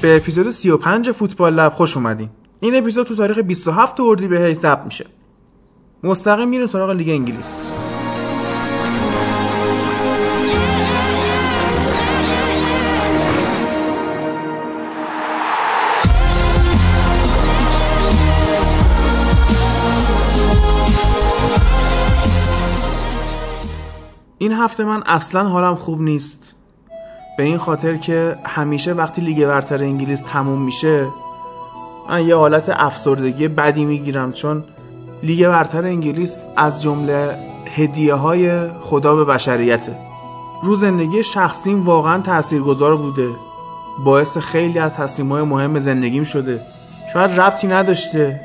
به اپیزود 35 فوتبال لب خوش اومدین. این اپیزود تو تاریخ 27 اردیبهشت ثبت میشه. مستقیم میریم سراغ لیگ انگلیس. این هفته من اصلا حالم خوب نیست، به این خاطر که همیشه وقتی لیگ برتر انگلیس تموم میشه من یه حالت افسردگی بدی میگیرم، چون لیگ برتر انگلیس از جمله هدیه‌های خدا به بشریته. رو زندگی شخصیم واقعا تاثیرگذار بوده، باعث خیلی از تصمیم‌های مهم زندگیم شده. شاید ربطی نداشته،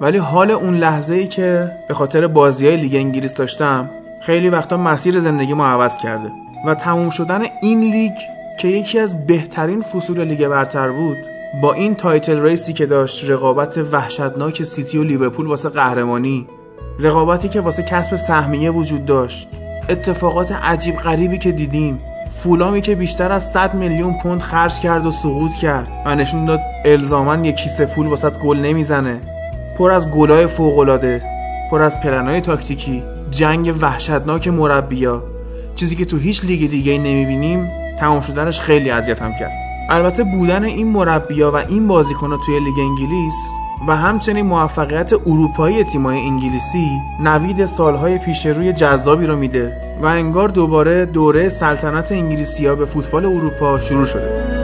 ولی حال اون لحظه‌ای که به خاطر بازی‌های لیگ انگلیس داشتم خیلی وقتا مسیر زندگیمو عوض کرده. و تموم شدن این لیگ که یکی از بهترین فصول لیگ برتر بود، با این تایتل ریسی که داشت، رقابت وحشتناک سیتی و لیورپول واسه قهرمانی، رقابتی که واسه کسب سهمیه وجود داشت، اتفاقات عجیب غریبی که دیدیم، فولامی که بیشتر از 100 میلیون پوند خرج کرد و سقوط کرد و نشون داد الزاماً یک کیسه پول واسه گل نمیزنه، پر از گلای فوق‌العاده، پر از پلن‌های تاکتیکی، جنگ وحشتناک مربی‌ها، چیزی که تو هیچ لیگ دیگه نمیبینیم، تمام شدنش خیلی اذیتم کرد. البته بودن این مربی‌ها و این بازیکن‌ها توی لیگ انگلیس و همچنین موفقیت اروپایی تیم‌های انگلیسی نوید سال‌های پیش روی جذابی رو میده و انگار دوباره دوره سلطنت انگلیسی‌ها به فوتبال اروپا شروع شده.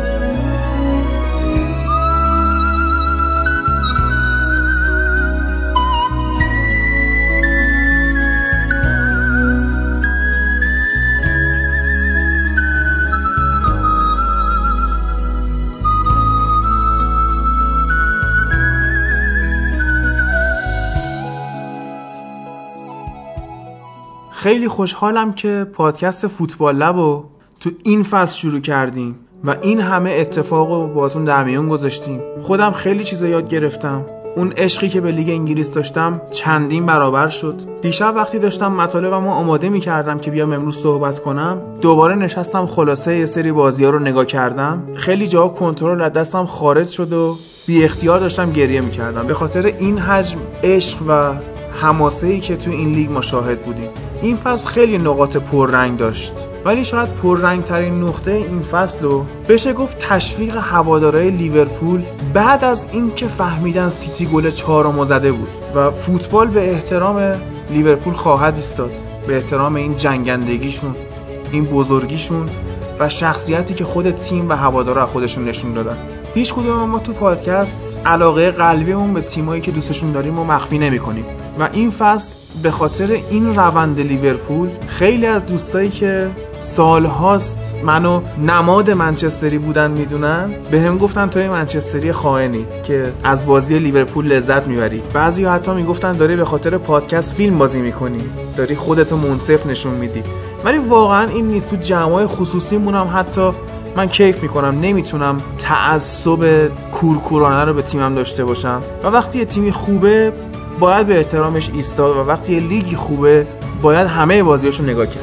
خیلی خوشحالم که پادکست فوتبال لب رو تو این فصل شروع کردیم و این همه اتفاق رو باتون در میون گذاشتیم. خودم خیلی چیزا یاد گرفتم. اون عشقی که به لیگ انگلیس داشتم چندین برابر شد. دیشب وقتی داشتم مطالبمو آماده می‌کردم که بیام امروز صحبت کنم، دوباره نشستم خلاصه یه سری بازی‌ها رو نگاه کردم. خیلی جاها کنترل از دستم خارج شد و بی اختیار داشتم گریه می‌کردم به خاطر این حجم عشق و حماسه‌ای که تو این لیگ ما شاهد بودیم. این فصل خیلی نقاط پررنگ داشت، ولی شاید پررنگ‌ترین نقطه این فصل رو بشه گفت تشویق هوادارهای لیورپول بعد از اینکه فهمیدن سیتی گل 4 زده بود و فوتبال به احترام لیورپول خواهد ایستاد، به احترام این جنگندگیشون، این بزرگیشون و شخصیتی که خود تیم و هوادارها خودشون نشون دادن. هیچ کدوم ما تو پادکست علاقه قلبیمون به تیمایی که دوستشون داریم و مخفی نمی‌کنیم و این فصل به خاطر این روند لیورپول خیلی از دوستایی که سال‌هاست منو نماد منچستری بودن میدونن بهم گفتن توی منچستری خائنی که از بازی لیورپول لذت میبری. بعضیا حتی میگفتن داری به خاطر پادکست فیلم بازی میکنی، داری خودتو منصف نشون میدی، ولی واقعا این نیست. تو جمعای خصوصیمون هم حتی من کیف میکنم، نمیتونم تعصب کورکورانه رو به تیمم داشته باشم و وقتی یه تیمی خوبه باید به احترامش ایستاد و وقتی یه لیگی خوبه باید همه بازیاشو نگاه کرد.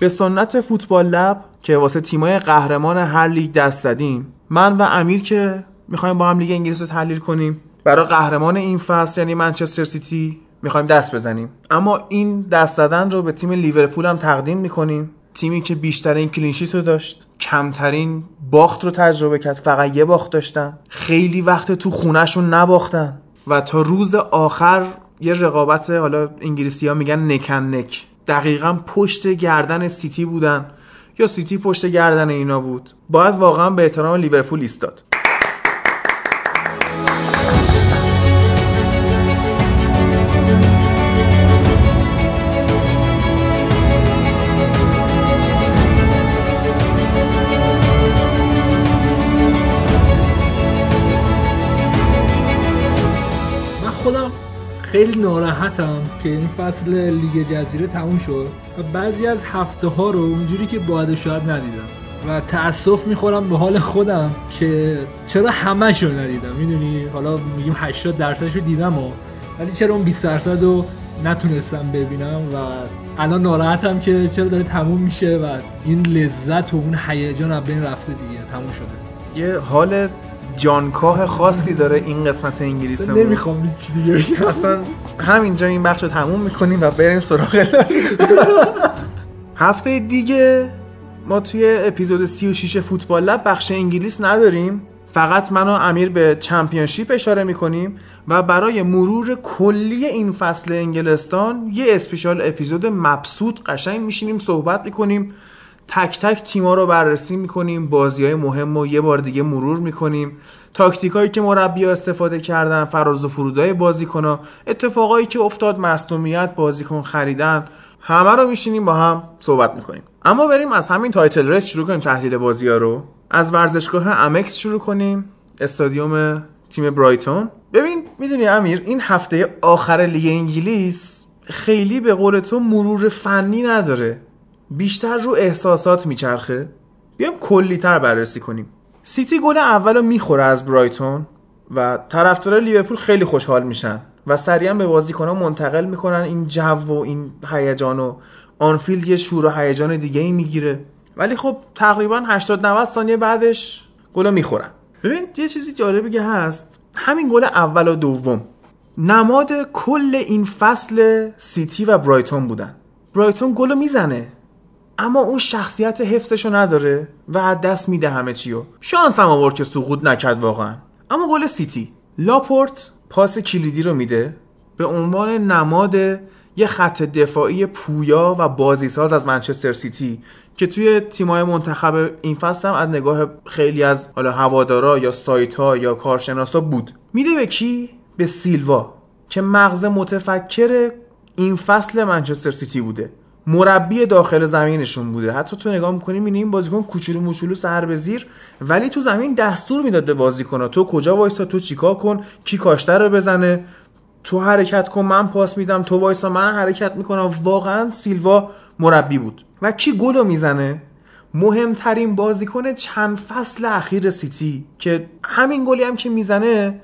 به سنت فوتبال لب که واسه تیمای قهرمان هر لیگ دست زدیم، من و امیر که میخوایم با هم لیگ انگلیس رو تحلیل کنیم، برای قهرمان این فصل یعنی منچستر سیتی میخوایم دست بزنیم، اما این دست زدن رو به تیم لیورپول هم تقدیم میکنیم. تیمی که بیشترین کلین شیت رو داشت، کمترین باخت رو تجربه کرد، فقط یه باخت داشتن، خیلی وقت تو خونه‌شون نباختن و تا روز آخر یه رقابت، حالا انگلیسی‌ها میگن نکنک، دقیقاً پشت گردن سیتی بودن یا سیتی پشت گردن اینا بود. باید واقعاً به احترام لیورپول ایستاد. خیلی ناراحتم که این فصل لیگ جزیره تموم شد و بعضی از هفته ها رو اونجوری که باید شاید ندیدم و تأسف میخورم به حال خودم که چرا همش رو ندیدم. میدونی حالا میگیم 80% رو دیدم ولی چرا اون 20% رو نتونستم ببینم و الان ناراحتم که چرا داره تموم میشه و این لذت و اون هیجان از بین رفته دیگه، تموم شده. یه حال جانکاه خاصی داره این قسمت انگلیسیمون. نمیخوام هیچ دیگه بگم. اصلا همینجا این بخش رو تموم میکنیم و بریم سراغ هفته دیگه. ما توی اپیزود 36 فوتبال لب بخش انگلیس نداریم، فقط من و امیر به چمپیونشیپ اشاره میکنیم و برای مرور کلی این فصل انگلستان یه اسپیشال اپیزود مبسوط قشنگ میشینیم صحبت میکنیم، تک تک تیما رو بررسی میکنیم، بازی‌های مهم رو یه بار دیگه مرور میکنیم، تاکتیکایی که مربی‌ها استفاده کردن، فراز و فرودهای بازیکن‌ها، اتفاقایی که افتاد، مصدومیت، بازیکن خریدن، همه رو میشینیم با هم صحبت میکنیم. اما بریم از همین تایتل رس شروع کنیم تحلیل بازی‌ها رو. از ورزشگاه امکس شروع کنیم، استادیوم تیم برایتون. ببین میدونی امیر، این هفته آخر لیگ انگلیس خیلی به قول تو مرور فنی نداره، بیشتر رو احساسات میچرخه. بیام کلی‌تر بررسی کنیم. سیتی گل اولو میخوره از برایتون و طرفدارای لیورپول خیلی خوشحال میشن و سریعا به بازیکن‌ها منتقل میکنن این جو و این هیجان و آنفیلد یه شور و هیجان دیگه‌ای میگیره. ولی خب تقریبا 80-90 ثانیه بعدش گلو میخورن. ببین یه چیزی جالبی که هست، همین گل اول و دوم نماد کل این فصل سیتی و برایتون بودن. برایتون گلو میزنه اما اون شخصیت حفظشو نداره و دست میده همه چیو. شانس هم آورد که سقوط نکرد واقعا. اما گل سیتی، لاپورت پاس کلیدی رو میده به عنوان نماد یه خط دفاعی پویا و بازیساز از منچستر سیتی که توی تیم‌های منتخب این فصل هم از نگاه خیلی از حالا هوادارا یا سایت‌ها یا کارشناسا بود. میده به کی؟ به سیلوا که مغز متفکر این فصل منچستر سیتی بوده، مربی داخل زمینشون بوده. حتی تو نگاه می‌کنی می‌بینی این بازیکن کوچولو موچولو سر به زیر، ولی تو زمین دستور میداد به بازیکن‌ها تو کجا وایسا، تو چیکار کن، کی کاشته رو بزنه، تو حرکت کن من پاس میدم، تو وایسا من حرکت میکنم. واقعا سیلوا مربی بود. و کی گلو میزنه؟ مهمترین بازیکن چند فصل اخیر سیتی که همین گلی هم که میزنه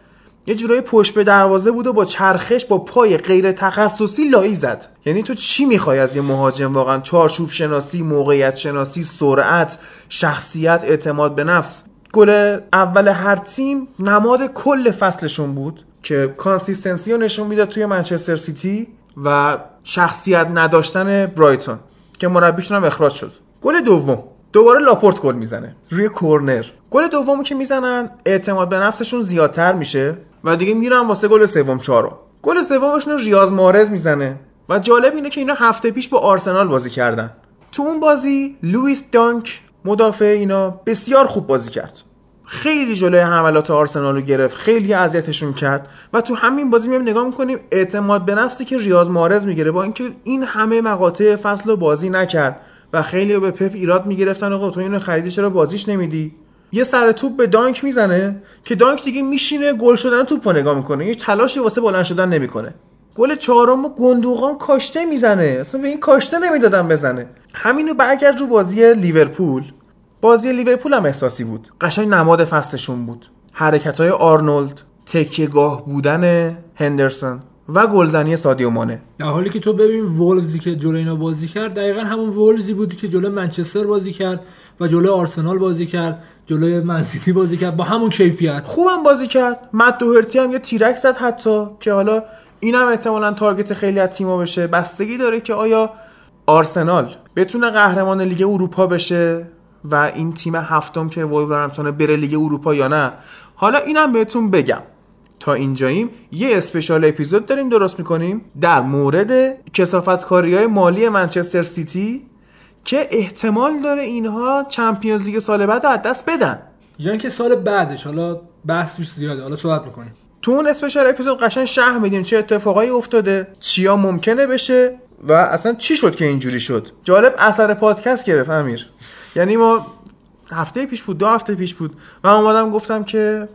یه جورایی پشت به دروازه بود و با چرخش با پای غیر تخصصی لایی زد. یعنی تو چی میخوای از یه مهاجم واقعا؟ چارچوب شناسی، موقعیت شناسی، سرعت، شخصیت، اعتماد به نفس. گل اول هر تیم نماد کل فصلشون بود که کانسیستنسی رو نشون میداد توی منچستر سیتی و شخصیت نداشتن برایتون که مربیشون هم اخراج شد. گل دوم دوباره لاپورت گل میزنه روی کورنر. گل دومو که میزنن اعتماد به نفسشون زیادتر میشه و دیگه میرن واسه گل سوم چارو. گل سومشون ریاض مارز میزنه و جالب اینه که اینا هفته پیش با آرسنال بازی کردن. تو اون بازی لوئیس دانک مدافع اینا بسیار خوب بازی کرد، خیلی جلوی حملات آرسنال رو گرفت، خیلی اذیتشون کرد و تو همین بازی میام نگاه میکنیم اعتماد به نفسی که ریاض مارز میگیره با اینکه این همه مقاطع فصل رو بازی نکرد و خیلی به پپ ایراد میگرفتن آقا تو اینو خریدی چرا بازیش نمیدی. یه سر توپ به دانک میزنه که دانک دیگه میشینه گل شدن توپو نگاه میکنه، هیچ تلاشی واسه بلند شدن نمیکنه. گل چهارمو گندوقام کاشته میزنه، اصلا به این کاشته نمیدادن بزنه. همینو برگرد رو بازی لیورپول. بازی لیورپول هم احساسی بود، قشنگ نماد فصلشون بود. حرکت‌های آرنولد، تکیه‌گاه بودن هندرسون و گلزنی سادیو مانه. در حالی که تو ببین وولفزی که جلوی اینا بازی کرد دقیقاً همون وولفزی بود که جلوی منچستر بازی کرد و جلوی آرسنال بازی کرد، جلوی منسیتی بازی کرد، با همون کیفیت خوبم بازی کرد. مت دوهرتی هم یه تیرک زد حتی که حالا اینم احتمالاً تارگت خیلی از تیم‌ها بشه. بستگی داره که آیا آرسنال بتونه قهرمان لیگ اروپا بشه و این تیم هفتم که والورده بره لیگ اروپا یا نه. حالا اینم بهتون بگم تا اینجاییم یه اسپشیال اپیزود داریم درست میکنیم در مورد کثافتکاری‌های مالی منچستر سیتی که احتمال داره اینها چمپیونز لیگ سال بعد از دست بدن یا یعنی که سال بعدش. حالا بحث توش زیاده، حالا صحبت میکنیم تو اون اسپشیال اپیزود قشنگ شرح میدیم چه اتفاقایی افتاده، چیا ممکنه بشه و اصلا چی شد که اینجوری شد. جالب اثر پادکست گرفت امیر. یعنی ما هفته پیش بود، 2 هفته پیش بود، من اومدم گفتم که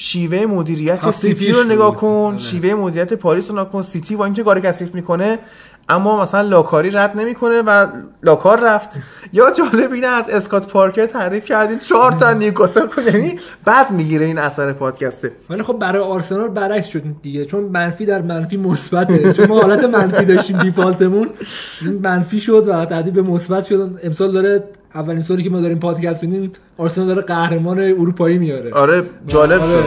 شیوه مدیریت سیتی رو نگاه کن، شیوه مدیریت پاریس رو نگاه کن. سیتی با اینکه کار کثیف میکنه اما مثلا لاکاری رد نمیکنه و لاکار رفت. یا جالب اینه از اسکات پارکر تعریف کردین 4 تا نیوکاسل یعنی بعد میگیره این اثر پادکسته. ولی خب برای آرسنال برعکس شد دیگه، چون منفی در منفی مثبته، چون ما حالت منفی داشتیم دیفالتمون منفی شد و تبدیل به مثبت شد. امسال داره اولین سالی که ما داریم پادکست میدیم آرسنال داره قهرمان اروپایی میاره. آره جالب شد.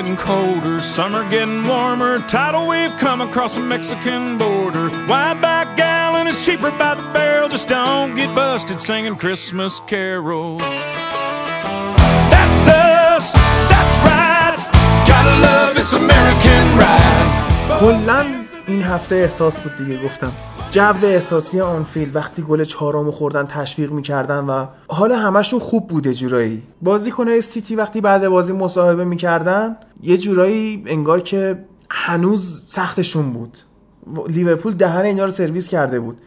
Getting colder, summer getting warmer, tidal wave come across the Mexican border. Wide-back gallon is cheaper by the barrel, just don't get busted singing Christmas carols. That's us, that's right, gotta love this American ride. کلاً این هفته احساس بود دیگه، گفتم جو احساسی آنفیلد وقتی گل چهارمو خوردن تشویق می‌کردن و حالا همشون خوب بوده جورایی. بازیکن‌های سیتی وقتی بعد بازی مصاحبه می‌کردن یه جورایی انگار که هنوز سختشون بود. لیورپول دهن اینا رو سرویس کرده بود.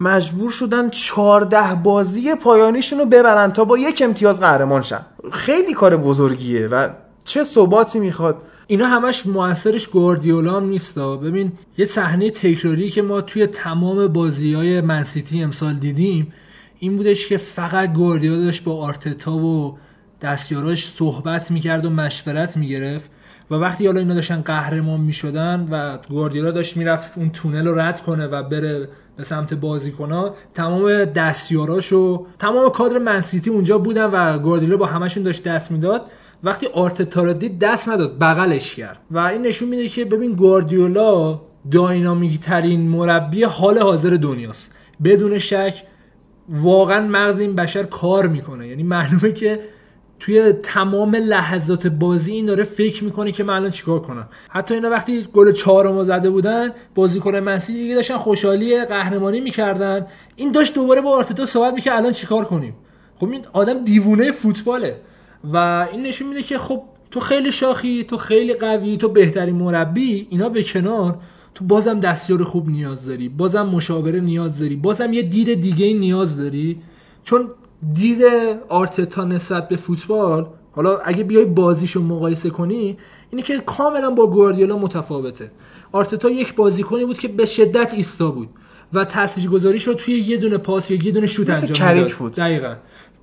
مجبور شدن 14 بازی پایانیشون رو ببرن تا با یک امتیاز قهرمان شن. خیلی کار بزرگیه و چه ثباتی می‌خواد. اینا همش موثرش گواردیولا هم نیستا. ببین یه صحنه تکراری که ما توی تمام بازی‌های منسیتی امسال دیدیم این بودش که فقط گواردیولا داشت با آرتتا و دستیاراش صحبت میکرد و مشورت میگرفت و وقتی حالا اینا داشتن قهرمان میشدن و گواردیولا داشت میرفت اون تونل رو رد کنه و بره به سمت بازیکن‌ها، تمام دستیاراش و تمام کادر منسیتی اونجا بودن و گواردیولا با همشون داشت دست میداد. وقتی آرتتا رو دید دست نداد، بغلش کرد و این نشون میده که ببین گواردیولا داینامیک ترین مربی حال حاضر دنیاست. بدون شک واقعا مغز این بشر کار میکنه، یعنی معلومه که توی تمام لحظات بازی این داره فکر میکنه که من الان چیکار کنم. حتی اینا وقتی گل 4 زده بودن بازیکن منسی دیگه داشتن خوشحالی قهرمانی میکردن، این داشت دوباره با آرتتا صحبت میکنه الان چیکار کنیم. خب این آدم دیوونه فوتباله و این نشون میده که خب تو خیلی شاخی، تو خیلی قوی، تو بهترین مربی، اینا به کنار، تو بازم دستیار خوب نیاز داری، بازم مشاوره نیاز داری، بازم یه دید دیگه نیاز داری. چون دید آرتتا نسبت به فوتبال، حالا اگه بیای بازیشو مقایسه کنی، اینه که کاملا با گواردیولا متفاوته. آرتتا یک بازیکنی بود که به شدت ایستا بود و تاثیرگذاریش رو توی یه دونه پاس یا یه دونه شوت انجام میداد. دقیقاً.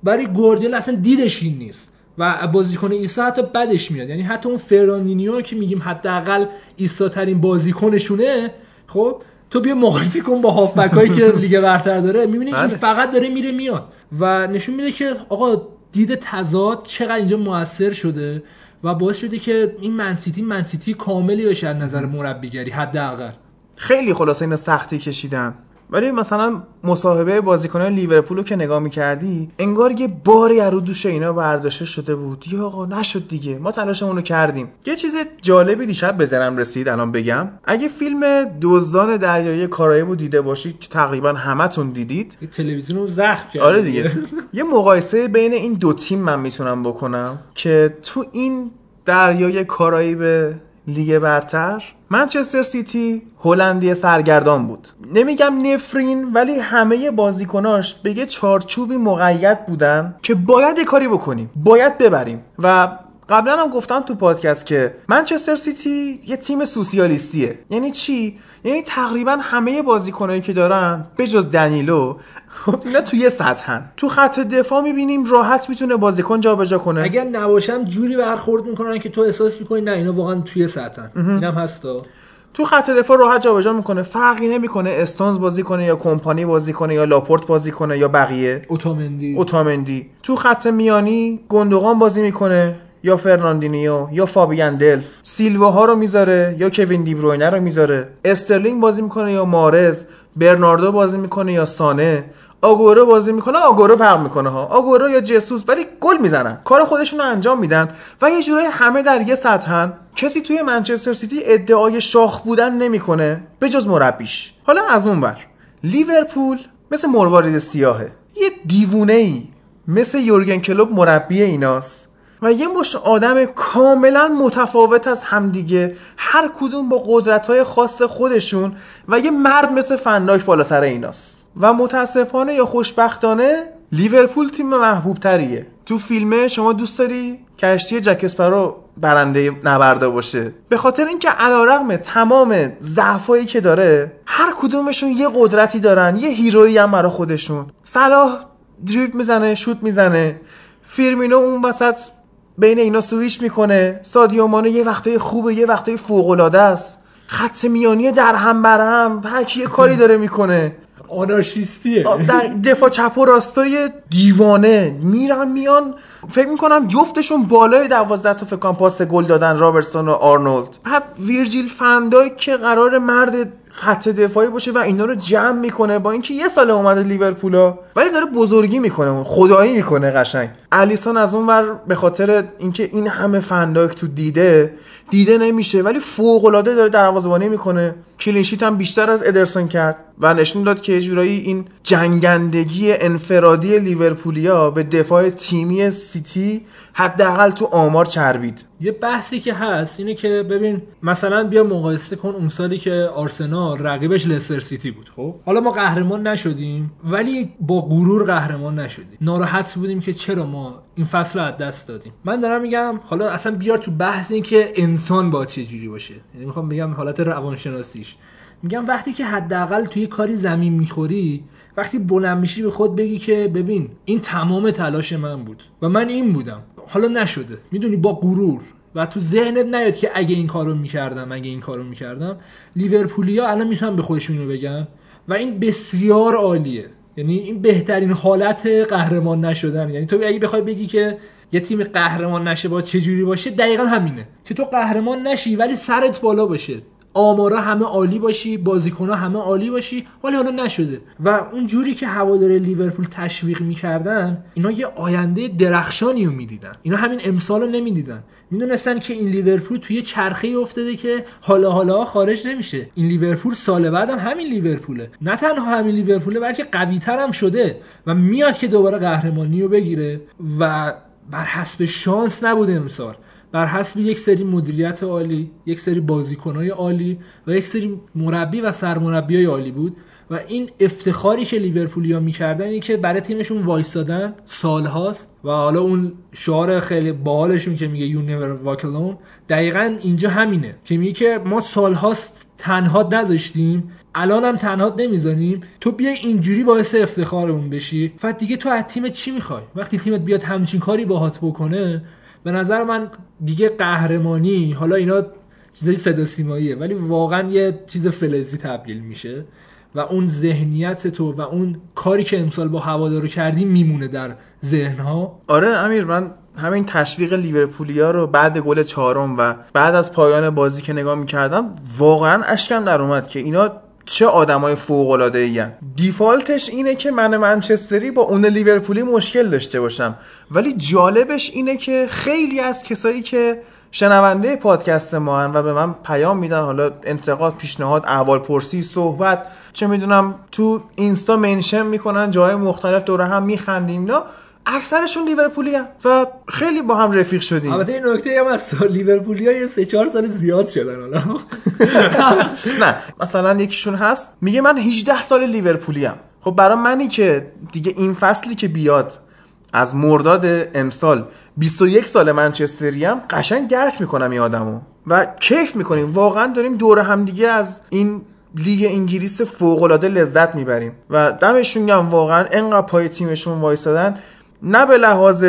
برای گواردیولا اصلا دیدش این نیست. و بازیکن ایسا حتی بدش میاد، یعنی حتی اون فرانینیو که میگیم حداقل ایسا ترین بازیکنشونه، خب تو بیا مقایسه کن با هافبکایی که لیگ برتر داره، میبینی این فقط داره میره میاد و نشون میده که آقا دید تضاد چقدر اینجا موثر شده و باعث شده که این منسیتی کاملی بشه از نظر مربیگری حداقل. خیلی خلاصه اینا سختی کشیدن. ولی مثلا مصاحبه بازیکنان لیورپول رو که نگاه می‌کردی انگار یه باری از رو دوش اینا برداشته شده بود، یا آقا نشد دیگه، ما تلاشمون رو کردیم. یه چیز جالبی دیشب به ذهنم رسید الان بگم. اگه فیلم دزدان دریایی کارایبو دیده باشید که تقریبا همتون دیدید، تلویزیون رو زخم کرد. آره دیگه. یه مقایسه بین این دو تیم من میتونم بکنم که تو این دریای کارایب لیگ برتر منچستر سیتی هلندی سرگردان بود. نمیگم نفرین، ولی همه بازیکناش به یه چارچوبی مقید بودن که باید یه کاری بکنیم، باید ببریم. و قبلا هم گفتم تو پادکست که منچستر سیتی یه تیم سوسیالیستیه. یعنی چی؟ یعنی تقریبا همه بازیکنایی که دارن به جز دنیلو، خب اینا تو یه سطحن. تو خط دفاع میبینیم راحت میتونه بازیکن جابجا کنه، اگر نباشم جوری برخورد میکنن که تو احساس میکنی نه اینا واقعا توی سطحن. اینم هستا تو خط دفاع راحت جابجا میکنه، فرقی نمیکنه استونز بازی کنه یا کمپانی بازی کنه یا لاپورت بازی کنه یا بقیه اوتامندی. تو خط میانی گوندوغان بازی میکنه یا فرناندینیو یا فابیان دلف، سیلواها رو میذاره یا کوین دی بروینه رو میذاره، استرلینگ بازی میکنه یا مارز، برناردو بازی میکنه یا سانه، آگورو بازی میکنه. آگورو فرق میکنه ها، آگورو یا جسوس، ولی گل میزنن، کار خودشون رو انجام میدن و یه جورایی همه در یه سطحن. کسی توی منچستر سیتی ادعای شاخ بودن نمیکنه به جز مربیش. حالا از اونور لیورپول مثل مروارید سیاهه، یه دیوونه‌ای مثل یورگن کلوپ مربی ایناست و یه مشت آدم کاملا متفاوت از همدیگه، هر کدوم با قدرت‌های خاص خودشون، و یه مرد مثل فن‌دایک بالا سر ایناست. و متاسفانه یا خوشبختانه لیورپول تیم محبوب تریه. تو فیلمه شما دوست داری کشتی جک اسپرو برنده نبرده باشه، به خاطر اینکه علیرغم تمام ضعفایی که داره، هر کدومشون یه قدرتی دارن، یه هیرویی هم برای خودشون. صلاح دریبل میزنه، شوت میزنه، فیرمینو اون وسط بین اینا سویچ میکنه، سادیو مانه یه وقتای خوبه، یه وقتای فوق‌العاده است، خط میانی در هم بر هم، هر کی کاری داره میکنه، آنارشیستیه. دفاع چپ و راستای دیوانه میرن میان، فکر میکنم جفتشون بالای 12 تا فکرام پاس گل دادن، رابرتسون و آرنولد. بعد ویرجیل فان دایک که قرار مرد خط دفاعی باشه و اینا رو جمع میکنه، با اینکه یه سال اومده لیورپولا، ولی داره بزرگی میکنه، اون خدایی میکنه قشنگ. الیسون از اون ور به خاطر اینکه این همه فان دایک تو دیده نمیشه، ولی فوق العاده داره دروازه‌بانی میکنه، کلین شیت هم بیشتر از ادرسون کرد و نشون داد که یه جورایی این جنگندگی انفرادی لیورپولیا به دفاع تیمی سیتی حداقل تو آمار چربید. یه بحثی که هست اینه که ببین مثلا بیا مقایسه کن اون سالی که آرسنال رقیبش لستر سیتی بود، خب حالا ما قهرمان نشدیم ولی با غرور قهرمان نشدیم، ناراحت بودیم که چرا ما این فصل رو از دست دادیم. من دارم میگم حالا اصلا بیار تو بحث این که انسان با چه جوری باشه، یعنی میخوام بگم حالت روانشناسیش، میگم وقتی که حداقل توی کاری زمین میخوری، وقتی بلند میشی به خود بگی که ببین این تمام تلاش من بود و من این بودم، حالا نشده، میدونی، با غرور، و تو ذهنت نیاد که اگه این کارو میکردم. لیورپولیا الان میتونن به خودشون اینو بگن و این بسیار عالیه، یعنی این بهترین حالت قهرمان نشدن. یعنی تو اگه بخوای بگی که یه تیم قهرمان نشه با چه جوری باشه، دقیقاً همینه که تو قهرمان نشی ولی سرت بالا باشه، آمارا همه عالی باشی، بازیکن‌ها همه عالی باشی، ولی حالا نشده. و اون جوری که هوادار لیورپول تشویق می‌کردن، اینا یه آینده درخشانی رو می‌دیدن، اینا همین امسال رو نمی‌دیدن، می‌دونستن که این لیورپول توی چرخه‌ای افتاده که حالا خارج نمیشه، این لیورپول سال بعدم همین لیورپوله، نه تنها همین لیورپوله بلکه قوی‌تر هم شده و میاد که دوباره قهرمانی رو بگیره. و بر حسب شانس نبوده امسال، بر حسب یک سری مدیریت عالی، یک سری بازیکن‌های عالی و یک سری مربی و سرمربی‌های عالی بود. و این افتخاری که لیورپولیا می‌کردن اینه که برای تیمشون وایسادن سال‌هاست. و حالا اون شعار خیلی باحالشون که میگه You never walk alone، دقیقاً اینجا همینه که میگه که ما سال‌هاست تنها نذاشتیم، الان هم تنها نمیذاریم، تو بیای اینجوری باعث افتخارمون بشی. و دیگه تو از تیمت چی می‌خوای؟ وقتی تیمت بیاد همچین کاری باهات بکنه، به نظر من دیگه قهرمانی، حالا اینا چیزای صدا سیماییه ولی واقعا یه چیز فلزی تبدیل میشه و اون ذهنیت تو و اون کاری که امسال با هوادارو کردی میمونه در ذهنها. آره امیر، من همین تشویق لیورپولیا رو بعد گل چهارم و بعد از پایان بازی که نگاه میکردم واقعا اشکم در اومد که اینا چه آدمای فوق‌العاده‌ای ان. دیفالتش اینه که من منچستری با اون لیورپولی مشکل داشته باشم، ولی جالبش اینه که خیلی از کسایی که شنونده پادکست ما هن و به من پیام میدن، حالا انتقاد، پیشنهاد، احوالپرسی، صحبت، چه میدونم تو اینستا منشن میکنن، جای مختلف دور هم میخندیم، نه اکثرشون لیورپولیا و خیلی با هم رفیق شدیم. البته این نکته هم از لیورپولیا یه 3-4 سال زیاد شدن حالا. نه مثلا یکیشون هست میگه من 18 سال لیورپولیم. خب برای منی که دیگه این فصلی که بیاد از مرداد امسال 21 سال منچستریم، قشنگ درک میکنم این آدمو و کیف میکنیم، واقعا داریم دور هم دیگه از این لیگ انگلیس فوق‌العاده لذت میبریم و دمشون گرم واقعا، انقدر پای تیمشون وایسادن، نه به لحاظ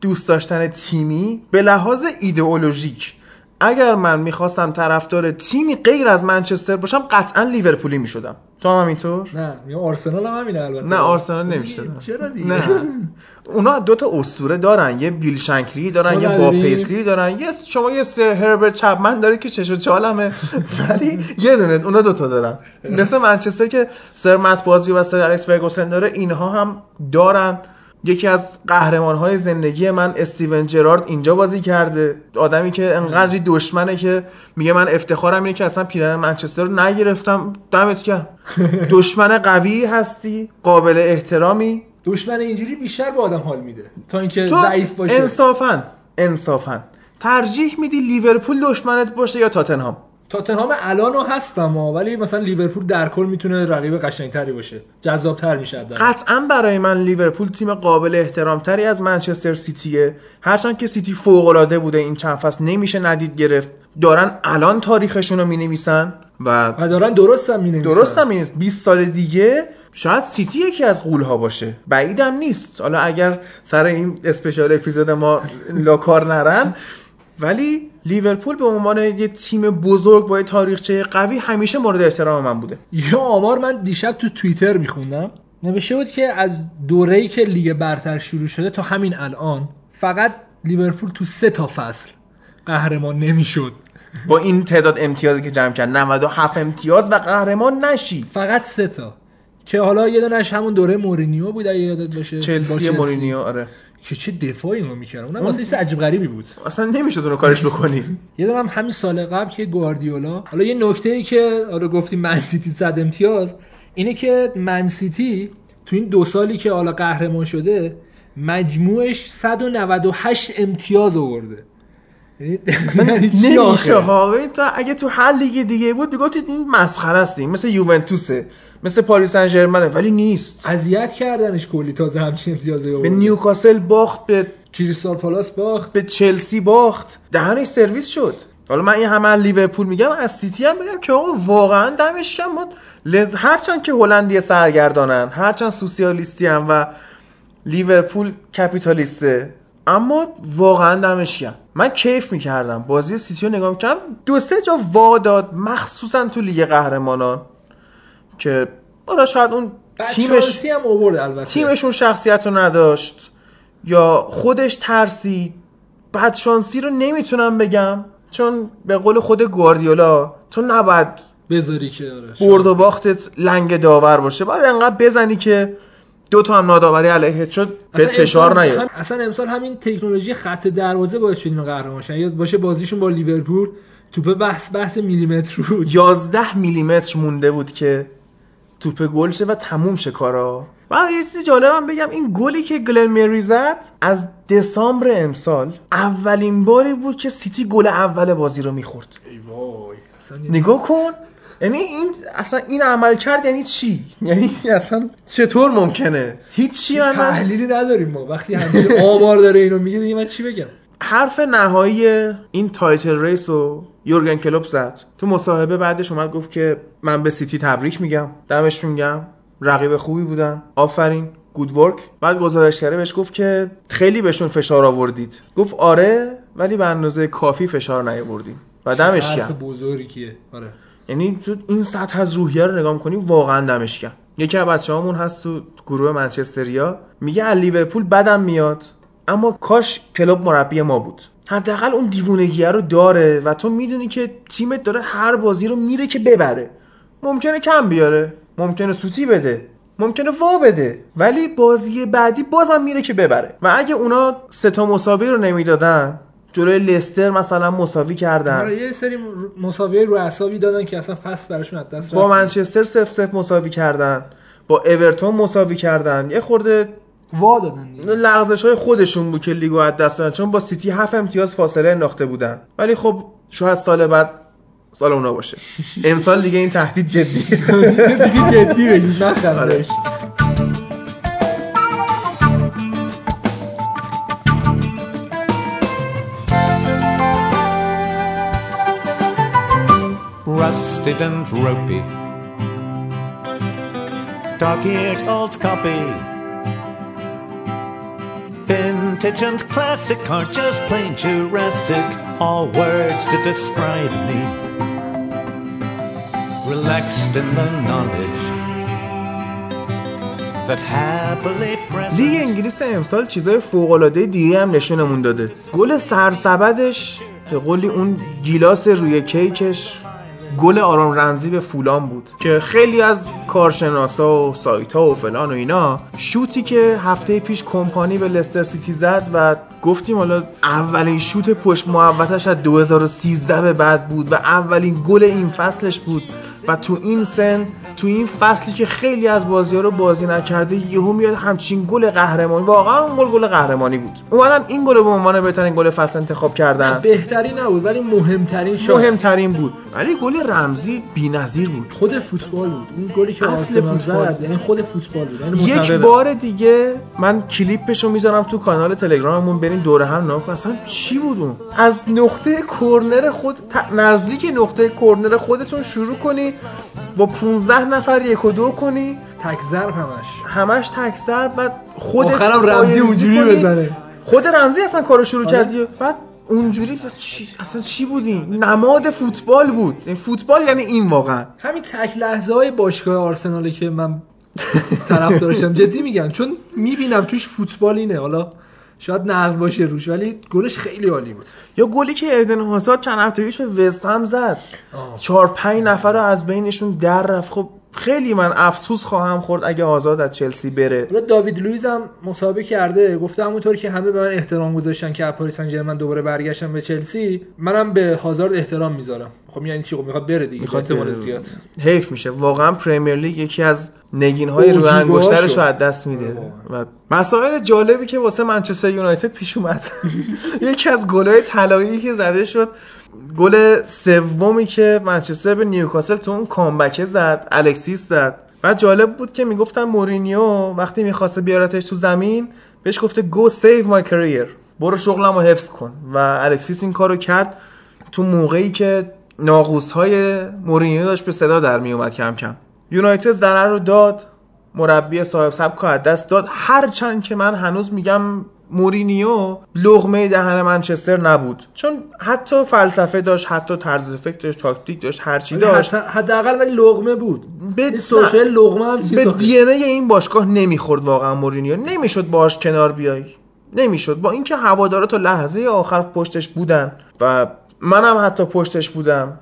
دوست داشتن تیمی، به لحاظ ایدئولوژیک. اگر من میخواستم طرفدار تیمی غیر از منچستر باشم قطعا لیورپولی میشدم. تو هم اینطور؟ نه، میگم آرسنال هم همینه. البته نه، آرسنال نمیشه. چرا دیگه؟ نه، اونا دو تا اسطوره دارن، یه بیل شنکلی دارن، یه باپیسلی دارن، یه شما یه سر هربرت چپمن داره که چش و چالمه، ولی یه دونه اونا دو تا دارن. مثل منچستر که سر مت بازی و سر الکس فرگوسن داره، اینها هم دارن. یکی از قهرمان‌های زندگی من استیون جرارد اینجا بازی کرده، آدمی که انقدری دشمنه که میگه من افتخارم اینه که اصلا پیرهن منچستر رو نگرفتم. دمت گرم، دشمن قوی هستی، قابل احترامی. دشمن اینجوری بیشتر به آدم حال میده تا اینکه ضعیف باشه. انصافاً انصافا ترجیح میدی لیورپول دشمنت باشه یا تاتنهام؟ تاتنهام الانو هستم ولی مثلا لیورپول در کل میتونه رقیب قشنگتری باشه، جذابتر میشه. قطعا برای من لیورپول تیم قابل احترامتری از منچستر سیتیه، هرچند که سیتی فوق‌العاده بوده این چند فصل نمیشه ندید گرفت. دارن الان تاریخشون رو می‌نویسن و دارن درستم می‌نویسن. درستم می‌نویسن 20 سال دیگه شاید سیتی یکی از غول‌ها باشه. بعیدم نیست. حالا اگر سر این اسپشیال اپیزود ما لاکار نرم، ولی لیورپول به عنوان یه تیم بزرگ با تاریخچه قوی همیشه مورد احترام من بوده. یه آمار من دیشب تو توییتر می‌خوندم، نوشته بود که از دوره‌ای که لیگ برتر شروع شده تا همین الان فقط لیورپول تو 3 تا فصل قهرمان نمیشد. با این تعداد امتیازی که جمع کرد 97 امتیاز و قهرمان نشی. فقط 3 تا که حالا یه دونهش همون دوره مورینیو بود اگه یادت باشه، چلسی مورینیو. آره که چه دفاعی ما میکرد، اونم واسه چیز عجیب غریبی بود، اصلا نمیشد اون رو کارش بکنی. یه دونم همین سال قبل که گواردیولا، حالا یه نکته‌ای که آره گفتیم منسیتی 100 امتیاز، اینه که منسیتی تو این دو سالی که حالا قهرمان شده مجموعش 198 امتیاز آورده. نمیشه واقعا. اگه تو هر لیگ دیگه بود میگفتید این مسخره است، مثل یوونتوسه، مثل پاریس سن ژرمنه، ولی نیست. اذیت کردنش کلی، تازه همچین امتیازی آورد، به نیوکاسل باخت، به کریستال پالاس باخت، به چلسی باخت، دهنش سرویس شد. حالا من این همه لیورپول میگم، از سیتی هم میگم که آقا واقعا دمش گرم بود. هرچند که هلندی سرگردانن، هرچند سوسیالیستی هم و لیورپول کپیتالیسته، اما واقعا دمش گرم. من کیف میکردم بازی سیتی رو نگاه میکردم، دو سه جا وا داد، مخصوصا تو لیگ قهرمانان که حالا شاید اون تیمش هم آورد، البته تیمشون شخصیت رو نداشت یا خودش ترسید. بد شانسی رو نمیتونم بگم، چون به قول خود گواردیولا تو نباید بذاری که برد و باختت لنگ داور باشه، باید انقدر بزنی که دو تا هم ناداوری علیه شد به فشار نیاد. اصلا امسال همین تکنولوژی خط دروازه باعث شد اینو قهرمان شدن، یاد باشه بازیشون با لیورپول توپ بحث میلیمتر رو 11 میلیمتر مونده بود که توپ گل شه و تموم شه کارا. و یه چیز جالبم بگم، این گلی که گلن مری زد از دسامبر امسال اولین باری بود که سیتی گل اول بازی رو می‌خورد. ای وای، نگاه کن. یعنی این اصلا این عمل کرد یعنی چی؟ یعنی اصلا چطور ممکنه؟ هیچ چی تحلیلی نداریم ما وقتی همیشه آمار داره اینو میگه، دیگه من چی بگم؟ حرف نهایی این تایتل ریس رو یورگن کلوپ زد تو مصاحبه، بعدش اومد گفت که من به سیتی تبریک میگم، دمشون گرم، رقیب خوبی بودن، آفرین، گود ورک. بعد گزارشگر بهش گفت که خیلی بهشون فشار آوردید، گفت آره ولی به اندازه کافی فشار نیاوردیم و دمش گرم. حرف بزرگیه. آره یعنی تو این سطح از روحیه رو نگاه می‌کنی واقعا دمش گرم. یکی از بچه‌هامون هست تو گروه منچستریا میگه از لیورپول بدم میاد اما کاش کلوب مربی ما بود، حداقل اون دیوونگی رو داره و تو میدونی که تیمت داره هر بازی رو میره که ببره، ممکنه کم بیاره، ممکنه سوتی بده، ممکنه وا بده، ولی بازی بعدی بازم میره که ببره. و اگه اونا سه تا مساوی رو نمیدادن، جلوی لستر مثلا مساوی کردن، یه سری مساوی رو اعصابی دادن که اصلا فصل براشون از دست رفت، با منچستر 0-0 مساوی کردن، با اورتون مساوی کردن، یه خورده وا دادن دیگه. لغزش‌های خودشون بود که لیگو از دست دادن، چون با سیتی 7 امتیاز فاصله انداخته بودن، ولی خب شاید سال بعد سال اونا باشه. امسال دیگه این تهدید جدیه. دیگه جدی بگید نخرش. Rusted and ropey, dark-eared old copy, vintage and classic are just plain Jurassic, all words to describe me, relaxed in the knowledge that happily present. لیگ انگلیس امسال چیزای فوق‌العاده دیگه هم نشونمون داده. گل سرسبدش به قولی اون گیلاس روی کیکش، گل آرام رنزی به فولان بود که خیلی از کارشناسا و سایت‌ها و فلان و اینا، شوتی که هفته پیش کمپانی به لستر سیتی زد و گفتیم حالا اولین شوت پشت محوطه‌اش از 2013 به بعد بود و اولین گل این فصلش بود و تو این سن، تو این فصلی که خیلی از بازی‌ها رو بازی نکرده، یهو میاد همچین گل قهرمانی. واقعا اون گل قهرمانی بود. اومدن این گل رو به عنوان بهترین گل فصل انتخاب کردن. بهترین نبود ولی مهمترین بود. ولی گل رمزی بی‌نظیر بود. خود فوتبال بود. این گلی که اصل فوتبال، یعنی خود فوتبال بود. یک بار دیگه من کلیپش رو میذارم تو کانال تلگراممون، بریم دوره هم نگاه کن. اصلا چی بود اون؟ از نقطه کرنر خود نزدیک نقطه کرنر خودتون شروع کنی، با 15 نفر 1-2 کنی، تک ضرب همش تک ضرب، بعد خودت آخرام رمزی اونجوری بزنه. خود رمزی اصلا کارو شروع کردی، بعد اونجوری اصلا چی بودین؟ نماد فوتبال بود. فوتبال یعنی این واقعا. همین تک لحظه‌های باشگاه آرسنالی که من طرفدارشم، جدی میگم، چون میبینم توش فوتبال اینه. حالا شاید نقل باشه روش، ولی گلش خیلی عالی بود. یا گلی که ایدن هازارد چند هفته پیش وستهم زد، 4-5 نفر رو از بینشون در رفت. خب خیلی من افسوس خواهم خورد اگه هازارد از چلسی بره. حالا داوید لوئیز هم مسابقه کرده، گفته همونطور که همه به من احترام گذاشتن که از پاریس سن ژرمن دوباره برگشتم به چلسی، منم به هازارد احترام میذارم. خب یعنی چی؟ خب میخواد بره دیگه، احتمال زیاد. حیف میشه واقعا، پرمیر لیگ یکی از نگین‌های رو انگشترش رو از دست میده. و مسائل جالبی که واسه منچستر یونایتد پیش اومد، یکی از گل‌های طلایی که زده شد، گل سومی که منچستر به نیوکاسل تو اون کامبک زد، الکسیس زد. و جالب بود که میگفتن مورینیو وقتی میخواست بیارتش تو زمین بهش گفته go save my career، برو شغلمو حفظ کن، و الکسیس این کارو کرد. تو موقعی که ناقوس‌های مورینیو داشت به صدا در میومد کم کم، یونایتد ضرر رو داد، مربی صاحب سبک از دست داد. هرچند که من هنوز میگم مورینیو لقمه دهن منچستر نبود، چون حتی فلسفه داشت، حتی طرز فکر داشت، تاکتیک داشت، هر چی داشت، حداقل ولی لقمه بود. این سوشال لقمه هم به دی ان ای این باشگاه نمیخورد واقعا. مورینیو نمیشد باهاش کنار بیای، نمیشد، با اینکه هوادارا تا لحظه آخر پشتش بودن و منم حتی پشتش بودم.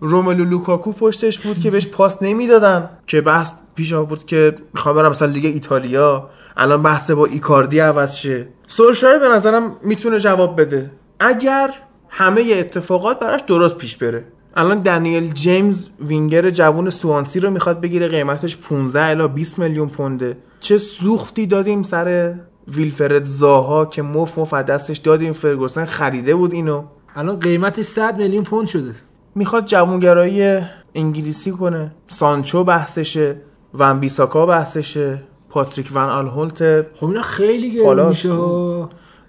روملو لوکاکو پشتش بود که بهش پاس نمیدادن، که بحث پیش آورد که میخوام برم مثلا لیگ ایتالیا، الان بحث با ایکاردی عوض شه. سولشایر به نظرم میتونه جواب بده اگر همه اتفاقات براش درست پیش بره. الان دنیل جیمز وینگر جوان سوانسی رو میخواد بگیره، قیمتش 15 الی 20 میلیون پونده. چه سوختی دادیم سر ویلفرد زاها که مف از دستش دادیم، فرگوسن خریده بود اینو، الان قیمتش 100 میلیون پوند شده. میخواد جوانگرایی انگلیسی کنه، سانچو بحثشه، ون بیساکا بحثشه، پاتریک ون آلهولت. خب اینا خیلی گرون میشه،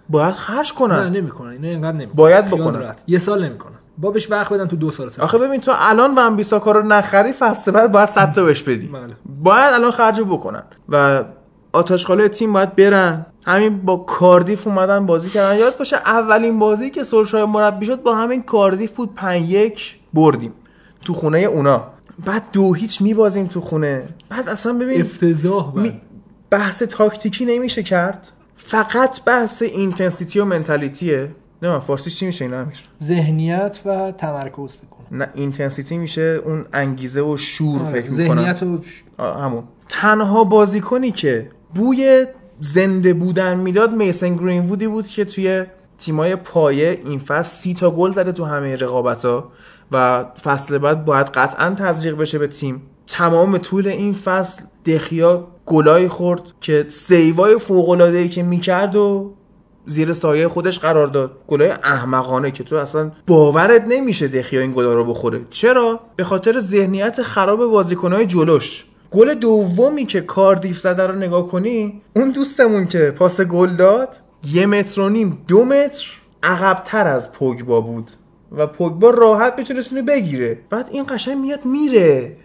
باید خرج کنن. نه نمیکنن، اینا اینقدر نمیکنن، باید بکنن. یه سال نمیکنن، بابش وقت بدن تو 2 سال 3 سال. آخه ببین تو الان ون بیساکا رو نخری، فصل بعد باید 100 تا بهش بدی. بله. باید الان خرج بکنن و آتشخاله تیم باید برن. همین با کاردیف اومدن بازی کردن. یاد باشه اولین بازی که سولشایر مربی شد با همین کاردیف بود، 5-1 بردیم تو خونه اونا، بعد 2-0 میبازیم تو خونه. بعد اصلا ببین افتضاح. بحث تاکتیکی نمیشه کرد، فقط بحث اینتنسیتی و منتالیتیه. نه من فارسیش چی میشه اینا امیر؟ ذهنیت و تمرکز بکنه. نه اینتنسیتی میشه اون انگیزه و شور. فکر میکنم ذهنیت و همون. تنها بازیکنی که بوی زنده بودن میداد میسن گرین‌وودی بود که توی تیمای پایه این فصل 30 تا گل زده تو همه رقابت‌ها و فصل بعد باید قطعاً تزریق بشه به تیم. تمام طول این فصل دخیا گلای خورد که سیوای فوق‌العاده‌ای که میکرد و زیر سایه خودش قرار داد، گلای احمقانه که تو اصلا باورت نمیشه دخیا این گلا رو بخوره. چرا؟ به خاطر ذهنیت خراب بازیکن‌های جلوش. گل دومی که کاردیف زده رو نگاه کنی، اون دوستمون که پاس گل داد 1.5-2 متر عقب‌تر از پوگبا بود و پوگبا راحت میتونست اونو بگیره. بعد این قشنگ میاد میره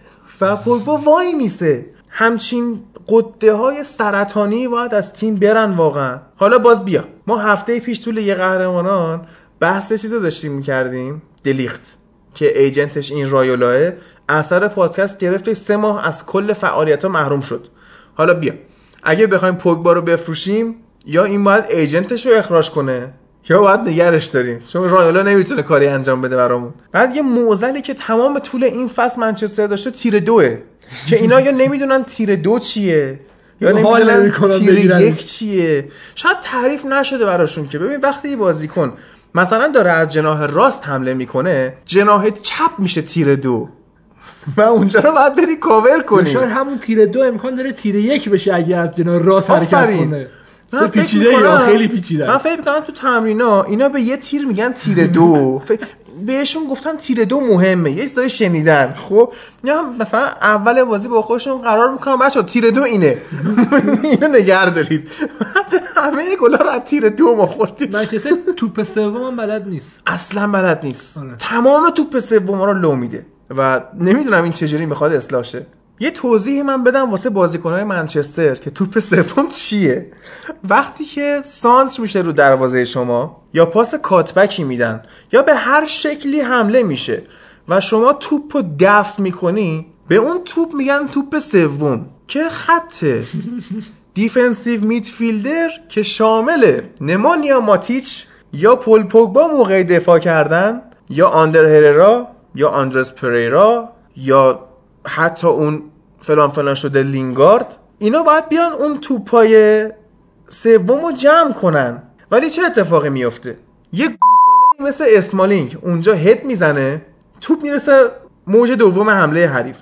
و پوگبا وای میسه. همچین قده های سرطانی باید از تیم برن واقعا. حالا باز بیا ما هفته پیش تو لیگ قهرمانان بحث چیزو داشتیم میکردیم، دلیخت که ایجنتش این رایولاه اثر پادکست گرفته، 3 ماه از کل فعالیت‌ها محروم شد. حالا بیا اگه بخوایم پوگبا رو بفروشیم، یا این باید ایجنتش رو اخراج کنه یا باید نگرش داریم، چون رایولا نمیتونه کاری انجام بده برامون. بعد یه معضلی که تمام طول این فصل منچستر داشته تیر 2 که اینا یا نمیدونن تیر 2 چیه یا نمیدونن تیر 1 چیه. شاید تعریف نشده براشون که ببین وقتی بازیکن مثلا داره از جناح راست حمله میکنه، جناح چپ میشه تیر 2 من اونجا رو باید بری کاور کنی. شاید همون تیر دو امکان داره تیر یک بشه اگه از جناح راست حرکت کنه. من پیچیده یا خیلی پیچیده است. من فکر می‌کنم تو تمرینا اینا به یه تیر میگن تیر دو. بهشون گفتن تیر دو مهمه. یه چیزای شنیدن. خب اینا مثلا اول بازی با خودشون قرار می‌کنن بچا تیر دو اینه. اینو نگردید. همه گلا رو از تیر دو ما خوردیم. منچستر توپ سوم بلد نیست. اصلا بلد نیست. تمام توپ سوم رو لو میده. و نمیدونم این چجوری میخواد اصلاح شه. یه توضیح من بدم واسه بازیکن‌های منچستر که توپ سوم چیه. وقتی که سانتر میشه رو دروازه شما یا پاس کاتبکی میدن یا به هر شکلی حمله میشه و شما توپو دفع میکنی، به اون توپ میگن توپ سوم که خط دیفنسیو میدفیلدر که شامل نمانیا ماتیچ یا پول پوگبا موقع دفاع کردن یا آندر هررا یا آندرس پریرا یا حتی اون فلان فلان شده لینگارد، اینا باید بیان اون توپای سومو جمع کنن. ولی چه اتفاقی میفته؟ یه گوساله مثل اسمالینگ اونجا هد میزنه، توپ میرسه موج دوم حمله حریف.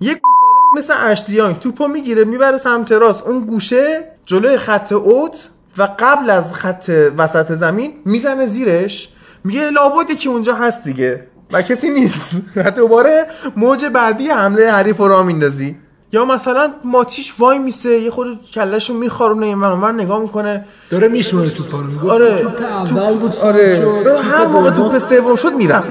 یه گوساله مثل اشتیانگ توپو میگیره میبره سمت راست، اون گوشه جلوی خط اوت و قبل از خط وسط زمین میزنه زیرش، میگه لابد که اونجا هست دیگه و کسی نیست. دوباره موج بعدی حمله حریف رو میندازی. یا مثلا ماتیش وای میسه، یه خود کلهشو میخارونه این ورانور نگاه میکنه، داره میشوره توپ رو، میگه آره توپ، آره هر موقع توپ سوم شد میرم.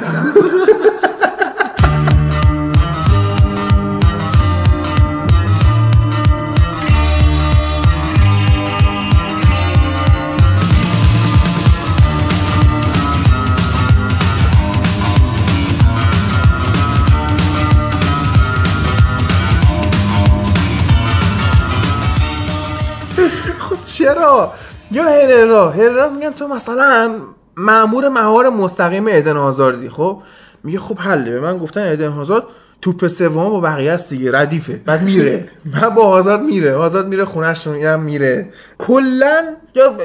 چرا؟ یا هررا میگن تو مثلا مأمور مهار مستقیم ایدن هازاردی. خب میگه خب حله، به من گفتن ایدن هازارد توپ سوم با بقیه است دیگه، ردیفه. بعد میره بعد با هازارد میره، هازارد میره خونه‌شون اینم میره کلا.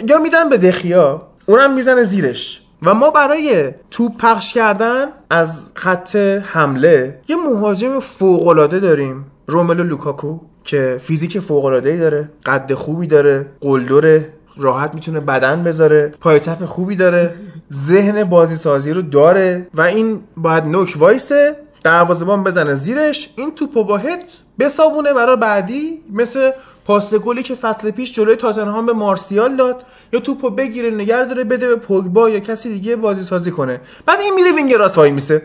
یا میدن به دخیا، اونم میزنه زیرش. و ما برای توپ پخش کردن از خط حمله یه مهاجم فوق‌العاده داریم، روملو لوکاکو، که فیزیک فوق‌العاده‌ای داره، قد خوبی داره، قلدره، راحت میتونه بدن بذاره، پای چپ خوبی داره، ذهن بازیسازی رو داره و این باید نوک وایسه، دروازه‌بان بزنه زیرش، این توپو با هد بسابونه برای بعدی، مثل پاس گلی که فصل پیش جلوی تاتنهام به مارسیال داد، یا توپو بگیره نگه داره بده به پوگبا یا کسی دیگه بازیسازی کنه. بعد این میره وینگ راست وای میسه.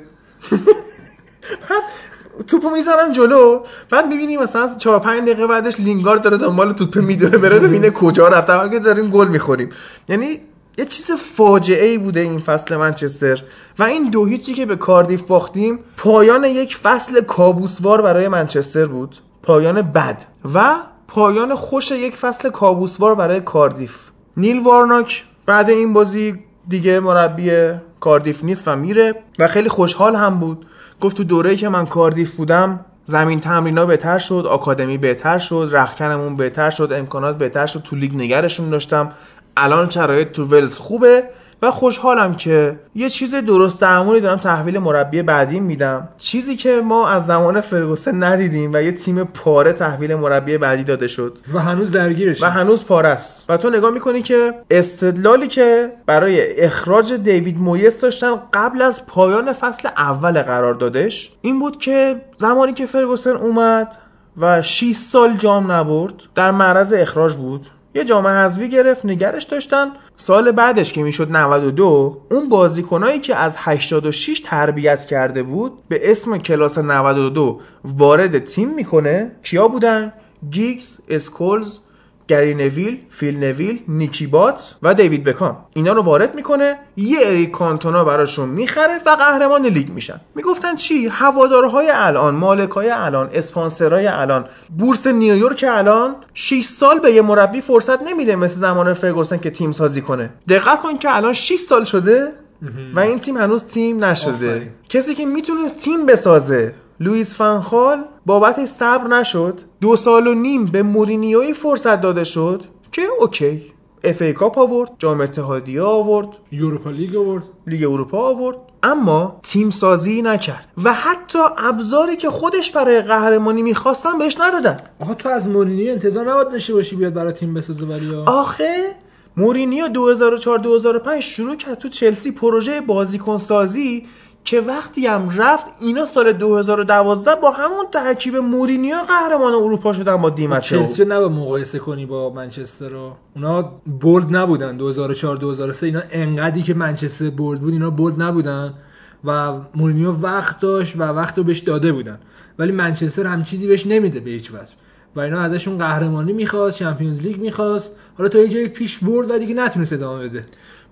توپو میزنن جلو، بعد میبینی مثلا 4-5 دقیقه بعدش لینگارد داره دنبال توپ میدوه، بره ببینه کجا رفته، حالا که داریم گل میخوریم. یعنی یه چیز فاجعه‌ای بوده این فصل منچستر و این 2-0 که به کاردیف باختیم پایان یک فصل کابوسوار برای منچستر بود، پایان بد و پایان خوش یک فصل کابوسوار برای کاردیف. نیل وارناک بعد این بازی دیگه مربی کاردیف نیست و میره و خیلی خوشحال هم بود، گفت تو دوره‌ای که من کاردیف بودم زمین تمرینا بهتر شد، آکادمی بهتر شد، رختکنمون بهتر شد، امکانات بهتر شد، تو لیگ نگرشون داشتم، الان شرایط تو ولز خوبه و خوشحالم که یه چیز درست درمونی دارم تحویل مربی بعدی میدم. چیزی که ما از زمان فرگوسن ندیدیم و یه تیم پاره تحویل مربی بعدی داده شد و هنوز درگیرش و هنوز پاره است. و تو نگاه میکنی که استدلالی که برای اخراج دیوید مویس داشتن قبل از پایان فصل اول قراردادش این بود که زمانی که فرگوسن اومد و 6 سال جام نبرد در معرض اخراج بود، یه جام حذفی گرفت، نگرش داشتن، سال بعدش که میشد 92 اون بازیکنایی که از 86 تربیت کرده بود به اسم کلاس 92 وارد تیم میکنه. کیا بودن؟ گیگز، اسکولز، گری نویل، فیل نویل، نیکی باتس و دیوید بکام. اینا رو وارد میکنه، یه اریک کانتونا براشون میخره و قهرمان لیگ میشن. میگفتن چی؟ هوادارهای الان، مالکای الان، اسپانسرای الان، بورس نیویورک الان 6 سال به یه مربی فرصت نمیده مثل زمان فرگوسن که تیم سازی کنه. دقت کن که الان 6 سال شده و این تیم هنوز تیم نشده. آفاری. کسی که میتونست تیم بسازه، لوئیس فان خال، بابت صبر نشد. 2.5 سال به مورینیوی فرصت داده شد که اوکی اف ای کاپ آورد، جام اتحادیه آورد، اروپا لیگ آورد، لیگ اروپا آورد، اما تیم سازی نکرد و حتی ابزاری که خودش برای قهرمانی می‌خواستن بهش ندادن. آخه تو از مورینیو انتظار نباید داشته باشی بیاد برای تیم بسازه، ولی آخه مورینیو 2004-2005 شروع کرد تو چلسی پروژه بازیکن سازی که وقتی هم رفت اینا سال 2012 با همون ترکیب مورینیو قهرمان اروپا شدن با دیمت. چلسی رو نباید مقایسه کنی با منچستر رو، اونا بولد نبودن 2004-2003، اینا انقدری که منچستر بولد بود اینا بولد نبودن و مورینیو وقت داشت و وقت رو بهش داده بودن، ولی منچستر هم چیزی بهش نمیده به هیچ وجه و اینا ازشون قهرمانی میخواست، چمپیونز لیگ میخواست، حالا تا یه جایی پیش برد و دیگه نتونست ادامه بده.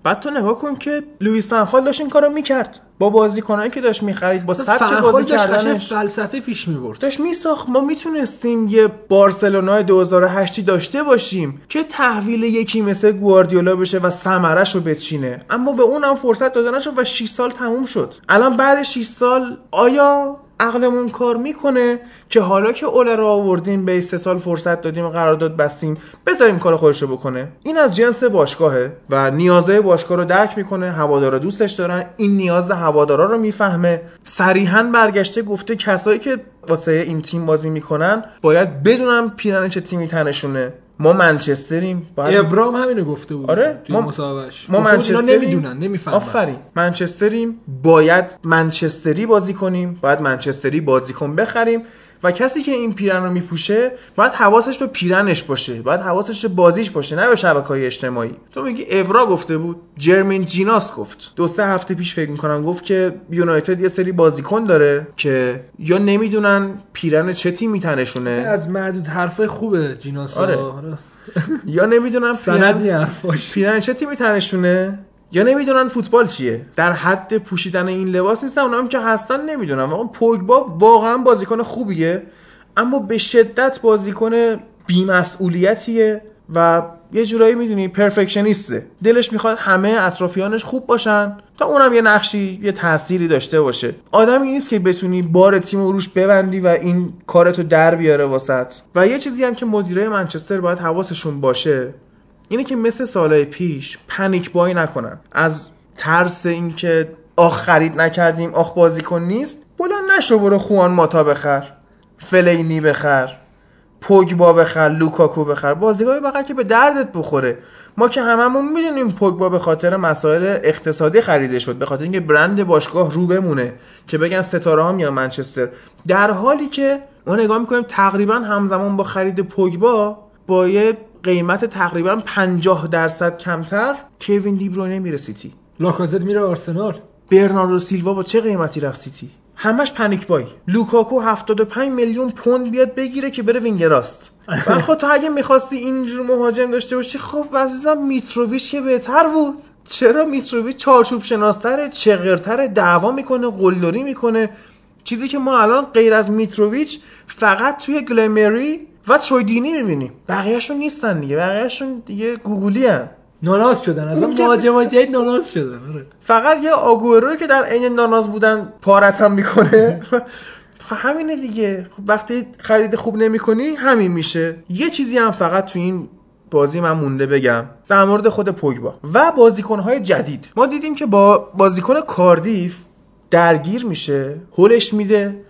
بعد تو نگاه کن که لوئیس فان خال داشت این کارو میکرد با بازیکنایی که داشت میخرید، با سبک بازی کردنش فلسفه پیش میبرد، داشت میساخت. ما میتونستیم یه بارسلونای 2008 داشته باشیم که تحویل یکی مثل گواردیولا بشه و ثمرش رو بچینه، اما به اونم فرصت داده نشد و 6 سال تموم شد. الان بعد 6 سال آیا عقلمون کار میکنه که حالا که اوله رو آوردیم به 3 سال فرصت دادیم، قرارداد بستیم، بذاریم کار خودش رو بکنه؟ این از جنس باشگاهه و نیازهای باشگاه رو درک میکنه، هوادارا دوستش دارن، این نیاز هوادارا رو میفهمه. صریحاً برگشته گفته کسایی که واسه این تیم بازی میکنن باید بدونن پیرن چه تیمی تنشونه. ما منچستریم. ابرام همینو گفته بود. آره توی مصاحبهش. ما منچستر نمیدونن، نمیفهمن. آفرین. منچستریم، باید منچستری بازی کنیم، باید منچستری بازیکن بخریم و کسی که این پیرن رو میپوشه باید حواسش به پیرنش باشه، باید حواسش به بازیش باشه، نه به شبکه‌های اجتماعی. تو میگی ابرا گفته بود، جرمین جیناس گفت 2-3 هفته پیش فکر می‌کنم، گفت که یونایتد یه سری بازیکن داره که یا نمیدونن پیرن چه تیمی تنشونه. از معدود حرفای خوبه جیناس، آره، یا نمیدونن پیرن چه تیمی تنشونه، یا نمیدونن فوتبال چیه. در حد پوشیدن این لباس نیستن، اونام که هستن نمیدونم. آقا پوگبا واقعا بازیکن خوبیه اما به شدت بازیکن بی‌مسئولیتیه و یه جورایی میدونی پرفکشنیسته، دلش میخواد همه اطرافیانش خوب باشن تا اونم یه نقشی، یه تأثیری داشته باشه. آدمی نیست که بتونی بار تیم رو روش ببندی و این کارتو در بیاره واسط. و یه چیزی هم که مدیرای منچستر باید حواسشون باشه اینه که مثل سالهای پیش پنیک بای نکنن، از ترس اینکه آخ خرید نکردیم، آخ بازیکن نیست، بلند نشو برو خوان ماتا بخر، فلینی بخر، پوگبا بخر، لوکاکو بخر، بازیکن بخر که به دردت بخوره. ما که هممون میدونیم پوگبا به خاطر مسائل اقتصادی خریده شد، به خاطر اینکه برند باشگاه رو بمونه که بگن ستاره ها میان منچستر، در حالی که ما نگاه میکنیم تقریبا همزمان با خرید پوگبا با یه قیمت تقریبا 50% کمتر کوین دی بروینه میره سیتی، لاکازت میره آرسنال، برناردو سیلوا با چه قیمتی رفت سیتی. همش پنیک بای. لوکاکو 75 میلیون پوند بیاد بگیره که بره وینگ راست. و خب تو اگه می‌خواستی اینجور مهاجم داشته باشی، خب عزیزم میتروویچ که بهتر بود. چرا میتروویچ چارچوب شناستره، چغرتره، دعوا میکنه، قلدری میکنه، چیزی که ما الان غیر از میتروویچ فقط توی گلمری و ترویدینی میبینیم، بقیهشون نیستن دیگه، بقیهشون دیگه گوگولی هم ناناز شدن، اصلا مهاجمای جدید ناناز شدن. فقط یه آگوئرو که در عین ناناز بودن پارت هم میکنه. همینه دیگه، وقتی خرید خوب نمیکنی همین میشه. یه چیزی هم فقط تو این بازی من مونده بگم در مورد خود پوگبا و بازیکنهای جدید، ما دیدیم که با بازیکن کاردیف درگیر میشه، هولش میده،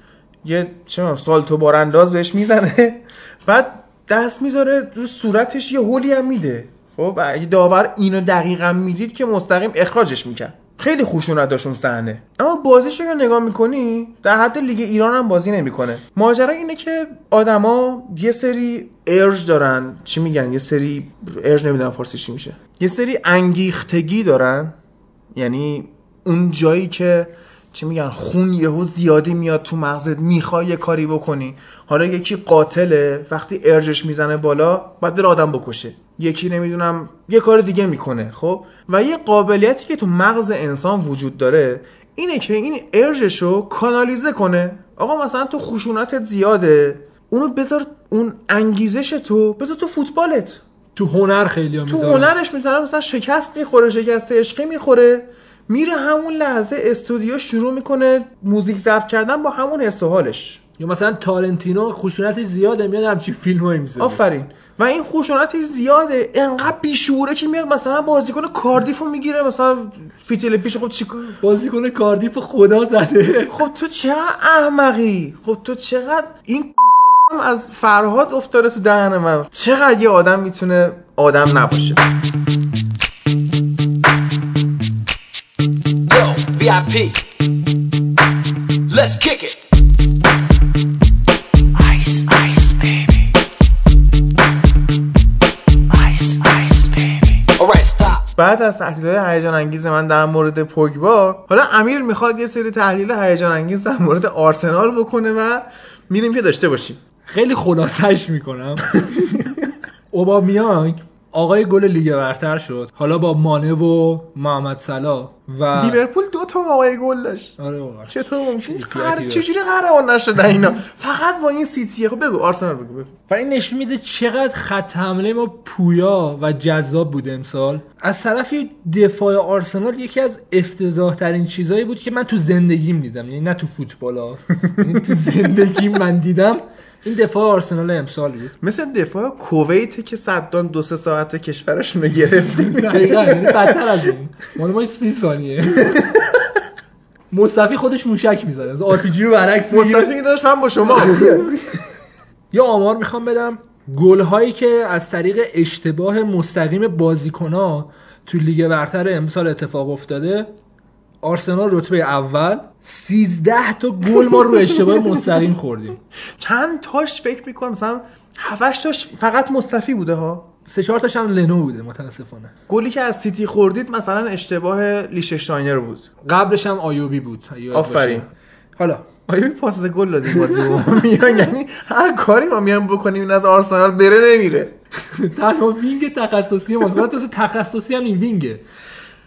یه چه سالتو بارانداز بهش میزنه، بعد دست میذاره رو صورتش یه هولی هم میده. خب و اگه داور اینو دقیقاً میدید که مستقیم اخراجش میکرد. خیلی خوشونت داشت اون صحنه. اما بازیش رو نگاه میکنی در حد لیگ ایران هم بازی نمیکنه. ماجرا اینه که آدما یه سری ارج دارن، چی میگن، یه سری ارج، نمیدونم فارسی چی میشه، یه سری انگیختگی دارن، یعنی اون جایی که چی میگن خون یهو زیادی میاد تو مغزت، میخوای یه کاری بکنی. حالا یکی قاتله، وقتی ارجش میزنه بالا باید بره آدم بکشه، یکی نمیدونم یه کار دیگه میکنه. خب و یه قابلیتی که تو مغز انسان وجود داره اینه که این ارجشو کانالیزه کنه. آقا مثلا تو خشونتت زیاده، اونو بذار، اون انگیزش تو بذار تو فوتبالت، تو هنر. خیلی میذاره تو هنرش، میذاره مثلا شکست میخوره، شکست عشقی میخوره، میره همون لحظه استودیو شروع میکنه موزیک ضبط کردن با همون حس و حالش. یا مثلا تارنتینو خوشونتش زیاده میاد همچین فیلمایی میسازه. آفرین. و این خوشونتش زیاده، انقدر بیشوره که میاد مثلا بازیکن کاردیفو میگیره، مثلا فیتیل پیش. خب چیکار بازیکن کاردیفو خدا زده. خب تو چقدر احمقی، خب تو چقدر این هم از فرهاد افتاده تو دهن من. چقدر یه آدم میتونه آدم نباشه. VIP. Let's kick it. Ice, ice, baby. Ice, ice, baby. Alright, stop. بعد از تحلیل هیجان انگیز من در مورد پوگبا، حالا امیر میخواد یه سری تحلیل هیجان انگیز در مورد آرسنال بکنه و میریم که داشته باشیم. خیلی خلاصش میکنم. اوبامیانگ آقای گل لیگ برتر شد. حالا با مانه و محمد صلاح و لیورپول دو تا آقای گل داشت. آره واقعا. چطور ممکنه؟ چجوری قهرمان نشدن اینا؟ فقط با این سیتیه. خب بگو آرسنال بگو. و این نشون میده چقدر خط حمله ما پویا و جذاب بود امسال. از طرفی دفاع آرسنال یکی از افتضاح ترین چیزایی بود که من تو زندگیم دیدم. یعنی نه تو فوتبالا. یعنی تو زندگی من دیدم. این دفاع آرسنال امسال بود مثل دفاع کویته که صدام 2-3 ساعت کشورش رو گرفت. دقیقاً یعنی بدتر از اون. مالماش 30 ثانیه. مصطفی خودش موشک می‌زنه. از آر پی جی رو برعکس می‌گیره. مصطفی داشت من با شما. یا آمار می‌خوام بدم گل‌هایی که از طریق اشتباه مستقیم بازیکن‌ها تو لیگ برتر امسال اتفاق افتاده. آرسنال رتبه اول، 13 تا گل ما رو اشتباه مستقیم خوردیم. چند تاش فکر می‌کنم مثلا 7 تاش فقط مصطفی بوده ها، 3-4 تاش هم لنو بوده متاسفانه. گلی که از سیتی خوردید مثلا اشتباه لیشتاینر بود، قبلش هم آیوبی بود. آفرین. حالا آیوبی پاس گل داد بازی میان، یعنی هر کاری ما میام بکنیم از آرسنال بره نمیره. تنها وینگ تخصصی ماست. مثلا تخصصی هم این وینگه.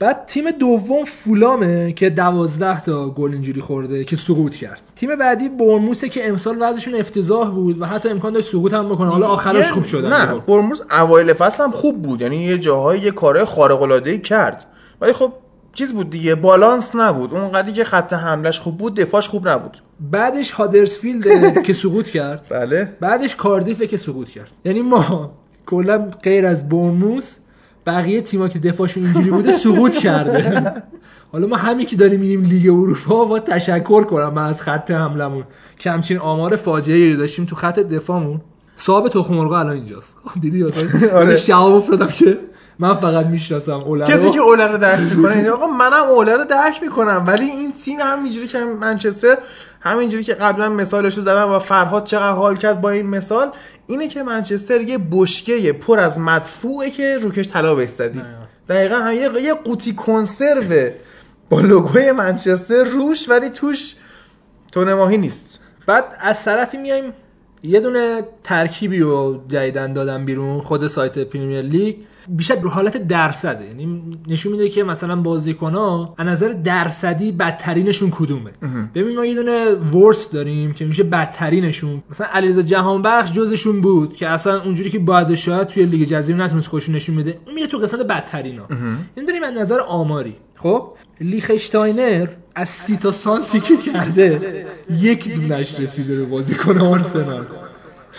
بعد تیم دوم فولامه که 12 تا گل اینجوری خورده که سقوط کرد. تیم بعدی برموسه که امسال وضعشون افتضاح بود و حتی امکان داشت سقوط هم بکنه. حالا آخرش خوب شدن. نه برموس اوایل فصل هم خوب بود، یعنی یه جاهایی یه کارهای خارق العاده ای کرد، ولی خب چیز بود دیگه، بالانس نبود. اونقدری که خط حملهش خوب بود دفاعش خوب نبود. بعدش هادرسفیلد که سقوط کرد. بله. بعدش کاردیف که سقوط کرد. یعنی ما کلا غیر از برموس بقیه تیم‌ها که دفاعشون اینجوری بوده سقوط کرده. حالا ما همین که داریم می‌بینیم لیگ اروپا و تشکر کنم من از خط حملمون که همچین آمار فاجعه‌ای داشتیم تو خط دفاعمون. صاحب تخم مرغ الان اینجاست. دیدی یادت؟ آره. شهاب افتادم که من فقط میشناسم اولر. کسی که اولر رو درک می‌کنه. آقا منم اولر رو درک می‌کنم، ولی این تیم همینجوری که منچستر، همینجوری که قبلا مثالش رو زدم و فرهاد چقدر حال کرد با این مثال، اینه که منچستر یه بشکه پر از مدفوعه که روکش طلا بایستدی. دقیقا هم یه قوطی کنسروه با لوگوی منچستر روش، ولی توش تونه ماهی نیست. بعد از طرفی میایم یه دونه ترکیبی رو جدیدن دادن بیرون خود سایت پریمیر لیگ، بیشتر به حالت درصده. یعنی نشون میده که مثلا بازیکن‌ها از نظر درصدی بدترینشون کدومه. ببین ما یه دونه ورس داریم که میشه بدترینشون، مثلا علیرضا جهانبخش جزشون بود که اصلا اونجوری که باید شاید توی لیگ جزیره نتونست خودش نشون بده، اون میره تو قسمت بدترینا. این داریم از نظر آماری. خب لیخشتاینر از 30 تا سانتی که کرده یک دونش رسیده به بازیکن آرسنال،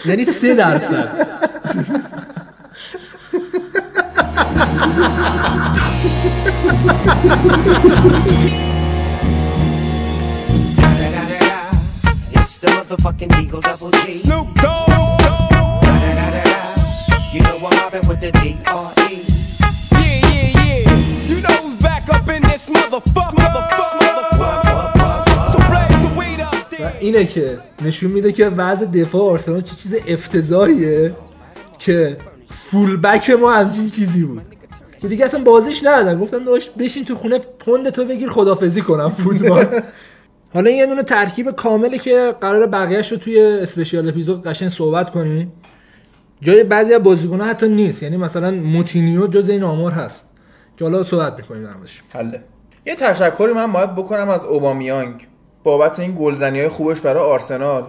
یعنی 3%. It's the motherfucking Eagle Double G. Snoop Dogg. You know I'm mobbing with the D.R.E. Yeah, yeah, yeah. You know who's back up in this motherfucker. So blaze the weed up there. اینه که نشون میده که وضع دفاع آرسنال چه چیز افتضاحیه که فول بک ما همچین چیزی بود که دیگه اصلا بازیش ندادن. گفتم داشت بشین تو خونه پوند تو بگیر خدافظی کنم فوتبال. حالا یه دونه ترکیب کامله که قراره بقیه‌اش رو توی اسپشیال اپیزود قشنگ صحبت کنیم. جای بعضی از بازیکن‌ها حتی نیست، یعنی مثلا موتینیو جز این آمار هست که حالا صحبت می‌کنیم درموش. حله. یه تشکری من باید بکنم از اوبامیانگ بابت این گلزنی‌های خوبش برای آرسنال.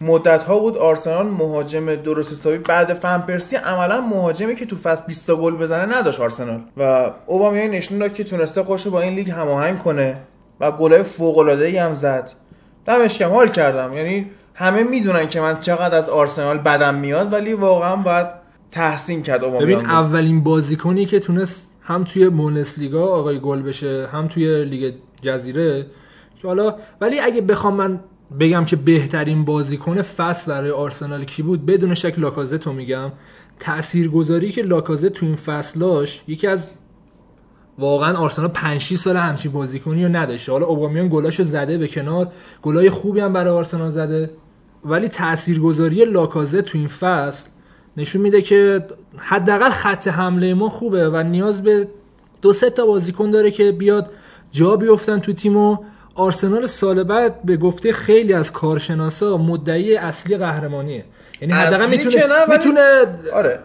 مدت‌ها بود آرسنال مهاجم درست حسابی بعد فن پرسی عملاً مهاجمی که تو فصل 20 تا گل بزنه نداشت آرسنال، و اوبامیانگ نشون داد که تونسته خودش با این لیگ هماهنگ کنه و گل‌های فوق‌العاده‌ای هم زد. دمش گرم، حال کردم. یعنی همه میدونن که من چقدر از آرسنال بدم میاد، ولی واقعا باید تحسین کرد. ببین اولین بازیکنی که تونست هم توی بوندسلیگا آقای گل بشه، هم توی لیگ جزیره. حالا ولی اگه بخوام من بگم که بهترین بازیکن فصل برای آرسنال کی بود، بدون شک لاکازتو میگم. تاثیرگذاری که لاکازت تو این فصلاش، یکی از واقعا آرسنال 5-6 سال همچین بازیکنی رو نداشته. حالا اوبامیان گلاشو زده به کنار، گلای خوبی هم برای آرسنال زده، ولی تاثیرگذاری لاکازت تو این فصل نشون میده که حداقل خط حمله ما خوبه و نیاز به 2-3 تا بازیکن داره که بیاد جا بیافتن تو تیم. و آرسنال سال بعد به گفته خیلی از کارشناسا مدعی اصلی قهرمانیه، یعنی حداقل میتونه آره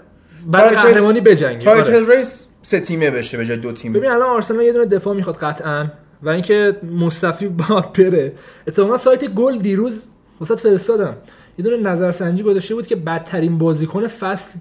برای قهرمانی بجنگه، تایتل ریس سه تیمه بشه به جای 2 تیم. ببین الان آرسنال یه دونه دفاع میخواد قطعاً و اینکه مصطفی باید بره. اتفاقا سایت گل دیروز واسط فرستادم یه دونه نظرسنجی گذاشته بود که بدترین بازیکن فصل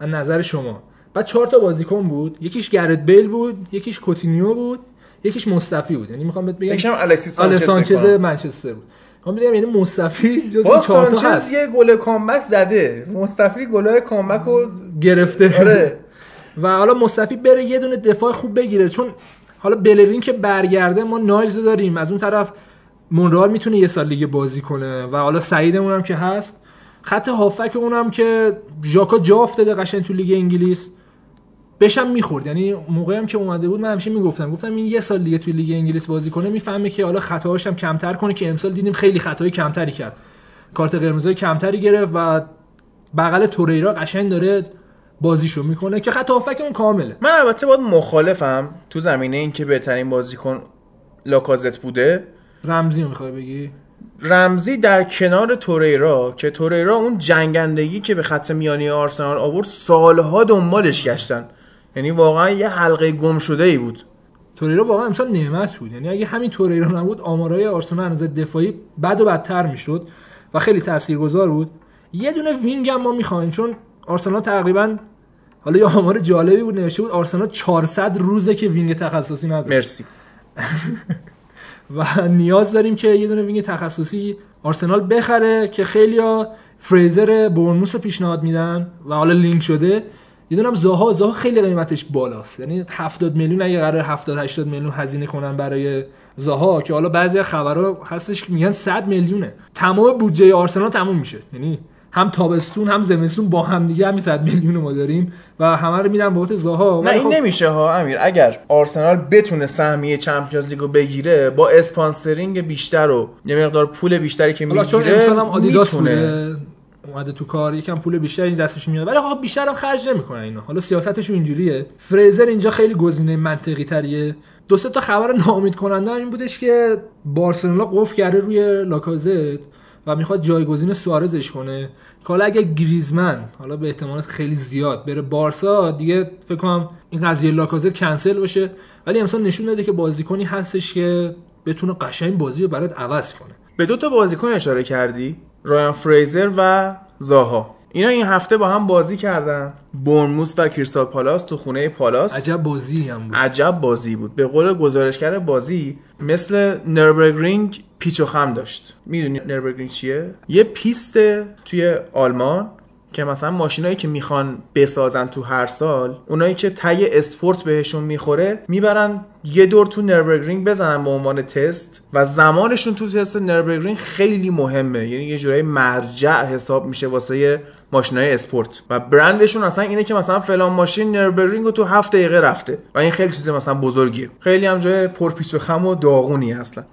از نظر شما. بعد 4 تا بازیکن بود، یکیش گرت بیل بود، یکیش کوتینیو بود، یکیش مصطفی بود. یعنی میخوام بهت بگم یکیشم الکسیس سانچز منچستر بود. میخوام بگم یعنی مصطفی جزو 4 تا هست. سانچز یه گل کامبک زده، مصطفی گلای کامبک رو گرفته. آره. و حالا مصطفی بره یه دونه دفاع خوب بگیره، چون حالا بلرین که برگرده ما نایلز داریم، از اون طرف مونرال میتونه یه سال لیگ بازی کنه و حالا سعیدمون هم که هست. خط هافک اونم که ژاکا جا افتاده قشنگ تو لیگ انگلیس بشم میخورد. یعنی موقعی هم که اومده بود من همیشه میگفتم، گفتم این یه سال دیگه تو لیگ انگلیس بازی کنه میفهمه که حالا خطاهاش هم کمتر کنه، که امسال دیدیم خیلی خطای کمتری کرد، کارت قرمزای کمتری گرفت و بغل توریرا قشنگ داره بازیشو میکنه که خط هافکمون کامله. من البته باید مخالفم تو زمینه این که بهترین بازیکن لاکازت بوده. رمزی میخوای بگی؟ رمزی در کنار توریرا، که توریرا اون جنگندگی که به خط میانی آرسنال آورد سالها دنبالش گشتن، یعنی واقعا یه حلقه گم شده ای بود. توریرا واقعا امسال نعمت بود، یعنی اگه همین توریرا نبود آمارای آرسنال از دفاعی بد و بدتر میشد و خیلی تاثیرگذار بود. یه دونه وینگ هم ما میخوایم، چون آرسنال تقریبا، حالا یه آمار جالبی بود نوشته بود آرسنال 400 روزه که وینگ تخصصی نداره. مرسی. و نیاز داریم که یه دونه وینگ تخصصی آرسنال بخره، که خیلیا فریزر بورنموث رو پیشنهاد میدن و حالا لینک شده. یه دونه هم زاها خیلی قیمتش بالاست، یعنی 70 میلیون اگه قرار 70 80 میلیون هزینه کنن برای زاها، که حالا بعضی خبرها هستش میگن 100 میلیونه تمام بودجه آرسنال تموم میشه، یعنی هم تابستون هم زمستون با هم دیگه هم 100 میلیون ما داریم و همه رو میدن بابت زاها. نه این نمیشه ها امیر. اگر آرسنال بتونه سهمیه چمپیونز لیگو بگیره با اسپانسرینگ بیشتر و یه مقدار پول بیشتری که میگیره، چون امسال هم آدیداس بوده اومده تو کار، یکم پول بیشتری دستش میاد، ولی خب بیشتر هم خرج نمیکنه اینا. حالا سیاستش اینجوریه. فریزر اینجا خیلی گزینه منطقی تریه. 2-3 تا خبر ناامید کننده این بودش که بارسلونا قفل کرده روی لاکازت و میخواد جایگزین سوارزش کنه. حالا اگه گریزمن، حالا به احتمالات خیلی زیاد، بره بارسا دیگه فکر کنم این قضیه لاکازت کنسل بشه، ولی امسال نشون داده که بازیکنی هستش که بتونه قشنگ بازی رو برات عوض کنه. به 2 تا بازیکن اشاره کردی، رایان فریزر و زاها. اینا این هفته با هم بازی کردن، بورنموث و کریستال پالاس تو خونه پالاس. عجب بازی هم بود. عجب بازی بود. به قول گزارشگر بازی مثل نوربرگرینگ پیچ و خم داشت. میدونی نوربرگرینگ چیه؟ یه پیست توی آلمان که مثلا ماشینایی که میخوان بسازن تو هر سال، اونایی که تگ اسپورت بهشون میخوره میبرن یه دور تو نوربرگرینگ بزنن به عنوان تست، و زمانشون تو تست نوربرگرینگ خیلی مهمه، یعنی یه جورایی مرجع حساب میشه واسه ماشینای اسپورت و برندشون اصلا اینه که مثلا فلان ماشین نوربرگرینگ تو 7 دقیقه رفته و این خیلی چیز مثلا بزرگیه، خیلی هم جای پرپیچ و خم و داغونی اصلا.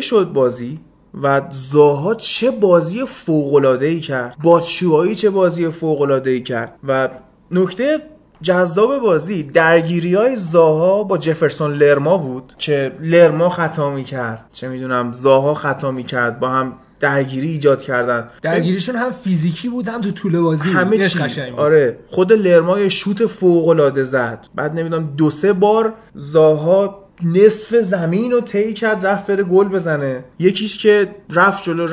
5-3 شد بازی و زاها چه بازی فوق‌العاده‌ای کرد، باتشوایی چه بازی فوق‌العاده‌ای کرد. و نکته جذاب بازی درگیری‌های زاها با جفرسون لرما بود که لرما خطا می‌کرد، چه میدونم زاها خطا می‌کرد، با هم درگیری ایجاد کردن. درگیریشون هم فیزیکی بود هم تو طول بازی، همه چی قشنگ بود. آره خود لرما یه شوت فوق‌العاده زد، بعد نمیدونم 2-3 بار زاها نصف زمین رو طی کرد رفت بره گل بزنه. یکیش که رفت جلو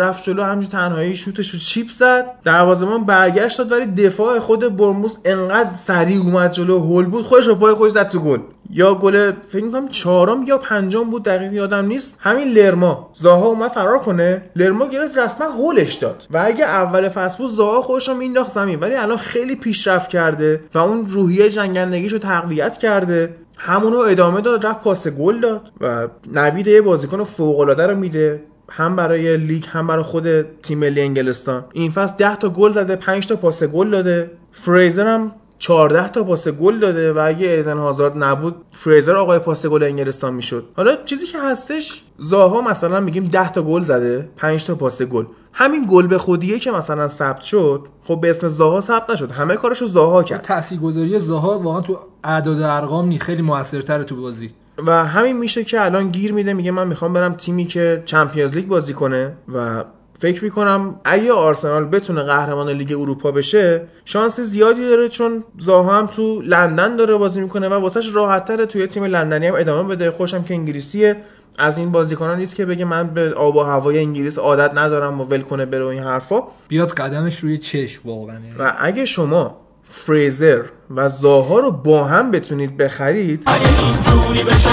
همینجوری تنهایی شوتش رو چیپ زد، دروازه‌بان برگشت داد، ولی دفاع خود برموس انقدر سریع اومد جلو، هول بود، خودش رو پای خودش زد تو گل. یا گل فکر می‌کنم 4م یا 5م بود، دقیق یادم نیست. همین لرما، زاها اومد فرار کنه، لرما گرفت رسما هولش داد. و اگه اول فصل بود زاها خودش رو مینداخت زمین، ولی الان خیلی پیشرفت کرده و اون روحیه جنگندگیش رو تقویت کرده. همونو ادامه داد، رفت پاس گل داد و نوید یه بازیکن فوق‌العاده رو میده، هم برای لیگ هم برای خود تیم ملی انگلستان. این فصل 10 تا گل زده، 5 تا پاس گل داده. فریزر هم 14 تا پاس گل داده و اگه ایدن هازارد نبود فریزر آقای پاس گل انگلستان میشد. حالا چیزی که هستش، زاها مثلا میگیم 10 تا گل زده، 5 تا پاس گل. همین گل به خودیه که مثلا ثبت شد، خب به اسم زاها ثبت نشد، همه کارشو زاها کرد. تاثیرگذاری زاها واقعا تو اعداد ارقام نی خیلی موثرتره تو بازی و همین میشه که الان گیر میده، میگه من میخوام برم تیمی که چمپیونز لیگ بازی کنه و فکر میکنم اگه آرسنال بتونه قهرمان لیگ اروپا بشه شانس زیادی داره، چون زاها هم تو لندن داره بازی میکنه و واسش راحت‌تره توی تیم لندنی هم ادامه بده. خوشم که انگلیسیه، از این بازیکن‌ها نیست که بگه من به آب و هوای انگلیس عادت ندارم و ول کنه بره این حرفا، بیاد قدمش روی چشم واقعا. و اگه شما فریزر و زاها رو با هم بتونید بخرید، اگه اینجوری بشه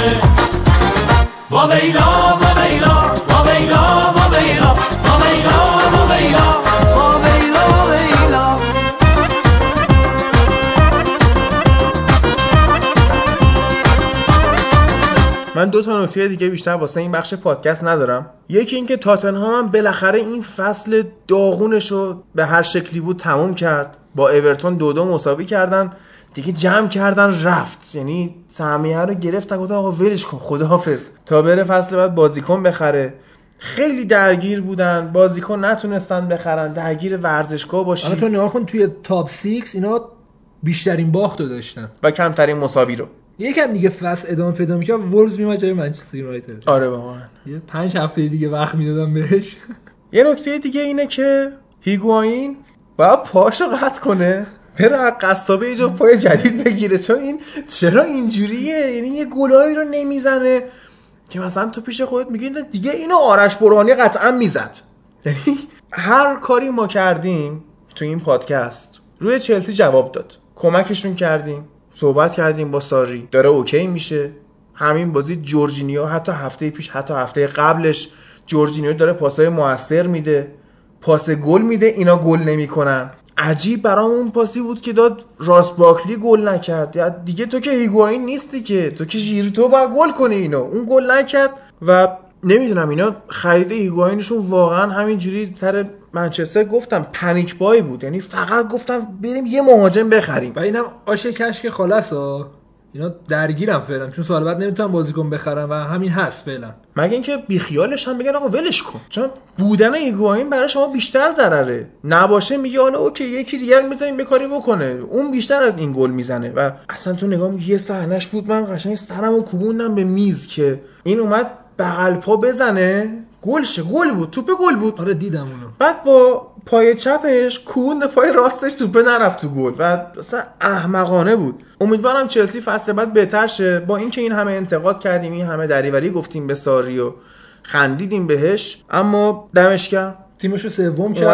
با ویلا با ویلا با ویلا با ویلا با ویلا با ویلا با ویلا، من 2 تا نکته دیگه بیشتر واسه این بخش پادکست ندارم. یکی این که تاتنهام هم بالاخره این فصل داغونش رو به هر شکلی بود تموم کرد، با اورتون 2-2 مساوی کردن دیگه، جمع کردن رفت، یعنی سهمیه رو گرفتن، گفتن آقا ولش کن خداحافظ تا بره فصل بعد بازیکن بخره. خیلی درگیر بودن، بازیکن نتونستن بخرن، درگیر ورزشگاه باشی. حالا تو نگاه کن توی تاپ 6 اینا بیشترین باخت رو داشتن و کمترین مساوی رو. یکم دیگه فصل ادامه پیدا می‌کنه وولز میومد جای منچستر یونایتد. آره واقعا یه 5 هفته دیگه وقت میدادم بهش. یه نکته دیگه اینه که هیگواین باید پاشو قطع کنه، بره از قصابه یه جا پای جدید بگیره، چون این چرا اینجوریه؟ یعنی یه گلایی رو نمیزنه که مثلا تو پیش خودت میگی دیگه اینو آرش برهانی قطعا میزد. یعنی هر کاری ما کردیم تو این پادکست روی چلسی جواب داد، کمکشون کردیم، صحبت کردیم با ساری، داره اوکی میشه. همین بازی جورجینیو، حتی هفته پیش، حتی هفته قبلش، جورجینیو داره پاسای موثر میده، پاس گل میده، اینا گل نمیکنن. عجیب برام اون پاسی بود که داد راس باکلی گل نکرد. دیگه تو که هیگواین نیستی، که تو که ژیروتو با گل کنی، اینو اون گل نکرد و نمیدونم اینا خرید هیگواینشون واقعا همینجوری سر منچستر گفتم پنیک بای بود، یعنی فقط گفتم بریم یه مهاجم بخریم. و اینم آش کشک خلاصا، اینا درگیرن فعلا چون سال بعد نمیتونن بازیکن بخرن و همین هست فعلا، مگه اینکه بیخیالش هم بگن آقا ولش کن، چون بودن هیگواین برای شما بیشتر از ضرره. نباشه میگه حالا اوکی یکی دیگر میتونیم بکاری بکنه، اون بیشتر از این گل میزنه. و اصلا تو نگام یه صحنهش بود من قشنگ سرمو کوبوندم به میز که این اومد بغل پا بزنه گلشه، گل بود، توپ گل بود. آره دیدم اونو. بعد با پای چپش کوند پای راستش، توپ نرفت تو گل و اصلا احمقانه بود. امیدوارم چلسی فصل بعد بهتر شه. با اینکه این همه انتقاد کردیم، این همه دریوری گفتیم به ساری و خندیدیم بهش، اما دمش گرم تیمشو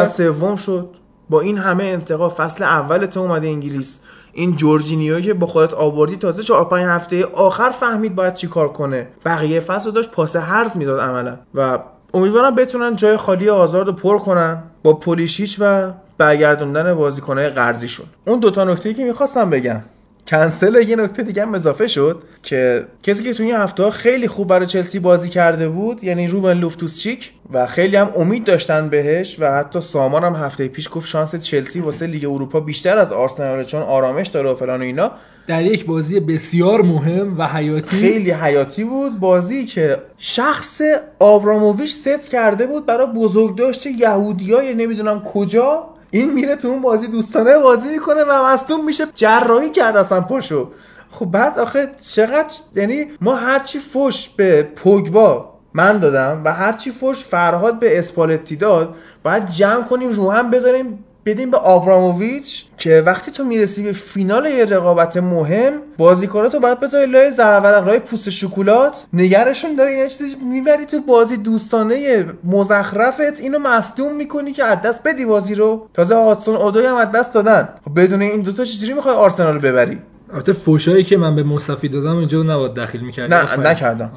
سوم شد. با این همه انتقاد فصل اول تو اومده انگلیس، این جورجینیو که با خودت آوردی تازه 4-5 هفته آخر فهمید باید چیکار کنه، بقیه فصل داشت پاس هرز میداد عملا. و امیدوارم بتونن جای خالی آزارد رو پر کنن با پولیشیچ و برگردوندن بازیکن‌های قرضیشون. اون 2 تا نکته‌ای که می‌خواستم بگم کنسل، یه نکته دیگه هم اضافه شد که کسی که تو این هفته‌ها خیلی خوب برای چلسی بازی کرده بود، یعنی روبن لوفتوس-چیک، و خیلی هم امید داشتن بهش و حتی سامان هم هفته پیش گفت شانس چلسی واسه لیگ اروپا بیشتر از آرسنال چون آرامش داره و فلان و اینا، در یک بازی بسیار مهم و حیاتی، خیلی حیاتی بود، بازی که شخص آبراموویچ ست کرده بود برای بزرگداشت یهودی‌ها یا نمیدونم کجا، این میره تو اون بازی دوستانه بازی میکنه و مصدوم میشه، جراحی کرد اصلا پاشو. خب بعد آخه چقدر، یعنی ما هرچی فوش به پوگبا من دادم و هرچی فوش فرهاد به اسپالتی داد باید جمع کنیم رو هم بذاریم بدیم به آبراموویچ که وقتی تو میرسی به فینال یه رقابت مهم، بازیکناتو باید بذاری لای زرورق‌های پوست شکلات، نگرشون داری، اینا چیزی میبری تو بازی دوستانه مزخرفت، اینو مصدوم میکنی که از دست بدی بازی رو. تازه هاتسون اودوی هم از دست دادن. خب بدون این دوتا چجوری میخوای آرسنال رو ببری؟ البته فوشایی که من به مصطفی دادم اینجا نباید دخیل می‌کردی. نکردم.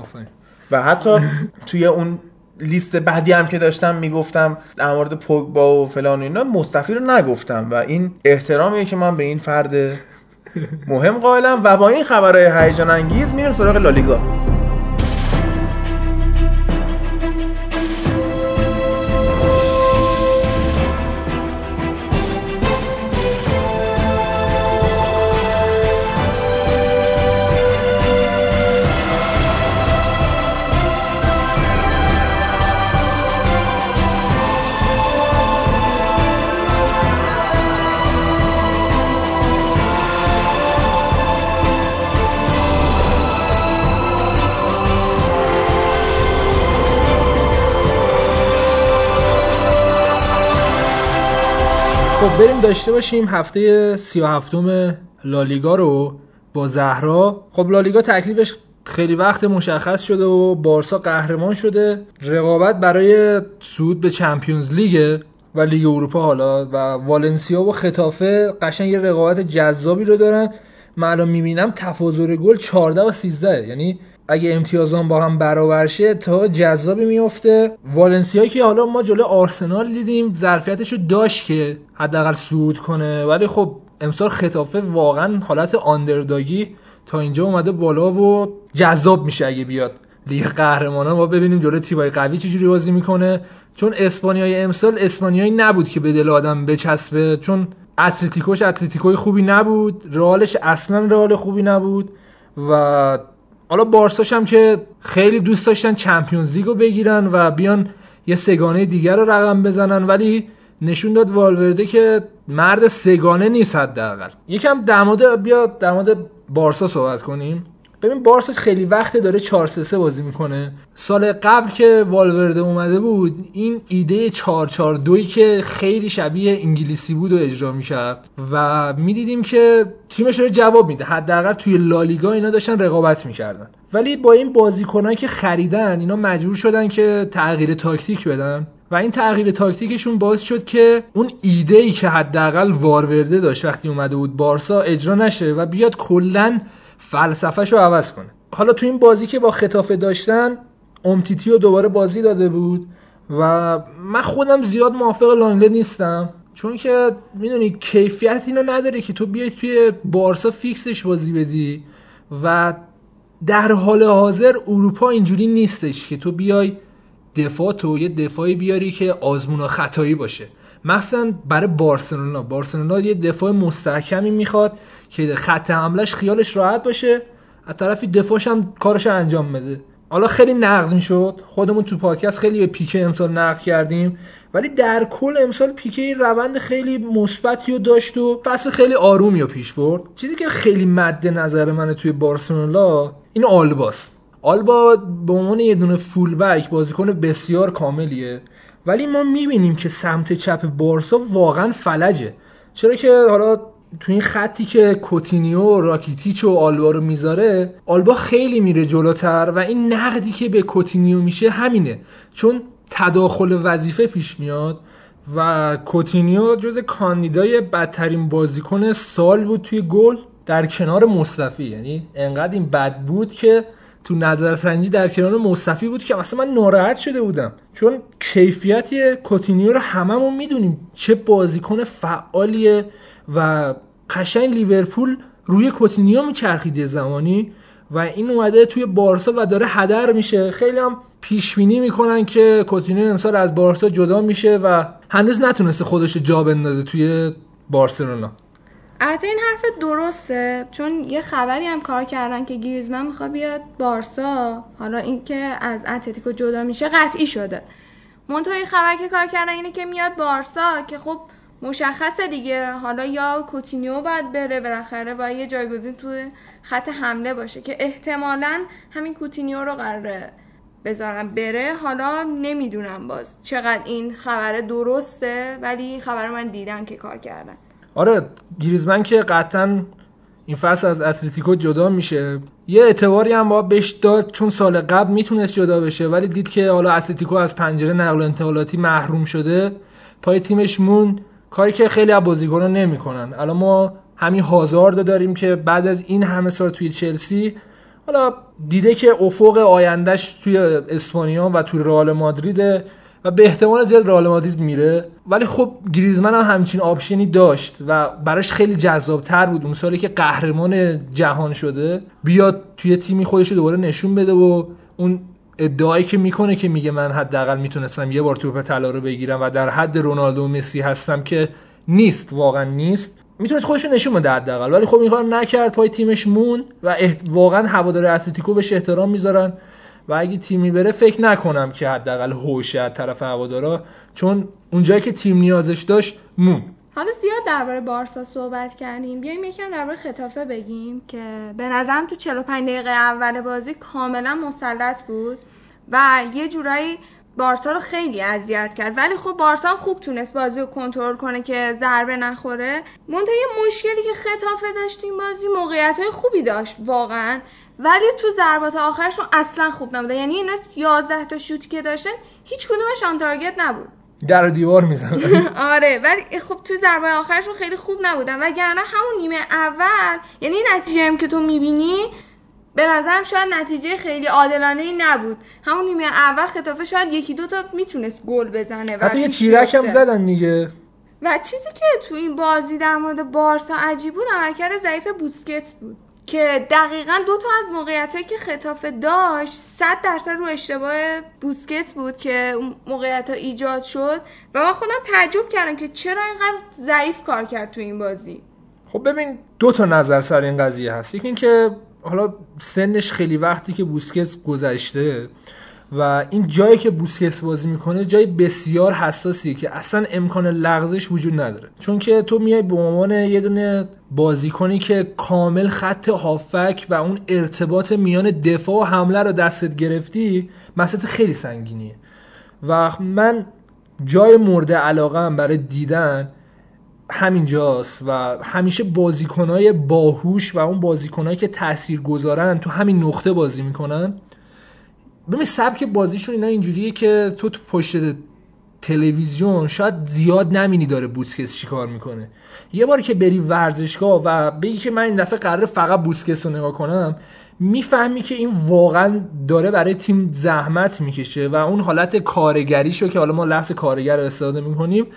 و حتی توی اون لیست بعدی هم که داشتم میگفتم در مورد پوگبا و فلان و اینا، مصطفی رو نگفتم و این احترامیه که من به این فرد مهم قائلم. و با این خبرهای هیجان انگیز میریم سراغ لالیگا. بریم داشته باشیم هفته 37م لالیگا رو با زهرا. خب لالیگا تکلیفش خیلی وقت مشخص شده و بارسا قهرمان شده. رقابت برای صعود به چمپیونز لیگ و لیگ اروپا حالا و والنسیا و ختافه قشنگ یه رقابت جذابی رو دارن. من الان میبینم تفاضل گل 14 و 13، یعنی اگه امتیازان با هم برابر شه تا جذابی میفته. والنسیا که حالا ما جلوی آرسنال دیدیم ظرفیتشو داشت که حداقل صعود کنه، ولی خب امسال ختافه واقعا حالت آندرداگی تا اینجا اومده بالا و جذاب میشه اگه بیاد لیگ قهرمانان. ما ببینیم جلوی تیمای قوی چجوری بازی میکنه، چون اسپانیای امسال اسپانیایی نبود که به دل آدم بچسبه، چون اتلتیکوش اتلتیکوی خوبی نبود، رئالش اصلا رئال خوبی نبود و حالا بارساش هم که خیلی دوست داشتن چمپیونز لیگو بگیرن و بیان یه سگانه دیگر رو رقم بزنن، ولی نشون داد والورده که مرد سگانه نیست. حداقل یکم در مورد بارسا صحبت کنیم. ببین بارسا خیلی وقت داره 4-3-3 بازی میکنه. سال قبل که والورده اومده بود این ایده 4-4-2 که خیلی شبیه انگلیسی بود و اجرا میشد و میدیدیم که تیمش رو جواب میده. حداقل توی لالیگا اینا داشتن رقابت میکردن، ولی با این بازیکنایی که خریدن اینا مجبور شدن که تغییر تاکتیک بدن و این تغییر تاکتیکشون باعث شد که اون ایده‌ای که حداقل والورده داشت وقتی اومده بود بارسا اجرا نشه و بیاد کلاً فلسفه‌شو عوض کنه. حالا تو این بازی که با ختافه داشتن امتیتیو دوباره بازی داده بود و من خودم زیاد موافق لانگله نیستم، چون که میدونی کیفیت اینو نداره که تو بیای توی بارسا فیکسش بازی بدی و در حال حاضر اروپا اینجوری نیستش که تو بیای دفاع تو یه دفاعی بیاری که آزمون و خطایی باشه، مثلا برای بارسلونا یه دفاع مستحکمی میخواد که خط حملهش خیالش راحت باشه، از طرفی دفاعش هم کارش انجام بده. حالا خیلی نقد میشد، خودمون تو پادکست خیلی به پیکه امسال نقد کردیم، ولی در کل امسال پیکه روند خیلی مثبتی داشت و فصل خیلی آرومی رو پیش برد. چیزی که خیلی مد نظر منه توی بارسلونا این آلبا به عنوان یه دونه فول بک بازیکن بسیار کاملیه، ولی ما میبینیم که سمت چپ بارسا واقعا فلجه. چرا که حالا تو این خطی که کوتینیو، راکیتیچ و آلبا رو میذاره، آلبا خیلی میره جلوتر و این نقدی که به کوتینیو میشه همینه، چون تداخل وظیفه پیش میاد و کوتینیو جز کاندیدای بدترین بازیکن سال بود توی گل در کنار مصطفی. یعنی انقدر این بد بود که تو نظرسنجی در کنار مصطفی بود که مثلا من ناراحت شده بودم، چون کیفیت کوتینیو رو هممون میدونیم چه بازیکن فعالیه و قشنگ لیورپول روی کوتینیو میچرخیده زمانی و این اومده توی بارسا و داره هدر میشه. خیلی هم پیش بینی میکنن که کوتینیو امسال از بارسا جدا میشه و هنوز نتونسته خودش رو جا بندازه توی بارسلونا. البته این حرف درسته، چون یه خبری هم کار کردن که گریزمن میخواد بیاد بارسا، حالا این که از اتلتیکو جدا میشه قطعی شده. منتها این خبر که کار کردن اینه که میاد بارسا که خب مشخصه دیگه، حالا یا کوتینیو باید بره بالاخره و یه جایگزین تو خط حمله باشه که احتمالاً همین کوتینیو رو قراره بذارم بره. حالا نمیدونم باز چقدر این خبر درسته، ولی خبر من دیدم که کار کردن. آره گریزمن که قطعاً این فصل از اتلتیکو جدا میشه، یه اعتباری هم باید بهش داد چون سال قبل میتونست جدا بشه ولی دید که حالا اتلتیکو از پنجره نقل و انتقالاتی محروم شده، پای تیمش مون، کاری که خیلی از بازیکن‌ها نمی‌کنن. الان ما همین هازارد داریم که بعد از این همه سال توی چلسی حالا دیده که افق آیندهش توی اسپانیا و توی رئال مادریده و به احتمال زیاد رئال مادرید میره، ولی خب گریزمن هم همچین آپشنی داشت و براش خیلی جذاب‌تر بود اون سالی که قهرمان جهان شده بیاد توی تیمی خودش رو دوباره نشون بده و اون ادعایی که میکنه که میگه من حداقل میتونستم یه بار توپ طلا رو بگیرم و در حد رونالدو و مسی هستم که نیست، واقعا نیست، میتونست خودش رو نشون بده حداقل، ولی خب این کارو نکرد، پای تیمش مون و واقعا هوادار اتلتیکو بهش احترام میذارن و اگه تیمی بره فکر نکنم که حداقل هوش از طرف هوادارا، چون اونجایی که تیم نیازش داشت مون. حالا زیاد درباره بارسا صحبت کردیم، بیایم یکم درباره خطافه بگیم که به نظرم تو 45 دقیقه اول بازی کاملا مسلط بود و یه جورایی بارسا رو خیلی اذیت کرد، ولی خب بارسا هم خوب تونست بازی رو کنترل کنه که ضربه نخوره. منتها یه مشکلی که خطافه داشت این بازی، موقعیت‌های خوبی داشت واقعا ولی تو ضربات آخرشون اصلا خوب نبود، یعنی اینا 11 تا شوت که داشتن هیچ کدومش آن تارگت نبود، در و دیوار میزنن. آره ولی خب تو ضربه آخرشون خیلی خوب نبودن، وگرنه همون نیمه اول یعنی نتیجه هم که تو میبینی به نظرم شاید نتیجه خیلی عادلانه‌ای نبود. همون نیمه اول خطافه شاید یکی دو تا میتونست گل بزنه، حتی یه تیرک هم زدن دیگه. و چیزی که تو این بازی در مورد بارسا عجیب بود عملکرد ضعیف بوسکتس بود که دقیقاً دو تا از موقعیتایی که خطافه داشت 100% رو اشتباه بوسکتس بود که موقعیت‌ها ایجاد شد و من خودم تعجب کردم که چرا اینقدر ضعیف کار کرد تو این بازی. خب ببین دو تا نظر سر این قضیه هست، یکی این که حالا سنش خیلی وقتی که بوسکتس گذشته و این جایی که بوسکتس بازی میکنه جای بسیار حساسیه که اصلا امکان لغزش وجود نداره، چون که تو میای به عنوان یه دونه بازیکنی که کامل خط هافک و اون ارتباط میان دفاع و حمله رو دستت گرفتی، مسئله خیلی سنگینیه و من جای مورد علاقه‌ام برای دیدن همینجاست و همیشه بازیکنای باهوش و اون بازیکنایی که تاثیرگذارن تو همین نقطه بازی میکنن. ببین سبک بازیشون اینا اینجوریه که تو پشت تلویزیون شاید زیاد نمینی داره بوسکتس چیکار میکنه، یه بار که بری ورزشگاه و بگی که من این دفعه قراره فقط بوسکتس رو نگاه کنم میفهمی که این واقعا داره برای تیم زحمت میکشه و اون حالت کارگریشو که حالا ما لفظ کارگر رو استفاده میکنیم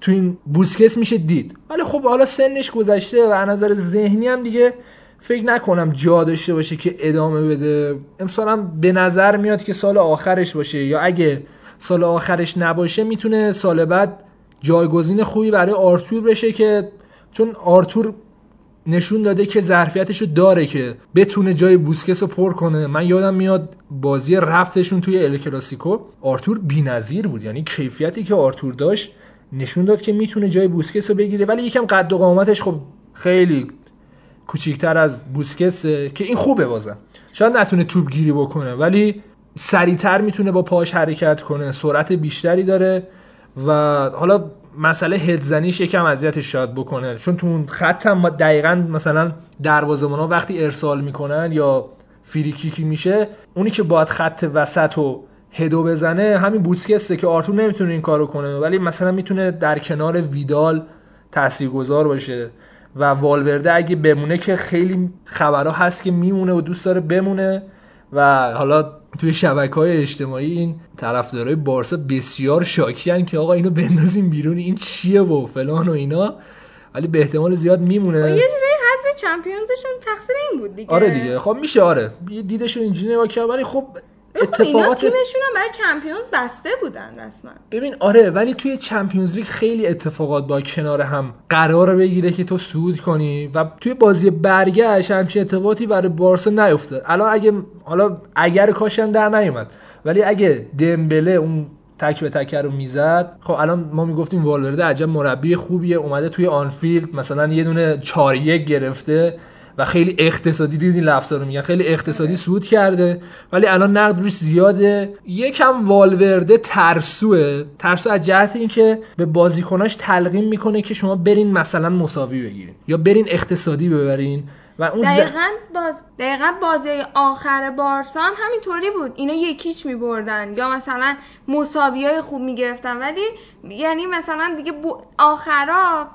تو این بوسکتس میشه دید، ولی خب حالا سنش گذشته و از نظر ذهنی هم دیگه فکر نکنم جا داشته باشه که ادامه بده. امسال هم به نظر میاد که سال آخرش باشه، یا اگه سال آخرش نباشه میتونه سال بعد جایگزین خوبی برای آرتور بشه، که چون آرتور نشون داده که ظرفیتشو داره که بتونه جای بوسکتس رو پر کنه. من یادم میاد بازی رفتشون توی ال کلاسیکو آرتور بی‌نظیر بود، یعنی کیفیتی که آرتور داشت نشون داد که میتونه جای بوسکتس رو بگیره، ولی یکم قد و قامتش خب خیلی کوچیک‌تر از بوسکتس که این خوبه، بازم شاید نتونه توپ گیری بکنه ولی سریع‌تر میتونه با پاش حرکت کنه، سرعت بیشتری داره و حالا مسئله هدزنیش یکم اذیتش شاید بکنه، چون تو اون خط هم دقیقاً مثلا دروازه‌بانا وقتی ارسال میکنن یا فری کیکی میشه اونی که باید خط وسطو هدو بزنه همین بوسکتسه که آرتور نمیتونه این کارو کنه، ولی مثلا میتونه در کنار ویدال تاثیرگذار باشه و والورده اگه بمونه که خیلی خبرها هست که میمونه و دوست داره بمونه و حالا توی شبکه‌های اجتماعی این طرفدارای بارسا بسیار شاکیان که آقا اینو بندازیم بیرون این چیه و فلان و اینا، ولی به احتمال زیاد میمونه. یه جوری حذف چمپیونزشون تقصیر این بود دیگه. آره دیگه خب میشه، آره دیدشون اینجوری نگاه کرد، ولی خب اتفاقات تیمشون هم برای چمپیونز بسته بودن رسما. ببین آره ولی توی چمپیونز لیگ خیلی اتفاقات با کنار هم قرار بگیره که تو صعود کنی و توی بازی برگشت همچین اتفاقاتی برای بارسا نیفتاد. الان اگه حالا اگر کاشن در نیومد، ولی اگه دمبله اون تک به تک رو میزد خب الان ما میگفتیم والورده عجب مربی خوبیه، اومده توی آنفیلد مثلا یه دونه 4-1 گرفته و خیلی اقتصادی، دیدین لفظا رو میگن، خیلی اقتصادی سود کرده، ولی الان نقد روش زیاده. یکم والورده ترسو از جهت اینکه به بازیکناش تلقین میکنه که شما برین مثلا مساوی بگیرین یا برین اقتصادی ببرین. و اون دقیقاً بازی آخر بارسا هم همینطوری بود، اینا یکیچ می‌بردن یا مثلا مساویای خوب می‌گرفتن، ولی یعنی مثلا دیگه آخرا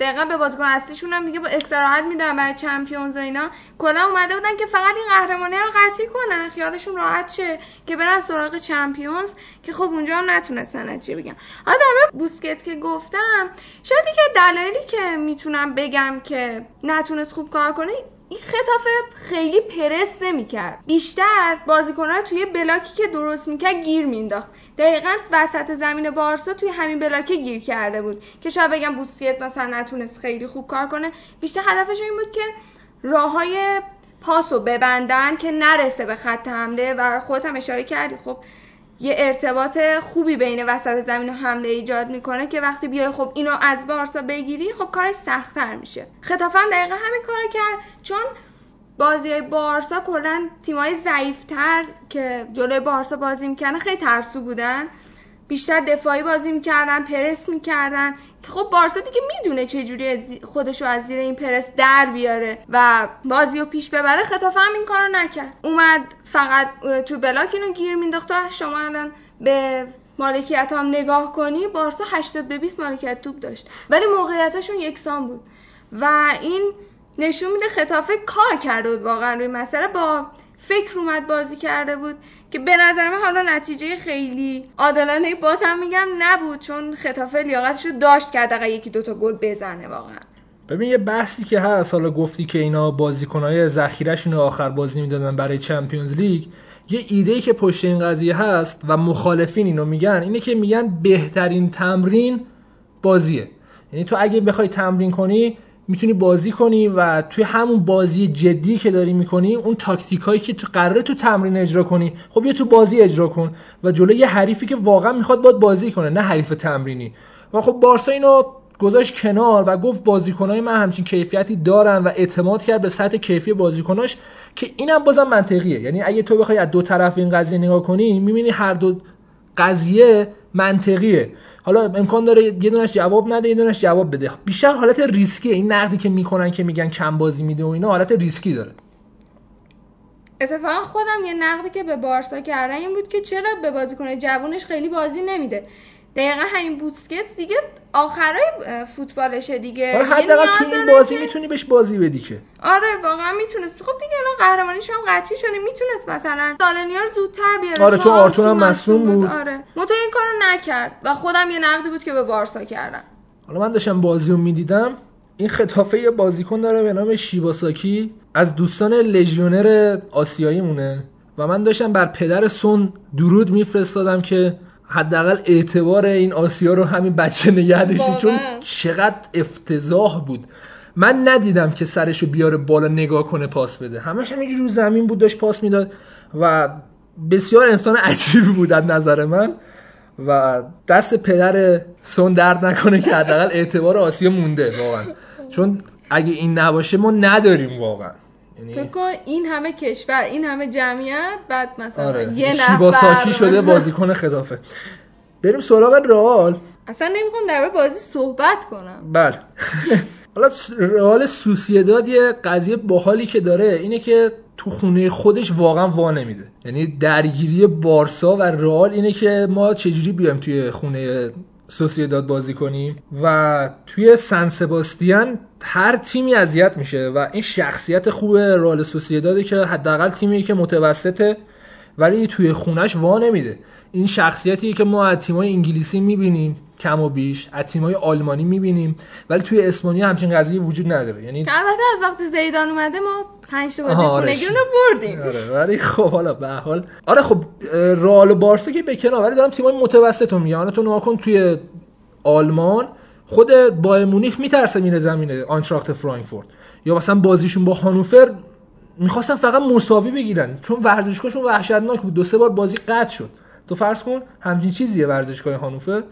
دقیقاً به بازیکن اصلیشون هم دیگه استراحت میدن برای چمپیونز و اینا. کلا اومده بودن که فقط این قهرمانی رو قطعی کنن، خیالشون راحت شه که برن سراغ چمپیونز، که خب اونجا هم نتونستن. چی بگم حالا در بوسکت که گفتم، شاید که دلایلی که میتونم بگم که نتونست خوب کار کنه، این خطافه خیلی پرس نمی‌کرد، بیشتر بازیکن‌ها توی بلاکی که درست می‌کرد گیر می‌انداخت. دقیقاً وسط زمین بارسا توی همین بلاکه گیر کرده بود که شاید بگم بوسکت مثلا نتونست خیلی خوب کار کنه. بیشتر هدفش این بود که راه‌های پاسو ببندن که نرسه به خط حمله، و خودت هم اشاره کردی خب یه ارتباط خوبی بین وسط زمین و حمله ایجاد میکنه که وقتی بیای خب اینو از بارسا بگیری خب کارش سخت‌تر میشه. خطافه هم دقیقاً همین کارو کرد، چون بازیای بارسا کلاً تیمای ضعیف‌تر که جلوی بارسا بازی میکنن خیلی ترسو بودن، بیشتر دفاعی بازی میکردن، پرس میکردن که خب بارسا دیگه میدونه چجوری خودشو از زیر این پرس در بیاره و بازیو پیش ببره. خطافه هم این کارو نکرد، اومد فقط تو بلاک اینو گیر مینداخت. شما الان به مالکیت هم نگاه کنی، بارسا 80-20 مالکیت توپ داشت ولی موقعیتاشون یکسان بود و این نشون میده خطافه کار کرده واقعا روی مسئله، با فکر اومد بازی کرده بود که به نظر من حالا نتیجه خیلی عادلانه باز هم میگم نبود، چون خطافه لیاقتشو داشت که حداقل یکی دوتا گل بزنه واقعا. ببین یه بحثی که هست، حالا گفتی که اینا بازیکن‌های ذخیره‌شون رو آخر بازی میدادن برای چمپیونز لیگ، یه ایده‌ای که پشت این قضیه هست و مخالفین اینو میگن اینه که میگن بهترین تمرین بازیه. یعنی تو اگه بخوای تمرین کنی میتونی بازی کنی و توی همون بازی جدی که داری میکنی اون تاکتیکایی که تو قراره تو تمرین اجرا کنی خب یا تو بازی اجرا کن و جلوی یه حریفی که واقعا میخواد باید بازی کنه، نه حریف تمرینی. و خب بارسا اینو گذاشت کنار و گفت بازیکنای من همچین کیفیتی دارن و اعتماد کرد به سطح کیفی بازیکناش، که اینم بازم منطقیه. یعنی اگه تو بخوای از دو طرف این قضیه نگاه کنی میبینی هر دو قضیه منطقیه. حالا امکان داره یه دونش جواب نده یه دونش جواب بده، بیشتر حالت ریسکیه. این نقدی که میکنن که میگن کم بازی میده و اینا حالت ریسکی داره. اتفاقا خودم یه نقدی که به بارسا کردن این بود که چرا به بازیکن جوونش خیلی بازی نمیده. دقیقا همین بوسکت دیگه آخرای فوتبالشه دیگه، آره حداقل تو این بازی میتونی بهش بازی بدی که آره واقعا میتونست. خب دیگه الان قهرمانیش هم قطعی شده، میتونست مثلا دالنیا رو زودتر بیاره، آره چون آرتون هم مصدوم بود. آره متو این کارو نکرد و خودم یه نقدی بود که به بارسا کردم. حالا من داشتم بازیو میدیدم، این خطافه یه بازیکن داره به نام شیباساکی، از دوستان لژیونر آسیایی مونه و من داشتم بر پدر سون درود میفرستادم که حداقل اعتبار این آسیا رو همین بچه نگه داشتی، چون چقدر افتضاح بود. من ندیدم که سرشو بیاره بالا نگاه کنه پاس بده، همش همینجوری رو زمین بود داشت پاس میداد و بسیار انسان عجیبی بود از نظر من و دست پدر سون درد نکنه که حداقل اعتبار آسیا مونده واقعا، چون اگه این نباشه ما نداریم واقعا. فکر کن این همه کشور این همه جمعیت بعد مثلا آره. یه نفر شیباساکی شده بازیکن خطافه. بریم سراغ رئال. اصلا نمیخوام درباره بازی صحبت کنم. بله. حالا رئال سوسییداد یه قضیه باحالی که داره اینه که تو خونه خودش واقعا وا نمیده. یعنی درگیری بارسا و رئال اینه که ما چجوری بیایم توی خونه سوسییداد بازی کنیم و توی سن سباستیان هر تیمی اذیت میشه و این شخصیت خوب رئال سوسییداد که حداقل تیمی که متوسطه ولی توی خونش وا نمیده. این شخصیتی که ما از تیمای انگلیسی میبینیم کم و بیش، از تیمای آلمانی میبینیم، ولی توی اسپانیا همچین قضیه وجود نداره. یعنی البته از وقتی زیدان اومده ما 5 تا بازی خونگی رو بردیم. آره ولی خب حالا به هر حال آره خب رئال و بارسا که به کنار، ولی دارم تیمای متوسطو میگم. تو نگاه کن توی آلمان خود بایرن مونیخ میترسه میره زمینه آینتراخت فرانکفورت، یا مثلا بازیشون با هانوفر میخواستن فقط مساوی بگیرن چون ورزشگاهشون وحشتناک بود، 2-3 بار بازی قطع شد. تو فرض کن همچین چیزیه ورزشگاه هانوفر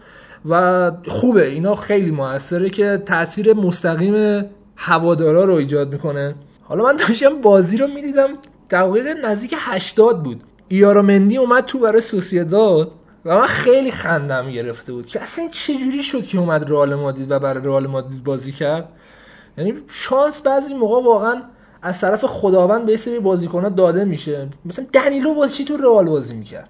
و خوبه اینا خیلی موثره که تاثیر مستقیم هوادارا رو ایجاد میکنه. حالا من داشتم بازی رو میدیدم، دقیقه نزدیک 80 بود، ایارامندی اومد تو برای سوسییداد و من خیلی خندم گرفته بود که اصلا چه جوری شد که اومد رئال مادرید و برای رئال مادرید بازی کرد. یعنی شانس بعضی موقع واقعا از طرف خداوند به سری بازیکن‌ها داده میشه. مثلا دنیلو واسچی تو رئال بازی میکرد.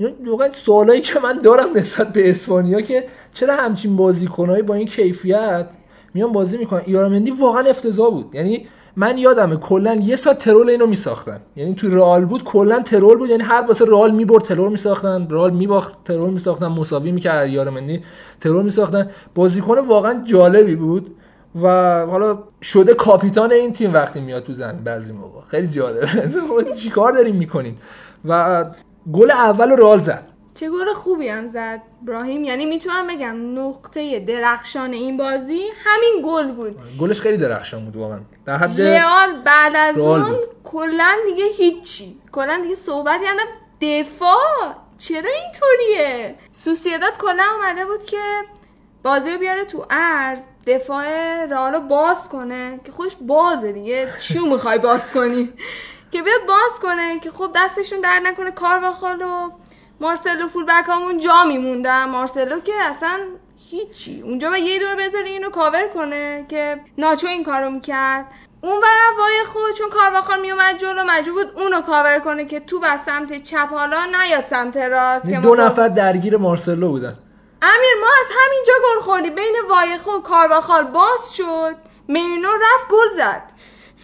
یعنی واقعا سوالایی که من دارم نسبت به اسپانیا که چرا همچین بازیکنایی با این کیفیت میان بازی میکنن. ایارامندی واقعا افتضاح بود. یعنی من یادمه کلا یه ساعت ترول اینو میساختن، یعنی تو رئال بود کلا ترول بود، یعنی هر واسه رئال میبرد ترول میساختن، رئال میباخت ترول میساختن، مساوی میکرد یارمندی ترول میساختن. بازیکن واقعا جالبی بود و حالا شده کاپیتان این تیم وقتی میاد تو زمین بعضی موقع خیلی جالبه. چیکار دارین میکنین؟ و گل اول رئال زد، چه گل خوبی هم زد ابراهیم. یعنی میتونم بگم نقطه درخشان این بازی همین گل بود. گلش خیلی درخشان بود واقعا. در حد رئال بعد از اون کلا دیگه هیچی، کلا دیگه صحبتی یعنی دفاع چرا اینطوریه؟ سوسییداد کلا اومده بود که بازی رو بیاره تو عرض، دفاع رئال رو باز کنه که خودش بازه دیگه، چیو میخوای باز کنی که بیا باز کنه که خب دستشون در نکنه. کارواخال و مارسلو فول بک همون جا میموندن، مارسلو که اصلا هیچی، اونجا با یه دور بذاره اینو کاور کنه که ناچو این کارو میکرد. اون برم وای خود چون کارواخال میومد جلو مجبور بود اونو کاور کنه که تو بس سمت چپ حالا نیاد سمت راست. دو نفر درگیر مارسلو بودن. امیر ما از همینجا گل خوردی، بین وای خود کارواخال باز شد، مینو رفت گل زد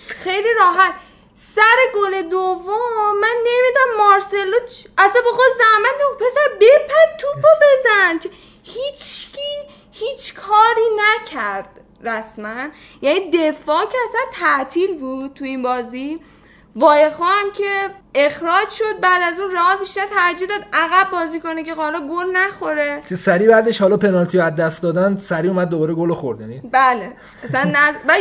خیلی راحت. سر گل دوم من نمیدونم مارسلو اصلا به خود زحمت نکشه، پسر بپد توپو بزن، هیچ کاری نکرد رسما. یعنی دفاع که اصلا تعطیل بود تو این بازی. وایخو هم که اخراج شد، بعد از اون رئال بیشتر ترجیح داد عقب بازی کنه که حالا گل نخوره. سری بعدش حالا پنالتی رو از دست دادن، سری اومد دوباره گل خورد. یعنی بله مثلا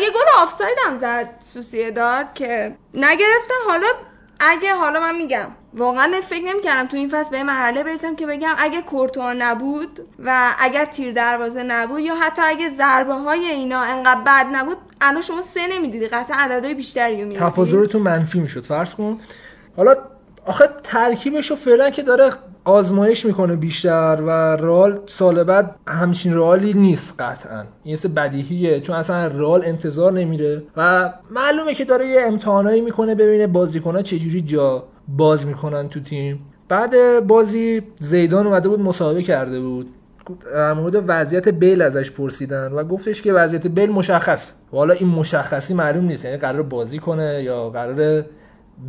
یه گل آفساید هم زد سوسییداد که نگرفتن. حالا اگه حالا من میگم واقعا فکر نمی‌کردم تو این فصل به مرحله برسم که بگم اگه کورتوا نبود و اگر تیر دروازه نبود یا حتی اگه ضربه های اینا انقدر بد نبود الان شما سه نمیدیدی، قطعا عددهای بیشتری رو می‌دیدی، تفاضلتون منفی میشد فرض کن. حالا آخه ترکیبشو فعلا که داره آزمایش میکنه بیشتر و رئال سال بعد همچین رئالی نیست قطعا، این سه بدیهیه، چون اصلا رئال انتظار نمیره و معلومه که داره یه امتحانایی میکنه ببینه بازیکن‌ها چجوری جا باز میکنن تو تیم. بعد بازی زیدان اومده بود مصاحبه کرده بود، در مورد وضعیت بیل ازش پرسیدن و گفتش که وضعیت بیل مشخص، حالا این مشخصی معلوم نیست، یعنی قرار بازی کنه یا قراره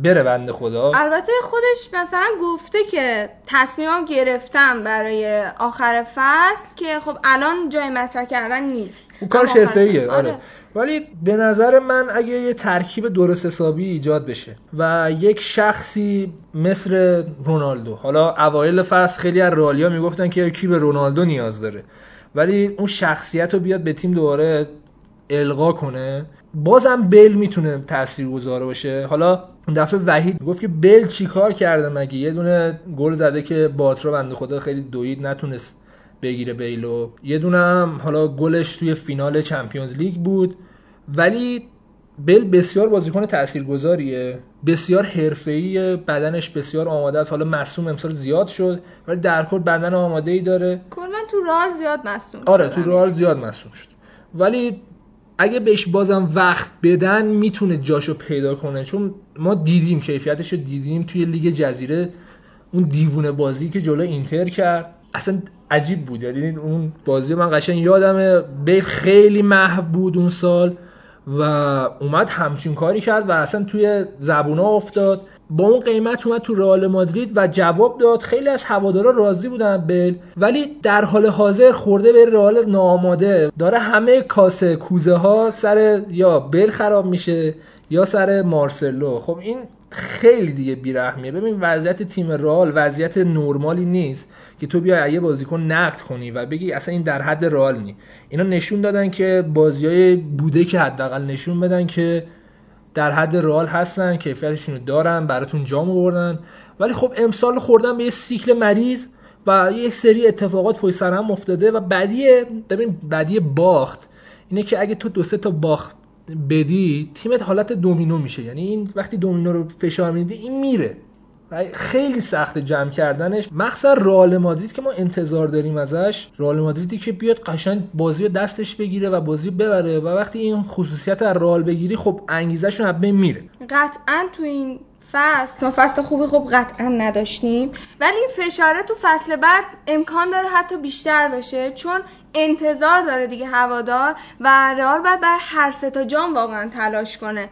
بره بنده خدا. البته خودش مثلا گفته که تصمیمم گرفتم برای آخر فصل که خب الان جای مطرح کردن نیست، اون کار حرفه‌ایه. آره ولی به نظر من اگه یه ترکیب درست حسابی ایجاد بشه و یک شخصی مثل رونالدو، حالا اوایل فصل خیلی از رئالیا میگفتن که کی به رونالدو نیاز داره، ولی اون شخصیت رو بیاد به تیم دوباره القا کنه، بازم بیل میتونه تاثیرگذار باشه. حالا اون دفعه وحید گفت که بیل چیکار کرده مگه، یه دونه گل زده که باترا بنده خدا خیلی دوید نتونست بگیره بیلو، یه دونه هم حالا گلش توی فینال چمپیونز لیگ بود. ولی بیل بسیار بازیکن تاثیرگذاریه، بسیار حرفه‌ایه، بدنش بسیار آماده است. حالا مصدوم امسال زیاد شد ولی در کل بدن آماده‌ای داره. کلاً تو رئال زیاد مصدوم شد. آره تو رئال زیاد مصدوم شد، ولی اگه بهش بازم وقت بدن میتونه جاشو پیدا کنه، چون ما دیدیم کیفیتشو دیدیم توی لیگ جزیره، اون دیوونه بازی که جلو اینتر کرد اصلا عجیب بود. یعنی اون بازی من قشنگ یادمه، بیل خیلی محو بود اون سال و اومد همچین کاری کرد و اصلا توی زبونا افتاد، با اون قیمت اومد تو رئال مادرید و جواب داد. خیلی از هوادارا راضی بودن بیل، ولی در حال حاضر خورده به رئال ناآماده، داره همه کاسه کوزه ها سر یا بیل خراب میشه یا سر مارسلو. خب این خیلی دیگه بیرحمیه. ببین وضعیت تیم رئال وضعیت نرمالی نیست که تو بیای یه بازیکن نقد کنی و بگی اصلا این در حد رئال نی. اینا نشون دادن که بازیای بوده که حداقل نشون بدن که در حد رئال هستن، کیفیتشون رو دارن، براتون جام آوردن. ولی خب امسال خوردن به یه سیکل مریض و یه سری اتفاقات پشت سر هم افتاده و بدیه. ببین بدیه باخت اینه که اگه تو دو سه تا باخت بدی تیمت حالت دومینو میشه، یعنی این وقتی دومینو رو فشار میدی این میره و خیلی سخت جمع کردنش. مخصوصا رئال مادرید که ما انتظار داریم ازش، رئال مادریدی که بیاد قشنگ بازیو دستش بگیره و بازیو ببره، و وقتی این خصوصیت از رئال بگیری خب انگیزه‌شون از بین میره. قطعاً تو این فصل ما فصل خوبی خب قطعاً نداشتیم، ولی این فشاره تو فصل بعد امکان داره حتی بیشتر بشه، چون انتظار داره دیگه هوادار، و رئال باید بر هر سه تا جام واقعاً تلاش کنه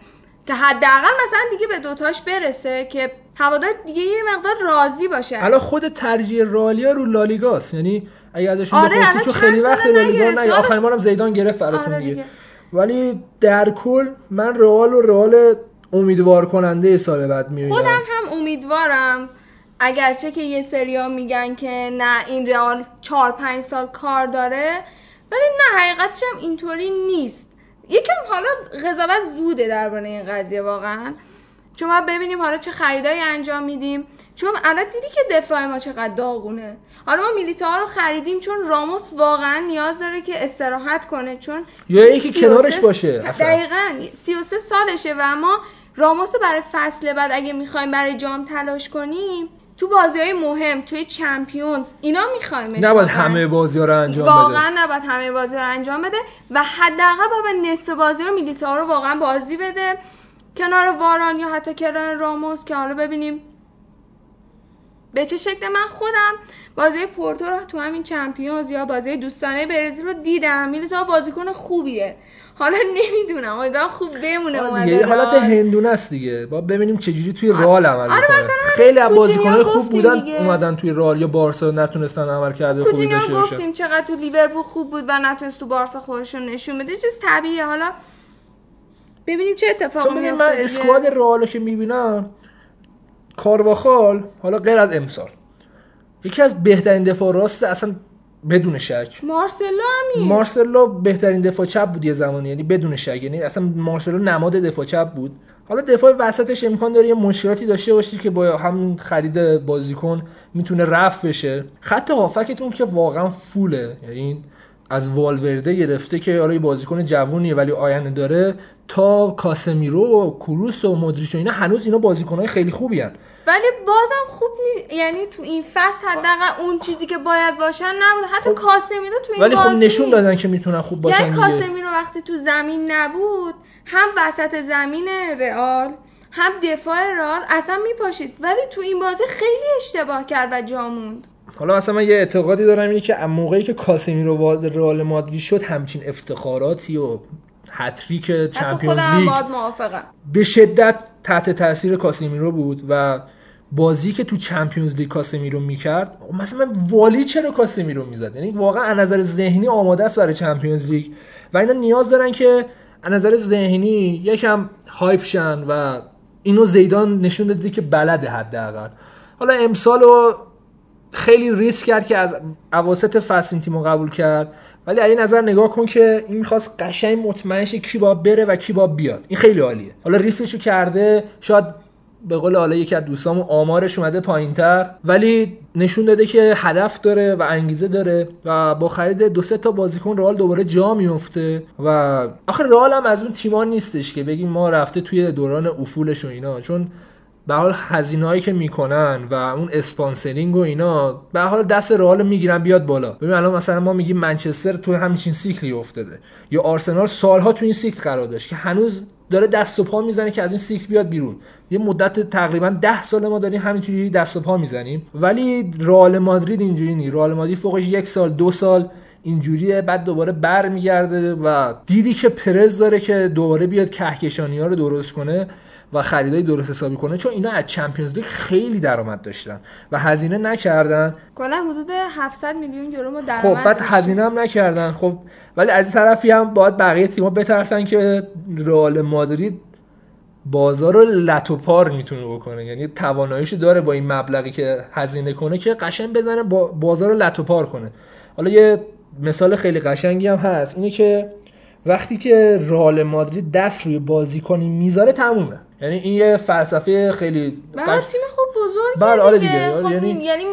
که حداقل مثلا دیگه به دوتاش برسه که هوادار دیگه یه مقدار راضی باشه. الان خود ترجیح رالیا رو لالیگاست، یعنی اگه ازشون بپرسی چون خیلی وقت لالیگا نه، آخرین بارم زیدان گرفت براتون دیگه. ولی در کل من رئال و رئال امیدوار کننده سال بعد میبینم. خودم هم امیدوارم، اگرچه که یه سریا میگن که نه این رئال 4-5 سال کار داره، ولی نه حقیقتش هم اینطوری نیست. یکم حالا قضاوت زوده درباره این قضیه واقعا، چون ما ببینیم حالا چه خریدایی انجام میدیم، چون الان دیدی که دفاع ما چقدر داغونه. حالا ما میلیتائو رو خریدیم چون راموس واقعا نیاز داره که استراحت کنه، چون یا یکی کنارش باشه. دقیقاً 33 سالشه و ما راموس رو برای فصل بعد اگه می‌خوایم برای جام تلاش کنیم، تو بازی‌های مهم، توی چمپیونز اینا می‌خوایمش، نباید همه بازی‌ها رو انجام بده. واقعاً نباید همه بازی‌ها رو انجام بده و حداقل باید نصف بازی رو میلیتائو رو واقعا بازی بده، کنار واران یا حتی کنار راموس، که حالا ببینیم به چه شکل. من خودم بازی پورتو رو تو همین چمپیونز یا بازی دوستانه برزیل رو دیدم، میلیتائو بازیکن خوبیه، حالا نمیدونم امیدوارم خوب بمونه. اومده یه حالت هندونه است دیگه، با ببینیم چجوری توی رئال عمل می‌کنه. خیلی از بازیکن‌های خوب بودن اومدن توی رئال یا بارسا نتونستن عمل کرده خوبی بشه. پوتینیو گفتیم چقدر تو لیورپول خوب بود و نتونست تو بارسا خودش رو نشون بده، چیز طبیعیه. حالا ببینیم چه اتفاقی میفته. من اسکواد رئالو که می‌بینم، کارواخال حالا غیر از امسال یکی از بهترین دفاع راست اصلا بدون شک، مارسلو بهترین دفاع چپ بود یه زمانی، یعنی بدون شک، یعنی اصلا مارسلو نماد دفاع چپ بود. حالا دفاع وسطش امکان داره یه مشکلاتی داشته باشه که با همین خرید بازیکن میتونه رفع بشه. خط هافکتون که واقعا فوله، یعنی از والورده گرفته که حالا یه بازیکن جوونیه ولی آینده داره، تا کاسمیرو و کروس و مودریچ و اینا، هنوز اینا بازیکن‌های خیلی خوبی هستن، ولی بازم خوب نیست، یعنی تو این فصل حداقل اون چیزی که باید باشن نبود. حتی کاسمیرو تو این ولی خب نشون دادن که میتونن خوب باشن. یعنی کاسمیرو وقتی تو زمین نبود، هم وسط زمین رئال هم دفاع رئال اصلا میپاشید، ولی تو این بازی خیلی اشتباه کرد و جا موند. حالا مثلا من یه اعتقادی دارم اینه که موقعی که کاسمیرو وارد رئال مادرید شد، همچین افتخاراتی و هتریک چمپیونز لیگ به شدت تحت تاثیر کاسمیرو بود و بازی که تو چمپیونز لیگ کاسمیرو میکرد، مثلا والی چرا کاسمیرو میزد، یعنی واقعا از نظر ذهنی آماده است برای چمپیونز لیگ و اینا نیاز دارن که از نظر ذهنی یکم هایپ شن و اینو زیدان نشون داده که بلده حداقل. حالا امسالو خیلی ریسک کرد که از اواسط فصل این تیمو قبول کرد، ولی از این نظر نگاه کن که این می‌خواست قشنگ مطمئن شه کی با بره و کی با بیاد، این خیلی عالیه. حالا ریسکشو کرده، شاید به قول حالا یکی از دوستامو آمارش اومده پایین‌تر، ولی نشون داده که هدف داره و انگیزه داره و با خرید 2-3 تا بازیکن رئال دوباره جا میفته. و آخر رئال هم از اون تیم‌ها نیستش که بگیم ما رفته توی دوران افولش و اینا، چون به حال هزینه‌هایی که میکنن و اون اسپانسرینگ و اینا به حال دست رئال میگیرن بیاد بالا. ببین الان مثلا ما میگیم منچستر تو همچین سیکلی افتاده، یا آرسنال سالها تو این سیکل قرار داشت که هنوز داره دست و پا میزنه که از این سیکل بیاد بیرون. یه مدت تقریبا 10 سال ما داریم همینجوری دست و پا میزنیم، ولی رئال مادرید اینجوری نیست. رئال مادرید فوقش 1-2 سال اینجوریه، بعد دوباره برمیگرده و دیدی که پرز داره که دوباره بیاد کهکشانی‌ها رو درست کنه و خریدای درست حسابی کنه، چون اینا از چمپیونز لیگ خیلی درآمد داشتن و هزینه نکردن. کلا حدود 700 میلیون یورو ما درآمد. خب بعد هزینه هم نکردن. خب ولی از این طرفی هم باید بقیه تیم‌ها بترسن که رئال مادرید بازار رو لت و پار میتونه بکنه، یعنی تواناییشو داره با این مبلغی که هزینه کنه که قشنگ بزنه بازار رو لت و پار کنه. حالا یه مثال خیلی قشنگی هم هست، اینه که وقتی که رئال مادرید دست روی بازیکنی میذاره تمومه، یعنی این یه فلسفه خیلی تیم خوب بزرگه. بله آره دیگه، یعنی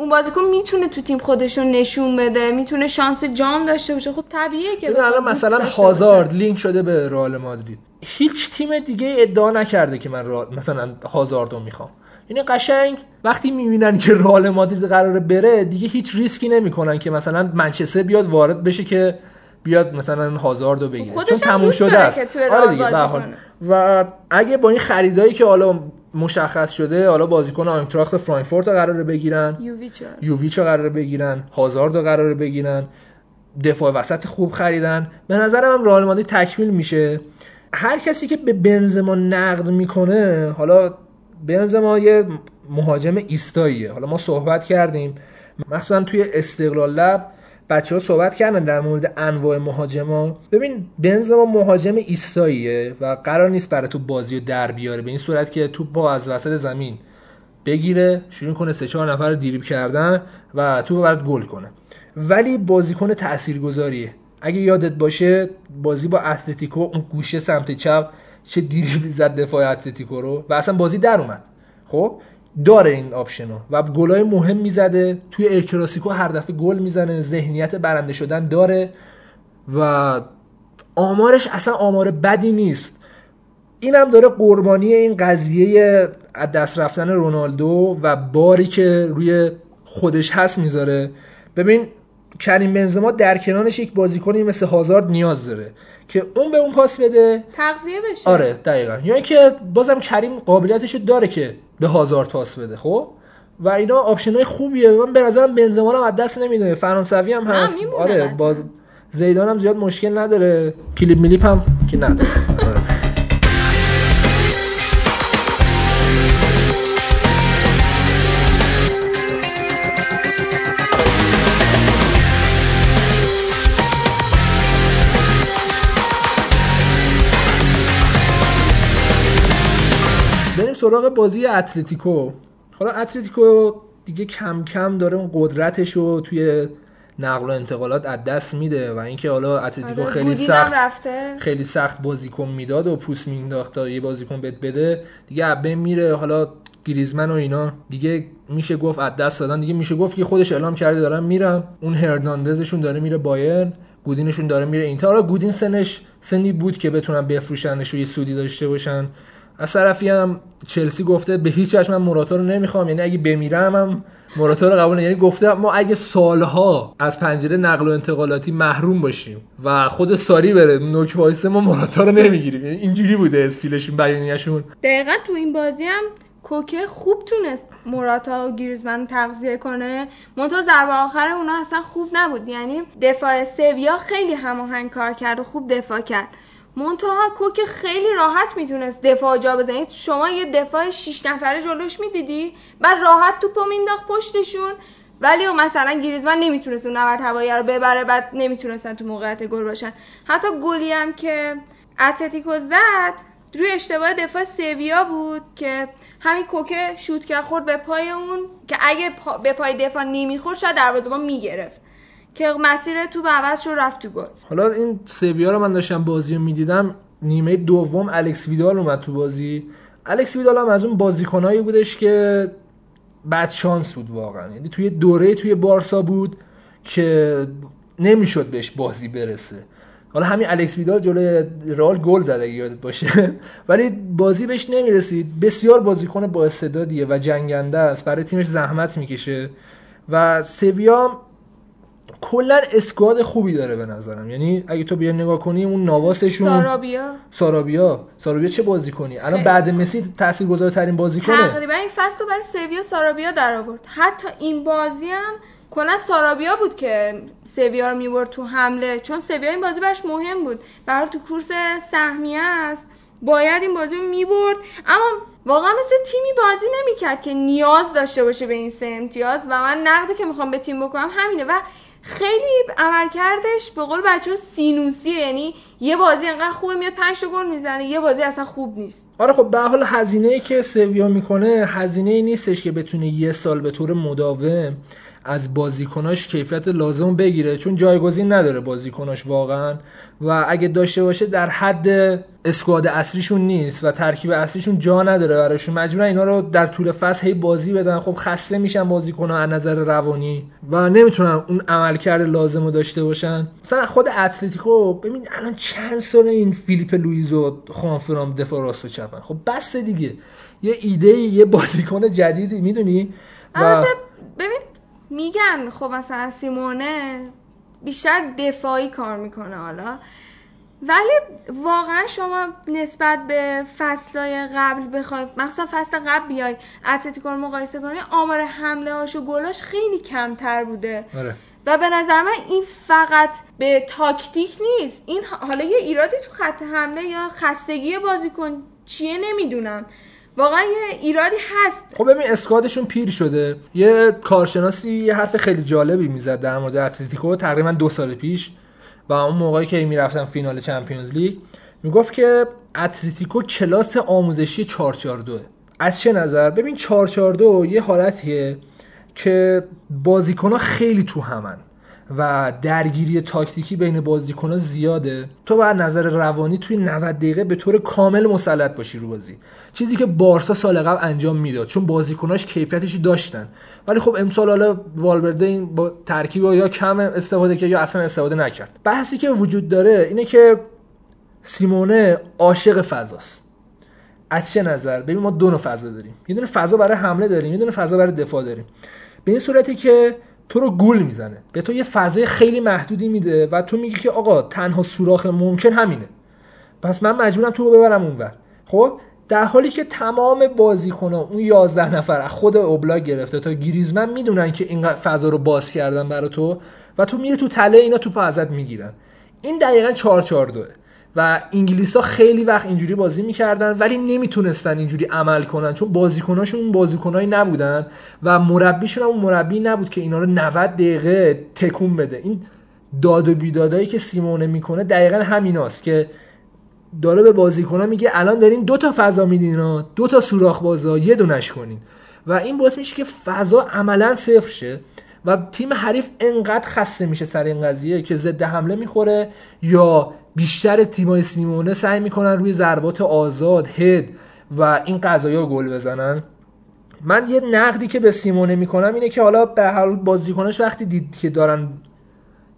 اون بازیکن میتونه تو تیم خودشون نشون بده، میتونه شانس جام داشته باشه. خب طبیعیه که الان مثلا هازارد لینک شده به رئال مادرید، هیچ تیم دیگه ادعا نکرده که من مثلا هازاردو میخوام. یعنی قشنگ وقتی میبینن که رئال مادرید قراره بره دیگه هیچ ریسکی نمیکنن که مثلا منچستر بیاد وارد بشه که بیاد مثلا هازاردو بگیره، چون تموم شده است. و اگه با این خریدایی که حالا مشخص شده، حالا بازیکن آینتراخت فرانکفورت رو قراره بگیرن، یوویچ رو قراره بگیرن، هازارد رو قراره بگیرن، دفاع وسط خوب خریدن، به نظرم هم رئال مادرید تکمیل میشه. هر کسی که به بنزما نقد میکنه، حالا بنزما یه مهاجم ایستاییه، حالا ما صحبت کردیم مخصوصا توی استقلال لب بچه‌ها صحبت کردن در مورد انواع مهاجما. ببین بنزما مهاجم ایستاییه و قرار نیست برای تو بازیو در بیاره به این صورت که توپو از وسط زمین بگیره، شروع کنه 3-4 نفر رو دریبل کردن و توپو برات گل کنه. ولی بازیکن تاثیرگذاریه. اگه یادت باشه بازی با اتلتیکو اون گوشه سمت چپ چه دریبلی زد دفاع اتلتیکو رو و اصلا بازی در اومد. خب داره این آپشنو و گلای مهم میزده توی ال کلاسیکو، هر دفعه گل میزنه، ذهنیت برنده شدن داره و آمارش اصلا آمار بدی نیست. اینم داره قربانی این قضیه از دست رفتن رونالدو و باری که روی خودش هست میذاره. ببین کریم بنزما در کنارش یک بازیکنی مثل هازارد نیاز داره که اون به اون پاس بده، تغذیه بشه. آره دقیقاً. یعنی که بازم کریم قابلیتشو داره که به هازارد پاس بده. خب و اینا آپشنای خوبیه. من به نظرم بنزما رو از دست نمیده. فرانسوی هم هست. آره باز زیدان هم زیاد مشکل نداره. کلیپ میلیپ هم که نداره. سراغ بازی اتلتیکو. حالا اتلتیکو دیگه کم کم داره اون قدرتش رو توی نقل و انتقالات از دست میده و اینکه حالا اتلتیکو خیلی سخت بازیکن میداد و پوست مینداخت تا یه بازیکن بده دیگه عبه میره. حالا گریزمن و اینا دیگه میشه گفت از دست دادن، دیگه میشه گفت که خودش اعلام کرده دارم میرم. اون هرناندزشون داره میره بایرن، گودینشون داره میره اینتر. حالا گودین سنی بود که بتونن بفروشنش و یه سودی داشته باشن. از طرفی هم چلسی گفته به هیچ وجه من موراتا رو نمیخوام، یعنی اگه بمیرم هم موراتا رو قبول، یعنی گفته ما اگه سالها از پنجره نقل و انتقالاتی محروم باشیم و خود ساری بره نوک وایسه ما موراتا رو نمیگیریم. یعنی اینجوری بوده استیلشون، بیانیه‌شون. دقیقاً تو این بازی هم کوکه خوب تونست موراتا و گریزمن تغذیه کنه، منتها ضربه آخر اونا اصلا خوب نبود. یعنی دفاع سویا خیلی هماهنگ کار کرد و خوب دفاع کرد، منتها کوک خیلی راحت میتونست دفاع جا بزنه. شما یه دفاع 6 نفره جلوش میدیدی، بعد راحت توپو مینداخت پشتشون، ولی مثلا گریزمن نمیتونست اون نورد هوایی رو ببره، بعد نمیتونستن تو موقعیت گل باشن. حتی گلی هم که اتلتیکو زد روی اشتباه دفاع سویا بود که همین کوکه شوت کرد خورد به پای اون، که اگه به پای دفاع نمیخورد شاید دروازه‌بان میگرفت، که مسیر تو عوض شو رفت تو گل. حالا این سویا رو من داشتم بازی رو میدیدم، نیمه دوم الکس ویدال اومد تو بازی. الکس ویدال هم از اون بازیکنایی بودش که بد شانس بود واقعا. یعنی توی دوره توی بارسا بود که نمیشد بهش بازی برسه. حالا همین الکس ویدال جلوی رئال گل زد اگه یادت باشه ولی بازی بهش نمیرسید. بسیار بازیکن با استعدادیه و جنگنده است، برای تیمش زحمت میکشه و سویا کلا اسکواد خوبی داره به نظرم. یعنی اگه تو بیا نگاه کنی اون نواسشون سارابیا چه بازیکنی الان بعد مسی تاثیرگذارترین بازیکنه تقریبا این فصل رو برای سویا سارابیا در آورد. حتی این بازی هم کلا سارابیا بود که سویا رو میبرد تو حمله، چون سویا این بازی براش مهم بود، برای تو کورس سهمیه است، باید این بازی رو میبرد. اما واقعا مثل تیمی بازی نمیکرد که نیاز داشته باشه به این 3 امتیاز. و من نقدی که میخوام به تیم بکنم همینه و خیلی عملکردش به قول بچه‌ها سینوسیه. یعنی یه بازی انقدر خوبه میاد 5 گل میزنه، یه بازی اصلا خوب نیست. آره خب به حال هزینه‌ای که سویا میکنه هزینه‌ای نیستش که بتونه یه سال به طور مداوم از بازیکناش کیفیت لازم بگیره، چون جایگزین نداره بازیکناش واقعا، و اگه داشته باشه در حد اسکواد اصلیشون نیست و ترکیب اصلیشون جا نداره براشون، مجبورن اینا رو در طول فصل هی بازی بدن. خب خسته میشن بازیکن‌ها از نظر روانی و نمیتونن اون عملکرد لازم رو داشته باشن. مثلا خود اتلتیکو ببین الان چند سال این فیلیپ لوئیزو خوانفرام دفاع راست و چپن، خب بس دیگه، یه ایده یه بازیکن جدیدی میدونی. و ببین میگن خب مثلا سیمونه بیشتر دفاعی کار میکنه حالا، ولی واقعا شما نسبت به فصل‌های قبل بخواید مثلا فصل قبل بیای اتلتیکو رو مقایسه کنی، آمار حمله هاش و گلاش خیلی کمتر بوده. آره. و به نظر من این فقط به تاکتیک نیست، این حالا یه ایرادی تو خط حمله یا خستگی بازیکن چیه نمیدونم، واقعا یه ایرادی هست. خب ببین اسکوادشون پیر شده. یه کارشناسی یه حرف خیلی جالبی میزد در مورد اتلتیکو تقریبا 2 سال پیش و اون موقعی که میرفتن فینال چمپیونز لیگ، میگفت که اتلتیکو کلاس آموزشی 442. از چه نظر؟ ببین 442 یه حالتیه که بازیکن‌ها خیلی تو همن و درگیری تاکتیکی بین بازیکن‌ها زیاده. تو باید نظر روانی توی 90 دقیقه به طور کامل مسلط باشی رو بازی، چیزی که بارسا سال قبل انجام میداد چون بازیکناش کیفیتش داشتن. ولی خب امسال حالا والورده این با ترکیب یا کم استفاده کرد یا اصلا استفاده نکرد. بحثی که وجود داره اینه که سیمونه عاشق فضاست. از چه نظر؟ ببین ما دو نوع فضا داریم، یه دونه فضا برای حمله داریم، یه دونه فضا برای دفاع داریم. به این صورتی که تو رو گول میزنه، به تو یه فضای خیلی محدودی میده و تو میگی که آقا تنها سوراخ ممکن همینه، پس من مجبورم تو رو ببرم اونور. خب در حالی که تمام بازیکن‌ها اون 11 نفر از خود اوبلاک گرفته تا گریزمن میدونن که این فضا رو باز کردن برای تو و تو میری تو تله، اینا توپو ازت میگیرن. این دقیقاً 442 و انگلیس‌ها خیلی وقت اینجوری بازی می‌کردن ولی نمیتونستن اینجوری عمل کنن چون بازیکناشون بازیکنایی نبودن و مربیشون هم مربی نبود که اینا رو 90 دقیقه تکون بده. این داد و بیدادایی که سیمونه میکنه دقیقاً همیناست که داره به بازیکن‌ها میگه الان دارین 2 تا فضا میدین، 2 تا سوراخ بازا، یه دونش کنین، و این باعث میشه که فضا عملاً صفر شه و تیم حریف انقدر خسته میشه سر این قضیه که ضد حمله میخوره یا بیشتر تیمای سیمونه سعی میکنن روی ضربات آزاد، هد و این قضایا گل بزنن. من یه نقدی که به سیمونه میکنم اینه که حالا به هر بازیکنش وقتی دید که دارن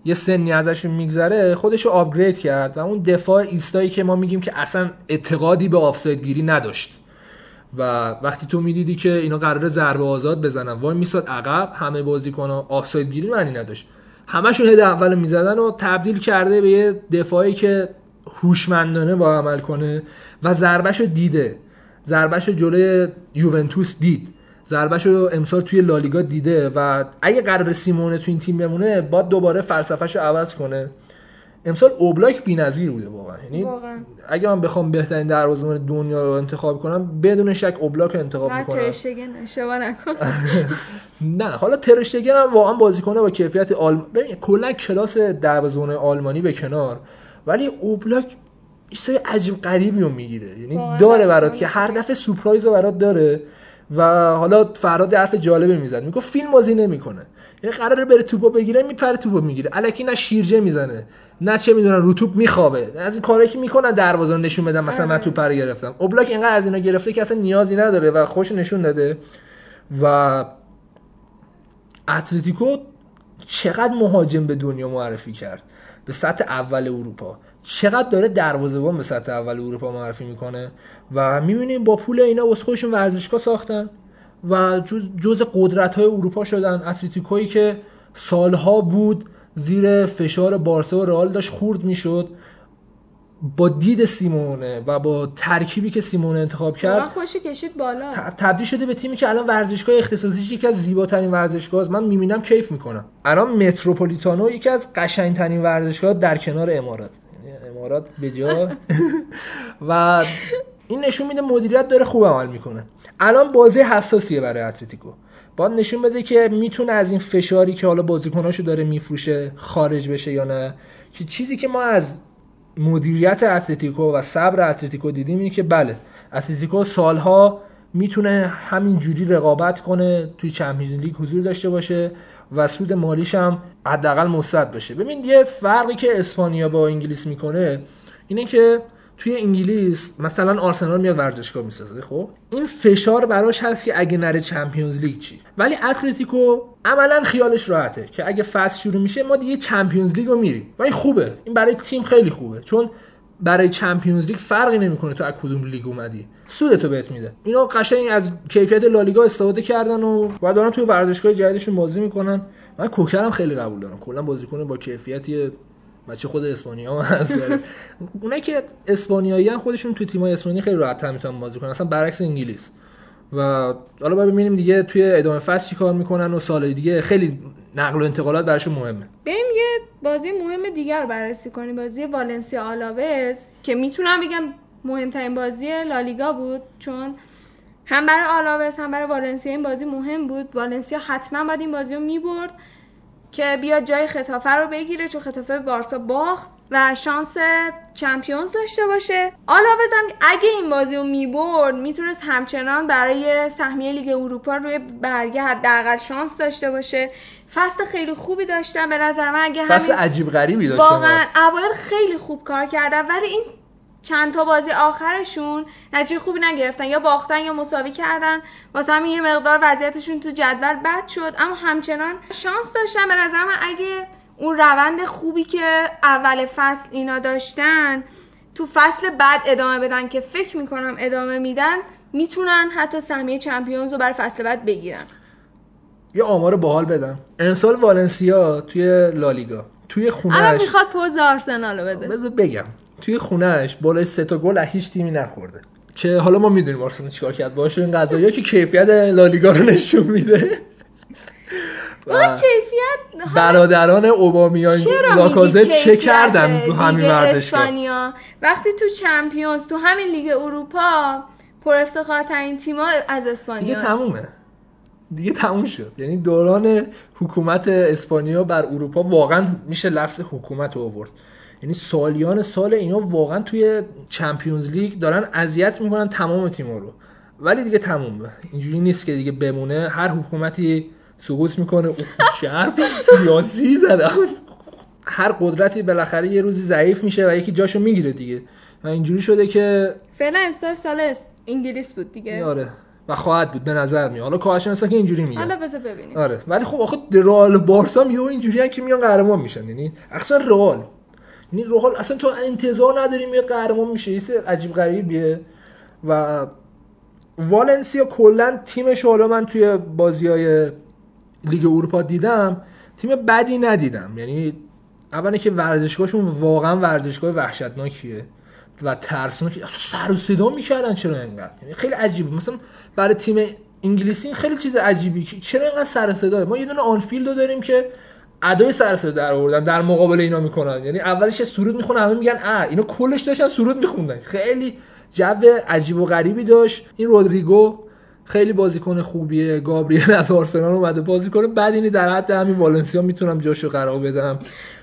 یه سنی ازشون میگذره خودشو آپگرید کرد و اون دفاع ایستایی که ما میگیم که اصلا اعتقادی به آفساید گیری نداشت و وقتی تو میدیدی که اینا قراره ضربه آزاد بزنن وای میساد عقب، همه بازیکن‌ها آفساید گیری معنی نداشت، همشون هد اول میزدن و تبدیل کرده به یه دفاعی که هوشمندانه با عمل کنه و ضربه‌شو دیده، ضربه‌شو جلوی یوونتوس دید، ضربه‌شو امسال توی لالیگا دیده و اگه قرار سیمونه تو این تیم بمونه باید دوباره فلسفه‌شو عوض کنه. امسال اوبلاک بی‌نظیر بوده واقعا، یعنی اگه من بخوام بهترین دروازه‌بان دنیا رو انتخاب کنم بدون شک اوبلاک رو انتخاب می‌کنم. ترشتگن اشتباه نکن. نه حالا ترشتگن هم واقعا بازیکنه با کیفیت ببین کلا کلاس دروازه‌بان آلمانی به کنار، ولی اوبلاک چیزای عجیب غریبی رو میگیره، یعنی داره برات که هر دفعه سورپرایز رو برات داره. و حالا فراد حرف جالبی میزد، میگه فیلم بازی نمیکنه، یعنی قراره بره توپو بگیره میپره توپو میگیره، الکی نه شیرجه میزنه نه چه میدونن رو توپ میخوابه، از این کارایی که میکنن دروازه نشون بدن مثلا من توپ رو گرفتم. اوبلاک اینقدر از اینا گرفته که اصلا نیازی نداره و خوش نشون داده. و اتلتیکو چقدر مهاجم به دنیا معرفی کرد به سطح اول اروپا، چقدر داره دروازه‌بان به سطح اول اروپا معرفی میکنه و میبینیم با پول اینا واسه خودشون ورزشگاه ساختن و جز قدرت‌های اروپا شدن. اتلتیکویی که سالها بود زیر فشار بارسا و رئال داشت خورد میشد، با دید سیمونه و با ترکیبی که سیمونه انتخاب کرد خوشو کشید بالا، تبدیل شده به تیمی که الان ورزشگاه اختصاصیش یکی از زیباترین ورزشگاهاست. من میبینم کیف میکنم. الان متروپولیتانو یکی از قشنگترین ورزشگاه‌ها در کنار امارات، امارات به جا. و این نشون میده مدیریت داره خوب عمل میکنه. الان بازی حساسیه برای اتلتیکو، باید نشون بده که میتونه از این فشاری که حالا بازیکناشو داره میفروشه خارج بشه یا نه، که چیزی که ما از مدیریت اتلتیکو و صبر اتلتیکو دیدیم اینه که بله اتلتیکو سالها میتونه همین جوری رقابت کنه، توی چمپیونز لیگ حضور داشته باشه و سود مالیش هم حداقل مثبت بشه. ببین یه فرقی که اسپانیا با انگلیس میکنه اینه که توی انگلیس مثلا آرسنال میاد ورزشگاه میسازه، خب این فشار براش هست که اگه نره چمپیونز لیگ چی، ولی اتلتیکو عملا خیالش راحته که اگه فصل شروع میشه ما دیگه چمپیونز لیگ رو میریم و این خوبه، این برای تیم خیلی خوبه، چون برای چمپیونز لیگ فرقی نمیکنه تو از کدوم لیگ اومدی، سودتو بهت میده. اینا قشنگ از کیفیت لالیگا استفاده کردن و بعد دارن توی ورزشگاه جدیدشون بازی میکنن. من کوکرم خیلی قبول دارم، کلا بازیکن با کیفیتی بچه خود اسپانیا هست. اونایی که اسپانیایی ان خودشون تو تیمای اسپانیایی خیلی راحت میتونن بازی کنن، اصلا برعکس انگلیس. و حالا باید ببینیم دیگه توی ادامه فصل چیکار میکنن و سال دیگه خیلی نقل و انتقالات براشون مهمه. بریم یه بازی مهم دیگر بررسی کنیم، بازی والنسیا آلاوز که میتونم بگم مهمترین بازی لالیگا بود، چون هم برای آلاوز هم برای والنسیا این بازی مهم بود. والنسیا حتما باید این بازی رو میبرد که بیاد جای خطافه رو بگیره، چون خطافه بارسا باخت و شانس چمپیونز داشته باشه. آلاوز هم اگه این بازی رو میبرد میتونست همچنان برای سهمیه لیگ اروپا روی برگه حداقل شانس داشته باشه. فصل خیلی خوبی داشتن به نظر من، اگه همین فصل عجیب غریبی داشتن واقعا، اوایل خیلی خوب کار کردن ولی این چند تا بازی آخرشون نتیجه خوبی نگرفتن، یا باختن یا مساوی کردن، واسه همین یه مقدار وضعیتشون تو جدول بد شد، اما همچنان شانس داشتن. به نظر من اگه اون روند خوبی که اول فصل اینا داشتن تو فصل بعد ادامه بدن که فکر میکنم ادامه میدن، میتونن حتی سهمیه چمپیونز رو برای فصل بعد بگیرن. یه آمار باحال بدم، امسال والنسیا توی لالیگا توی خونهش الان میخواد پوز آرسنال رو بده، بذار بگم توی خونه‌اش بالای 3 تا گل از هیچ تیمی نخورده، که حالا ما میدونیم آرسنال چیکار کرد باشه. این قضایا که کیفیت لالیگا رو نشون میده. اون کیفیت برادران اوبامیان لاکازت چه کردن تو همین ورزشگاه اسپانیا، وقتی تو چمپیونز تو همین لیگ اروپا پر افتخارترین تیم‌ها از اسپانیا دیگه تمومه، دیگه تموم شد. یعنی دوران حکومت اسپانیا بر اروپا واقعا میشه لفظ حکومت رو آورد، یعنی سالیان سال اینا واقعا توی چمپیونز لیگ دارن اذیت میکنن تمام تیم‌ها رو، ولی دیگه تمومه، اینجوری نیست که دیگه بمونه. هر حکومتی سقوط میکنه، چرب سیاسی زدم، هر قدرتی بالاخره یه روزی ضعیف میشه و یکی جاشو میگیره دیگه، و اینجوری شده که فعلا امسال سال انگلیس بود دیگه. آره و خواهد بود به نظر میاد، حالا کارشناسا که اینجوری میگن حالا بذار ببینیم. آره ولی خب آخه رئال بارسا میو اینجوریه که میان قهرمان میشن، یعنی اصلا رئال اصلا تو انتظار نداری میاد قهرمان میشه، این عجیب غریبیه. و والنسیا کلا تیمش، حالا من توی بازیای لیگ اروپا دیدم تیم بدی ندیدم، یعنی اولا که ورزشگاهشون واقعا ورزشگاه وحشتناکیه و ترسناکیه، سر و صدا میکردن چرا اینقدر، یعنی خیلی عجیبه. مثلا برای تیم انگلیسی خیلی چیز عجیبی که چرا اینقدر سر صداه. ما یه دونه آنفیلد رو داریم که ادای سر صدا در آوردن در مقابل اینا میکنن، یعنی اولش سرود میخونه همه میگن اینا کلش داشتن سرود میخوندن، خیلی جو عجیب و غریبی داشت. این رودریگو خیلی بازیکن خوبیه، گابریل از آرسنال اومده بازیکن بعد، اینی در حد همین والنسیا میتونم جاشو قرار بدم.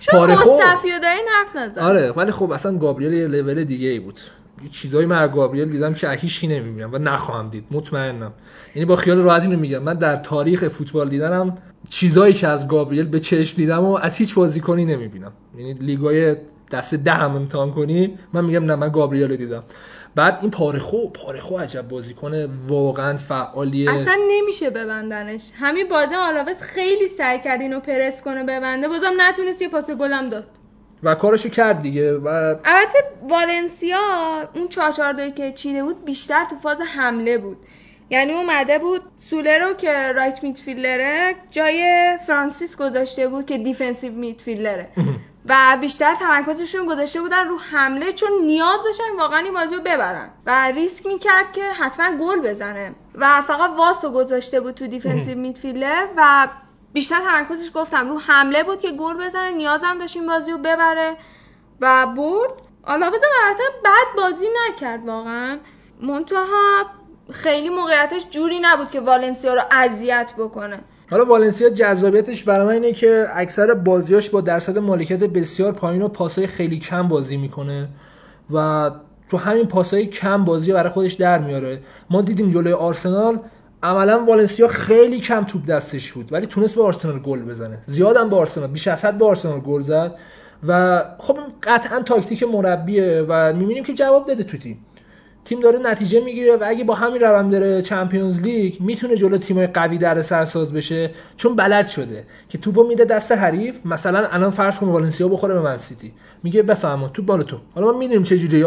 پاره خوب صفیو دارین حرف نزن. آره ولی خب اصلا گابریل یه لول دیگه ای بود، یه چیزایی من از گابریل دیدم که هیچی نمیبینم و نخواهم دید، مطمئنم. یعنی با خیال راحتی اینو میگم، من در تاریخ فوتبال دیدنم چیزایی که از گابریل به چشم دیدم و از هیچ بازیکنی نمیبینم. یعنی لیگای دسته 10 هم امتحان کنی من میگم نه من گابریل رو دیدم. بعد این پارخو عجب بازیکن واقعا فعالیه، اصلا نمیشه ببندنش. همین بازی آلاوز خیلی سعی کرد اینو پرس کنه ببنده، بازم نتونست، یه پاس گلم داد و کارشو کرد دیگه. و البته والنسیا اون 4-4-2 که چیده بود بیشتر تو فاز حمله بود، یعنی اومده بود سولر رو که رایت میدفیلدره جای فرانسیس گذاشته بود که دیفنسیو میدفیلدره و بیشتر تمرکزشون گذاشته بودن رو حمله، چون نیاز داشتن واقعا این بازی رو ببرن و ریسک میکرد که حتما گل بزنه و فقط واسو گذاشته بود تو دیفنسیو میدفیلدر و بیشتر تمرکزش گفتم رو حمله بود که گل بزنه، نیازم داشت این بازی رو ببره و برد. آلاوز البته بد بازی نکرد واقعا، منتها خیلی موقعیتش جوری نبود که والنسیا رو اذیت بکنه. حالا والنسیا جذابیتش برای من اینه که اکثر بازیاش با درصد مالکیت بسیار پایین و پاسای خیلی کم بازی میکنه و تو همین پاسای کم بازی برای خودش در میاره. ما دیدیم جلوی آرسنال عملا والنسیا خیلی کم توپ دستش بود ولی تونست به آرسنال گل بزنه، زیادم به آرسنال، بیش از حد به آرسنال گل زد و خب قطعا تاکتیک مربیه و میبینیم که جواب داده تو تیم داره نتیجه میگیره و اگه با همین روند بره چمپیونز لیگ میتونه جلو تیمای قوی در سرساز بشه، چون بلد شده که توپو میده دست حریف. مثلا الان فرض کن والنسیا بخوره به من سیتی، میگه بفهمو توپ بالا تو. حالا ما میدونیم چه جوری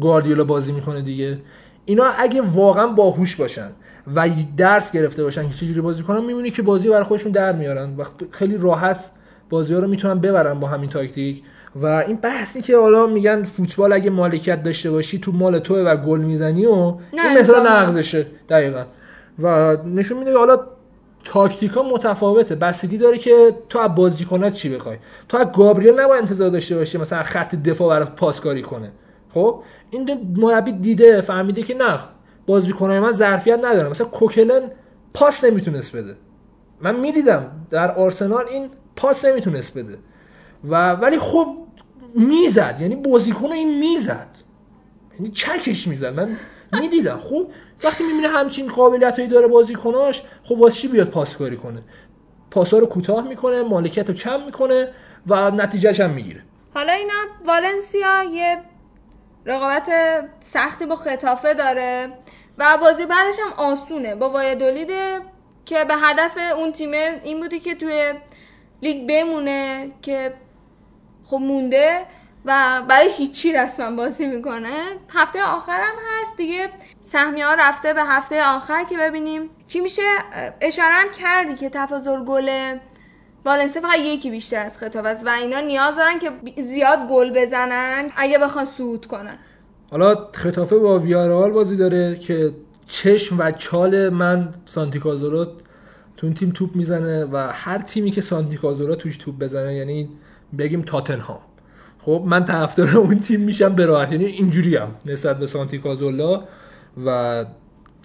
گواردیولا بازی میکنه دیگه. اینا اگه واقعا باهوش باشن و درس گرفته باشن که چه جوری بازی کنن، میبینی که بازی برای خودشون در میارن و خیلی راحت بازی‌ها رو میتونن ببرن با همین تاکتیک. و این بحثی که حالا میگن فوتبال اگه مالکیت داشته باشی تو مال توه و گل میزنی و این مثلا نقضشه دقیقاً، و نشون میده حالا تاکتیکا متفاوته، بستگی داره که تو از بازیکنات چی بخوای. تو از گابریل نباید انتظار داشته باشی مثلا خط دفاع برای پاسکاری کنه. خب این مربی دیده، فهمیده که نه بازیکنای من ظرفیت نداره، مثلا کوکلن پاس نمیتونست بده، من میدیدم در آرسنال این پاس نمیتونست بده و ولی خب میزد، یعنی بازیکن این میزد، یعنی چکش میزد، من میدیدم. خب وقتی میبینه همچین قابلیتایی داره بازیکناش، خب واسه چی بیاد پاسکاری کنه؟ پاسا رو کوتاه میکنه، مالکیت رو کم میکنه و نتیجهش هم میگیره. حالا اینا والنسیا یه رقابت سختی با خطافه داره و بازی بعدش هم آسونه با وایادولید که به هدف اون تیم این بودی که توی لیگ بمونه که خب مونده و برای هیچی رسما بازی میکنه. هفته آخر هم هست دیگه، سهمیه ها رفته به هفته آخر که ببینیم چی میشه. اشاره هم کردی که تفاضل گل والنسیا فقط یکی بیشتر از خطافه است و اینا نیاز دارن که زیاد گل بزنن اگه بخوان صعود کنن. حالا خطافه با ویارال بازی داره که چشم و چال من سانتیکازورو تو این تیم توپ میزنه و هر تیمی که سانتیکازورو توش توپ بزنه، یعنی بگیم تاتنهام، خب من طرفدار اون تیم میشم به راحتی. یعنی اینجوریم نسبت به سانتیکازولا و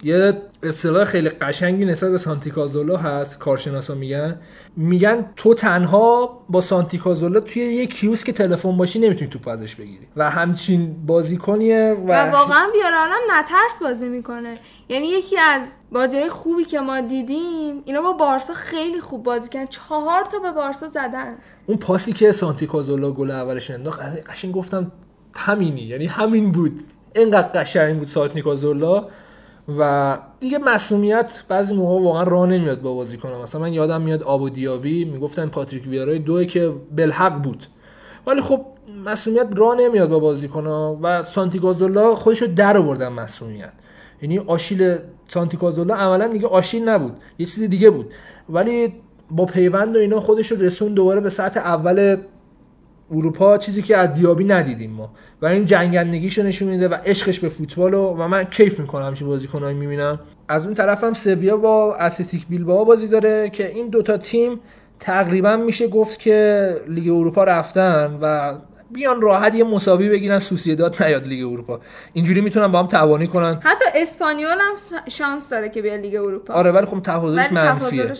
یه اصطلاح خیلی قشنگی نسبت به سانتیکازولا هست، کارشناسا میگن تو تنها با سانتیکازولا توی یه کیوسک تلفن باشی نمیتونی توپ ازش بگیری و همچین بازیکنیه و واقعا بیارالم نترس بازی میکنه. یعنی یکی از بازی‌های خوبی که ما دیدیم، اینا با بارسا خیلی خوب بازی کردن، 4 تا به بارسا زدن. اون پاسی که سانتیکازولا گل اولش انداخت، قشنگ گفتم همینی، یعنی همین بود، اینقدر قشنگ بود سانتیکازولا. و دیگه معصومیت بعضی موقع واقعا راه نمیاد با بازیکن‌ها. مثلا من یادم میاد آبو دیابی میگفتن پاتریک ویارای 2 که بلحق بود، ولی خب معصومیت راه نمیاد با بازیکن‌ها و سانتیکازولا خودشو در آوردن معصومیت. یعنی آشیل سانتیکازولا عملا دیگه آشیل نبود، یه چیز دیگه بود، ولی با پیوند و اینا خودشو رسون دوباره به سطح اول اروپا، چیزی که از دیابی ندیدیم ما و این جنگندگیشو نشون میده و عشقش به فوتبالو و من کیف میکنم همین بازیکنایی میبینم. از اون طرفم سویا با اتلتیک بیلبائو بازی داره که این دوتا تیم تقریبا میشه گفت که لیگ اروپا رفتن و بیان راحت یه مساوی بگیرن سوسییداد نیاد لیگ اروپا، اینجوری میتونن با هم تعاونی کنن. حتی اسپانیول هم شانس داره که بیاد لیگ اروپا. آره ولی خب تفاضلش منفیه.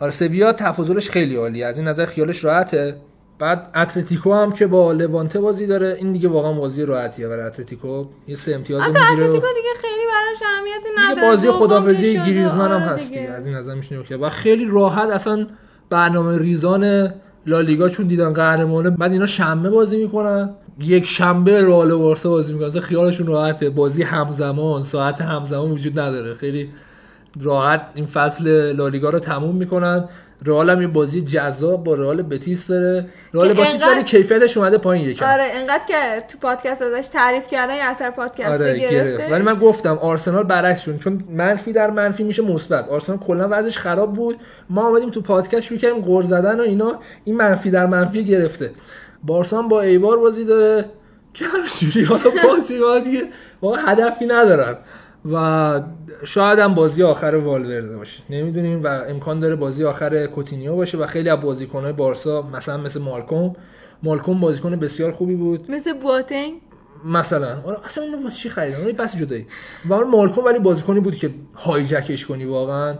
آره سویا تفاضلش خیلی عالیه، از این نظر خیالش راحته. بعد اتلتیکو هم که با لوانته بازی داره، این دیگه واقعا بازی راحتیه برای اتلتیکو، یه 3 امتیاز میگیره. اتلتیکو دیگه خیلی براش اهمیتی نداره، بازی خدافظی گریزمان هم هست دیگه، از این نظر میشینه که و خیلی راحت اصلا برنامه ریزان لالیگا چون دیدن قهرمانه. بعد اینا شنبه بازی میکنن، یک شنبه رئال و بارسا بازی میکنن، خیالشون راحته، بازی همزمان، ساعت همزمان وجود نداره، خیلی راحت این فصل لالیگا رو تموم میکنن. رئال هم یه بازی جذاب با رئال بتیس داره، رئال بتیس داره کیفیتش اومده پایین یکم. آره انقدر که تو پادکست ازش تعریف کردن یا اثر پادکست گرفته. ولی من گفتم آرسنال برعکسشون، چون منفی در منفی میشه مثبت، آرسنال کلا وضعش خراب بود، ما اومدیم تو پادکست شروع کردیم غر زدن و اینا، این منفی در منفی گرفته. بارسا با ایبار بازی داره که جوری حالا بازی‌ها دیگه واقعا هدفی ندارن و شاید هم بازی آخر والورده باشه، نمیدونیم، و امکان داره بازی آخر کوتینیو باشه و خیلی از بازیکن‌های بارسا مثلا مثل مالکوم بازیکن بسیار خوبی بود، مثل بواتنگ مثلا. آره اصلا اینو واسه چی خریدن؟ اون بس جدایی. و مالکوم ولی بازیکنی بود که هایجکش کنی واقعا،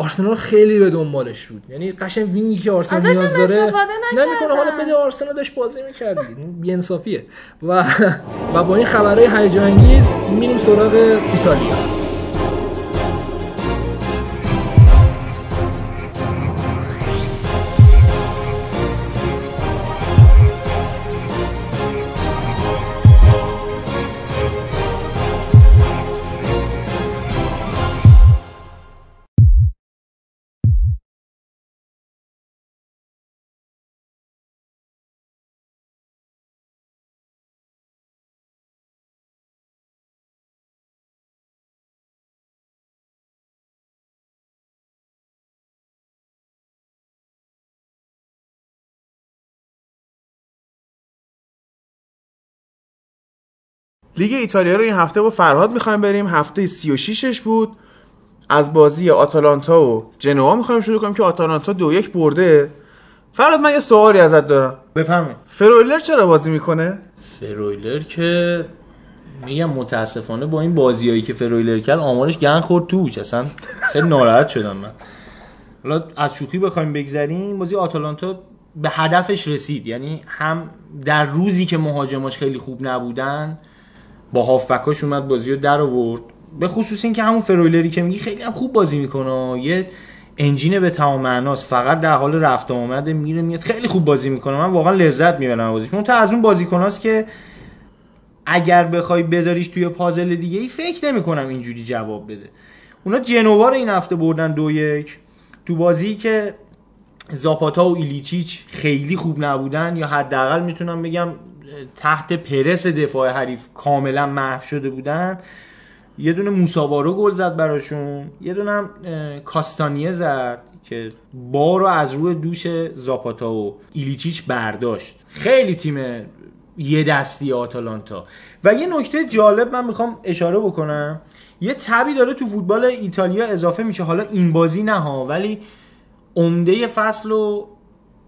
آرسنال خیلی به دنبالش بود، یعنی قشنگ وینگی که آرسنال نیاز داره نمیکنه، حالا بده آرسنال داشت بازی می‌کرد، بی‌انصافیه. و با این خبرهای هیجان انگیز می‌ریم سراغ ایتالیا. لیگ ایتالیا رو این هفته با فرهاد می‌خوایم بریم. هفته 36ش بود. از بازی آتالانتا و جنوا می‌خوایم شروع کنیم که آتالانتا 2-1 برده. فرهاد من یه سوالی ازت دارم. بفهمید فرویلر چرا بازی میکنه؟ فرویلر که میگم متاسفانه با این بازیایی که فرویلر کرد آمارش گند خورد توش، اصلا خیلی ناراحت شدم من. حالا از شوخی بخوایم بگذریم، بازی آتالانتا به هدفش رسید، یعنی هم در روزی که مهاجماش خیلی خوب نبودن با هافبکاش اومد بازی رو در آورد، به خصوص این که همون فرویلری که میگی خیلی هم خوب بازی میکنه، یه انجینه به تمام معناست، فقط در حال رفت و آمده، میره میاد، خیلی خوب بازی میکنه، من واقعا لذت میبرم بازیش. اون تا از اون بازیکناست که اگر بخوای بذاریش توی پازل دیگه ای فکر نمیکنم اینجوری جواب بده. اونا جنوا رو این هفته بردن 2-1 تو بازی که زاپاتا و ایلیچیچ خیلی خوب نبودن، یا حداقل میتونم بگم تحت پرس دفاع حریف کاملا محو شده بودن. یه دونه موسابارو گل زد براشون، یه دونه هم کاستانیه زد که بارو از روی دوش زاپاتا و ایلیچیچ برداشت. خیلی تیم یه دستی آتالانتا. و یه نکته جالب من میخوام اشاره بکنم، یه تبی داره تو فوتبال ایتالیا اضافه میشه، حالا این بازی نه ها، ولی عمده فصل و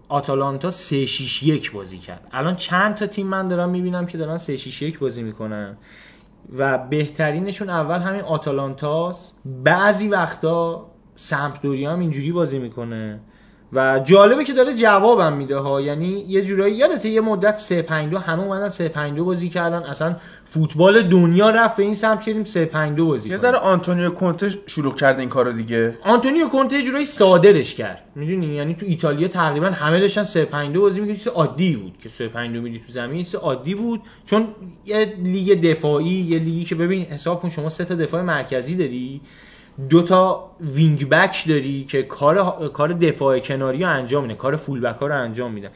آتالانتا 3-6-1 بازی کرد. الان چند تا تیم من دارم میبینم که دارن 3-6-1 بازی میکنن و بهترینشون اول همین آتالانتاست، بعضی وقتا سمپدوریا هم اینجوری بازی میکنه و جالبه که داره جوابم میده ها. یعنی یه جورایی یادته یه مدت 3-5-2 همه اومدن 3-5-2 بازی کردن، اصلا فوتبال دنیا رفت به این سمت کردیم 3-5-2 بازی کنیم. یه ذره آنتونیو کونته شروع کرد این کارو دیگه، آنتونیو کونته یه جورایی صادرش کرد، میدونی، یعنی تو ایتالیا تقریبا همه داشتن 3-5-2 بازی می‌کردن، چیز عادی بود که 3-5-2 می‌ری تو زمین، چیز عادی بود، چون یه لیگ دفاعی، یه لیگی که ببین حساب کن شما سه تا دفاع مرکزی داری، دو تا وینگ بک داری که کار دفاع کناری رو انجام میده، کار فول بک ها رو انجام میده،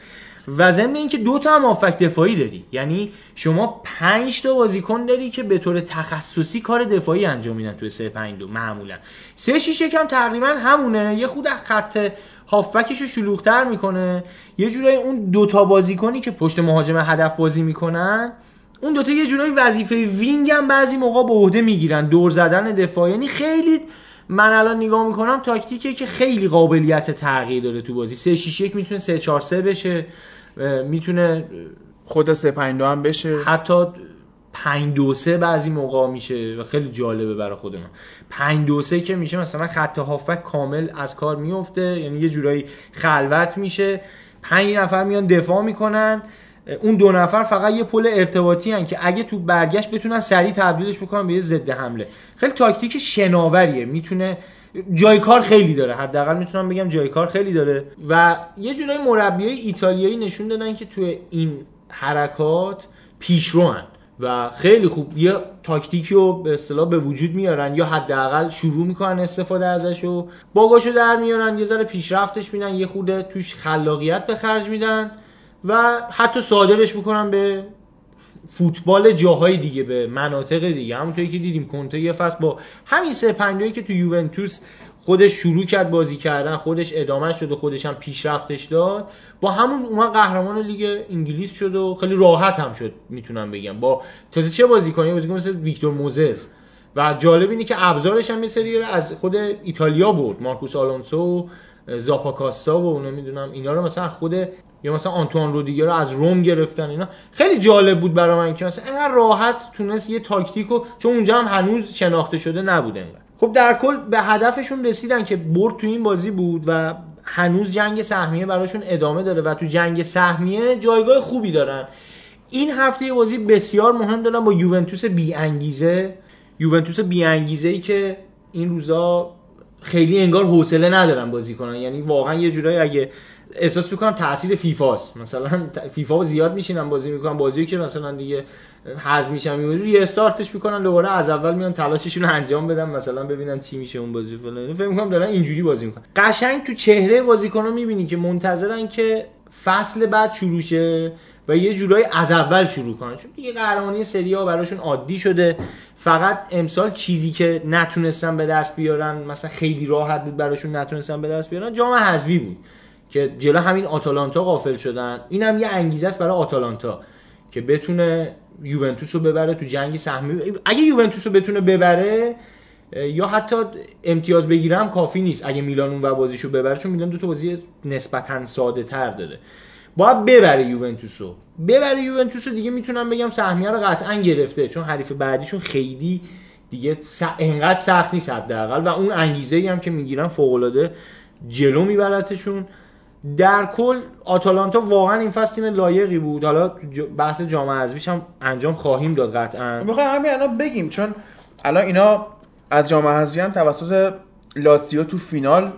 و ضمن اینکه دو تا هم هافبک دفاعی داری، یعنی شما 5 تا بازیکن داری که به طور تخصصی کار دفاعی انجام میدن توی 3-5-2 معمولا. 3-6-1 هم تقریبا همونه، یه خود خط هافبکش رو شلوغ‌تر میکنه، یه جورایی اون دو تا بازیکنی که پشت مهاجم هدف بازی میکنن اون دوتا یه جورایی وظیفه وینگ هم بعضی موقع به عهده میگیرن، دور زدن دفاع. یعنی خیلی من الان نگاه میکنم تاکتیکه که خیلی قابلیت تغییر داره تو بازی. 3-6-1 میتونه 3-4-3 بشه، میتونه خود 3-5-2 هم بشه، حتی 5-2-3 بعضی موقع میشه و خیلی جالبه برای خود من. 5-2-3 که میشه مثلا خط هافبک کامل از کار میفته، یعنی یه جورایی خلوت میشه، 5 نفر میان دفاع میکنن، اون 2 نفر فقط یه پل ارتباطی هن که اگه تو برگشت بتونن سریع تبدیلش بکنن به یه ضد حمله. خیلی تاکتیک شناوریه، میتونه جای کار خیلی داره، حداقل میتونم بگم جای کار خیلی داره. و یه جورایی مربیای ایتالیایی نشون دادن که تو این حرکات پیشروان و خیلی خوب یه تاکتیکی رو به اصطلاح به وجود میارن، یا حداقل شروع میکنن استفاده ازش و باگاشو در میارن، یه ذره پیشرفتش میدن، یه خورده توش خلاقیت به خرج میدن و حتی صادرش میکنن به فوتبال جاهای دیگه، به مناطق دیگه. همونطوری که دیدیم کونته یه فصل با همین 3-5-2 که تو یوونتوس خودش شروع کرد بازی کردن، خودش ادامهش داد و خودش هم پیشرفتش داد، با همون اومد قهرمان لیگ انگلیس شد و خیلی راحت هم شد میتونم بگم، با تازه چه بازیکن مثل ویکتور موزز. و جالب اینه که ابزارش هم یه سری از خود ایتالیا برد، مارکوس آلونسو، زاپاکاستا و اونا، میدونم اینا رو مثلا خود، یا مثلا آنتوان رودیگر رو از روم گرفتن. اینا خیلی جالب بود برای من که مثلا اینقدر راحت تونست یه تاکتیکو، چون اونجا هم هنوز شناخته شده نبود انقدر. خب در کل به هدفشون رسیدن که برد تو این بازی بود و هنوز جنگ سهمیه براشون ادامه داره و تو جنگ سهمیه جایگاه خوبی دارن. این هفته بازی بسیار مهم دارن با یوونتوس بی‌انگیزه، یوونتوس بی‌انگیزه‌ای که این روزا خیلی انگار حوصله ندارن بازی کنن، یعنی واقعا یه جورایی اگه احساس میکنم تاثیر فیفاست، مثلا فیفا زیاد میشینم بازی میکنم، بازی که مثلا دیگه حذف میشم یه استارتش میکنن دوباره از اول میان تلاششون رو انجام بدن، مثلا ببینن چی میشه اون بازی فلان. فکر میکنم دارن اینجوری بازی میکنن. قشنگ تو چهره بازیکن‌ها میبینی که منتظرن که فصل بعد شروع شه و یه جورایی از اول شروع کنن، چون دیگه قهرمانی سری آ براشون عادی شده. فقط امسال چیزی که نتونستن به دست بیارن، مثلا خیلی راحت بود براشون نتونستن به دست بیارن، جام حذفی بود که جلو همین آتالانتا غافل شدن. اینم هم یه انگیزه است برای آتالانتا که بتونه یوونتوس رو ببره تو جنگ سهمیه. اگه یوونتوس رو بتونه ببره یا حتی امتیاز بگیرم کافی نیست. اگه میلان اون و بازیشو ببره، چون میلان دو تا بازی نسبتاً ساده تر داره، باید ببره یوونتوسو. ببره یوونتوسو دیگه میتونم بگم سهمیه رو قطعاً گرفته، چون حریف بعدیشون خیلی دیگه انقدر سخت نیست حداقل، و اون انگیزه‌ای هم که میگیرن فوق‌العاده جلو میبرتشون. در کل آتالانتا واقعا این فصل تیم لایقی بود. حالا بحث جام حذفیش هم انجام خواهیم داد قطعاً. میخوام همین الان بگیم، چون الان اینا از جام حذفی هم توسط لاتزیو تو فینال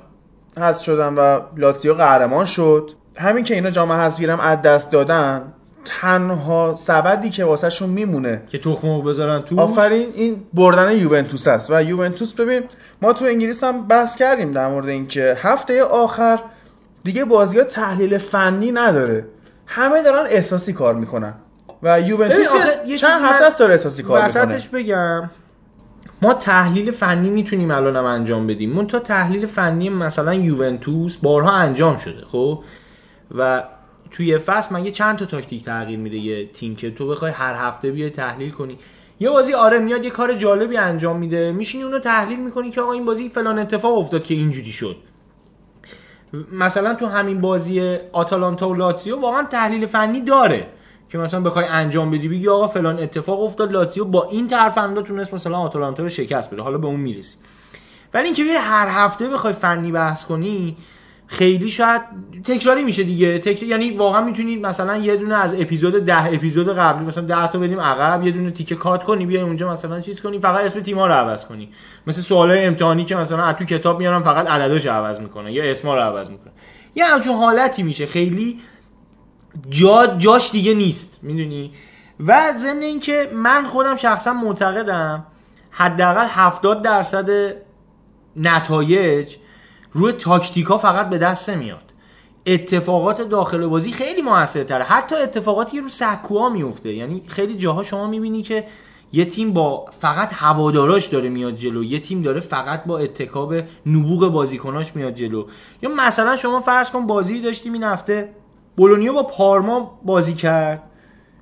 حذف شدن و لاتزیو قهرمان شد. همین که اینا جام حذفی هم از دست دادن، تنها سبدی که واسهشون میمونه که تخمو بذارن تو آفرین این بردن یوونتوس است. و یوونتوس ببین، ما تو انگلیس هم بحث کردیم در مورد اینکه هفته آخر دیگه بازی‌ها تحلیل فنی نداره، همه دارن احساسی کار میکنن و یوونتوس چند هفته است داره احساسی کار میکنه. وسطش بگم ما تحلیل فنی میتونیم الانم انجام بدیم، من تا تحلیل فنی مثلا یوونتوس بارها انجام شده خب، و توی فصل مگه چند تا تاکتیک تغییر میده یه تیم که تو بخوای هر هفته بیای تحلیل کنی؟ یه بازی آره میاد یه کار جالبی انجام میده، میشینی اونو تحلیل میکنی که آقا این بازی فلان اتفاق افتاد که اینجوری شد. مثلا تو همین بازی آتالانتا و لاتزیو واقعا تحلیل فنی داره که مثلا بخوای انجام بدی بگی آقا فلان اتفاق افتاد، لاتزیو با این ترفندات تونست مثلا آتالانتا رو شکست بده، حالا به اون میرسیم. ولی اینکه هر هفته بخوای فنی بحث کنی خیلی شاید تکراری میشه دیگه. یعنی واقعا میتونید مثلا یه دونه از اپیزود 10 اپیزود قبلی مثلا 10 تا بریم عقب، یه دونه تیکه کات کنی بیای اونجا مثلا چیز کنی، فقط اسم تیم‌ها رو عوض کنی، مثل سوالای امتحانی که مثلا از تو کتاب میارن فقط عددش عوض میکنه یا اسم‌ها رو عوض میکنه، یه همچون حالتی میشه، خیلی جاش دیگه نیست میدونی. و ضمن اینکه من خودم شخصا معتقدم حداقل 70% نتایج روی تاکتیکا فقط به دست میاد، اتفاقات داخل بازی خیلی موثرتره، حتی اتفاقاتی رو سکوها میفته. یعنی خیلی جاها شما میبینی که یه تیم با فقط هواداراش داره میاد جلو، یه تیم داره فقط با اتکا به نبوغ بازیکناش میاد جلو. یا مثلا شما فرض کن بازی داشتیم این هفته، بولونیا با پارما بازی کرد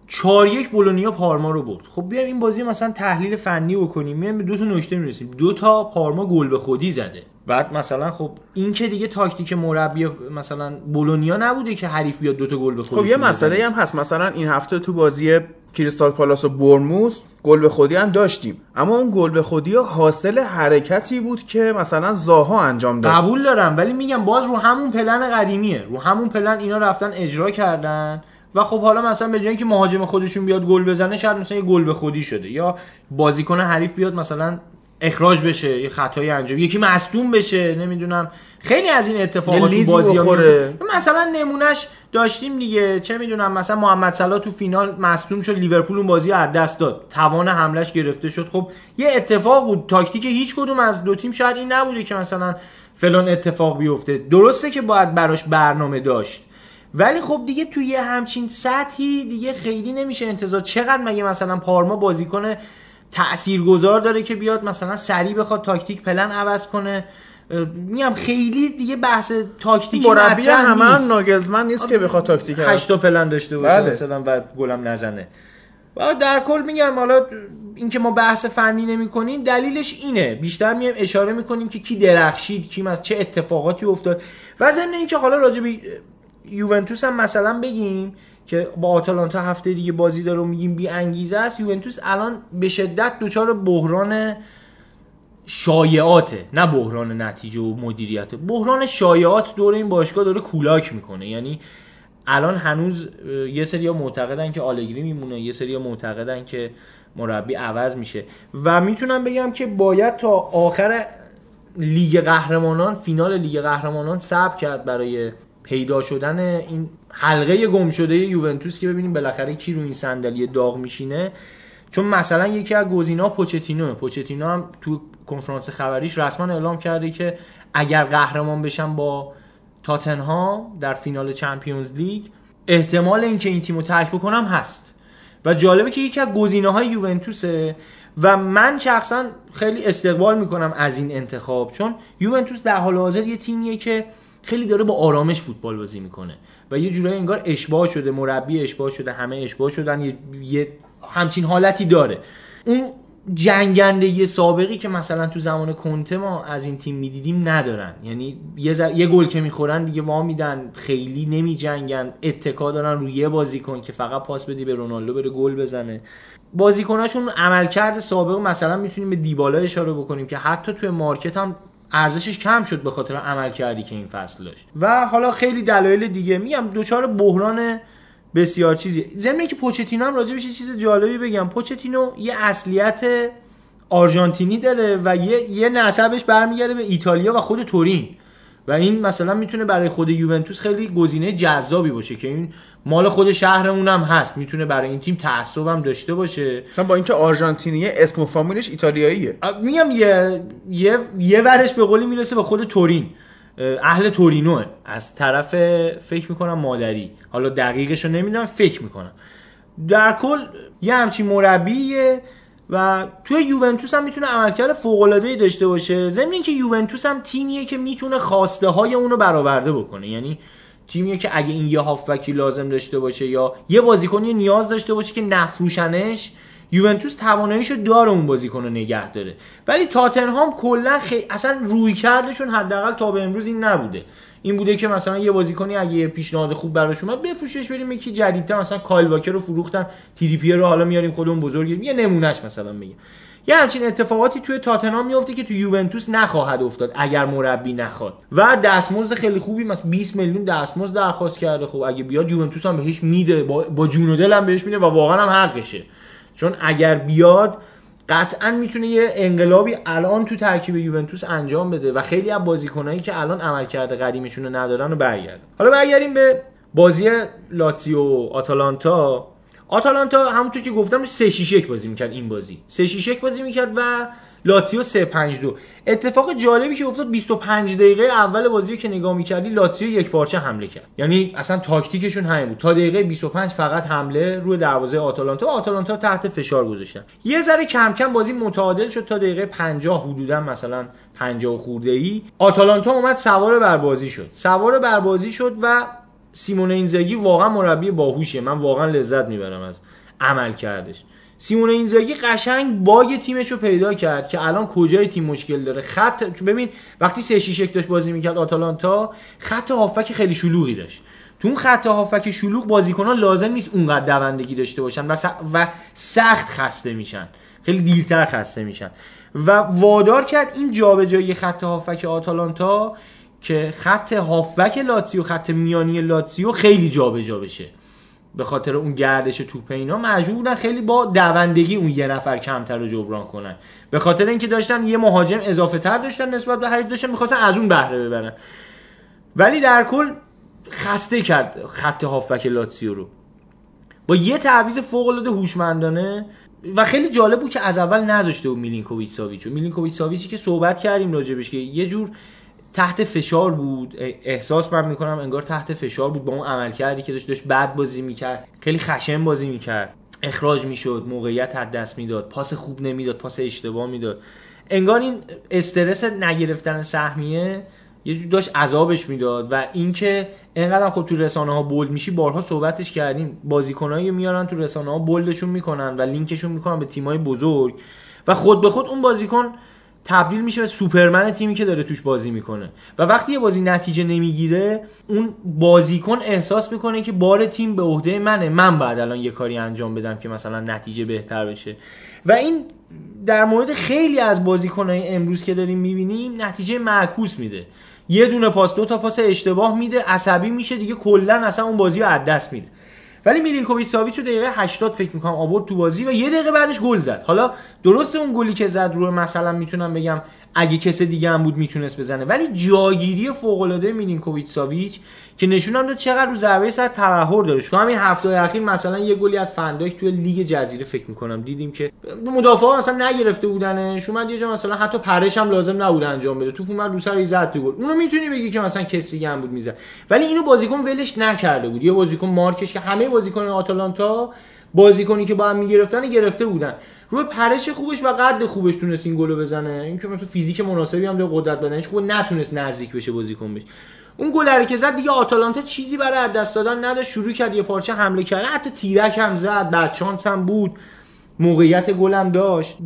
4-1 بولونیا پارما رو برد. خب بیایم این بازی مثلا تحلیل فنی بکنیم، میایم به دو تا نکته میرسیم، 2 تا پارما گل به خودی زده. بعد مثلا خب این که دیگه تاکتیک مربی مثلا بولونیا نبوده که حریف بیاد 2 تا گل به خودی. خب یه مسئله هم هست، مثلا این هفته تو بازی کریستال پالاس و برموس گل به خودی هم داشتیم، اما اون گل به خودی حاصل حرکتی بود که مثلا زاها انجام داد. قبول دارم، ولی میگم باز رو همون پلن قدیمیه، رو همون پلن اینا رفتن اجرا کردن و خب حالا مثلا به جای اینکه مهاجم خودشون بیاد گل بزنه، شاید مثلا یه گل به خودی شده، یا بازیکن حریف بیاد مثلا اخراج بشه، یه خطای انجام، یکی مصدوم بشه، نمیدونم خیلی از این اتفاقات تو بازی‌ها مثلا نمونهش داشتیم دیگه. چه میدونم مثلا محمد صلاح تو فینال مصدوم شد، لیورپول اون بازی از دست داد، توان حملهش گرفته شد. خب یه اتفاق بود، تاکتیک هیچ کدوم از دو تیم شاید این نبوده که مثلا فلان اتفاق بیفته. درسته که باید براش برنامه داشت، ولی خب دیگه توی یه همچین سطحی دیگه خیلی نمیشه انتظار. چقدر مگه مثلا پارما بازیکن تاثیرگذار داره که بیاد مثلا سریع بخواد تاکتیک پلن عوض کنه؟ میگم خیلی دیگه بحث تاکتیکی مربی هم ناگزمن نیست که بخواد تاکتیک 8 تا پلن داشته باشه مثلا و گلم نزنه. و در کل میگم حالا اینکه ما بحث فنی نمی‌کنیم دلیلش اینه، بیشتر میام اشاره می‌کنیم که کی درخشید، کی از چه اتفاقاتی افتاد. و ضمن اینکه حالا راجع به یوونتوس هم مثلا بگیم که با آتالانتا هفته دیگه بازی داره و میگیم بی انگیزه است، یوونتوس الان به شدت دچار بحران شایعاته، نه بحران نتیجه و مدیریته، بحران شایعات دور این باشگاه داره کولاک میکنه. یعنی الان هنوز یه سری ها معتقدن که آلگری میمونه، یه سری ها معتقدن که مربی عوض میشه، و میتونم بگم که باید تا آخر لیگ قهرمانان، فینال لیگ قهرمانان صبر کرد برای پیدا شدن این حلقه گم شده یوونتوس که ببینیم بالاخره کی رو این صندلی داغ میشینه. چون مثلا یکی از گزینه‌ها پوچتینو هم تو کنفرانس خبریش رسما اعلام کرده که اگر قهرمان بشن با تاتنهام در فینال چمپیونز لیگ، احتمال اینکه این تیمو ترک بکنم هست. و جالبه که یکی از گزینه‌های یوونتوسه و من شخصا خیلی استقبال میکنم از این انتخاب، چون یوونتوس در حال حاضر یه تیمیه که خیلی داره با آرامش فوتبال بازی میکنه و یه جورایی انگار اشباع شده، مربی اشباع شده، همه اشباع شدن، یه همچین حالتی داره. اون جنگندگی سابقی که مثلا تو زمان کنته ما از این تیم میدیدیم ندارن، یعنی یه گل که میخورن دیگه وا میدن، خیلی نمیجنگن، اتکا دارن روی یه بازیکن که فقط پاس بدی به رونالدو بره گل بزنه. بازیکناشون عملکرد سابق مثلا میتونیم به دیبالا اشاره بکنیم که حتی توی مارکت هم ارزشش کم شد به خاطر عملکردی که این فصل داشت و حالا خیلی دلایل دیگه. میگم دوچار بحران بسیار چیزی. ضمن که پوچتینو هم راجبش یه چیز جالبی بگم، پوچتینو یه اصلیت آرژانتینی داره و یه نسبش برمیگرده به ایتالیا و خود تورین و این مثلا میتونه برای خود یوونتوس خیلی گزینه جذابی باشه که این مال خود شهرمون هم هست، میتونه برای این تیم تعصب هم داشته باشه، مثلا با اینکه آرژانتینیه اسم و فامیلش ایتالیاییه. میگم یه ورش به قولی میرسه به خود تورین، اهل تورینوه، از طرف فکر میکنم مادری، حالا دقیقشو نمیدونم، فکر میکنم. در کل یه همچین مربیه و توی یوونتوس هم میتونه عملکرد فوق‌العاده‌ای داشته باشه. ضمن اینکه یوونتوس هم تیمیه که میتونه خواسته های اونو برآورده بکنه، یعنی تیمیه که اگه این یه هافبکی لازم داشته باشه یا یه بازیکنی نیاز داشته باشه که نفروشنش، یوونتوس تواناییشو داره اون بازیکنو نگه داره. ولی تاتنهام کلا اصلا رویکردشون حداقل تا به امروز این نبوده، این بوده که مثلا یه بازیکنی اگه پیشنهاد خوب براش اومد بفروشش بریم یکی جدیدتر، مثلا کایل واکر رو فروختن، تیریپی رو حالا میاریم خودمون بزرگیم، یه نمونهش مثلا بگیم. یه همچین اتفاقاتی توی تاتنهام میفته که توی یوونتوس نخواهد افتاد اگر مربی نخواد. و دستمزد خیلی خوبی، مثلا 20 میلیون دستمزد درخواست کرده. خب اگه بیاد یوونتوس هم بهش میده، با جون و دلم بهش میده و واقعا هم حقشه، چون اگر بیاد قطعاً میتونه یه انقلابی الان تو ترکیب یوونتوس انجام بده و خیلی از بازیکنایی که الان عملکرد قدیمیشون رو ندارن و برگردن. حالا برگردیم به بازی لاتزیو و آتالانتا. آتالانتا همونطور که گفتم 3-6-1 بازی میکرد، این بازی 3-6-1 بازی میکرد و لاتزیو 3-5-2. اتفاق جالبی که افتاد 25 دقیقه اول بازی که نگاه می‌کردی لاتزیو یکپارچه حمله کرد، یعنی اصلا تاکتیکشون همین بود، تا دقیقه 25 فقط حمله روی دروازه آتالانتا و آتالانتا تحت فشار گذاشتن. یه ذره کم کم بازی متعادل شد تا دقیقه 50 حدوداً، مثلا 50 خورده‌ای آتالانتا اومد سوار بر بازی شد و سیمون اینزاگی واقعا مربی باهوشه، من واقعا لذت میبرم از عملکردش. سیمون اینزاگی قشنگ باگ تیمش رو پیدا کرد که الان کجای تیم مشکل داره. خط ببین وقتی 3-6-1 داشت بازی میکرد آتالانتا، خط هافک خیلی شلوغی داشت. تو اون خط هافک شلوغ بازیکن‌ها لازم نیست اونقدر دوندگی داشته باشن و سخت خسته میشن، خیلی دیرتر خسته میشن و وادار کرد این جابجایی خط هافک آتالانتا که خط هافبک لاتزیو، خط میانی لاتزیو خیلی جابجا بشه به خاطر اون گردش توپ. اینا مجبور بودن خیلی با دوندگی اون یه نفر کمتر رو جبران کنن به خاطر اینکه داشتن یه مهاجم اضافه تر داشتن نسبت به حریف، داشتن می‌خواستن از اون بهره ببرن. ولی در کل خسته کرد خط هافبک لاتزیو رو با یه تعویض فوق‌العاده هوشمندانه و خیلی جالب بود که از اول نذاشته بود میلینکوویچ ساویچو. میلینکوویچ ساویچی که صحبت کردیم راجبش که یه جور تحت فشار بود، احساس من میکنم انگار تحت فشار بود با اون عملکردی که داشت بد بازی میکرد، خیلی خشن بازی میکرد، اخراج میشد، موقعیت از دست میداد، پاس خوب نمیداد، پاس اشتباه میداد، انگار این استرس نگرفتن سهمیه یه جور داشت عذابش میداد. و اینکه انقدر خب تو رسانه ها بولد میشی، بارها صحبتش کردیم، بازیکنایی میارن تو رسانه ها بولدشون میکنن و لینکشون میکنن به تیمای بزرگ و خود به خود اون بازیکن تبدیل میشه به سوپرمن تیمی که داره توش بازی میکنه و وقتی یه بازی نتیجه نمیگیره اون بازیکن احساس میکنه که بار تیم به عهده منه، من باید الان یه کاری انجام بدم که مثلا نتیجه بهتر بشه. و این در مورد خیلی از بازیکن‌های امروز که داریم میبینیم نتیجه معکوس میده، یه دونه پاس، دو تا پاس اشتباه میده، عصبی میشه دیگه، کلا اصلا اون بازی رو از دست میده. ولی میلینکوویچ ساویچو دقیقه 80 فکر میکنم آورد تو بازی و یه دقیقه بعدش گل زد. حالا درسته اون گلی که زد رو مثلا میتونم بگم اگه کس دیگه هم بود میتونست بزنه، ولی جاگیری فوق العاده میلینکوویچ ساویچ که نشونم داد چقدر رو ضربه سر تبهر داره. شما همین هفته اخیر مثلا یه گلی از فنداک توی لیگ جزیره فکر میکنم دیدیم که مدافعا مثلا نگرفته بودنش، اومد یه جا مثلا حتی پرش هم لازم نبود انجام بده، توپ اومد رو سر زد تو گل. اونو میتونی بگی که مثلا کس دیگه هم بود میزد، ولی اینو بازیکن ولش نکرده بود، یه بازیکن مارکش که همه بازیکن آتالانتا بازیکنی که با هم میگرفتن گرفته بودن، روی پرش خوبش و قد خوبش تونست این گلو بزنه. این که مثلا فیزیک مناسبی هم داره، قدرت بدنش خوبه، نتونست نزدیک بشه بازیکن بشه. اون گلری که زد دیگه آتالانتا چیزی برای از دست دادن نداشت، شروع کرد یه پارچه حمله کرد، حتی تیرک هم زد، بعد شانس هم بود، موقعیت گل هم داشت.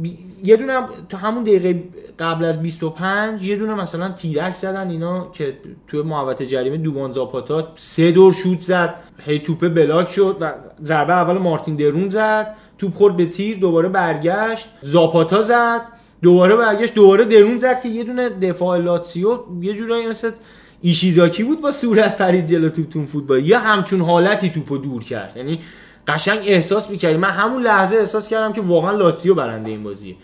یه دونه تو همون دقیقه قبل از 25 یه دونه مثلا تیرک زدن اینا که تو محوطه جریمه دووان زاپاتا سه دور شوت زد، هی توپه بلاک شد و ضربه اول مارتین درون زد، توپ خورد به تیر، دوباره برگشت، زاپاتا زد، دوباره برگشت، دوباره درون زد که یه دونه دفاع لاتزیو یه جورایی مثل ایشیزاکی بود با صورت پرید جلو توپتون فوتبال، یه همچون حالتی توپو دور کرد. یعنی قشنگ احساس می‌کردم، من همون لحظه احساس کردم که واقعا لاتزیو برنده این بازیه،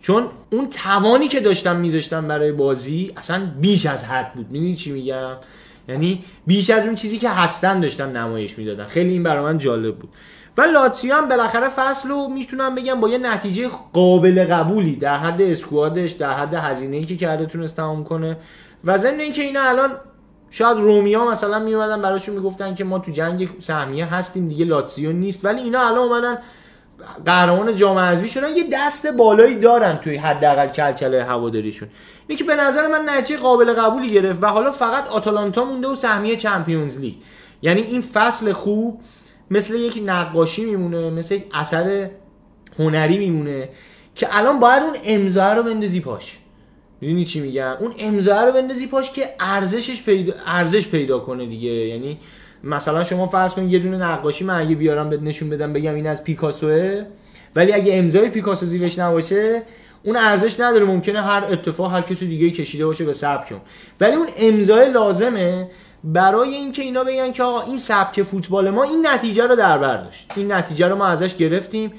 چون اون توانی که داشتم میذاشتم برای بازی اصلا بیش از حد بود. می‌دونی چی میگم؟ یعنی بیش از اون چیزی که هستن داشتم نمایش میدادن. خیلی این برای من جالب بود و لاتزیو هم بالاخره فصل رو میتونم بگم با یه نتیجه قابل قبولی در حد اسکوادش، در حد هزینه‌ای که کرده تونست تمام کنه. و ضمن اینکه اینا الان شاید رومیا مثلا میومدن براشون میگفتن که ما تو جنگ سهمیه هستیم دیگه، لاتزیو نیست، ولی اینا الان اومدن قهرمان جام حذفی شدن، یه دست بالایی دارن توی حداقل کلکلای هواداریشون. اینکه به نظر من نتیجه قابل قبولی گرفت و حالا فقط آتالانتا مونده و سهمیه چمپیونز لیگ. یعنی این فصل خوب مثل یک نقاشی میمونه، مثل یک اثر هنری میمونه که الان باید اون امضا رو بندازی پاش. میدونی چی میگم؟ اون امضا رو بندازی پاش که ارزش پیدا کنه دیگه. یعنی مثلا شما فرض کن یه دونه نقاشی من اگه بیارم بهت نشون بدم بگم این از پیکاسوئه، ولی اگه امضای پیکاسو زیرش نباشه اون ارزش نداره، ممکنه هر اتفاق هر کسی دیگه کشیده باشه به سبک اون، ولی اون امضای لازمه برای اینکه اینا بگن که آقا این سبک فوتبال ما این نتیجه رو در بر داشت، این نتیجه رو ما ازش گرفتیم.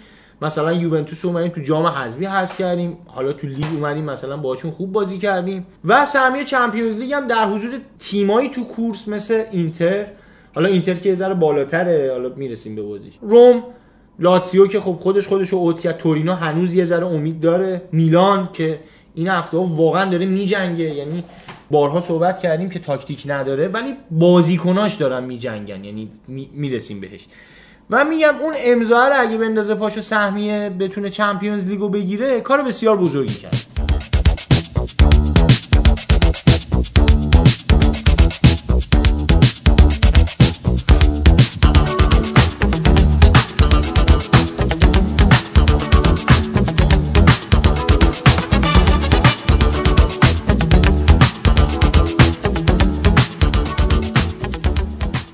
مثلا یوونتوس اومدیم تو جام حذفی حذف کردیم، حالا تو لیگ اومدیم مثلا باهاشون خوب بازی کردیم و سهمیه چمپیونز لیگ هم در حضور تیمایی تو کورس مثل اینتر، حالا اینتر که یه ذره بالاتره، حالا میرسیم به بازیش، روم، لاتزیو که خب خودشو اوت کرد، تورینو هنوز یه ذره امید داره، میلان که این هفته واقعا داره میجنگه. یعنی بارها صحبت کردیم که تاکتیک نداره ولی بازیکناش دارن میجنگن، یعنی میرسیم بهش. و میگم اون امضا رو اگه بندازه پاشو سهمیه بتونه چمپیونز لیگو بگیره، کار بسیار بزرگی کرد.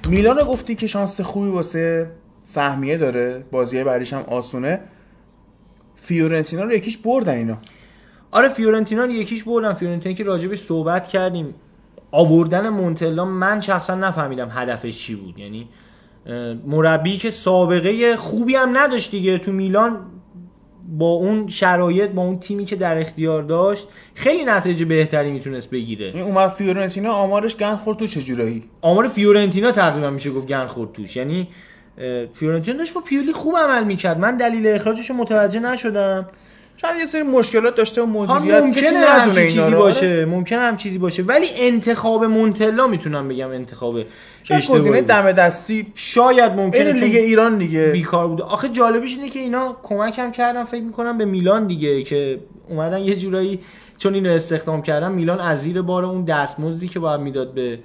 میلان گفتی که شانس خوبی واسه سهمیه داره، بازیه بعدیش هم آسونه. فیورنتینا رو یکیش بردن اینا. آره فیورنتینا رو یکیش بردن، فیورنتینا که راجبش صحبت کردیم. آوردن مونتلا من شخصا نفهمیدم هدفش چی بود، یعنی مربی که سابقه خوبی هم نداشت دیگه تو میلان، با اون شرایط با اون تیمی که در اختیار داشت خیلی نتیجه بهتری میتونست بگیره. این اومد فیورنتینا آمارش گند خورد تو چه جورایی؟ آمار فیورنتینا تقریبا میشه گفت گند خورد توش، یعنی فیورنتینا داشت با پیولی خوب عمل میکرد. من دلیل اخراجش رو متوجه نشدم، شاید یه سری مشکلات داشته و مدیریت کسی ندونه اینا رو باشه، ممکنه هم چیزی باشه، ولی انتخاب مونتلا میتونم بگم انتخاب اشتباهی، گزینه دم دستی شاید ممکنه لیگ ایران دیگه بیکار بوده. آخه جالبش اینه که اینا کمک هم کردن فکر میکنم به میلان دیگه، که اومدن یه جورایی چون اینو استخدام کردن میلان از زیر بار اون دستمزدی که باید میداد به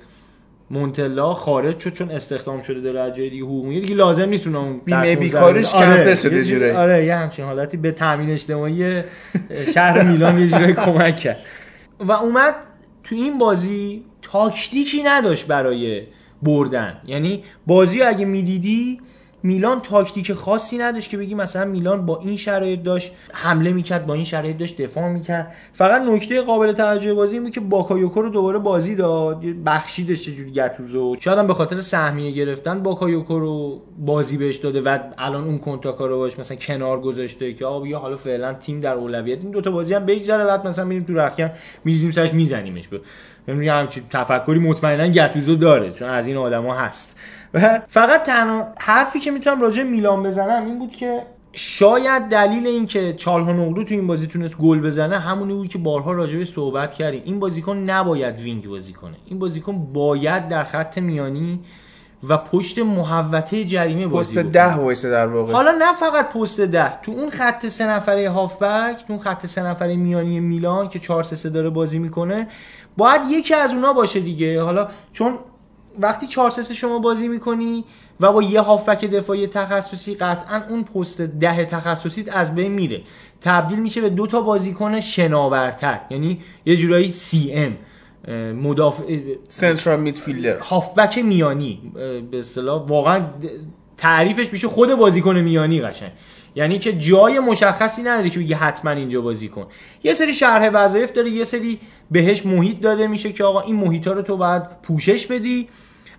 مونتلا خارج شد، چون استخدام شده داره از جای دیگه حقوقی دیگه لازم نیست اون بیمه بیکاریش کنسل شده جوری. آره یه همچین حالتی به تامین اجتماعی شهر میلان یه جوری کمک کرد و اومد تو این بازی تاکتیکی نداشت برای بردن. یعنی بازی اگه میدیدی میلان تاکتیک خاصی نداشت که بگی مثلا میلان با این شرایط داشت حمله میکرد، با این شرایط داشت دفاع میکرد. فقط نکته قابل توجه بازی این بود که باکایوکو رو دوباره بازی داد، بخشیدش چجوری گاتوزو، شاید هم به خاطر سهمیه گرفتن باکایوکو رو بازی بهش داده و الان اون کنتاکا رو باش مثلا کنار گذاشته که آقا بیا حالا فعلا تیم در اولویت، این دو تا بازی هم بگذره بعد مثلا میریم تو رخکن میریزیم سرش میزنیمش. یعنی همچین تفکری مطمئنا گاتوزو داره چون از این آدما هست. و فقط تنها حرفی که میتونم راجع میلان بزنم این بود که شاید دلیل این که چالهانوغلو تو این بازی تونست گل بزنه همونی بود که بارها راجع به صحبت کردیم، این بازیکن نباید وینگ بازی کنه، این بازیکن باید در خط میانی و پشت محوطه جریمه بازی بود. پست 10 وایسه در واقع. حالا نه فقط پست 10، تو اون خط سه نفره هافبک، تو اون خط سه نفره میانی میلان که 4-3-3 داره بازی میکنه، باید یکی از اونا باشه دیگه. حالا چون وقتی 4-3-3 شما بازی میکنی و با یه هافبک دفاعی تخصصی، قطعاً اون پست 10 تخصصیت از بین میره، تبدیل میشه به دو تا بازیکن شناورتر، یعنی یه جورایی سی ام، مدافع سنترال میدفیلدر، هافبک میانی. به اصطلاح واقعا تعریفش میشه خود بازیکن میانی قشنگ، یعنی که جای مشخصی نداره که بگی حتما اینجا بازی کن. یه سری شرح وظایف داره، یه سری بهش محیط داده میشه که آقا این محیطا رو تو باید پوشش بدی.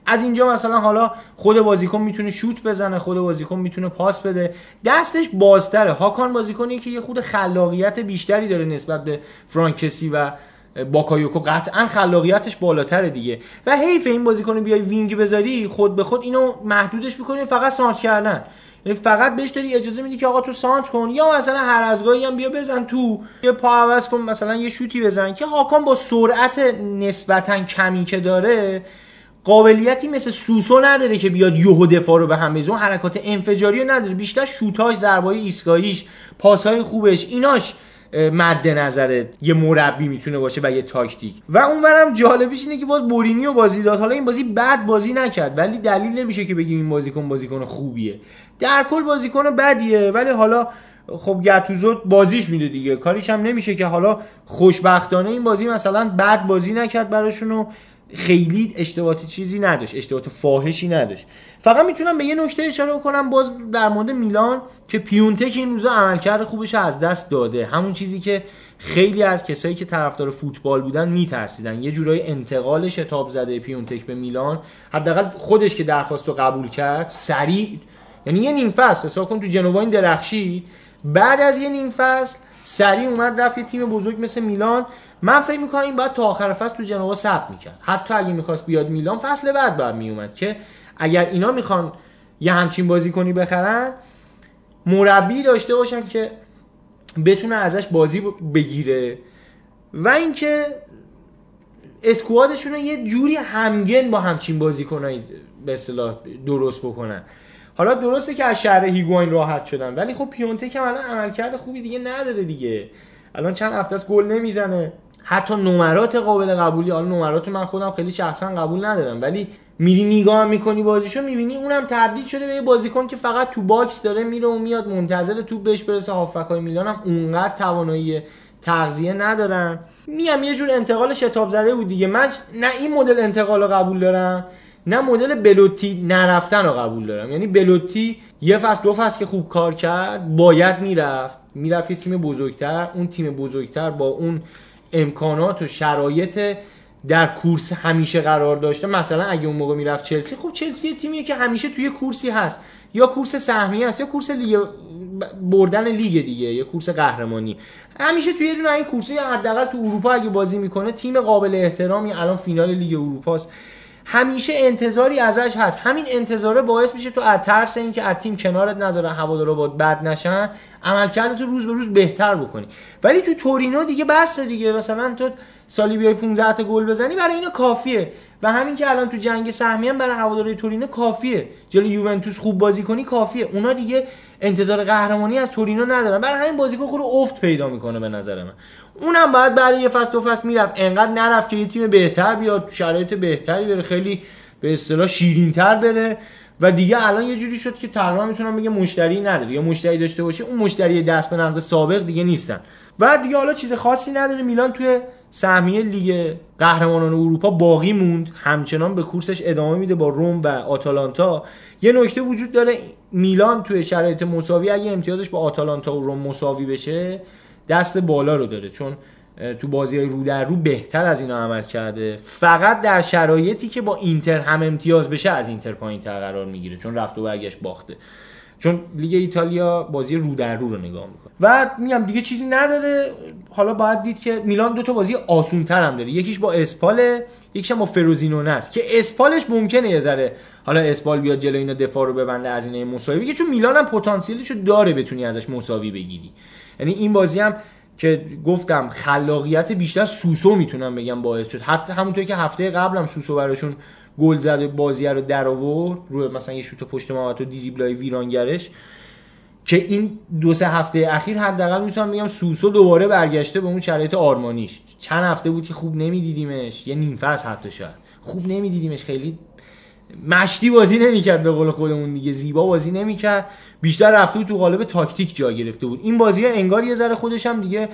از اینجا مثلا حالا خود بازیکن میتونه شوت بزنه، خود بازیکن میتونه پاس بده، دستش بازتره. هاکان بازیکنیه که یه خود خلاقیت بیشتری داره نسبت به فرانکسی و باکایوکو، قطعا خلاقیتش بالاتره دیگه. و حیف این بازیکن بیای وینگ بذاری، خود به خود اینو محدودش می‌کنی فقط سانت کردن، یعنی فقط بهش داری اجازه میدی که آقا تو سانت کن، یا مثلا هر از گاهی هم بیا بزن تو، یه پا عوض کن، مثلا یه شوتی بزن. که هاکان با سرعت نسبتا کمی که داره، قابلیتی مثل سوسو نداره که بیاد یهو دفاع رو به هم بزنه، حرکات انفجاری رو نداره، بیشتر شوت‌هاش، ضربه‌های ایستگاهیش، پاس‌های خوبش، ایناش مد نظر یه مربی میتونه باشه و یه تاکتیک. و اونورم جالبیش اینه که باز مورینیو بازی داد. حالا این بازی بد بازی نکرد، ولی دلیل نمیشه که بگیم این بازیکن خوبیه. در کل بازیکن بدیه، ولی حالا خب گاتوزو بازیش میده دیگه، کاریش هم نمیشه که. حالا خوشبختانه این بازی مثلا بد بازی نکرد براشون و خیلی اشتباهی چیزی نداشت، اشتباهات فاحشی نداشت. فقط میتونم به یه نکته اشاره کنم باز در مورد میلان، که پیونتک این روزا عملکرد خوبش از دست داده. همون چیزی که خیلی از کسایی که طرفدار فوتبال بودن میترسیدن، یه جورای انتقال شتاب زده پیونتک به میلان. حداقل خودش که درخواستو قبول کرد سریع، یعنی یه نیم فصل حساب کن تو جنوا این درخشید، بعد از یه نیم فصل سریع اومد رفت یه تیم بزرگ مثل میلان. من فکر می‌کنم این باید تا آخر فصل تو جنوا ثبت می‌کرد، حتی اگه می‌خواست بیاد میلان فصل بعد باید میومد. که اگر اینا می‌خوان یه همچین بازیکنی بخرن، مربی داشته باشن که بتونه ازش بازی بگیره، و اینکه اسکوادشون رو یه جوری همگن با همچین بازیکنایی به اصطلاح درست بکنن. حالا درسته که از شهر هیگواین راحت شدن، ولی خب پیونتک هم الان عملکرد خوبی دیگه نداره دیگه، الان چند هفته است گل نمیزنه، حتی نمرات قابل قبولی، حالا نمرات من خودم خیلی شخصا قبول ندارم، ولی میری نگاه میکنی بازیشو میبینی اونم تبدیل شده به یه بازیکن که فقط تو باکس داره میره و میاد، منتظر توپ بهش برسه. هافکای میلان هم اونقدر توانایی تغذیه ندارن، میام یه جور انتقال شتاب زده بود دیگه. من نه این مدل انتقالو قبول دارم، نه مدل بلوتی نرفتن رو قبول دارم. یعنی بلوتی یه فصل دو فصل که خوب کار کرد، باید میرفت یه تیم بزرگتر، اون تیم بزرگتر با اون امکانات و شرایط در کورس همیشه قرار داشته. مثلا اگه اون موقع میرفت چلسی، خب چلسی تیمیه که همیشه توی کورسی هست، یا کورس سهمیه است، یا کورس لیگ بردن لیگ دیگه، یا کورس قهرمانی، همیشه توی دونه این کورسی، حداقل تو اروپا اگه بازی میکنه تیم قابل احترامی. الان فینال لیگ اروپا است، همیشه انتظاری ازش هست. همین انتظاره باعث میشه تو از ترس اینکه از تیم کنارت نذارن، هوادارا باهات بد نشن، عملکردت روز به روز بهتر بکنی. ولی تو تورینو دیگه بس دیگه، مثلا تو سالی بیای 15 تا گل بزنی، برای اینا کافیه. و همین که الان تو جنگ سهمیه برای هوادارهای تورینو کافیه، جلوی یوونتوس خوب بازی کنی کافیه. اونا دیگه انتظار قهرمانی از تورینو ندارن، برای همین بازیکن خود افت پیدا میکنه به نظر من. اونم بعد برای یه فصل دو فصل میرفت، انقدر نرفت که یه تیم بهتر بیاد، شرایط بهتری بره، خیلی به اصطلاح شیرین‌تر بره. و دیگه الان یه جوری شد که تقریبا میتونم بگم مشتری نداره، یا مشتری داشته باشه اون مشتری دست به نقد سابق دیگه نیستن. و دیگه حالا چیز خاصی نداره، میلان توی سهمیه لیگ قهرمانان اروپا باقی موند، همچنان به کورسش ادامه میده با روم و آتالانتا. یه نکته وجود داره، میلان توی شرایط مساوی اگه امتیازش با آتالانتا و روم مساوی بشه دست بالا رو داره، چون تو بازی‌های رو در رو بهتر از اینا عمل کرده. فقط در شرایطی که با اینتر هم امتیاز بشه از اینتر پایین‌تر قرار میگیره، چون رفت و برگشت باخته، چون لیگ ایتالیا بازی رو در رو نگاه میکنه. و میگم دیگه چیزی نداره. حالا باید دید که میلان دو تا بازی آسون‌تر هم داره، یکیش با اسپال، یکیش با فروزینونه است، که اسپالش ممکنه یه ذره حالا اسپال بیاد جلوی اینا دفاع رو ببنده، از اینا مساوی بگیره، چون میلان هم پتانسیلشو داره بتونی ازش مساوی بگیری. یعنی این بازی هم که گفتم خلاقیت بیشتر سوسو میتونم بگم باعث شد. حتی همونطور که هفته قبلم سوسو براشون گل زد و بازی رو در آورد، روی مثلا یه شوت پشت محوطه و دیریبلای ویرانگرش، که این دو سه هفته اخیر حداقل میتونم بگم سوسو دوباره برگشته به اون شرایط آرمانیش. چند هفته بود که خوب نمیدیدیمش، یه نیم فصل حتی شاید خوب نمیدیدیمش، خیلی مشتی بازی نمیکرد به قول خودمون دیگه، زیبا بازی نمیکرد، بیشتر رفته بود تو قالب تاکتیک جا گرفته بود. این بازی‌ها انگار یه ذره خودش هم دیگه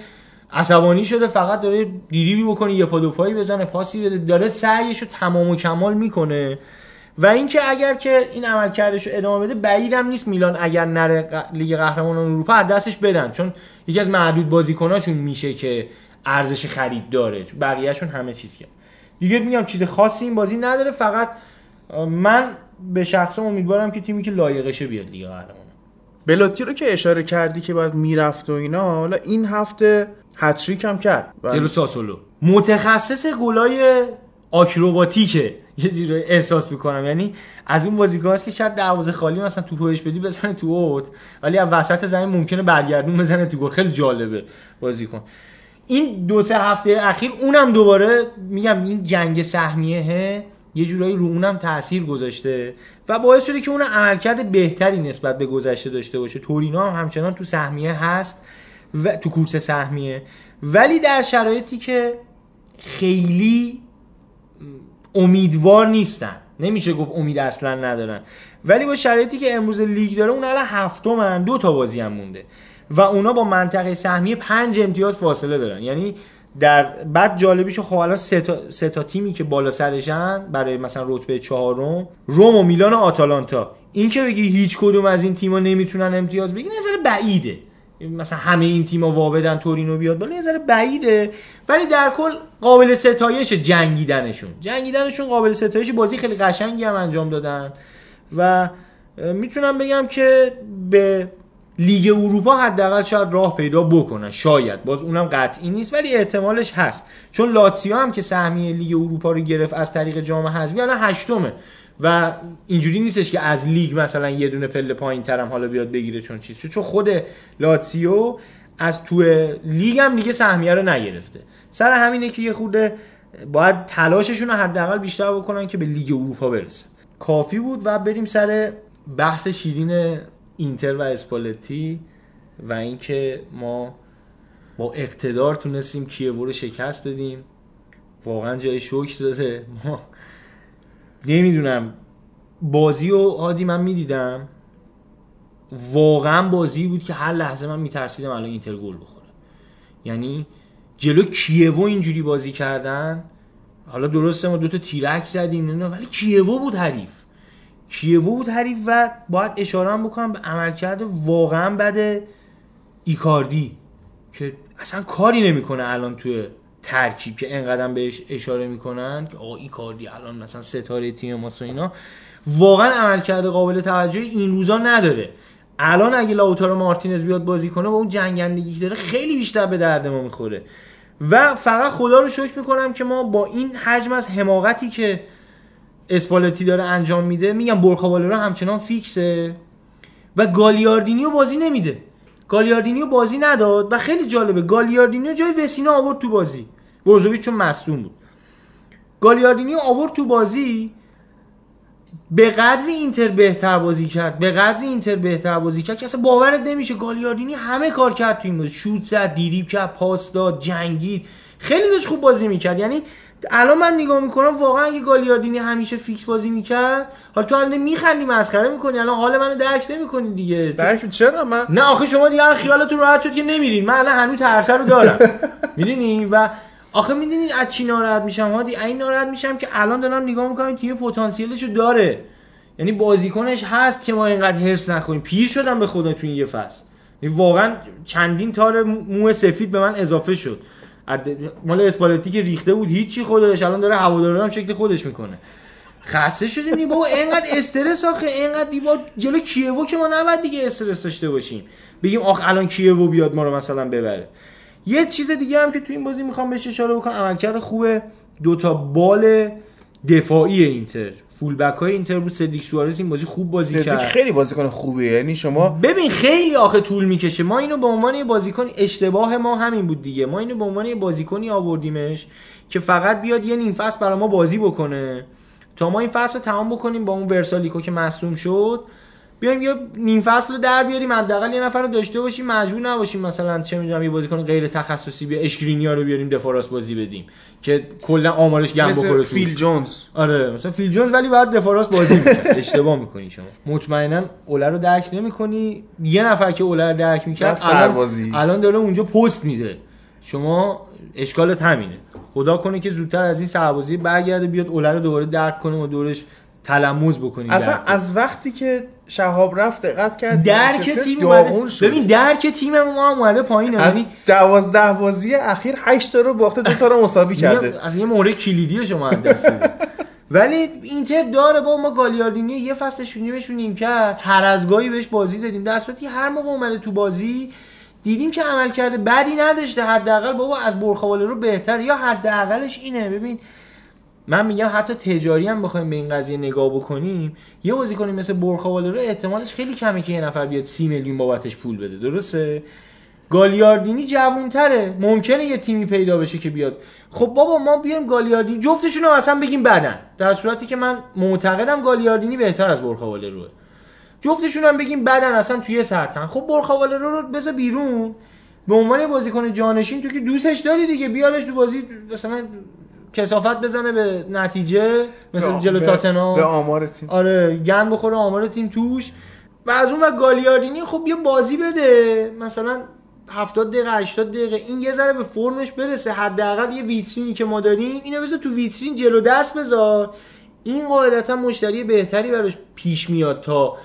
عصبانی شده، فقط داره دیریبی بکنه، یه پا دو پایی بزنه، پاسی بده، داره سعیش رو تمام و کمال میکنه. و اینکه اگر که این عملکردش رو ادامه بده بعیدم نیست میلان اگر نره لیگ قهرمانان اروپا از دستش بدن، چون یکی از معدود بازیکناشون میشه که ارزش خرید داره، بقیه‌شون همه چیز که دیگه میگم چیز خاصی این بازی نداره. فقط من به شخصم امیدوارم که تیمی که لایقشه بیاد لیگ قهرمانان. بلاتی رو که اشاره کردی که باید میرفت و اینا، حالا این هفته هتریک هم کرد جلو ساسولو. متخصص گلای آکروباتیکه یه جوری احساس می‌کنم، یعنی از اون بازیکناست که شاید دروازه خالی مثلا توپو بهش بدی بزنه تو اوت، ولی از وسط زمین ممکنه برگردون بزنه تو گل. خیلی جالبه بازیکن. این دو سه هفته اخیر اونم دوباره میگم این جنگ سهمیه یه جورایی رو اونم تأثیر گذاشته و باعث شده که اون عملکرد بهتری نسبت به گذشته داشته باشه. تورینو هم همچنان تو سهمیه هست و تو کورس سهمیه، ولی در شرایطی که خیلی امیدوار نیستن، نمیشه گفت امید اصلا ندارن، ولی با شرایطی که امروز لیگ داره اون الان هفتمن، 2 تا بازی هم مونده و اونا با منطقه سهمیه 5 امتیاز فاصله دارن. یعنی در بعد جالبیشو خب الان سه تا تیمی که بالا سرشن برای مثلا رتبه 4م، روم و میلان و آتالانتا، این که بگی هیچ کدوم از این تیم‌ها نمیتونن امتیاز بگیرن نظر بعیده، مثلا همه این تیم‌ها وابدن تورینو بیاد بالا نظر بعیده، ولی در کل قابل ستایش جنگیدنشون قابل ستایش. بازی خیلی قشنگی هم انجام دادن و میتونم بگم که به لیگ اروپا حداقل شاید راه پیدا بکنن، شاید، باز اونم قطعی نیست ولی احتمالش هست، چون لاتزیو هم که سهمیه لیگ اروپا رو گرفت از طریق جام حذفی الان 8مه و اینجوری نیستش که از لیگ مثلا یه دونه پله پایین‌تر هم حالا بیاد بگیره، چون چیز چون خود لاتزیو از تو لیگ هم دیگه سهمیه رو نگرفته. سر همینه که یه خورده باید تلاششون رو حداقل بیشتر بکنن که به لیگ اروپا برسن. کافی بود و بریم سر بحث شیرین اینتر و اسپالتی و اینکه ما با اقتدار تونستیم کیوو رو شکست بدیم. واقعا جای شوک داده. ما نمیدونم بازی رو عادی من میدیدم، واقعا بازی بود که هر لحظه من میترسیدم الان اینتر گل بخوره. یعنی جلو کیوو اینجوری بازی کردن، حالا درسته ما 2 تا تیرک زدیم نه، ولی کیوو بود حریف و باید اشاره هم بکنم به عملکرد واقعا بد ایکاردی که اصلا کاری نمیکنه الان توی ترکیب که انقدر بهش اشاره میکنن که آقا ایکاردی الان مثلا ستاره تیم ماست و اینا، واقعا عملکرد قابل توجه این روزا نداره. الان اگه لاوتارو مارتینز بیاد بازی کنه با اون جنگندگی که داره خیلی بیشتر به درد ما میخوره و فقط خدا رو شکر میکنم که ما با این حجم از حماقتی که اسپالتی داره انجام میده، میگم برخا والورده همچنان فیکسه و گالیاردینیو بازی نمیده. گالیاردینیو بازی نداد و خیلی جالبه گالیاردینیو جای وسینا آورد تو بازی، برزوویچ چون مصدوم بود گالیاردینیو آورد تو بازی. به قدری اینتر بهتر بازی کرد که اصلا باورت نمیشه. گالیاردینی همه کار کرد تو این بازی، شوت زد، دریبل کرد، پاس داد، جنگید، خیلی داشت خوب بازی میکرد. یعنی الان من نگاه میکنم واقعا اگه گالیاردینی همیشه فیکس بازی میکرد، حالا تو الان میخندی مسخره میکنی، الان حال منو درک نمیکنی دیگه. درک چرا من؟ نه آخه شما دیگه الان خیالتون راحت شد که نمیرین، من الان هنوز ترس رو دارم میدونی. و آخه میدونین از چی ناراحت میشم هادی؟ این ناراحت میشم که الان دارم نگاه میکنم تیم پتانسیلشو داره، یعنی بازیکنش هست که ما اینقدر هرس نخوریم. پیر شدم به خدا تو این یه فصل، یعنی واقعا چندین تار مو سفید به من اضافه شد. مال اسپالتی که ریخته بود هیچی خودش، الان داره هوادارا هم شکل خودش میکنه. خسته شدیم دیگه بابا، اینقدر استرس آخه، اینقدر دیبا جلو کیوو که ما نباید دیگه استرس داشته باشیم بگیم آخ الان کیوو بیاد ما رو مثلا ببره. یه چیز دیگه هم که تو این بازی میخوام بهش اشاره بکنم، عملکرد خوبه 2 تا بال دفاعی اینتر، فول بک های اینتر بود، سدیک سوارز این بازی خوب بازی کرد. خیلی بازیکن خوبیه، یعنی شما ببین خیلی آخه طول میکشه. ما اینو به عنوان یه بازیکن، اشتباه ما همین بود دیگه، ما اینو به عنوان یه بازیکنی آوردیمش که فقط بیاد یه نیم فصل برای ما بازی بکنه تا ما این فصل رو تمام بکنیم. با اون ورسالیکو که مصدوم شد بیایم یه نیم فصل رو در بیاریم، حداقل یه نفر رو داشته باشیم، مجبور نباشیم مثلا چه میدونم یه بازیکن غیر تخصصی بیا اشکرینیا رو بیاریم دفاراس بازی بدیم که کلا آمارش گم بخوره. فیل جونز، آره مثلا فیل جونز، ولی بعد دفاراس بازی می‌کرد. اشتباه می‌کنی شما، مطمئنا اوله رو درک نمی‌کنی. یه نفر که اوله رو درک می‌کرد الان داره اونجا پست میده. شما اشکالت همینه. خدا کنه که زودتر از این سربازی برگرده، بیاد اوله رو دوباره درک کنه و دورش تلموز بکنیم. اصلا از وقتی که شهاب رفت دقت کرد درک تیم اومده. ببین درک تیم ما اومده پایینه. یعنی 12 بازی اخیر 8 تا رو باخته، 2 تا رو مساوی کرده. از یه موره کلیدی شما دست دید. ولی اینتر داره با ما گالیاردینی یه فصلشونی بهشون نیم کرد، هر از گاهی بهش بازی دادیم، در صورتی هر موقع اومده تو بازی دیدیم که عمل کرده بدی نداشته. حداقل بابا از برخواله رو بهتر، یا حداقلش اینه. ببین من میگم حتی تجاری هم بخوایم به این قضیه نگاه بکنیم، یه بازیکن مثل برخا والورده احتمالش خیلی کمه که یه نفر بیاد 30 میلیون بابتش پول بده. درسته گالیاردینی جوان‌تره، ممکنه یه تیمی پیدا بشه که بیاد. خب بابا ما بیایم گالیاردینی جفتشون رو اصلا بگیم بدن، در صورتی که من معتقدم گالیاردینی بهتر از برخا والورده. جفتشون هم بگیم بدن، اصلا توی سطحن. خب برخا والورده رو بذار بیرون به عنوان بازیکن جانشین، تو که دوستش داری دیگه، بیارش تو بازی مثلا کثافت بزنه به نتیجه، مثل جلو تاتنهام، به آمار تیم، آره گند بخوره آمار تیم توش. و از اون و گالیاردینی خب یه بازی بده مثلا 70 دقیقه 80 دقیقه، این یه ذره به فرمش برسه. حداقل یه ویترینی که ما داریم اینو بذار تو ویترین جلو دست بذار، این قاعدتا مشتری بهتری براش پیش میاد تا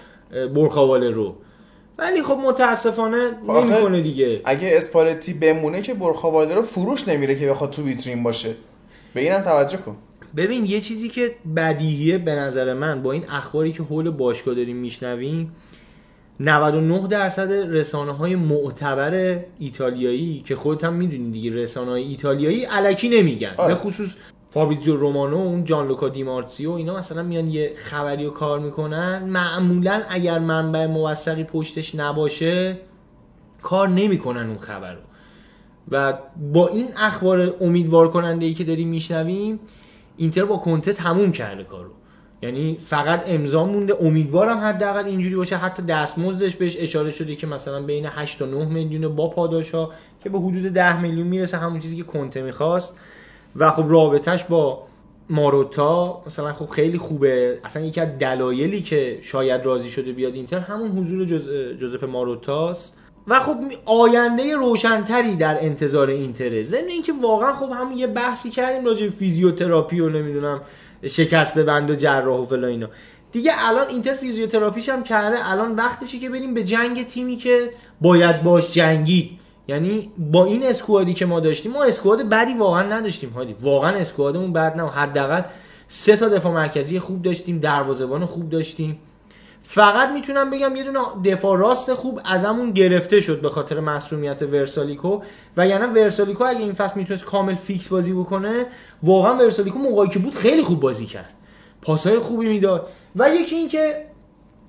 برخاواله رو. ولی خب متاسفانه نمی‌کنه دیگه. اگه اسپالتی بمونه که برخاواله رو فروش نمیره که بخواد تو ویترین باشه. به اینم توجه کن. ببین یه چیزی که بدیهیه به نظر من، با این اخباری که حول باشگاه داریم میشنویم، 99% رسانه‌های معتبر ایتالیایی که خودت هم میدونی دیگه، رسانه‌های ایتالیایی الکی نمیگن. به خصوص فابریزیو رومانو، اون جانلوکا دیمارتیو، اینا مثلا میان یه خبری رو کار میکنن، معمولا اگر منبع موثقی پشتش نباشه کار نمیکنن اون خبر رو. و با این اخبار امیدوار کننده ای که داریم میشنویم، اینتر با کنته تموم کرده کارو، یعنی فقط امضا مونده. امیدوارم حداقل اینجوری باشه. حتی دستمزدش بهش اشاره شده که مثلا بین 8 تا 9 میلیون با پاداشا که به حدود 10 میلیون میرسه، همون چیزی که کنته میخواست. و خب رابطش با ماروتا مثلا خب خیلی خوبه. اصلا یکی از دلایلی که شاید راضی شده بیاد اینتر همون حضور جوزپه ماروتاست. و خب آینده روشنتری در انتظار اینتره. ضمن اینکه واقعا خب همون یه بحثی کردیم راجع به فیزیوتراپی و نمیدونم شکسته بند و جراح و فلان اینا. دیگه الان اینتر فیزیوتراپیش هم کرده، الان وقتشه که بریم به جنگ تیمی که باید باش جنگید. یعنی با این اسکوادی که ما داشتیم، ما اسکواد بدی واقعا نداشتیم هادی، واقعا اسکوادمون بد نه. حداقل 3 تا دفاع مرکزی خوب داشتیم، دروازه‌بان خوب داشتیم. فقط میتونم بگم یه دونه دفاع راست خوب ازمون گرفته شد به خاطر مصدومیت ورسالیکو. و یعنی ورسالیکو اگه این فصل میتونست کامل فیکس بازی بکنه، واقعا ورسالیکو موقعی که بود خیلی خوب بازی کرد، پاسهای خوبی میداد. و یکی این که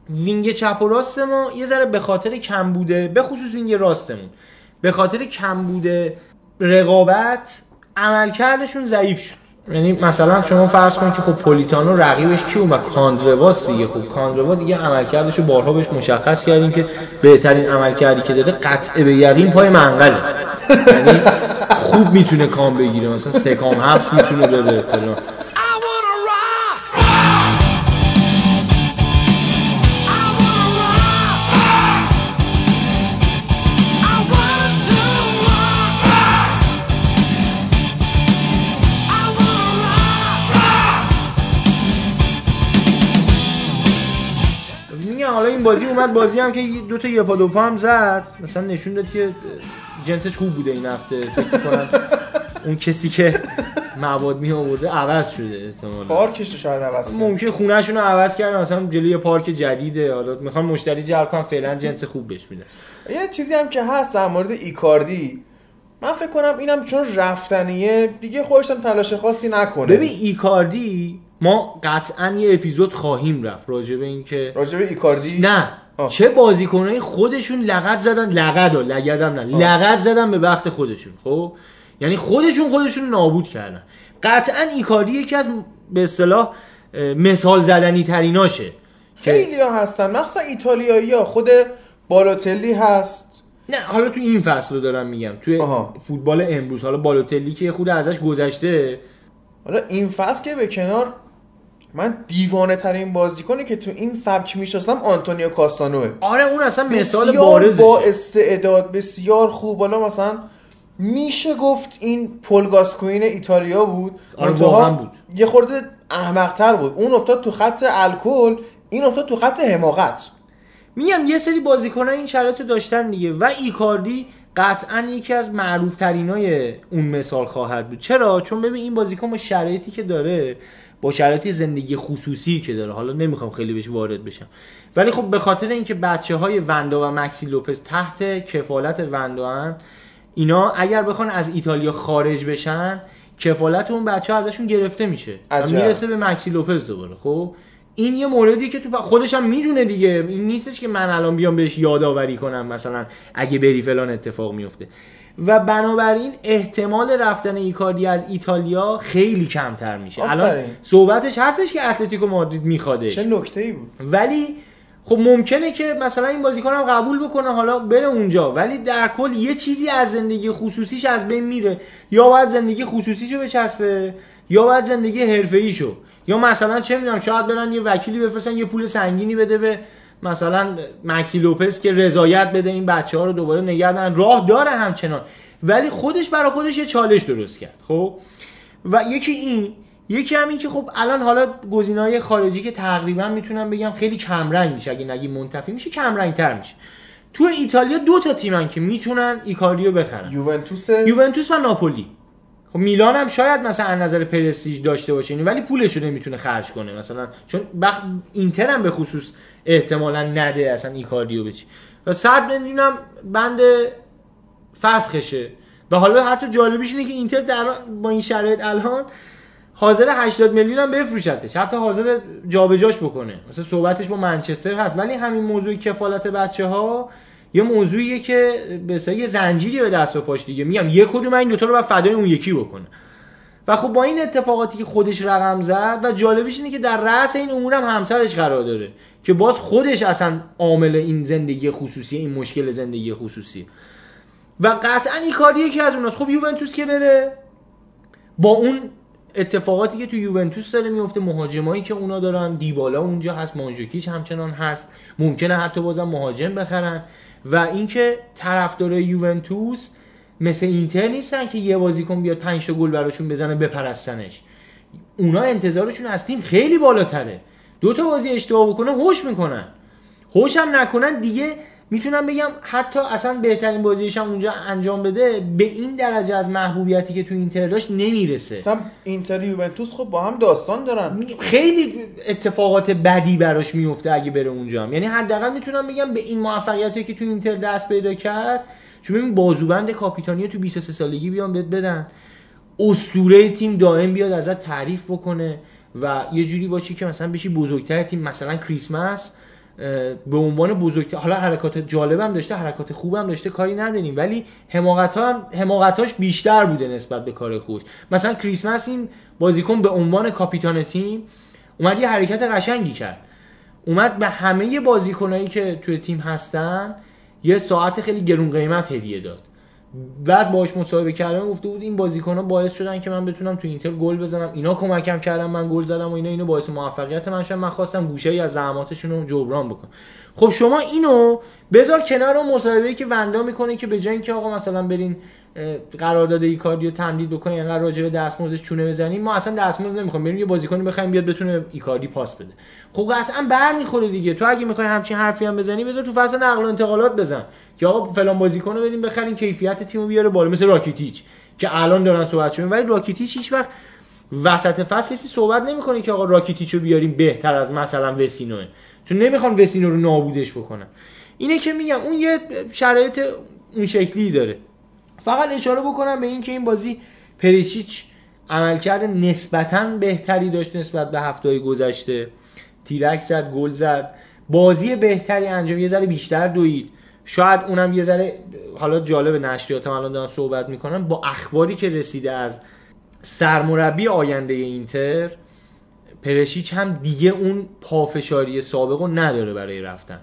وینگ چپ و راست ما یه ذره به خاطر کم بوده، به خصوص وینگ راستمون به خاطر کم بوده رقابت، عملکردشون ضعیف شد. یعنی مثلا شما فرض کن که خب پولیتانو رقیبش کی بود؟ کاندرواس دیگه. خب کاندروا دیگه عملکردش رو بارها بهش مشخص کردیم که بهترین عملکردی که داره قطع به یقین پای منقله. یعنی خوب میتونه کام بگیره، مثلا 3 کام حبس میتونه بده فلان. بازی اومد، بازی هم که 2 تا یفا دوپا هم زد، مثلا نشون داد که جنسش خوب بوده این هفته. فکر کنم اون کسی که مواد می آورده عوض شده، احتمالاً پارکش رو شاید عوض کرده، ممکنه خونه شون رو عوض کرده، مثلا جلوی پارک جدیده، حالا میخوان مشتری جلب کنن، فعلا جنس خوب بهش میده. یه چیزی هم که هست در مورد ایکاردی، من فکر کنم اینم چون رفتنیه دیگه خودش هم تلاش خاصی نکنه. ببین ایکاردی ما قطعا یه اپیزود خواهیم رفت راجع به این که راجع به ایکاردی نه چه بازیکنای خودشون لغت زدن، لغت زدن به وقت خودشون، خب یعنی خودشون نابود کردن. قطعا ایکاردی یکی از به اصطلاح مثال زدنی تریناشه. خیلی‌ها هستن، مخصوصا ایتالیایی‌ها، خود بالوتلی هست. نه حالا تو این فصل رو دارم میگم، توی فوتبال امروز. حالا بالوتلی که خود ازش گذشته، حالا این فصل که به کنار، من دیوانه ترین بازیکنی که تو این سبک میشناسم آنتونیو کاستانوه. آره اون اصلا مثال بارزشه، با استعداد بسیار خوب. حالا مثلا میشه گفت این پولگاسکوین ایتالیا بود. آره واقعا بود، یه خورده احمق‌تر بود. اون افتاد تو خط الکل، این افتاد تو خط حماقت. میگم یه سری بازیکن‌ها این شرایطو داشتن دیگه و ایکاردی قطعا یکی از معروف‌ترینای اون مثال خواهد بود. چرا؟ چون ببین این بازیکن با شرایطی که داره، با شرایط زندگی خصوصی که داره، حالا نمیخوام خیلی بهش وارد بشم، ولی خب به خاطر اینکه بچه‌های وندا و مکسی لوپز تحت کفالت وندا ان، اینا اگر بخوان از ایتالیا خارج بشن، کفالت اون بچه‌ها ازشون گرفته میشه و میرسه به مکسی لوپز دوباره. خب این یه موردی که تو خودش هم میدونه دیگه، این نیستش که من الان بیام بهش یادآوری کنم مثلا اگه بری فلان اتفاق میفته و بنابراین احتمال رفتن ایکاردی از ایتالیا خیلی کمتر میشه. آفره. الان صحبتش هستش که اتلتیکو مادرید میخوادش، چه نکته‌ای بود، ولی خب ممکنه که مثلا این بازیکن هم قبول بکنه حالا بره اونجا، ولی در کل یه چیزی از زندگی خصوصیش از بین میره. یا باید زندگی خصوصیشو بچسبه، یا باید زندگی حرفه‌ایشو، یا مثلا چه میدونم شاید برن یه وکیلی بفرستن یه پول سنگینی بده به مثلا مکسی لوپز که رضایت بده این بچه‌ها رو دوباره نگردن. راه داره همچنان، ولی خودش برای خودش یه چالش درست کرد. خب و یکی همین که خب الان حالا گزینه‌های خارجی که تقریبا میتونم بگم خیلی کم رنگ میشه، اگه نگی منتفی میشه کم رنگ‌تر میشه. تو ایتالیا دو تا تیمن که میتونن ایکاردیو بخرن، یوونتوس و ناپولی. خب میلان هم شاید مثلا از نظر پرستیژ داشته باشه، ولی پولش رو نمیتونه خرج کنه مثلا، چون اینتر هم به خصوص احتمالاً نده اصلا ایکاردیو بچی و صد نمیدونم بند فسخشه. و حالا حتی جالبیش اینه که اینتر در با این شرایط الان حاضر 80 میلیون هم بفروشتش، حتی حاضر جابجاش بکنه. مثلا صحبتش با منچستر هست، ولی همین موضوع کفالت بچه‌ها یه موضوعیه که بسیار یه زنجیری به دست و پاش دیگه. میگم یک کدوم این دوتا رو باید فدای اون یکی بکنه و خب با این اتفاقاتی که خودش رقم زد و جالبیش اینه که در رأس این امور هم همسرش قرار داره که باز خودش اصلا عامل این زندگی خصوصی، این مشکل زندگی خصوصی و قطعا این کاریه که از اوناست. خب یوونتوس که بره، با اون اتفاقاتی که تو یوونتوس داره میفته، مهاجمایی که اونا دارن، دیبالا اونجا هست، مانجوکیچ همچنان هست، ممکنه حتی بازم مهاجم بخرن و اینکه طرفدارای یوونتوس مثل اینتر نیستن که یه بازیکن بیاد 5 تا گل براشون بزنه بپرستنش. اونا انتظارشون از تیم خیلی بالاتره. دو تا بازی اشتباه بکنه هوش میکنن، هوش هم نکنن دیگه میتونم بگم حتی اصلا بهترین بازیش هم اونجا انجام بده، به این درجه از محبوبیتی که تو اینتر داشت نمیرسه. مثلا اینتر یوونتوس خب با هم داستان دارن، خیلی اتفاقات بدی براش میفته اگه بره اونجا هم. یعنی حداقل میتونم بگم به این موفقیتی که تو اینتر دست پیدا کرد، چون ببین بازوبند کاپیتانی تو 23 سالگی بیان بهت بدن، اسطوره تیم دائم بیاد ازت تعریف بکنه و یه جوری باشی که مثلا بشی بزرگتر تیم، مثلا کریسمس به عنوان بزرگتر. حالا حرکات جالبم داشته، حرکات خوبم داشته، کاری نداریم، ولی حماقتاش بیشتر بوده نسبت به کار خوبش. مثلا کریسمس این بازیکن به عنوان کاپیتان تیم اومد یه حرکت قشنگی کرد، اومد به همه بازیکنایی که توی تیم هستن یه ساعت خیلی گرون قیمت هدیه داد. بعد باهاش مصاحبه کردم، گفته بود این بازیکن‌ها باعث شدن که من بتونم تو اینتر گل بزنم، اینا کمکم کردن من گل زدم و اینا باعث موفقیت من شدن، من خواستم گوشه‌ای از زحماتشون رو جبران بکنم. خب شما اینو بذار کنار اون مصاحبه‌ای که وندا میکنه که به جای اینکه آقا مثلا برین قرارداد ایکاردیو تمدید بکنین، اینقدر راجع به دستمزدش چونه بزنین، ما اصلا دستمزد نمیخوام، بریم یه بازیکنی بخریم بیاد بتونه ایکاردی پاس بده. خب قطعاً برمیخوره دیگه. تو اگه میخوای همچین حرفی هم بزنی، بذار تو فصل نقل و انتقالات بزن که آقا فلان بازیکن رو بریم بخریم کیفیت تیمو بیاره بالا، مثل راکیتیچ که الان دارن صحبت می‌کنن. ولی راکیتیچ هیچ وقت وسط فصل کسی صحبت نمی‌کنه که آقا راکیتیچو بیاریم بهتر از مثلا وسینوئه، چون نمیخوان وسینو رو نابودش بکنن. اینه که میگم اون یه شرایط اون شکلی داره. فقط اشاره بکنم به این که این بازی پریشیچ عملکرد نسبتاً بهتری داشت نسبت به هفته‌های گذشته، تیرک زد، گل زد، بازی بهتری انجام، یه ذره بیشتر دوید. شاید اونم یه ذره حالا جالب نشریاتم الان دارن صحبت میکنن با اخباری که رسیده از سرمربی آینده اینتر، پرشیچ هم دیگه اون پافشاری سابقو نداره برای رفتن.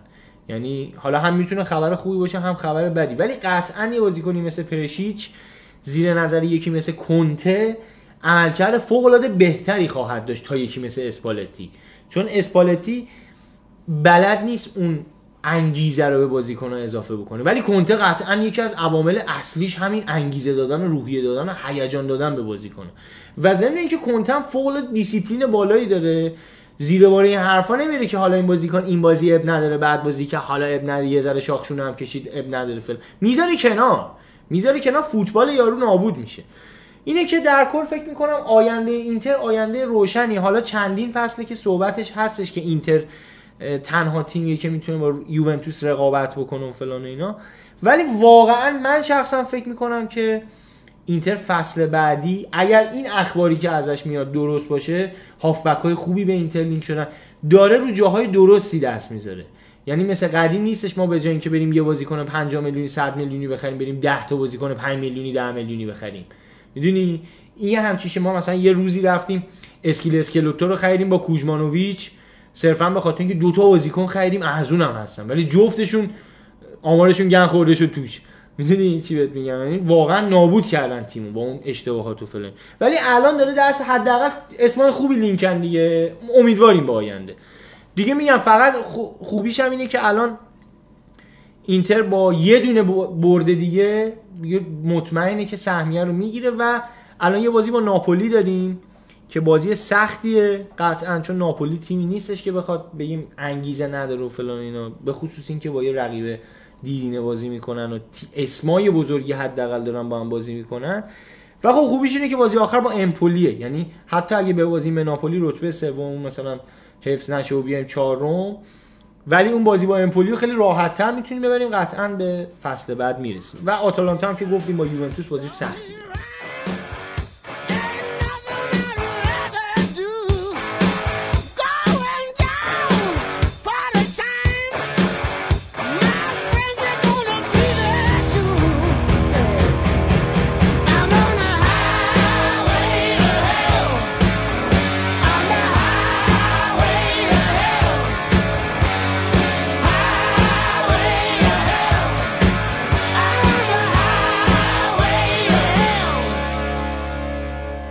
یعنی حالا هم میتونه خبر خوبی باشه هم خبر بدی، ولی قطعاً یه بازیکنی مثل پرشیچ زیر نظر یکی مثل کنته عملکرد فوق‌العاده بهتری خواهد داشت تا یکی مثل اسپالتی، چون اسپالتی بلد نیست اون انگیزه رو به بازیکن‌ها اضافه بکنه، ولی کنته قطعاً یکی از عوامل اصلیش همین انگیزه دادن، روحیه دادن و هیجان دادن به بازیکن‌ها. و ضمن اینکه کنته هم فوق‌العاده دیسیپلین بالایی داره، زیر بار این حرفا نمیره که حالا این بازیکن این بازی اب نداره، بعد بازی که حالا اب نداره یه ذره شاخشونه هم کشید اب نداره، فلان میذاره کنار فوتبال یارو نابود میشه. اینه که در کل فکر میکنم آینده اینتر آینده روشنی. حالا چندین فصله که صحبتش هستش که اینتر تنها تیمیه که میتونه با یوونتوس رقابت بکنه و فلان و اینا، ولی واقعا من شخصا فکر میکنم که اینتر فصل بعدی اگر این اخباری که ازش میاد درست باشه، هافبک‌های خوبی به اینتر لینک شدن، داره رو جاهای درستی دست میذاره. یعنی مثل قدیم نیستش ما به جای اینکه بریم یه بازیکن 5 میلیونی 100 میلیونی بخریم، بریم 10 تا بازیکن 5 میلیونی 10 میلیونی بخریم. میدونی این همچیشه. ما مثلا یه روزی رفتیم اسکیلوتو رو خریدیم با کوژمانوویچ، صرفا به خاطر اینکه دو تا بازیکن خریدیم ارزونم هستن، ولی جفتشون آمارشون گن خورده شد توش. میدونی چی بهت میگم؟ یعنی واقعا نابود کردن تیمو با اون اشتباهات و فلان، ولی الان داره دست حداقل اسمای خوبی لینکن دیگه. امیدواریم به آینده دیگه. میگم فقط خوبیش هم اینه که الان اینتر با یه دونه برد دیگه مطمئنه که سهمیه رو میگیره، و الان یه بازی با ناپولی داریم که بازی سختیه قطعا، چون ناپولی تیمی نیستش که بخواد بگیم انگیزه نداره و فلان اینا، به خصوص اینکه با یه رقیب دیرینه بازی میکنن و اسمای بزرگی حداقل دارن با هم بازی میکنن. و خب خوبیش اینه که بازی آخر با امپولیه، یعنی حتی اگه به بازی به ناپولی رتبه سوم مثلا حفظ نشه و بیایم چهارم، ولی اون بازی با امپولیو خیلی راحت‌تر میتونیم ببریم، قطعاً به فصل بعد میرسیم. و آتالانتا هم که گفتیم با یوونتوس بازی سختی.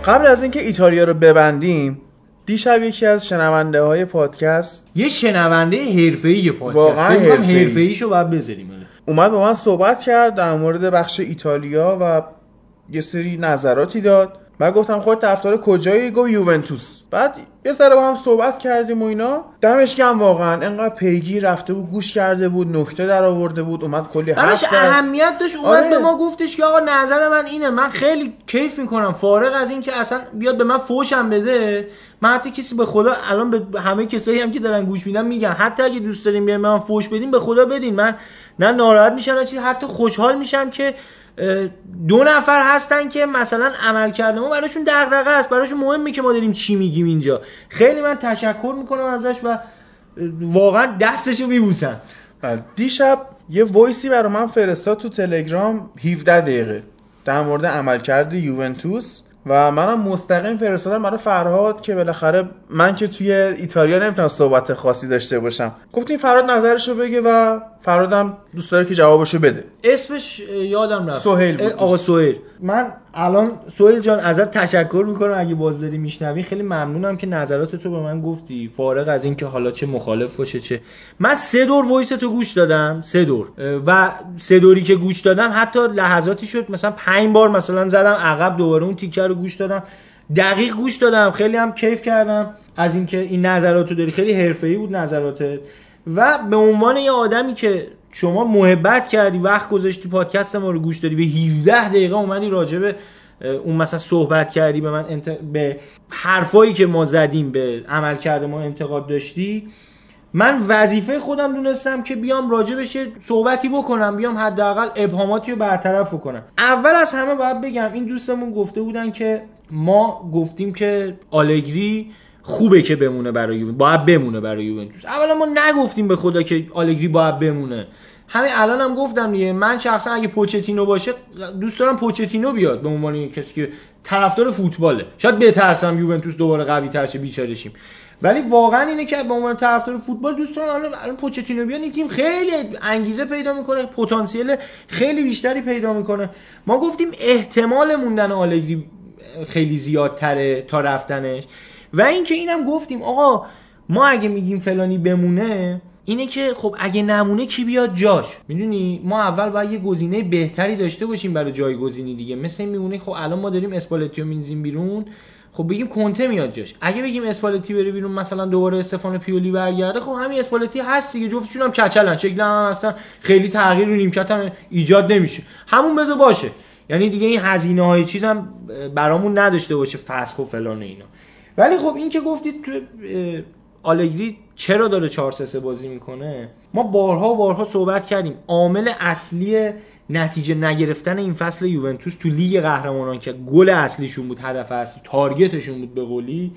قبل از اینکه ایتالیا رو ببندیم، دیشب یکی از شنونده های پادکست، یه شنونده حرفه‌ای پادکست، واقعا حرفه‌ایشو باید بذاریم، اومد با من صحبت کرد در مورد بخش ایتالیا و یه سری نظراتی داد. من گفتم خودت طرفدار کجایی؟ گفت یوونتوس. بعد یه سر با هم صحبت کردیم و اینا. دمش گرم واقعا، انقدر پیگیر رفته بود، گوش کرده بود، نکته در آورده بود، اومد کلی حرف زد، اهمیت داشت. اومد آره. به ما گفتش که آقا نظر من اینه، من خیلی کیف میکنم، فارغ از این که اصلا بیاد به من فوشم بده. من حتی کسی به خدا الان به همه کسایی هم که دارن گوش میدن میگم حتی اگه دوست دارین بیاین من فوش بدین، به خدا بدین، من نه ناراحت میشم نه چیز، حتی خوشحال میشم که دو نفر هستن که مثلا عملکرد ما براشون دغدغه است، براشون مهمه که ما داریم چی میگیم اینجا. خیلی من تشکر میکنم ازش و واقعا دستشو میبوسم. دیشب یه وایسی برای من فرستاد تو تلگرام 17 دقیقه در مورد عملکرد یوونتوس و منم مستقیم فرستادم برای فرهاد که بالاخره من که توی ایتالیا نمیتونم صحبت خاصی داشته باشم. گفتم فرهاد نظرشو بگه و فرهادم دوست داره که جوابشو بده. اسمش یادم رفت، سهیل بود. آقا سهیل، من الان سهیل جان ازت تشکر میکنم، اگه باز داری میشنوی خیلی ممنونم که نظراتتو به من گفتی، فارغ از این که حالا چه مخالف باشه چه. من 3 دور وایس تو گوش دادم، 3 دور، و 3 دوری که گوش دادم حتی لحظاتی شد مثلا 5 بار مثلا زدم عقب دوباره اون تیکه رو گوش دادم، دقیق گوش دادم. خیلی هم کیف کردم از اینکه این نظراتو داری، خیلی حرفه‌ای بود نظراتت و به عنوان یه آدمی که شما محبت کردی، وقت گذاشتی پادکست ما رو گوش دادی و 17 دقیقه اومدی راجبه اون مثلا صحبت کردی، به من به حرفایی که ما زدیم، به عملکرد ما انتقاد داشتی، من وظیفه خودم دونستم که بیام راجبش صحبتی بکنم، بیام حداقل ابهاماتی رو برطرف کنم. اول از همه باید بگم این دوستمون گفته بودن که ما گفتیم که آلگری خوبه که بمونه برای یوونتوس، باید بمونه برای یوونتوس. اولا ما نگفتیم به خدا که آلگری باید بمونه، همین الانم گفتم دیگه. من شخصا اگه پوچتینو باشه دوست دارم پوچتینو بیاد به عنوان کسی که طرفدار فوتباله. شاید بترسم یوونتوس دوباره قوی تر شه، بیچاره شیم، ولی واقعا اینه که به عنوان طرفدار فوتبال دوست دارم الان پوچتینو بیاد. این تیم خیلی انگیزه پیدا میکنه، پتانسیل خیلی بیشتری پیدا میکنه. ما گفتیم احتمال موندن آلگری خیلی زیادتره تا رفتنش، و اینکه اینم گفتیم آقا ما اگه میگیم فلانی بمونه اینه که خب اگه نمونه کی بیاد جاش، میدونی ما اول باید یه گزینه بهتری داشته باشیم برای جایگزینی دیگه. مثلا میمونه خب الان ما داریم اسپالتیو می‌ریزیم بیرون، خب بگیم کنته میاد جاش. اگه بگیم اسپالتی بره بیرون مثلا دوباره استفانو پیولی برگرده، خب همین اسپالتی هست دیگه. جفتشون هم کچلن، شکل هم اصلا خیلی تغییر رو نیمکت هم ایجاد نمیشه، همون بذار باشه. یعنی دیگه این هزینه‌های چیزام برامون نداشته باشه فسخ و فلان اینا. ولی خب این که گفتید تو آلگری چرا داره 4-3-3 بازی میکنه، ما بارها صحبت کردیم عامل اصلی نتیجه نگرفتن این فصل یوونتوس تو لیگ قهرمانان که گل اصلیشون بود، هدف اصلی تارگتشون بود، به قولی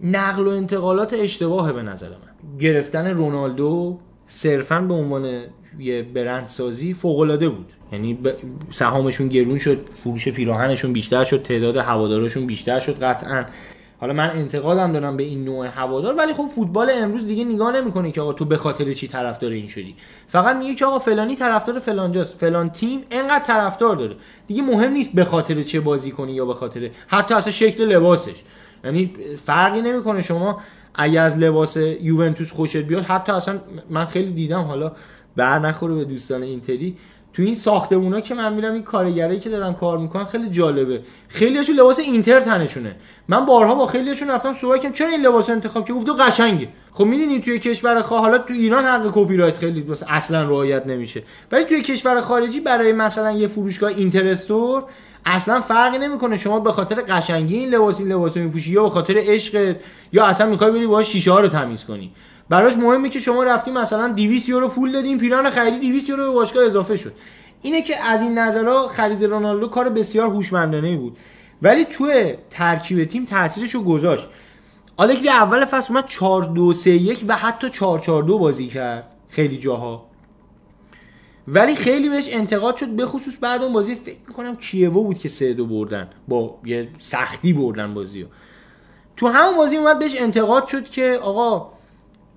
نقل و انتقالات اشتباهه به نظر من. گرفتن رونالدو صرفاً به عنوان یه برندسازی فوق‌العاده بود، یعنی سهامشون گرون شد، فروش پیراهنشون بیشتر شد، تعداد هوادارشون بیشتر شد. قطعاً حالا من انتقادم دارم به این نوع هوادار، ولی خب فوتبال امروز دیگه نگاه نمیکنه که آقا تو به خاطر چی طرفدار این شدی، فقط میگه که آقا فلانی طرفدار فلانجاست، فلان تیم اینقدر طرفدار داره، دیگه مهم نیست به خاطر چه بازی کنی یا به خاطر حتی اصلا شکل لباسش. یعنی فرقی نمیکنه، شما اگه از لباس یوونتوس خوشت بیاد، حتی اصلا من خیلی دیدم، حالا بر نخوره به دوستان اینتری، تو این ساختمونا که من میرم این کارگرایی که دارن کار میکنن خیلی جالبه، خیلیاشون لباس اینتر تنشونه. من بارها با خیلیاشون رفتم صحبت کردم چرا این لباس انتخاب که گفتو قشنگه. خب میدونی توی کشور خارج، حالا تو ایران حق کپی رایت خیلی اصلا رعایت نمیشه، ولی توی کشور خارجی برای مثلا یه فروشگاه اینتر استور اصلا فرقی نمیکنه شما به خاطر قشنگی این لباسو میپوشی یا به خاطر عشق، یا اصلا میخوای بری باهاش شیشه ها رو تمیز کنی، براش مهمه که شما رفتی مثلا 200 یورو پول دادی، این پیران خریدی 200 یورو به باشگاه اضافه شد. اینه که از این نظرها خرید رونالدو کار بسیار هوشمندانه‌ای بود، ولی توی ترکیب تیم تاثیرشو گذاشت. آلگری اول فصل اومد 4-2-3-1 و حتی 4-4-2 بازی کرد خیلی جاها، ولی خیلی بهش انتقاد شد، به خصوص بعد اون بازی فکر می‌کنم کیوو بود که 3-2 بردن، با یه سختی بردن بازیو. تو همون بازی اومد بهش انتقاد شد که آقا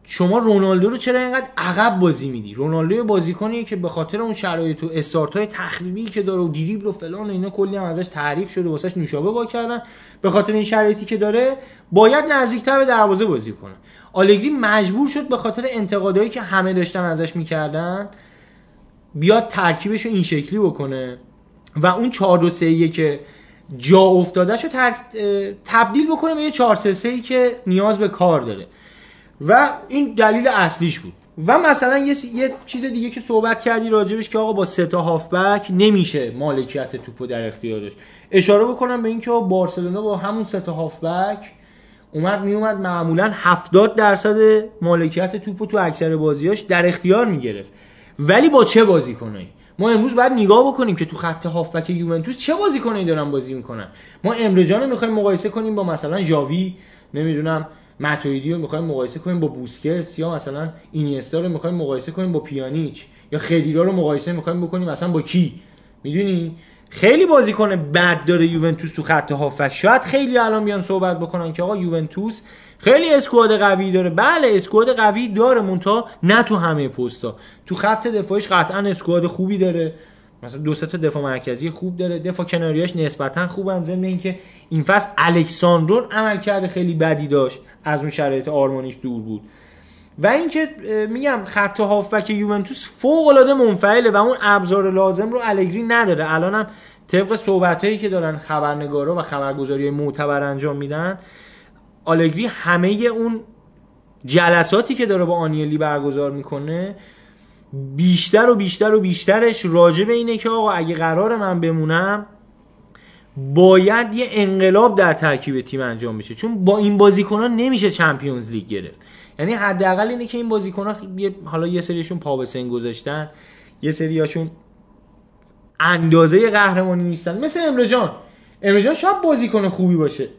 شما رونالدو رو چرا اینقدر عقب بازی میدی؟ رونالدو بازیکنیه که به خاطر اون شرایط و استارت‌های تخریبی که داره و دریبل و فلان و اینا کلی هم ازش تعریف شده، واسش نوشابه وا کردن، به خاطر این شرایطی که داره باید نزدیکتر به دروازه بازی کنه. آلگری مجبور شد به خاطر انتقادایی که همه داشتن ازش میکردن بیاد ترکیبش رو این شکلی بکنه و اون 4-2-3-1 که جا افتادهش رو تبدیل بکنه به یه 4-3-3 که نیاز به کار داره، و این دلیل اصلیش بود. و مثلا یه چیز دیگه که صحبت کردی راجبش که آقا با 3 تا هافبک نمیشه مالکیت توپو در اختیار داشت، اشاره بکنم به این که بارسلونا با همون 3 تا هافبک اومد معمولا 70% مالکیت توپو تو اکثر بازیاش در اختیار میگرفت. ولی با چه بازیکنایی ما امروز باید نگاه بکنیم که تو خط هافبک یوونتوس چه بازیکنایی دارن بازی میکنن. ما امره جان رو میخوایم مقایسه کنیم با مثلا ژاوی، نمیدونم ماتویدی رو می‌خوایم مقایسه کنیم با بوسکتس، یا مثلا اینیستا رو می‌خوایم مقایسه کنیم با پیانیچ، یا خدیرا رو مقایسه می‌خوایم بکنیم مثلا با کی، میدونی خیلی بازیکن بد داره یوونتوس تو خط هافک. شاید خیلی الان بیان صحبت بکنن که آقا یوونتوس خیلی اسکواد قوی داره، بله اسکواد قوی داره، منتها نه تو همه پست‌ها. تو خط دفاعش قطعاً اسکواد خوبی داره، مثلا 2-3 تا دفاع مرکزی خوب داره، دفاع کناریاش نسبتا خوبن، ضمن اینکه این فصل الکساندرون عملکرد خیلی بدی داشت، از اون شرایط آرمانیش دور بود. و اینکه میگم خط هافبک یوونتوس فوق العاده منفعله و اون ابزار لازم رو آلگری نداره. الانم طبق صحبتایی که دارن خبرنگارا و خبرگزاریای معتبر انجام میدن، آلگری همه اون جلساتی که داره با آنیلی برگزار میکنه بیشتر و بیشترش راجع به اینه که آقا اگه قرار من بمونم باید یه انقلاب در ترکیب تیم انجام بشه، چون با این بازیکن‌ها نمیشه چمپیونز لیگ گرفت. یعنی حداقل اینه که این بازیکن‌ها، حالا یه سریشون پا به سن گذاشتن، یه سریاشون اندازه قهرمانی نیستن، مثل امرجان شاید بازیکن خوبی باشه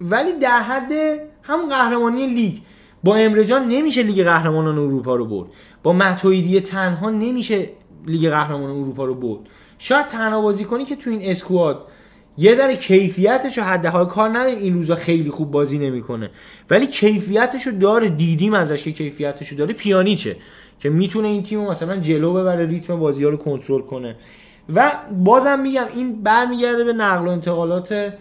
ولی در حد همون قهرمانی لیگ. با امرجان نمیشه لیگ قهرمانان اروپا رو برد، با متویدی تنها نمیشه لیگ قهرمانان اروپا رو برد. شاید تنها بازیکنی که تو این اسکواد یه ذره کیفیتشو حداقل کار نداریم، این روزا خیلی خوب بازی نمیکنه ولی کیفیتشو داره، دیدیم ازش که کیفیتشو داره، پیانیچه که میتونه این تیمو مثلا جلو ببره، ریتم بازی‌ها رو کنترل کنه. و بازم میگم این برمیگرده به نقل و انتقالات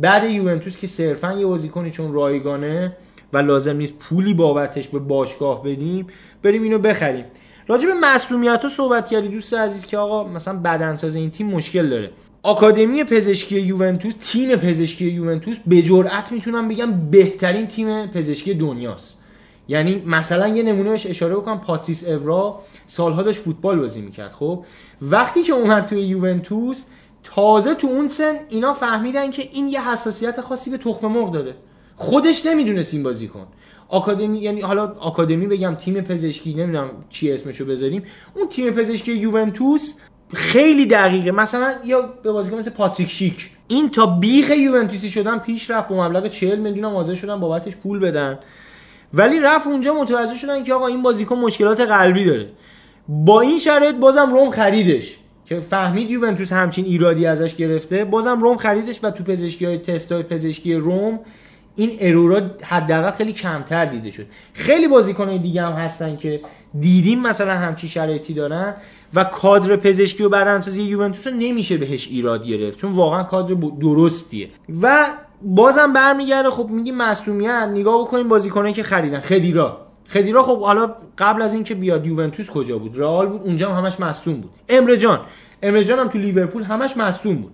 بعد یوونتوس که صرفا یه بازیکنی چون رایگانه و لازم نیست پولی بابتش به باشگاه بدیم بریم اینو بخریم. راجع به معصومیت‌ها صحبت کردی دوست عزیز که آقا مثلا بدنساز این تیم مشکل داره. آکادمی پزشکی یوونتوس، تیم پزشکی یوونتوس به جرئت میتونم بگم بهترین تیم پزشکی دنیاست. یعنی مثلا یه نمونه بهش اشاره بکنم، پاتریس اورا سالها داشت فوتبال بازی میکرد، خب وقتی که اومد توی یوونتوس تازه تو اون سن اینا فهمیدن که این یه حساسیت خاصی به تخم مرغ داره، خودش نمیدونست این بازیکن. آکادمی، یعنی حالا آکادمی بگم تیم پزشکی نمیدونم چی اسمشو بذاریم، اون تیم پزشکی یوونتوس خیلی دقیقه. مثلا یا به بازیکن مثل پاتریک شیک، این تا بیخ یوونتوسی شدن پیش رفت، با مبلغ 40 میلیون واژه شدن بابتش پول بدن، ولی رفت اونجا متوجه شدن که آقا این بازیکن مشکلات قلبی داره. با این شرایط بازم روم خریدش که فهمید یوونتوس همچین ایرادی ازش گرفته، بازم روم خریدش و تو پزشکی‌های تست‌های پزشکی روم این ارورا حداقل خیلی کمتر دیده شد. خیلی بازیکن‌های دیگه هم هستن که دیدیم مثلا همچین شرایطی دارن و کادر پزشکی و بدنسازی یوونتوس رو نمیشه بهش ایراد گرفت چون واقعا کادر درستیه. و بازم برمیگرده، خب میگی معصومیت، نگاه بکنین بازیکنایی که خریدن. خدیرا خب حالا قبل از این که بیاد یوونتوس کجا بود؟ رئال بود، اونجا هم همش مصدوم بود. امرجان هم تو لیورپول همش مصدوم بود.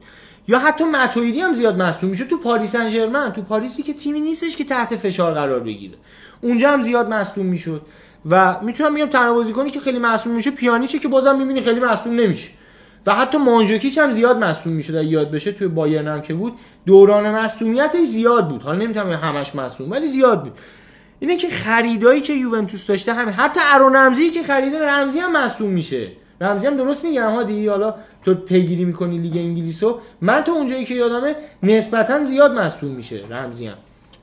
یا حتی ماتویدی هم زیاد مصدوم میشه تو پاریس سن ژرمن، تو پاریسی که تیمی نیستش که تحت فشار قرار بگیره، اونجا هم زیاد مصدوم میشد. و میتونم بگم تنها بازیکنی که خیلی مصدوم میشه پیانیچه که بازم میبینی خیلی مصدوم نمیشه. و حتی مانجوکیچ هم زیاد مصدوم میشد، اگه یاد بشه توی بایرن هم که بود دوران مصدومیتش زیاد بود. حالا نمیتونم همش مصدوم ولی زیاد بود. اینه که خریدایی که یوونتوس داشته همین، حتی ارون رمزی که خریده، رمزی هم مصدوم میشه. رمزی هم درست میگم ها دیگه، حالا تو پیگیری میکنی لیگ انگلیسو، من تو اونجایی که یادمه نسبتا زیاد مصدوم میشه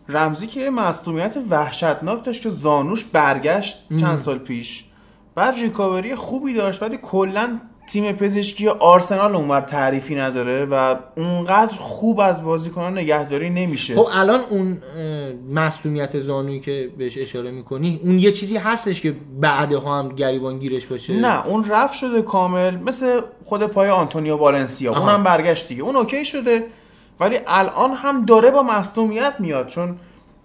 رمزی که مصدومیت وحشتناک داشت که زانوش برگشت چند سال پیش، بعد ریکاوری خوبی داشت ولی کلا تیم پزشکی آرسنال اونور تعریفی نداره و اونقدر خوب از بازیکنان نگهداری نمیشه. خب الان اون مصدومیت زانویی که بهش اشاره میکنی اون یه چیزی هستش که بعدها هم گریبان گیرش باشه؟ نه اون رفع شده کامل، مثل خود پای آنتونیو والنسیا اون هم برگشت دیگه، اون اوکی شده ولی الان هم داره با مصدومیت میاد، چون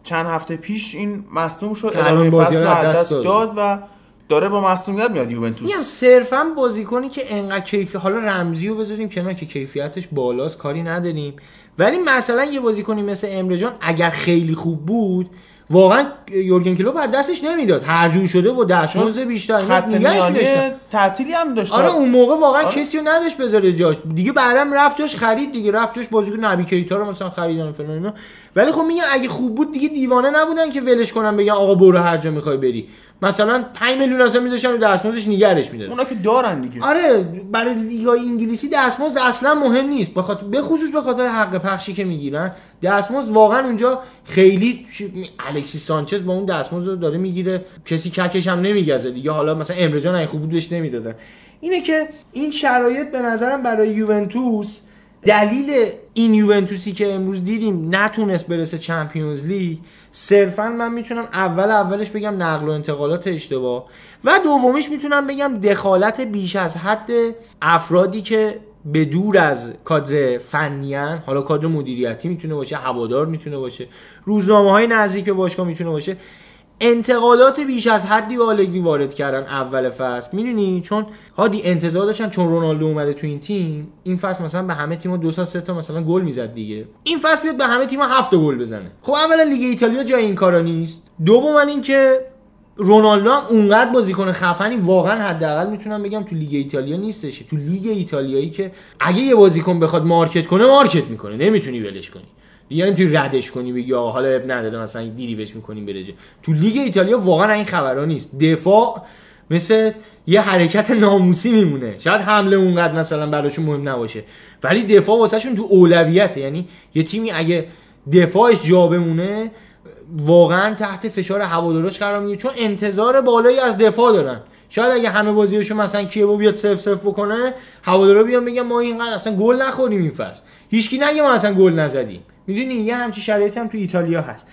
چند هفته پیش این مصدوم شد ادامه فصل دست داد و داره با مصدومیت میاد یوونتوس. میگم صرفا بازیکنی که انقدر کیفیت، حالا رمزی رو بذاریم کنار که کیفیتش بالاست کاری نداریم، ولی مثلا یه بازیکنی مثل امرجان اگر خیلی خوب بود واقعا یورگن کلوپ از دستش نمیداد، هر جور شده با دستمزد بیشتر خط میانه تعطیلی هم داشت. آره اون موقع واقعا کسی رو نداشت بذاره جاش دیگه، بعدم رفت جاش خرید دیگه، رفت جاش بازیکن نبی کیتا رو مثلا خریدن فلان اینا. ولی خب میگم اگه خوب بود دیگه دیوانه نبودن که ولش کنن بگن آقا برو هر جا میخوای بری، مثلا 5 میلیون اصلا میذاشتن دستمزدش نگرش میدادن. اونا که دارن دیگه. آره برای لیگای انگلیسی دستمزد اصلا مهم نیست، به خصوص به خاطر حق پخشی که میگیرن. دستمزد واقعا اونجا خیلی الکسی سانچز با اون دستمزد رو داره میگیره، کسی ککش هم نمیگزه دیگه. حالا مثلا امرجان اگه خوب بود بهش نمیدادن. اینه که این شرایط به نظرم برای یوونتوس دلیل این یوونتوسی که امروز دیدیم نتونست برسه چمپیونز لیگ، صرفا من میتونم اولش بگم نقل و انتقالات اشتباه و دومیش میتونم بگم دخالت بیش از حد افرادی که به دور از کادر فنیان، حالا کادر مدیریتی میتونه باشه، هوادار میتونه باشه، روزنامه‌های نزدیک به باشگاه میتونه باشه. انتقادات بیش از حدی به آلگری وارد کردن اول فصل، میدونی چون هادی انتظار داشتن چون رونالدو اومده تو این تیم، این فصل مثلا به همه تیم‌ها 2 تا 3 تا مثلا گل میزد دیگه، این فصل بیاد به همه تیم‌ها 7 گل بزنه. خب اولا لیگ ایتالیا جای این کارا نیست، دوما این که رونالدو هم اونقدر بازیکن خفنی واقعا حداقل میتونم بگم تو لیگ ایتالیا نیستش. تو لیگ ایتالیایی که اگه یه بازیکن بخواد مارکت کنه مارکت میکنه، نمیتونی ولش کنی، یعنی تو ردش کنی بگی آقا حالا اب نداده مثلا دیری بهش میکنیم برجه. تو لیگ ایتالیا واقعا این خبرا نیست. دفاع مثل یه حرکت ناموسی میمونه، شاید حمله اونقدر مثلا براشون مهم نباشه ولی دفاع واسهشون تو اولویته. یعنی یه تیمی اگه دفاعش جا بمونه واقعا تحت فشار هوادارش قرار میگیره، چون انتظار بالایی از دفاع دارن. شاید اگه همه بازیاشو مثلا کیو بیاد 0-0 بکنه، هوادارا بیان بگن ما اینقدر اصلا گل نخوریم این فصل، هیچکی نگه ما اصلا گل نزدیم. میدونی یه همچین شرایطی هم تو ایتالیا هست.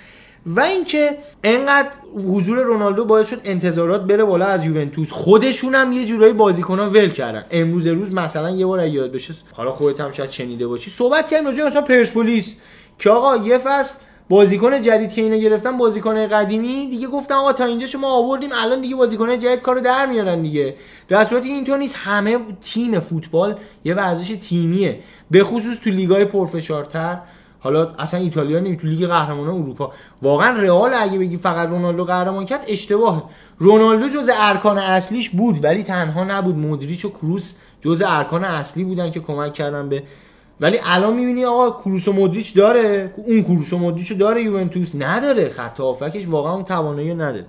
و اینکه انقدر حضور رونالدو باعث شد انتظارات بره بالا از یوونتوس، خودشون هم یه جورایی بازیکن‌ها ول کردن. امروز مثلا یه بار یاد بشه، حالا خودت هم شاید شنیده باشی، صحبت کردن راجع مثلا پرسپولیس که آقا یه فصل بازیکن جدید که اینا گرفتن بازیکن قدیمی دیگه، گفتن آقا تا اینجا شما آوردیم الان دیگه بازیکن جدید کارو در میارن دیگه، در صورتی اینطور نیست. همه تیم فوتبال یه ورزش تیمیه، به خصوص تو لیگ‌های پرفشارتر. حالا اصلا ایتالیا نیم، تو لیگ قهرمانان اروپا واقعا رئال اگه بگی فقط رونالدو قهرمان کرد اشتباهه. رونالدو جزء ارکان اصلیش بود ولی تنها نبود، مودریچ و کروس جزء ارکان اصلی بودن که کمک کردن به، ولی الان میبینی آقا کروس و مودریچ داره، اون کروس و مودریچ رو داره یوونتوس نداره، خط هافکش واقعا اون توانایی نداره.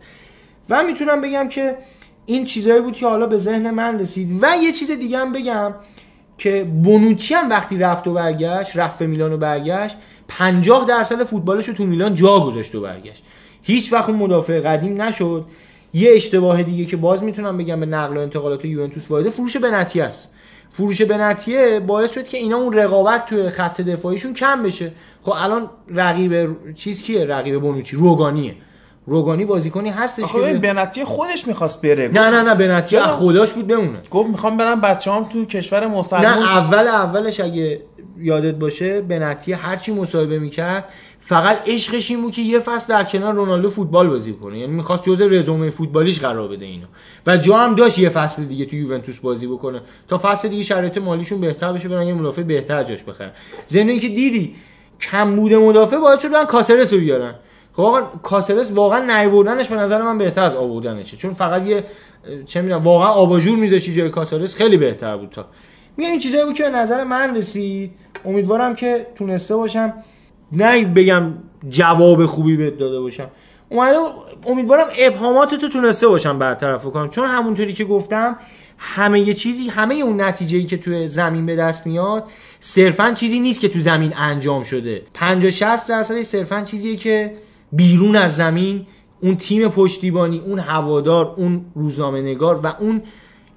و میتونم بگم که این چیزایی بود که حالا به ذهن من رسید. و یه چیز دیگه هم بگم که بونوچی هم وقتی رفت و برگشت، رفت میلان و برگشت، 50% فوتبالش رو تو میلان جا گذاشت و برگشت، هیچ وقت اون مدافع قدیم نشد. یه اشتباه دیگه که باز میتونم بگم به نقل و انتقالات یوونتوس وارد، فروش بنتیه است. فروش بنتیه باعث شد که اینا اون رقابت توی خط دفاعیشون کم بشه. خب الان رقیب چیز کیه؟ رقیب بونوچی روگانیه. روگانی بازیکنی هستش که این بنتیه خودش می‌خواست بره. نه بنتیه خودش بود بمونه. گفت می‌خوام برم بچه‌ام تو کشور مسلمان. نه اولش اگه یادت باشه بنتیه هرچی مصاحبه می‌کرد فقط عشقش این بود که یه فصل در کنار رونالدو فوتبال بازی کنه، یعنی می‌خواست جزء رزومه فوتبالیش قرار بده اینو. و جا هم داشت یه فصل دیگه تو یوونتوس بازی بکنه تا فصل دیگه شرایط مالیشون بهتر بشه، برن یه مدافع بهتر جاش بخرن. ضمن اینکه دیدی کم بود مدافع باعث شد برن کاسرس رو بیارن. واقعا کاسرس واقعا نیوردنش به نظر من بهتر از آوردنشه، چون فقط یه چه میدونم واقعا آباجور میذاشی جای کاسرس خیلی بهتر بود. تا میگم این چیزایی بود که به نظر من رسید، امیدوارم که تونسته باشم نه بگم جواب خوبی بهت داده باشم، امیدوارم ابهاماتتو تونسته باشم برطرف کنم، چون همونطوری که گفتم همه اون نتیجه‌ای که تو زمین به دست میاد صرفاً چیزی نیست که تو زمین انجام شده. 50-60% صرفاً چیزیه که بیرون از زمین اون تیم پشتیبانی، اون هوادار، اون روزنامه‌نگار و اون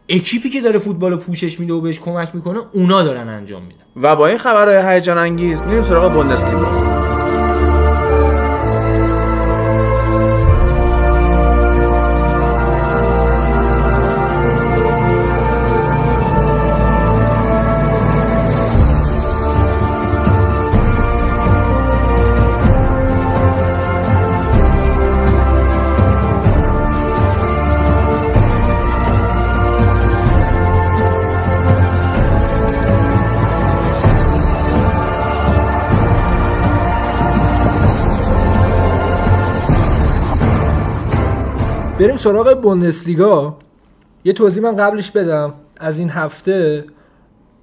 اکیپی که داره فوتبال رو پوشش میده و بهش کمک میکنه اونا دارن انجام میدن. و با این خبرهای هیجان انگیز میریم سراغ بوندسلیگا. بریم سراغ بوندسلیگا. یه توضیح من قبلش بدم، از این هفته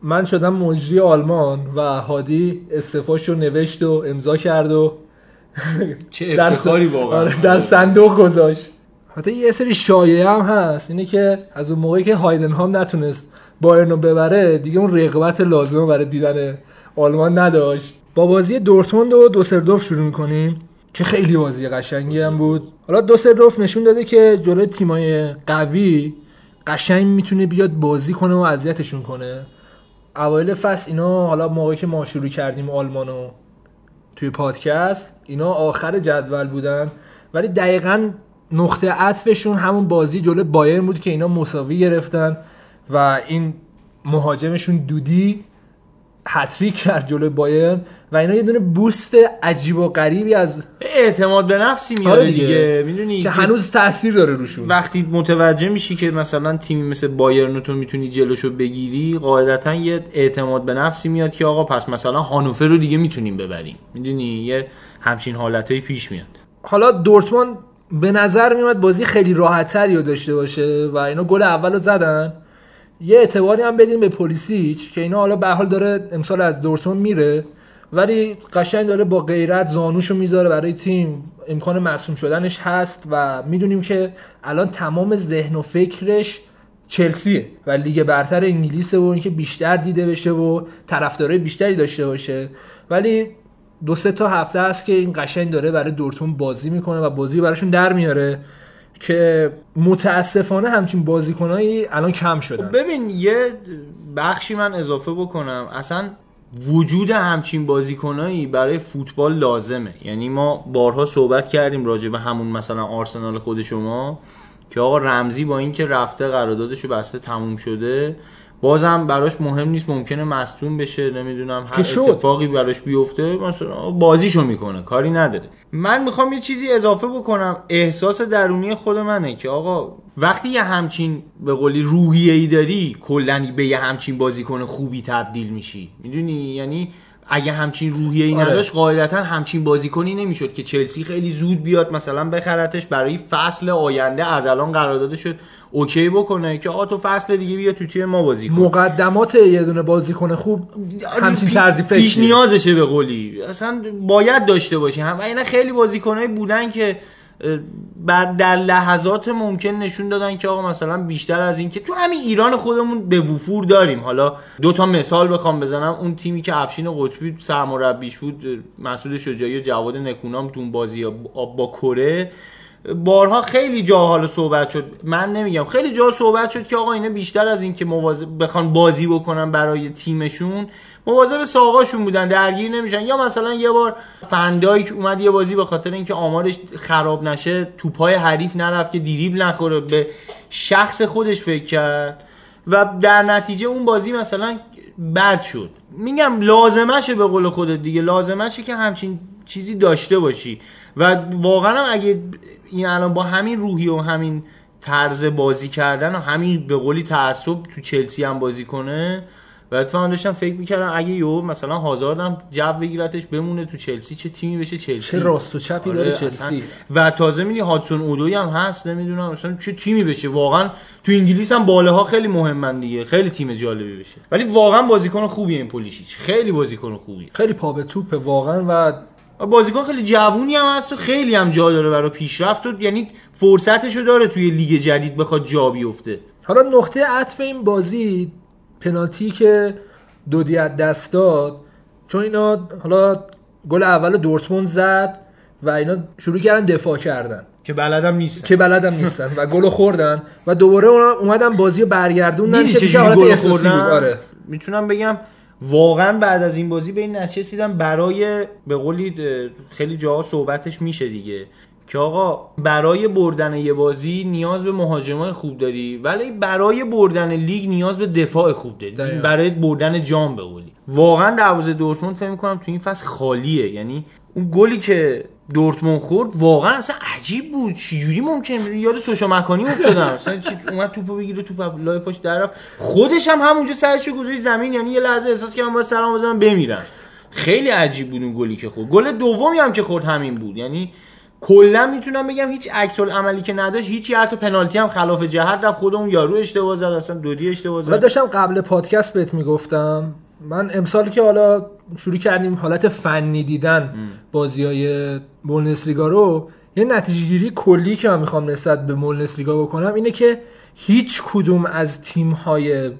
من شدم مجری آلمان و هادی استعفاشو نوشت و امضا کرد و چه افتخاری واقعا در صندوق گذاشت. حتی یه سری شایعه هم هست، اینه که از اون موقعی که هایدنهام نتونست بایرن رو ببره دیگه اون رقابت لازمه برای دیدن آلمان نداشت. با بازی دورتموند و دوسردورف شروع می‌کنیم که خیلی بازی قشنگی هم بود. حالا دوسردورف نشون داده که جلوی تیمای قوی قشنگ میتونه بیاد بازی کنه و اذیتشون کنه. اوایل فصل اینا، حالا موقعی که ما شروع کردیم آلمانو توی پادکست، اینا آخر جدول بودن ولی دقیقاً نقطه عطفشون همون بازی جلوی بایرن بود که اینا مساوی گرفتن و این مهاجمشون دودی هتریک کرد جلوی بایرن و اینا یه دونه بوست عجیب و غریبی از اعتماد به نفسی میاره دیگه. میدونی که هنوز تاثیر داره روشون. وقتی متوجه میشی که مثلا تیمی مثل بایرن تو میتونی جلوشو بگیری، قاعدتاً یه اعتماد به نفسی میاد که آقا پس مثلا هانوفر رو دیگه میتونیم ببریم. میدونی یه همچین حالتایی پیش میاد. حالا دورتموند به نظر میومد بازی خیلی راحت‌تری رو داشته باشه و اینا گل اولو زدن. یه اعتباری هم بدیم به پولیسیچ که اینا حالا به حال داره امسال از دورتموند میره ولی قشنگ داره با غیرت زانوشو میذاره برای تیم، امکان معصوم شدنش هست و میدونیم که الان تمام ذهن و فکرش چلسیه و لیگ برتر انگلیسه و اینکه بیشتر دیده بشه و طرفدارای بیشتری داشته باشه، ولی دو سه تا هفته است که این قشنگ داره برای دورتموند بازی میکنه و بازی براشون در میاره که متاسفانه همچین بازیکنایی الان کم شدن. ببین یه بخشی من اضافه بکنم، اصلا وجود همچین بازیکنایی برای فوتبال لازمه. یعنی ما بارها صحبت کردیم راجع به همون مثلا آرسنال خود شما که آقا رمزی با این که رفته قراردادشو بسته تموم شده بازم براش مهم نیست، ممکنه مصدوم بشه، نمیدونم هر اتفاقی براش بیفته مثلا بازیشو میکنه، کاری نداره. من میخوام یه چیزی اضافه بکنم، احساس درونی خود منه که آقا وقتی یه همچین به قولی روحیه‌ای داری کلاً به یه همچین بازیکن خوبی تبدیل میشی، میدونی؟ یعنی اگه همچین روحیه‌ای نداشت قاعدتاً همچین بازیکنی نمیشد که چلسی خیلی زود بیاد مثلا بخرتش برای فصل آینده، از الان قراردادش شد اوکی بکنه که آقا تو فصل دیگه بیا تو تیم ما بازی کن. مقدمات یه دونه بازیکن خوب همچین طرزی فکر پیش نیازشه، به قولی اصلا باید داشته باشی. هم اینا خیلی بازیکنایی بودن که بعد در لحظات ممکن نشون دادن که آقا مثلا بیشتر از این که تو همین ایران خودمون به وفور داریم. حالا دو تا مثال بخوام بزنم، اون تیمی که افشین قطبی سرمربیش بود، مسعود شجاعی و جواد نکونام تو اون بازی با کره بارها خیلی جا حالا صحبت شد، من نمیگم خیلی جا صحبت شد که آقا اینا بیشتر از این که مواظب بخوان بازی بکنن برای تیمشون مواظب ساقاشون بودن، درگیر نمیشن. یا مثلا یه بار فندایک اومد یه بازی به خاطر اینکه آمارش خراب نشه توپای حریف نرفت که دریبل نخوره به شخص خودش فکر کرد و در نتیجه اون بازی مثلا بد شد. میگم لازمشه، به قول خودت دیگه لازمشه که همچین چیزی داشته باشی و واقعا اگه این الان با همین روحی و همین طرز بازی کردن و همین به قولی تعصب تو چلسی هم بازی کنه و اتفاقا داشتم فکر می‌کردم اگه یو مثلا هازارد هم جو بگیرتش بمونه تو چلسی چه تیمی بشه چلسی، چه راست و چپی داره چلسی و تازه می‌بینی هادسون اودوی هم هست، نمیدونم مثلا چه تیمی بشه. واقعا تو انگلیس هم باله‌ها خیلی مهمن دیگه، خیلی تیم جالبی بشه. ولی واقعا بازیکن خوبیه این پولیشیچ، خیلی بازیکن خوبیه، خیلی پا به توپه واقعا و بازیکن خیلی جوونی هم هست و خیلی هم جا داره برای پیشرفت و یعنی فرصتشو داره توی لیگ جدید بخواد جا بیفته. حالا نقطه عطف این بازی پنالتی که دودی از دست داد، چون اینا حالا گل اول دورتموند زد و اینا شروع کردن دفاع کردن که بلدم نیستن و گل خوردن و دوباره اومدن بازی رو برگردوندن که دیگه حالت احساسی بود. آره میتونم بگم واقعا بعد از این بازی به این نتیجه رسیدم برای به قولی خیلی جاها صحبتش میشه دیگه که آقا برای بردن یه بازی نیاز به مهاجمای خوب داری ولی برای بردن لیگ نیاز به دفاع خوب داری دایم. برای بردن جام به قولی واقعا دروازه دورتموند فکر می‌کنم تو این فصل خالیه. یعنی اون گلی که دورتموند خورد واقعا اصلا عجیب بود، چجوری ممکنه یاد سوشا مکانی افتادم اصلا که اومد توپو بگیره توپ لای پاش دررفت، خودش هم همونجا سرشو گذاشت زمین، یعنی یه لحظه احساس کردم باید سرام بزنم بمیرم. خیلی عجیب بود اون گلی که خورد. گل دومی هم که خورد همین بود، یعنی کلا میتونم بگم هیچ عکس العملی که نداشت، هیچ حتی پنالتی هم خلاف جهت رفت، خود اون یارو اشتباه زد، اصلا دودی اشتباه زد. من داشتم قبل پادکست بهت میگفتم من امسال که حالا شروع کردیم حالت فنی دیدن بازی‌های بوندسلیگا رو، یه نتیجه‌گیری کلی که من میخوام نسبت به بوندسلیگا بکنم اینه که هیچ کدوم از تیم‌های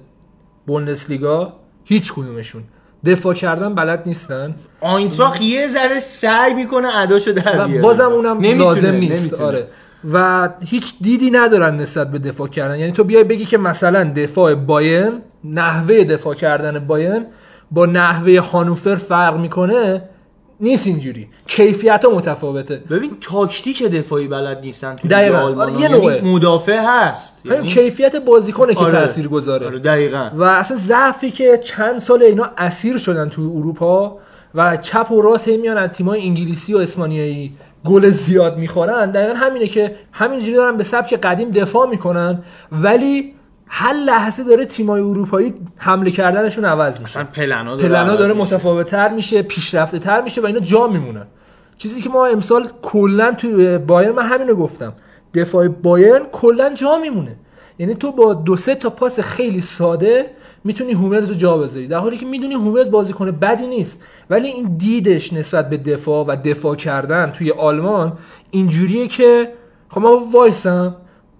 بوندسلیگا هیچ کدومشون دفاع کردن بلد نیستن. آینتراخت یه ذره سعی میکنه اداشو در بیاره بازم اونم لازم نیست نمیتونه. آره و هیچ دیدی ندارن نسبت به دفاع کردن، یعنی تو بیای بگی که مثلا دفاع بایرن، نحوه دفاع کردن بایرن با نحوه هانوفر فرق میکنه، نیست اینجوری، کیفیت‌ها متفاوته. ببین تاکتیک دفاعی بلد نیستن تو آلمان، یه نوع مدافع هست، یعنی کیفیت بازیکنه که تأثیر گذاره. آره دقیقاً. و اصلا ضعفی که چند سال اینا اسیر شدن تو اروپا و چپ و راست میان از تیم‌های انگلیسی و اسپانیایی گل زیاد میخورن، دقیقاً همینه که همینجوری دارن به سبک قدیم دفاع میکنن ولی هر لحظه داره تیمای اروپایی حمله کردنشون عوض میشه، اصلا پلنا داره متفاوت‌تر میشه، پیشرفته‌تر میشه و اینا جا میمونن. چیزی که ما امسال کلا توی بایرن، من همین رو گفتم، دفاع بایرن کلا جا میمونه. یعنی تو با دو سه تا پاس خیلی ساده میتونی هومرز رو جا بذاری، در حالی که میدونی هومرز بازیکن بدی نیست، ولی این دیدش نسبت به دفاع و دفاع کردن توی آلمان اینجوریه که خب من وایسم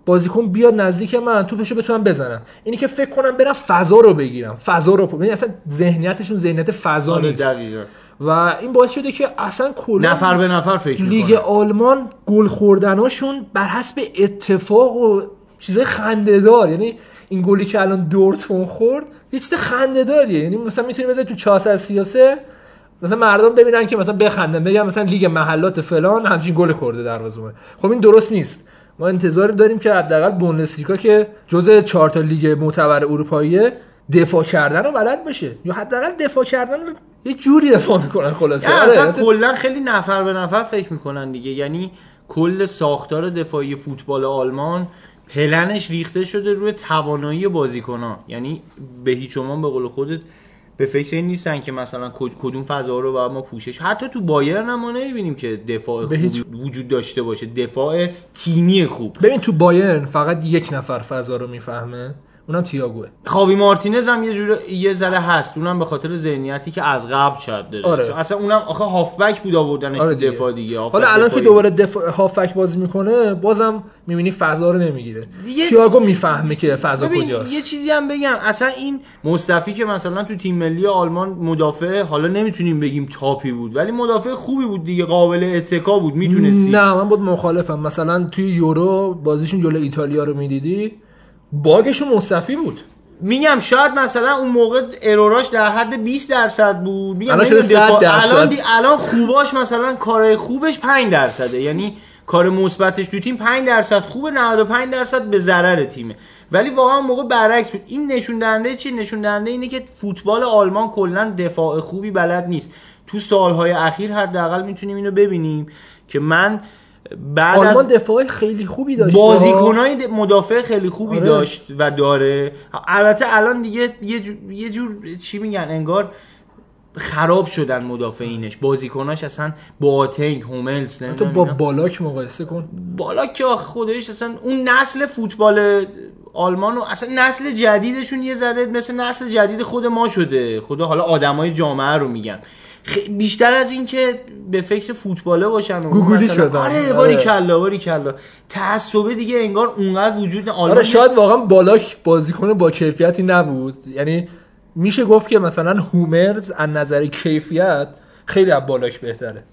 بازیکن بیاد نزدیک من توپشو بتونم بزنم، اینی که فکر کنم برم فضا رو بگیرم، فضا رو، یعنی اصلا ذهنیتشون ذهنیت فضا نیست. دقیقاً. و این باعث شده که اصلا کلا نفر به نفر فکر کنه. لیگ آلمان گل خوردناشون بر حسب اتفاق و چیزای خنده‌دار، یعنی این گلی که الان دورتموند خورد یه چیز خنده‌داریه، یعنی مثلا میتونی بذاری تو 433 مثلا مردم ببینن که مثلا بخندن، بگم مثلا لیگ محلات فلان همچین گل خورده دروازه‌بان. خب این درست نیست. ما انتظار داریم که حداقل بوندسلیگا که جزء 4 تا لیگ معتبر اروپاییه دفاع کردن رو بلد باشه، یا حداقل دفاع کردن رو یه جوری دفاع میکنن. خلاصه اصلا کلا خیلی نفر به نفر فکر میکنن دیگه، یعنی کل ساختار دفاعی فوتبال آلمان پلنش ریخته شده روی توانایی بازیکن‌ها، یعنی به هیچ عنوان به قول خودت به فکر این نیستن که مثلا کدوم فضا رو باید ما پوشش. حتی تو بایرن هم ما نمی‌بینیم که دفاع خوب وجود داشته باشه، دفاع تیمی خوب. ببین تو بایرن فقط یک نفر فضا رو میفهمه، اونم تییاگوه. خاوی مارتینز هم یه جور یه ذره هست، اونم به خاطر ذهنیتی که از قبل شد داره. آره. اصلا اونم آخه هافبک بود آوردنش. آره دیگه. دفاع دیگه. حالا الان که دوباره هافبک بازی میکنه بازم میبینی فضا رو نمیگیره. تییاگو میفهمه که فضا کجاست. یه چیزی هم بگم، اصلا این مصطفی که مثلا تو تیم ملی آلمان مدافع، حالا نمیتونیم بگیم تاپی بود، ولی مدافع خوبی بود دیگه، قابل اتکا بود، میتونستی. نه من بود مخالفم. مثلا توی یورو بازیشون جلوی ایتالیا رو میدیدی، باگشون مصطفی بود. میگم شاید مثلا اون موقع اروراش در حد 20% بود، میگم الان خوباش مثلا کارای خوبش 5%، یعنی کار مثبتش تو تیم 5% خوبه، 95% به ضرر تیمه. ولی واقعا اون موقع برعکس بود. این نشون دهنده چی؟ نشون دهنده اینه که فوتبال آلمان کلا دفاع خوبی بلد نیست. تو سالهای اخیر حداقل میتونیم اینو ببینیم که من بعد آلمان دفاع خیلی خوبی داشت، بازیکنای مدافع خیلی خوبی آره. داشت و داره. البته الان دیگه یه جور چی میگن، انگار خراب شدن مدافعینش، بازیکناش اصلا باتنگ، هوملز، تو با بالاک مقایسه کن. بالاک که خودش اصلا اون نسل فوتبال آلمانو، اصلا نسل جدیدشون یه ذره مثل نسل جدید خود ما شده. خدا حالا آدمای جامعه رو میگم، بیشتر از این که به فکر فوتباله باشن گوگلی شدن. آره باری کلا تعصب دیگه انگار اونقدر وجود آلمان. آره شاید واقعا بالاک بازیکن با کیفیتی نبود، یعنی میشه گفت که مثلا هومرز از نظر کیفیت خیلی از بالاک بهتره.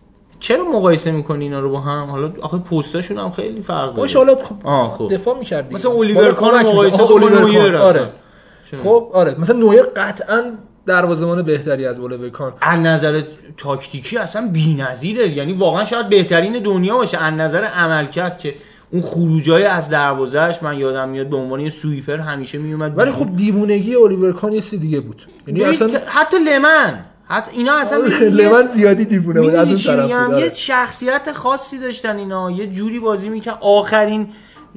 چرا مقایسه میکنی اینا رو با هم؟ حالا آخه پستاشون هم خیلی فرق داره. باشه حالا خب دفاع می‌کردی مثلا اولیور کان مقایسه با نویر. آره خب آره مثلا نویر قطعاً دروازه‌بان بهتری از اولیور کان از نظر تاکتیکی اصلا بی‌نظیره، یعنی واقعا شاید بهترین دنیا باشه از نظر عملکرد، که اون خروجای از دروازه‌اش من یادم میاد به عنوان یه سویپر همیشه میومد. ولی خب دیوونگی اولیور کان یه چیز دیگه بود، یعنی اصلا حتی لمن، حتی اینا اصلا لمن زیادی دیوونه بود از اون طرف بود. یه شخصیت خاصی داشتن اینا، یه جوری بازی می‌کردن. آخرین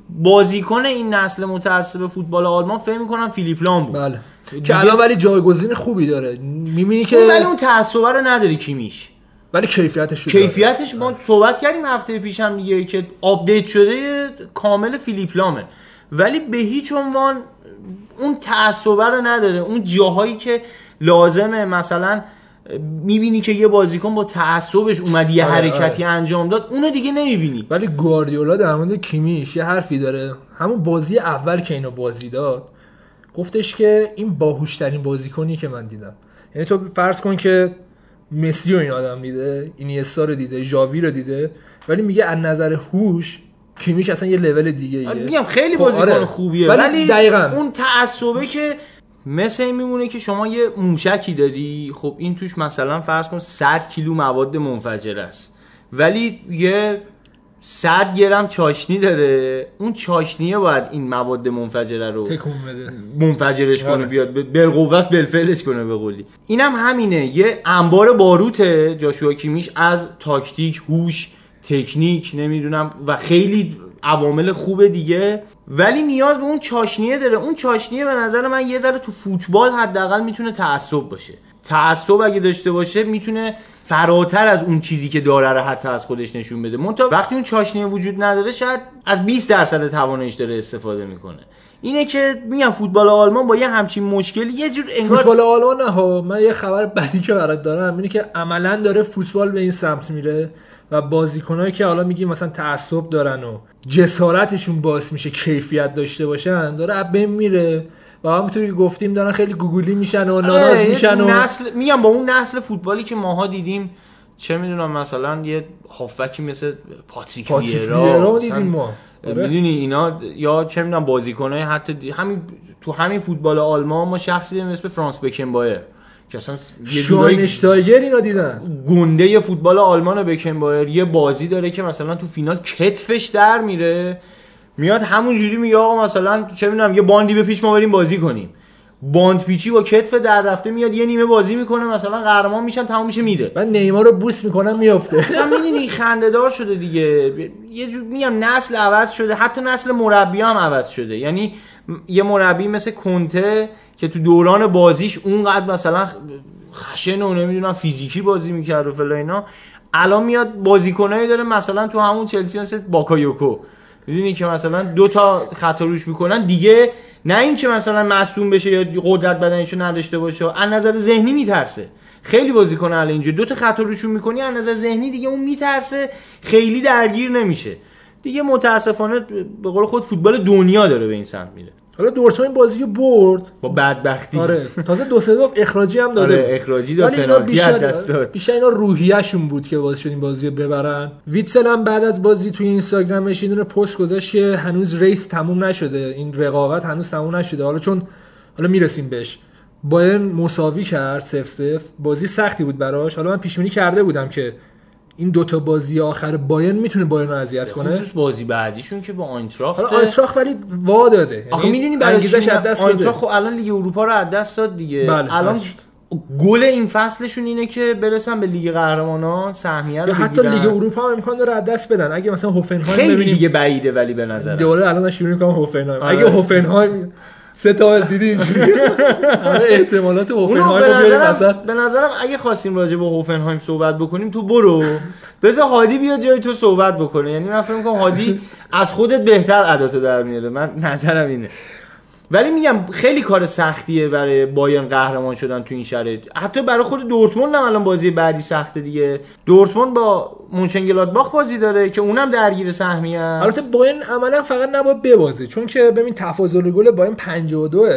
بازیکن این نسل متعصب فوتبال آلمان فکر می‌کنم فیلیپ لام بود. بله. که الان ولی جایگزین خوبی داره، میبینی که ولی اون تعصب رو نداری کیمیش، ولی کیفیتش ما صحبت کردیم هفته پیش هم دیگه که آپدیت شده کامل فیلیپ لامه، ولی به هیچ عنوان اون تعصب رو نداره. اون جاهایی که لازمه، مثلا میبینی که یه بازیکن با تعصبش اومد یه حرکتی انجام داد، اونو دیگه نمیبینی. ولی گواردیولا در مورد کیمیش یه حرفی داره، همون بازی اول که اینو بازی داد گفتش که این باهوشترین بازیکنی که من دیدم. یعنی تو فرض کن که مسی رو این آدم دیده، اینیستا رو دیده، ژاوی رو دیده، ولی میگه از نظر هوش کیمیش اصلا یه لول دیگه ایه. میگم خیلی بازیکن آره. خوبیه، ولی دقیقاً اون تعصبه که مثل این میمونه که شما یه موشکی داری، خب این توش مثلا فرض کن 100 کیلو مواد منفجره است، ولی یه 100 گرم چاشنی داره، اون چاشنیه باید این مواد منفجره رو تکون بده، منفجرش کنه، بیاد بالقوهش بالفعلش کنه به قولی. اینم همینه، یه انبار باروته جاشوا کیمیش از تاکتیک، هوش، تکنیک، نمیدونم و خیلی عوامل خوبه دیگه، ولی نیاز به اون چاشنیه داره. اون چاشنیه به نظر من یه ذره تو فوتبال حداقل میتونه تعصب باشه. تعصب اگه داشته باشه میتونه فراتر از اون چیزی که داره رو حتی از خودش نشون بده. منتها وقتی اون چاشنی وجود نداره شاید از 20% توانش داره استفاده میکنه. اینه که میگم فوتبال آلمان با یه همچین مشکلی یه جور انگار فوتبال آلمان ها. من یه خبر بدی که برات دارم اینه که عملاً داره فوتبال به این سمت میره و بازیکنایی که حالا میگیم مثلا تعصب دارن و جسارتشون باعث میشه کیفیت داشته باشن داره از بین میره و همونطوری که گفتیم دارن خیلی گوگولی میشن و ناناز میشن و نسل میگم با اون نسل فوتبالی که ماها دیدیم چه میدونم مثلا یه هافبکی مثل پاتریک ویرا دیدیم ما میدونی اینا یا چه میدونم بازیکنای حتی همین تو همین فوتبال آلمان ما شخصی دیدیم مثل فرانس بکنبایر که اصلا شوانشتایگر اینا دیدن گنده فوتبال آلمانو بکنبایر یه بازی داره که مثلا تو فینال کتفش در میره میاد همونجوری میگه آقا مثلا چه میدونم یه باندی به پیچ ما بریم بازی کنیم باند پیچی با کتف در رفته میاد یه نیمه بازی میکنه مثلا قهرمان میشن تموم میشه میره من نیمار رو بوس میکنم میافته مثلا میبینی خنده‌دار شده دیگه. یه جور میگم نسل عوض شده حتی نسل مربی هم عوض شده. یعنی یه مربی مثل کنته که تو دوران بازیش اونقدر مثلا خشن و نمیدونم فیزیکی بازی میکرد و فلان اینا الان میاد بازیکنایی داره مثلا تو همون چلسی مثل باکایوکو میدونی که مثلا دو تا خطا روش میکنن دیگه نه این که مثلا مصدوم بشه یا قدرت بدنشو نداشته باشه از نظر ذهنی میترسه. خیلی بازیکن الان اینجا دو تا خطا روشون میکنی از نظر ذهنی دیگه اون میترسه خیلی درگیر نمیشه دیگه. متاسفانه به قول خود فوتبال دنیا داره به این سمت میره. حالا دورتموند بازیو برد با بدبختی. آره تازه دو سه تا اخراجی هم داده. آره اخراجی داد پنالتی از دست داد. بیشتر اینا روحیه‌شون بود که باعث شد این بازیو ببرن. ویتسل هم بعد از بازی توی اینستاگرامش یه دونه پست گذاشت که هنوز ریس تموم نشده. این رقابت هنوز تموم نشده. حالا چون حالا میرسیم بهش. بایرن مساوی کرد 0-0. بازی سختی بود براش. حالا من پیش‌بینی کرده بودم که این دوتا بازی آخر بایرن میتونه بایرن رو اذیت کنه. خصوص بازی بعدیشون که با آینتراخت. حالا آینتراخت ولی وا داده. آخه میدونی برگزش از دست داده. آینتراخت خب الان لیگ اروپا رو از دست داد دیگه. بله الان گل این فصلشون اینه که برسن به لیگ قهرمانان سهمیه رو. حتی لیگ اروپا هم امکان داره از دست بدن. اگه مثلا هوفنهایم ببینیم دیگه بعیده ولی به نظر من. دوباره الان شروع می‌کنم هوفنهایم. اگه هوفنهایم سه تا از دیدی اینجوری آره احتمالات هوفنهایم رو بیاریم وسط. به نظرم اگه خواستیم راجع به هوفنهایم صحبت بکنیم تو برو بذار هادی بیا جای تو صحبت بکنه. یعنی من فکر می‌کنم هادی از خودت بهتر اداتو در میاره. من نظرم اینه. ولی میگم خیلی کار سختیه برای بایرن قهرمان شدن تو این شرایط. حتی برای خود دورتموند هم الان بازی بعدی سخته دیگه. دورتموند با مونشنگلادباخ بازی داره که اونم درگیر سهمیه. البته بایرن عملا فقط نباید ببازه چون که ببین تفاضل گل بایرن 52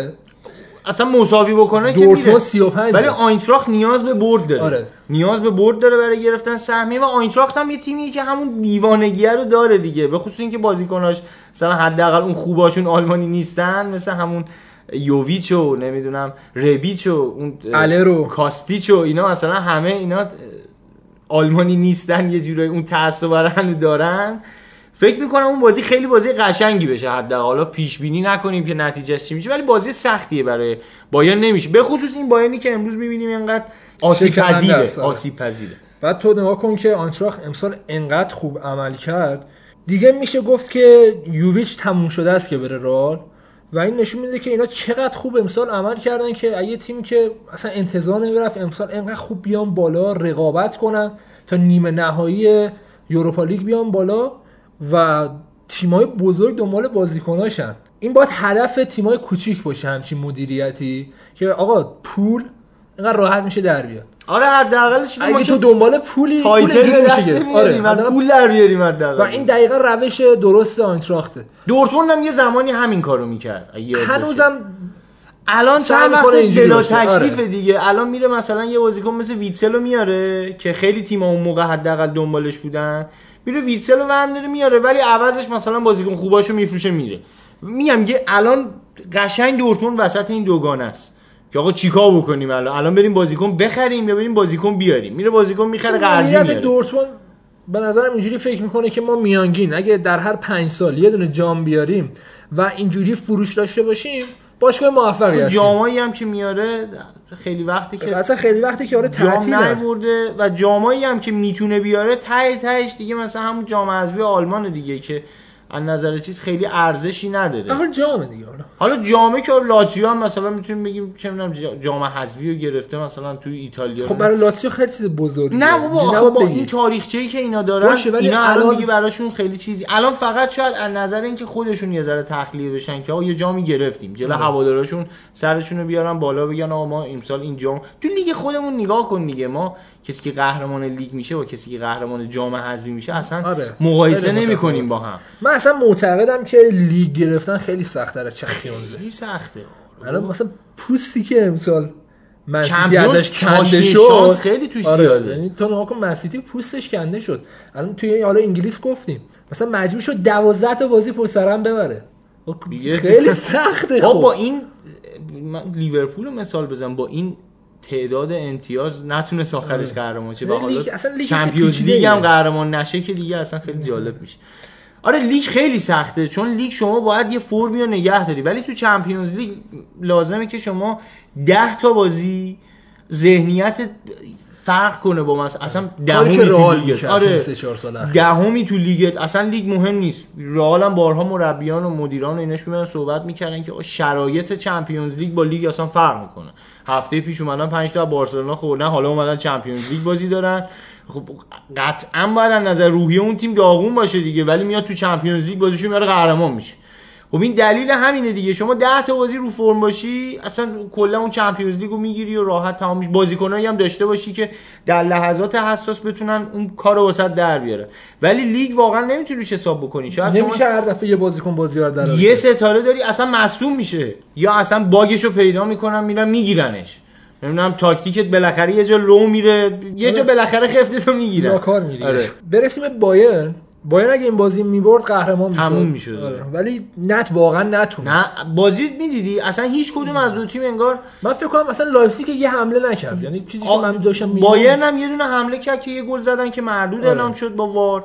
اصلا مساوی بکنه که دورتموند 35 ولی آینتراخت نیاز به برد داره. آره. نیاز به برد داره برای گرفتن سهمیه و آینتراخت هم یه تیمیه که همون دیوانگی رو داره دیگه. به خصوص اینکه بازیکناش مثلا حداقل اون خوباشون آلمانی نیستن مثل همون یوویچ و نمیدونم ربیچ و اون الرو کاستیچ و اینا مثلا همه اینا آلمانی نیستن یه جورایی اون تعصب رو دارن. فکر میکنم اون بازی خیلی بازی قشنگی بشه. حداقل حالا پیش بینی نکنیم که نتیجهش چی میشه ولی بازی سختیه برای بایرن نمیشه. به خصوص این بایرنی که امروز میبینیم اینقدر آسیب پذیره. بعد تو نگاه کن که آینتراخت امسال انقدر خوب عمل کرد دیگه میشه گفت که یوویچ تموم شده است که بره رئال و این نشون میده که اینا چقدر خوب امسال عمل کردن که اگه تیم که اصلا انتظار نمیرفت امسال انقدر خوب بیان بالا رقابت کنن تا نیمه نهایی یوروپا لیگ بیان بالا و تیمای بزرگ دنبال بازیکناشن. این باید هدف تیمای کوچیک باشه همچین مدیریتی که آقا پول اینقدر راحت میشه در بیاد. آره حداقلش ما تو دنبال پولی پول دست میاریم. آره پول در بیاریم حداقل. و این دقیقاً روش درست آینتراخته. دورتموند هم یه زمانی همین کارو میکرد. هنوزم الان چند وقته جلا تکلیف دیگه. الان میره مثلا یه بازیکن مثل ویتسلو میاره که خیلی تیم‌ها اون موقع حداقل دنبالش بودن. میره ویتسلو وندر میاره ولی عوضش مثلا بازیکن خوباشو میفروشه میره. میگم که الان قشنگ دورتموند وسط این دوگانه است که آقا چیکار بکنیم الان بریم بازیکن بخریم یا بریم بازیکن بیاریم. میره بازیکن میخره قرضی میاره. دورتموند به نظرم اینجوری فکر میکنه که ما میانگین اگه در هر 5 سال یه دونه جام بیاریم و اینجوری فروش داشته باشیم باشگاه موفقی هستیم. جامایی هم که میاره خیلی وقتی که اصلا خیلی وقتی که آره تعطیل نمورده و جامایی هم که میتونه بیاره ته تهش دیگه مثلا همون جام حذفی آلمان دیگه که از نظر چیز خیلی ارزشی نداره. حالا جامه دیگه، حالا جامه که لاتزیو هم مثلا میتونیم بگیم چه میدونم جام حذفی رو گرفته مثلا توی ایتالیا. خب برای لاتزیو خیلی چیز بزرگیه. نه بابا با این تاریخچه‌ای که اینا دارن اینا الان دیگه براشون خیلی چیزی. الان فقط شاید از نظر اینکه خودشون یه ذره تخلیه بشن که آقا یه جامی گرفتیم، جلو هواداراشون سرشون رو بیارن بالا بگن آقا ما امسال این جام. تو لیگ خودمون نگاه کن دیگه، ما کسی که قهرمان لیگ میشه و کسی که قهرمان جام حذفی میشه اصلا مقایسه نمی‌کنیم با هم. من اصلا معتقدم که لیگ گرفتن خیلی سخت‌تره چمپیونز. خیلی سخته. الان مثلا پوستی که امسال مسیتی ازش کنده شد شانس خیلی توش زیاده. یعنی تو نگاه کن مسیتی پوستش کنده شد. الان توی حالا انگلیس گفتیم مثلا مجبور شد 12 تا بازی پشت سر هم ببره. خیلی سخته. با این لیورپول مثال بزنم، با این تعداد امتیاز نتونست آخرش قهرمان شه و حالا چمپیونز لیگ هم قهرمان نشه که دیگه اصلا خیلی جالب میشه. آره لیگ خیلی سخته، چون لیگ شما باید یه فرمی رو نگه داری، ولی تو چمپیونز لیگ لازمه که شما 10 تا بازی ذهنیت فرق کنه با مثلا اصلا دهمی تو لیگ. آره 3-4 سال اخیر دهمی تو لیگ اصلا لیگ مهم نیست. رئال هم بارها مربیان و مدیران و ایناش میان صحبت میکردن که شرایط چمپیونز لیگ با لیگ اصلا فرق میکنه. هفته پیش اومدن 5 تا بارسلونا خوردن، حالا اومدن چمپیونز لیگ بازی دارن. خب قطعاً باید از نظر روحیه اون تیم داغون باشه دیگه، ولی میاد تو چمپیونز لیگ بازیشو میاره قهرمان میشه. خب این دلیل همینه دیگه، شما 10 تا بازی رو فرم باشی اصلا کلا اون چمپیونز لیگو میگیری و راحت تمام میشه. بازیکنایی هم داشته باشی که در لحظات حساس بتونن اون کارو وسط در بیاره، ولی لیگ واقعا نمیتونی روش حساب بکنی. شاید نمیشه هر دفعه یه بازیکن بازیار درآره، یه ستاره داری اصلا مصدوم میشه یا اصلا باگشو پیدا میکنن میرن میگیرنش، نمیدونم تاکتیکت بالاخره یه جا لو میره، یه جا بالاخره خفتتو میگیرن، کار میری. آره. برسیم به بایرن اگه این بازی میبرد قهرمان میشد، تموم میشد. آره. ولی واقعا نتونست. نه بازی میدیدی اصلا هیچ کدوم از دو تیم انگار، من فکر کنم مثلا لایپزیگ یه حمله نکرد، یعنی چیزی که من داشتم می‌دیدم. بایرن هم یه دونه حمله کرد که یه گل زدن که معدود اعلام شد با وار.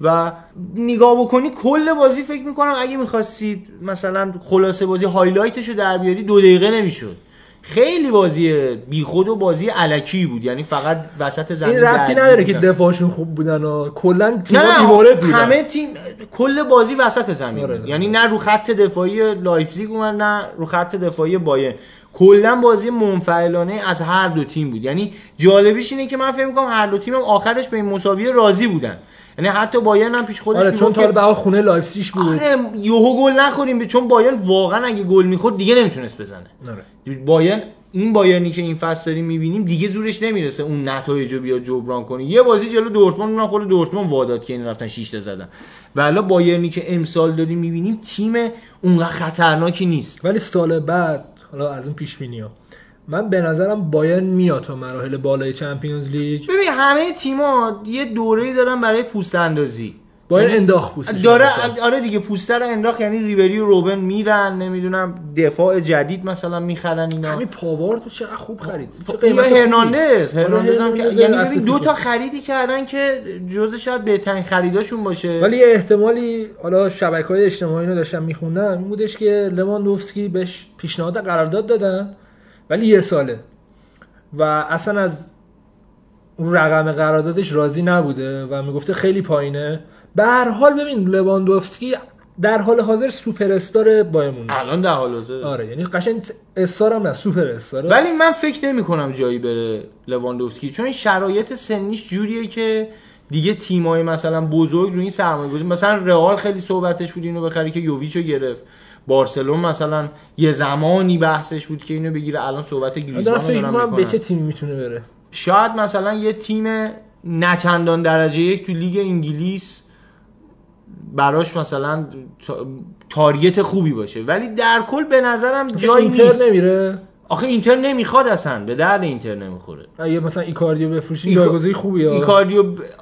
و نگاه بکنی کل بازی فکر می‌کنم اگه می‌خواستید مثلا خلاصه بازی هایلایتشو در بیاری 2 دقیقه نمی‌شد. خیلی بازی بیخود و بازی الکی بود، یعنی فقط وسط زمین. این ربطی نداره که دفاعشون خوب بودن و کلا تیم بیماره بودن، همه تیم کل بازی وسط زمین. آره. یعنی نه رو خط دفاعی لایپزیگ اومد نه رو خط دفاعی بایرن، کلا بازی منفعلانه از هر دو تیم بود. یعنی جالبیش اینه که من فکر می‌کنم هر دو تیم هم آخرش به این مساوی راضی بودن، یعنی حتی بایرن هم پیش خودش میگفت چون تا خونه لایپزیگ بود آره یهو گل نخوریم، چون بایرن واقعا اگه گل میخورد دیگه نمیتونست بزنه. آره. بایرن این بایرنی که این فصل داریم میبینیم دیگه زورش نمیرسه اون نتایجو بیا جبران کنه. یه بازی جلو دورتموند اونم خود دورتموند واداد که این رفتن 6 تا زدن، والا بایرنی که امسال داریم میبینیم تیم اونقدر خطرناکی نیست. ولی سال بعد حالا از اون پیش بینی‌ها من به نظرم بایرن میاد تا مراحل بالای چمپیونز لیگ. ببین همه تیم‌ها یه دوره‌ای دارن برای پوست اندازی. بایرن انداخت پوستش داره. آره دیگه پوست رو انداخت، یعنی ریبری و روبن میرن، نمیدونم دفاع جدید مثلا میخرن اینا. همین پاوارد چقدر خوب خرید. یا هرناندز هم که یعنی ببین دو تا خریدی کردن که جزء شاید بهترین خریداشون باشه. ولی احتمالی حالا شبکه‌های اجتماعی رو داشتم میخوندم این بودش که لواندوفسکی بهش پیشنهاد قرارداد دادن ولی یه ساله و اصلا از اون رقم قراردادش راضی نبوده و میگفته خیلی پایینه. به هر حال ببین لواندوفسکی در حال حاضر سوپر استار بایرن مونیخ الان در حال حاضر. آره یعنی قشنگ استار هم نه سوپر استاره، ولی من فکر نمی‌کنم جایی بره لواندوفسکی، چون شرایط سنیش جوریه که دیگه تیمای مثلا بزرگ رو این سرمایه‌گذاری، مثلا رئال خیلی صحبتش بود اینو بخری که یوویچو گرفت، بارسلون مثلا یه زمانی بحثش بود که اینو بگیره، الان صحبت گریزمانو دارن میکنن. به چه تیمی میتونه بره؟ شاید مثلا یه تیم نه چندان درجه یک تو لیگ انگلیس براش مثلا تارگت خوبی باشه، ولی در کل به نظرم جایی نیست. اینتر نمیره؟ آخه اینتر نمیخواد، اصلا به درد اینتر نمیخوره. اگه مثلا ایکاردیو بفروشین جایگزین خوبیه.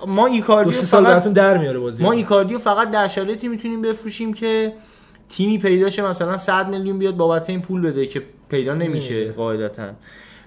ما ایکاردیو فقط در میاره بازی. ما ایکاردیو فقط در شرایطی میتونیم بفروشیم که تیمی پیداشه مثلا 100 میلیون بیاد بابت این پول بده که پیدا نمیشه قاعدتاً.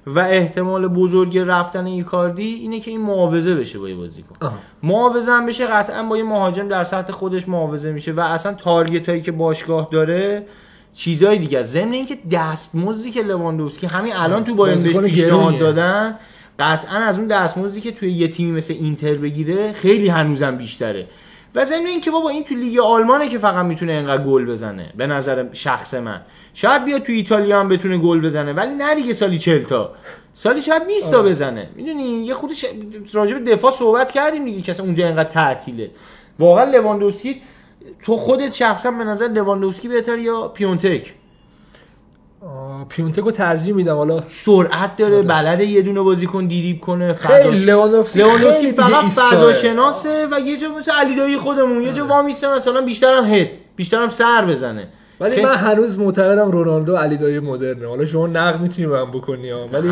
و احتمال بزرگ رفتن ایکاردی اینه که این معاوضه بشه با یه بازیکن. معاوضه هم بشه قطعاً با یه مهاجم در سطح خودش معاوضه میشه و اصلا تارگتایی که باشگاه داره چیزای دیگه، ضمن اینکه دستمزدی که لواندوفسکی همین الان تو بایرن بهش پیشنهاد دادن قطعاً از اون دستمزدی که توی یه تیمی مثل اینتر بگیره خیلی هنوزم بیشتره و ضمن این که بابا این تو لیگ آلمانه که فقط میتونه اینقدر گل بزنه به نظر شخص من. شاید بیاد تو ایتالیا هم بتونه گل بزنه ولی نه دیگه سالی 40 تا، سالی شاید 20 تا بزنه. میدونی یه خود راجع به دفاع صحبت کردیم دیگه که اصلا اونجا اینقدر تعطیله. واقعا لواندوفسکی تو خودت شخصا به نظر لواندوفسکی بهتر یا پیونتک؟ پیونتکو ترجیح میدم، حالا سرعت داره، بلده یه دونه بازیکن دریبل کنه، خیلی لواندوفسکی فقط فضا شناسه و یه جا مثل علیدایی خودمون یه جا وامیسته مثلا بیشترم هد بیشترم سر بزنه. ولی من هنوز معتقدم رونالدو علیدایی مدرنه. حالا شما نقد میتونی به من بکنی ولی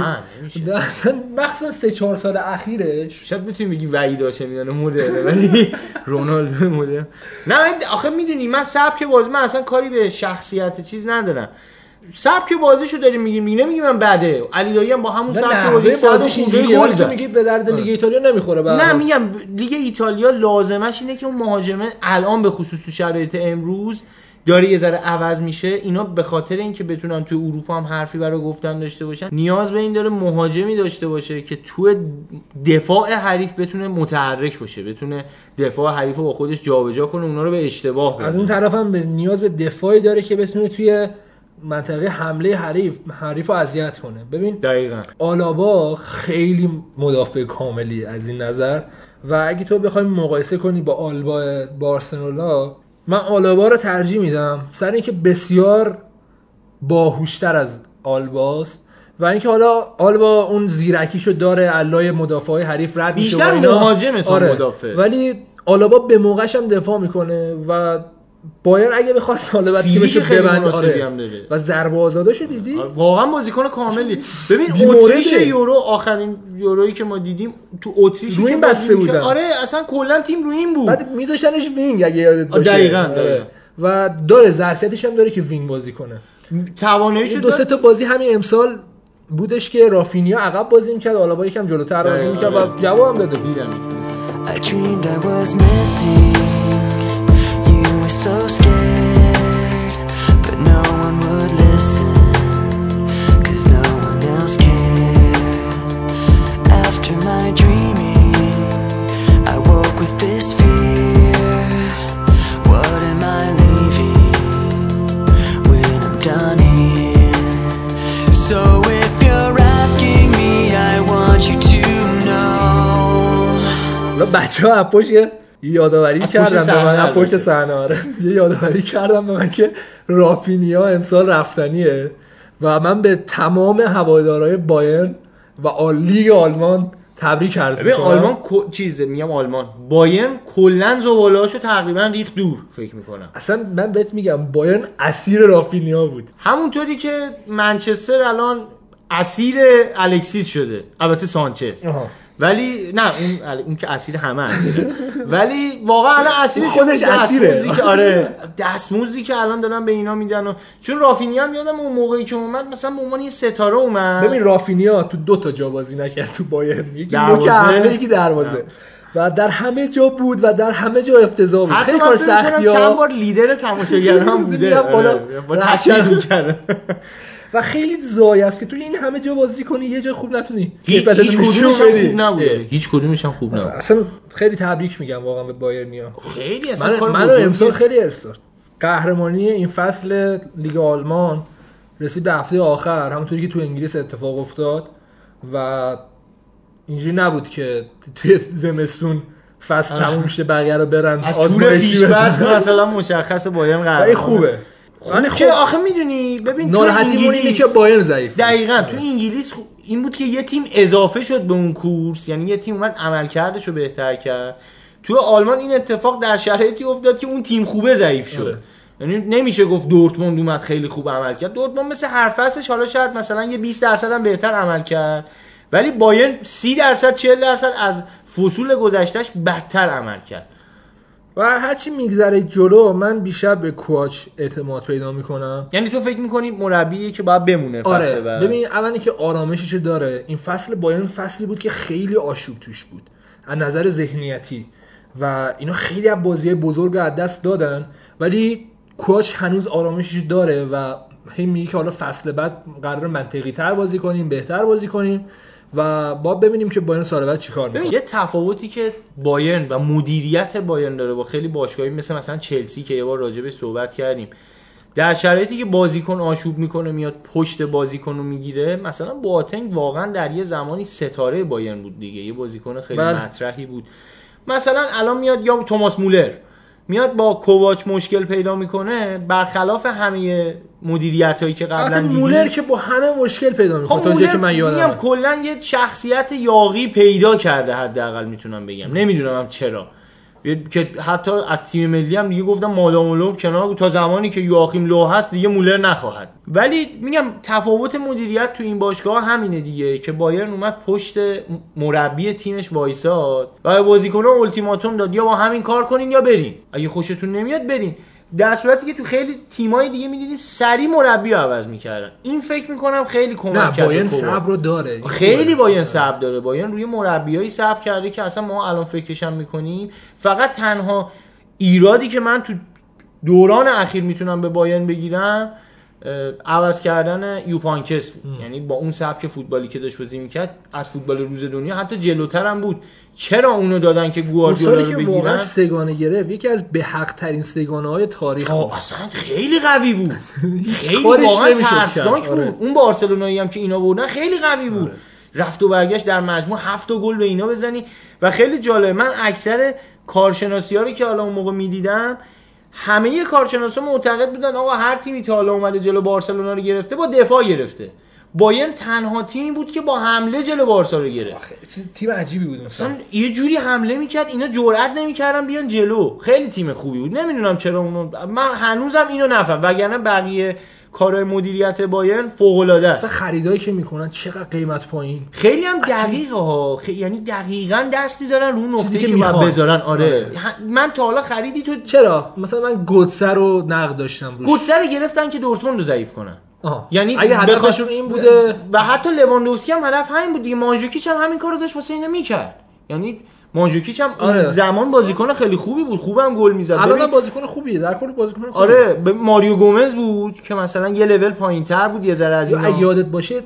اصلا مخصوصا 3-4 سال اخیرش شاید میتونی بگی وحید هاشمیان مدرنه ولی رونالدو مدرن نه. آخه میدونی من سبک بازی، من اصلا کاری به شخصیت چیز ندارم، سبک بازیشو داریم میگیم، نمیگیم من بده. علیدایی هم با همون سبک بازی سازش اینجوری گل زد. میگی به درد لیگ ایتالیا نمیخوره. نه میگم لیگ ایتالیا لازمش اینه که اون مهاجمه الان به خصوص تو شرایط امروز داره یه ذره عوض میشه. اینا به خاطر اینکه بتونن تو اروپا هم حرفی برای گفتن داشته باشن نیاز به این داره مهاجمی داشته باشه که تو دفاع حریف بتونه متحرک باشه، بتونه دفاع حریفو با خودش جابجا کنه، اونا رو به اشتباه بزنه. از اون طرفم نیاز به دفاعی داره که بتونه توی منطقه حمله حریف رو اذیت کنه. ببین دقیقاً آلابا خیلی مدافع کاملی از این نظر و اگه تو بخوای مقایسه کنی با آلبا بارسلونا، من آلابا رو ترجیح میدم سر اینکه بسیار باهوشتر از آلباست و اینکه حالا آلبا اون زیرکیشو داره، علای مدافعای حریف رد میشه بیشتر مهاجمه تو مدافع، ولی آلابا به موقعش هم دفاع میکنه و بایر اگه بخواست حالا بعد تیمشو ببنده و ضربه آزاداشو دیدی؟ واقعا بازیکن کاملی. ببین اتریش یورو، آخرین یورویی که ما دیدیم تو اتریش روی این بسته بودن. آره اصلا کلا تیم روی این بود. بعد میذاشتنش وینگ اگه یادت باشه. دقیقاً. و داره ظرفیتش هم داره که وینگ بازی کنه. تواناییشو دو سه تا بازی همین امسال بودش که رافینیا عقب بازی می‌کرد، آلابا یکم جلوتر بازی می‌کرد و جواب هم داده دیدم. So scared, but no one would listen, 'cause no one else cared. After my dreaming, I woke with this fear. What am I leaving when I'm done here? So if you're asking me, I want you to know. La bacha apoya. یادآوری کردم به من از پشت صحنه، آره یادآوری کردم به من که رافینیا امسال رفتنیه و من به تمام هوادارهای بایرن و لیگ آلمان تبریک عرض می‌کنم. آلمان چیزه میگم، آلمان بایرن کلا زباله‌اشو تقریبا ریخت دور فکر می‌کنم. اصلا من بهت میگم بایرن اسیر رافینیا بود، همونطوری که منچستر الان اسیر الکسیس شده، البته سانچز ولی نه اون که اسیر همه اسیره ولی واقعا الان اسیر خودش اسیره. آره دستموزی که الان دارن به اینا میدن و چون رافینیا هم یادم اون موقعی که اومد مثلا به عنوان یه ستاره اومد. ببین رافینیا تو دو تا جا بازی نکرد تو بایرن، یکی نوک حمله یکی دروازه و در همه جا بود و در همه جا افتضاح بود. خیلی کار سختیه، چند بار لیدر تماشاگران بوده با تشکر می‌کرد و خیلی زایه است که توی این همه جا بازی کنی یه جا خوب نتونی. هیچ کدومش خوب نبوده، هیچ کدومش هم خوب نبوده. اصلا خیلی تبریک میگم واقعا به بایرنیا، خیلی اصلا منو امسال خیلی استارت. قهرمانی این فصل لیگ آلمان رسید به هفته آخر، همونطوری که تو انگلیس اتفاق افتاد و اینجوری نبود که توی زمستون فصل تموم شه بقیه رو برن آزمایشی بزنن. اصلا مشخص بایرن قهرمانه. خوبه که آخه میدونی ببین ناراحتیمون اینه که بایرن ضعیف. دقیقاً تو انگلیس این بود که یه تیم اضافه شد به اون کورس، یعنی یه تیم اومد عملکردش رو بهتر کرد. تو آلمان این اتفاق در شرایطی افتاد که اون تیم خوبه ضعیف شد. یعنی نمیشه گفت دورتموند اومد خیلی خوب عمل کرد، دورتموند مثل هر فصلش حالا شاید مثلا یه 20% هم بهتر عمل کرد، ولی بایرن 30% 40% از فصول گذشتهش بدتر عمل کرد. و هرچی میگذره جلو من بیشتر به کوچ اعتماد پیدا میکنم. یعنی تو فکر میکنی مربیه که باید بمونه فصل بعد؟ آره. ببین اولی که آرامشش داره. این فصل بایرن فصلی بود که خیلی آشوب توش بود از نظر ذهنیتی و اینا خیلی از بازی‌های بزرگ از دست دادن، ولی کوچ هنوز آرامشش داره و هی میگه که حالا فصل بعد قراره منطقی تر بازی کنیم، بهتر بازی کنیم و با ببینیم که بایرن سال بعد چیکار می‌کنه. یه تفاوتی که بایرن و مدیریت بایرن داره با خیلی باشگاهی مثلا چلسی که یه بار راجعش صحبت کردیم، در شرایطی که بازیکن آشوب میکنه میاد پشت بازیکن رو میگیره، مثلا بواتنگ واقعا در یه زمانی ستاره بایرن بود دیگه، یه بازیکن خیلی مطرحی بود. مثلا الان میاد یا توماس مولر میاد با کوواچ مشکل پیدا میکنه، برخلاف همه مدیریتایی که قبلا دیدیم. مولر که با همه مشکل پیدا میکنه، تا جایی که من یادم میاد کلا یه شخصیت یاغی پیدا کرده، حداقل میتونم بگم. نمیدونم چرا که حتی از تیم ملی هم دیگه گفتم مادامولو کنار بود، تا زمانی که یواخیم لو هست دیگه مولر نخواهد. ولی میگم تفاوت مدیریت تو این باشگاه همینه دیگه، که بایرن اومد پشت مربی تیمش وایساد و بازیکن‌ها اولتیماتوم داد یا با همین کار کنین یا برین، اگه خوشتون نمیاد برین. در صورتی که تو خیلی تیمای دیگه می‌دیدیم سری مربی رو عوض می‌کردن. این فکر می‌کنم خیلی کمک کرده. بایرن صبر داره. خیلی بایرن صبر داره. بایرن روی مربیای صبر کرده که اصلا ما الان فکرش هم می‌کنیم. فقط تنها ایرادی که من تو دوران اخیر میتونم به بایرن بگیرم عوض کردن یوپانکس بود. یعنی با اون سبک فوتبالی که داشت بازی می‌کرد از فوتبال روز دنیا حتی جلوتر هم بود. چرا اونو دادن که گواردیولا رو بگیرن؟ اون واقعا سگانه گرفت، یکی از به حق ترین سگانه‌های تاریخ بود. اصلا خیلی قوی بود. خیلی واقعا ترسناک بود. اون بارسلونایی هم که اینا بردن خیلی قوی بود. رفت و برگشت در مجموع 7 گل به اینا بزنی و خیلی جالب. من اکثر کارشناسی‌ها رو که حالا اون موقع می‌دیدم همه کارشناسا معتقد بودن آقا هر تیمی تا حالا اومده جلو بارسلونا رو گرفته با دفاع گرفته. بایرن تنها تیمی بود که با حمله جلو بارسا رو گرفت. تیم عجیبی بود مثلا، یه جوری حمله میکرد اینا جرئت نمیکردن بیان جلو. خیلی تیم خوبی بود، نمیدونم چرا اونو من هنوزم اینو نفهم، وگرنه بقیه کارهای مدیریت بایرن فوق العاده است. اصلا خریدایی که میکنن چقدر قیمت پایین، خیلی هم دقیقه ها، یعنی دقیقاً دست میذارن رو نقطه‌ای که باید بذارن. آره من تا حالا خریدی تو چرا مثلا من گوتسر رو نقد داشتم، گوتسر رو گرفتن که دورتموند رو ضعیف کنن. یعنی هدفشون این بوده و حتی لواندوفسکی هم هدف همین بود دیگه. مانجوکیچ هم همین کارو داشت واسه اینا میکرد. یعنی مانجوکیچ هم اون زمان بازیکن خیلی خوبی بود، خوبم گل میزد. الان بازیکن خوبیه، در کل بازیکن خوبیه. آره ماریو گومز بود که مثلا یه لول پایینتر بود، یه ذره از اینا. یادت باشه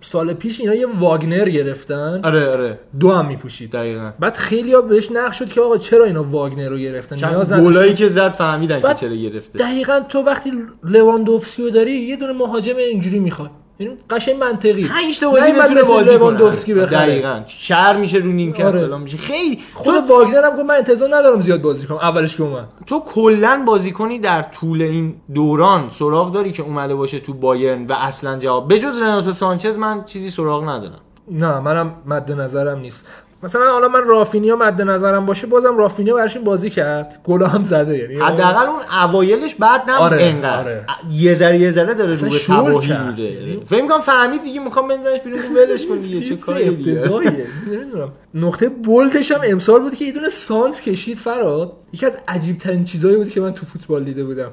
سال پیش اینا یه واگنر گرفتن. آره دو هم میپوشید دقیقاً. بعد خیلیا بهش نقد شد که آقا چرا اینا واگنر رو گرفتن؟ نیازی گلایی که زد فهمیدن که چرا گرفته. دقیقاً تو وقتی لواندوفسکی رو داری یه دونه مهاجم اینجوری میخواد، یعنی قشنگ منطقی 5 تا بازی میتونه بازی لواندوفسکی بخره. دقیقاً شهر میشه رو نیمکت فلان میشه. خیلی خود واگنر هم گفت من انتظار ندارم زیاد بازی کنم اولش که اومد. تو کلا بازیکنی در طول این دوران سراغ داری که اومده باشه تو بایرن و اصلا جواب بجز رناتو سانچز من چیزی سراغ ندارم. نه منم مد نظرم نیست. مثلا حالا من رافینیا مد نظرم باشه، بازم رافینیا براشون بازی کرد، گلا هم زده، یعنی حداقل اون اوایلش بعد نم انقدر یه ذره داره رو به تباهی میره. فکر می‌کنم فهمید دیگه، می‌خوام بنزنش بیرون رو ولش کنم دیگه. چه کار افتضاحیه، نمی‌دونم. نقطه بولدش هم امسال بود که یه دونه سانت کشید فراد. یکی از عجیب ترین چیزایی بود که من تو فوتبال دیده بودم.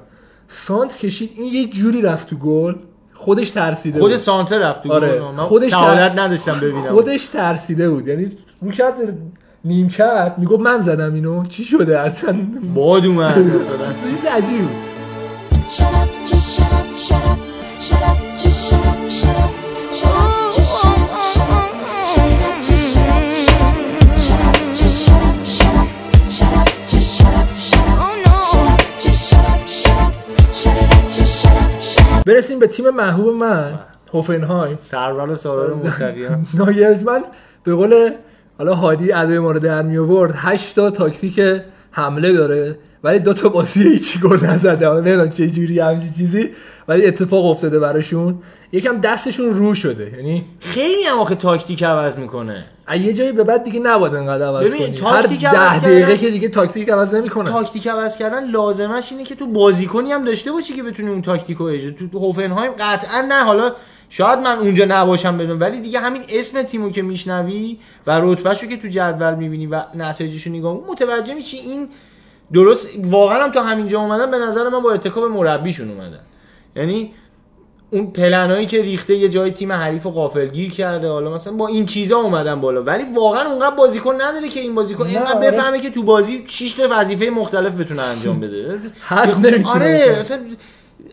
سانت کشید، این یه جوری رفت تو گل خودش ترسیده بود. خود سانتر رفت تو گل، من سعادت نداشتم ببینم. خودش ترسیده بود، یعنی میکرد به نیمکت میگفت من زدم اینو، چی شده اصلا باد اومد اصلا چیز عجیب. برسیم به تیم محبوب من هوفنهایم، سرور سالار متقیان. ناگلزمن به قول حالا هادی ادای ما رو در می آورد، 8 تا تاکتیک حمله داره ولی 2 تا بازی هیچ گل نزده. حالا نمیدونم چه جوری همچین چیزی ولی اتفاق افتاده براشون. یکم دستشون رو شده، یعنی خیلی هم آخه تاکتیک عوض میکنه. یه جایی به بعد دیگه نباید انقدر عوض کنی. هر 10 دقیقه که دیگه تاکتیک عوض نمیکنه. تاکتیک عوض کردن لازمش اینه که تو بازیکنی هم داشته باشی که بتونی اون تاکتیکو اجرا تو هوفنهایم قطعا نه. حالا شاید من اونجا نباشم بدون، ولی دیگه همین اسم تیمو که میشنوی و رتبهشو که تو جدول میبینی و نتایجشو نگاه می‌کنی متوجه میشی این درست واقعا هم تا همینجا اومدن. به نظر من با اتکا به مربیشون اومدن، یعنی اون پلنایی که ریخته یه جای تیم حریفو غافلگیر کرده. حالا مثلا با این چیزا اومدن بالا، ولی واقعا اونقدر بازیکن نداره که این بازیکن اینقدر بفهمه که تو بازی 6 تا وظیفه مختلف بتونه انجام بده. هست نمی‌تونه. آره مثلا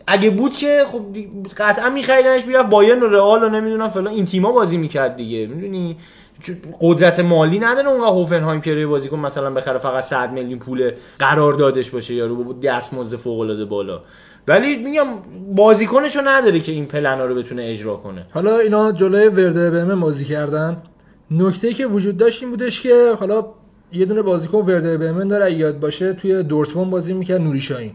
اگه بود که خب قطعا می‌خریدنش، میرفت بایرن و رئال و نمیدونم فلان این تیم‌ها بازی می‌کرد دیگه. میدونی قدرت مالی نداره اونقدر هوفنهایم که روی بازیکن مثلا بخره فقط 100 میلیون پول قرار دادش باشه یا رو دستمزد فوق‌العاده بالا، ولی میگم بازیکنشو نداره که این پلنا رو بتونه اجرا کنه. حالا اینا جلوی ورده بهم بازی کردن، نکته‌ای که وجود داشت این بودش که حالا یه دونه بازیکن ورده بهم داره یاد باشه توی دورتموند بازی می‌کرد نوری شاهین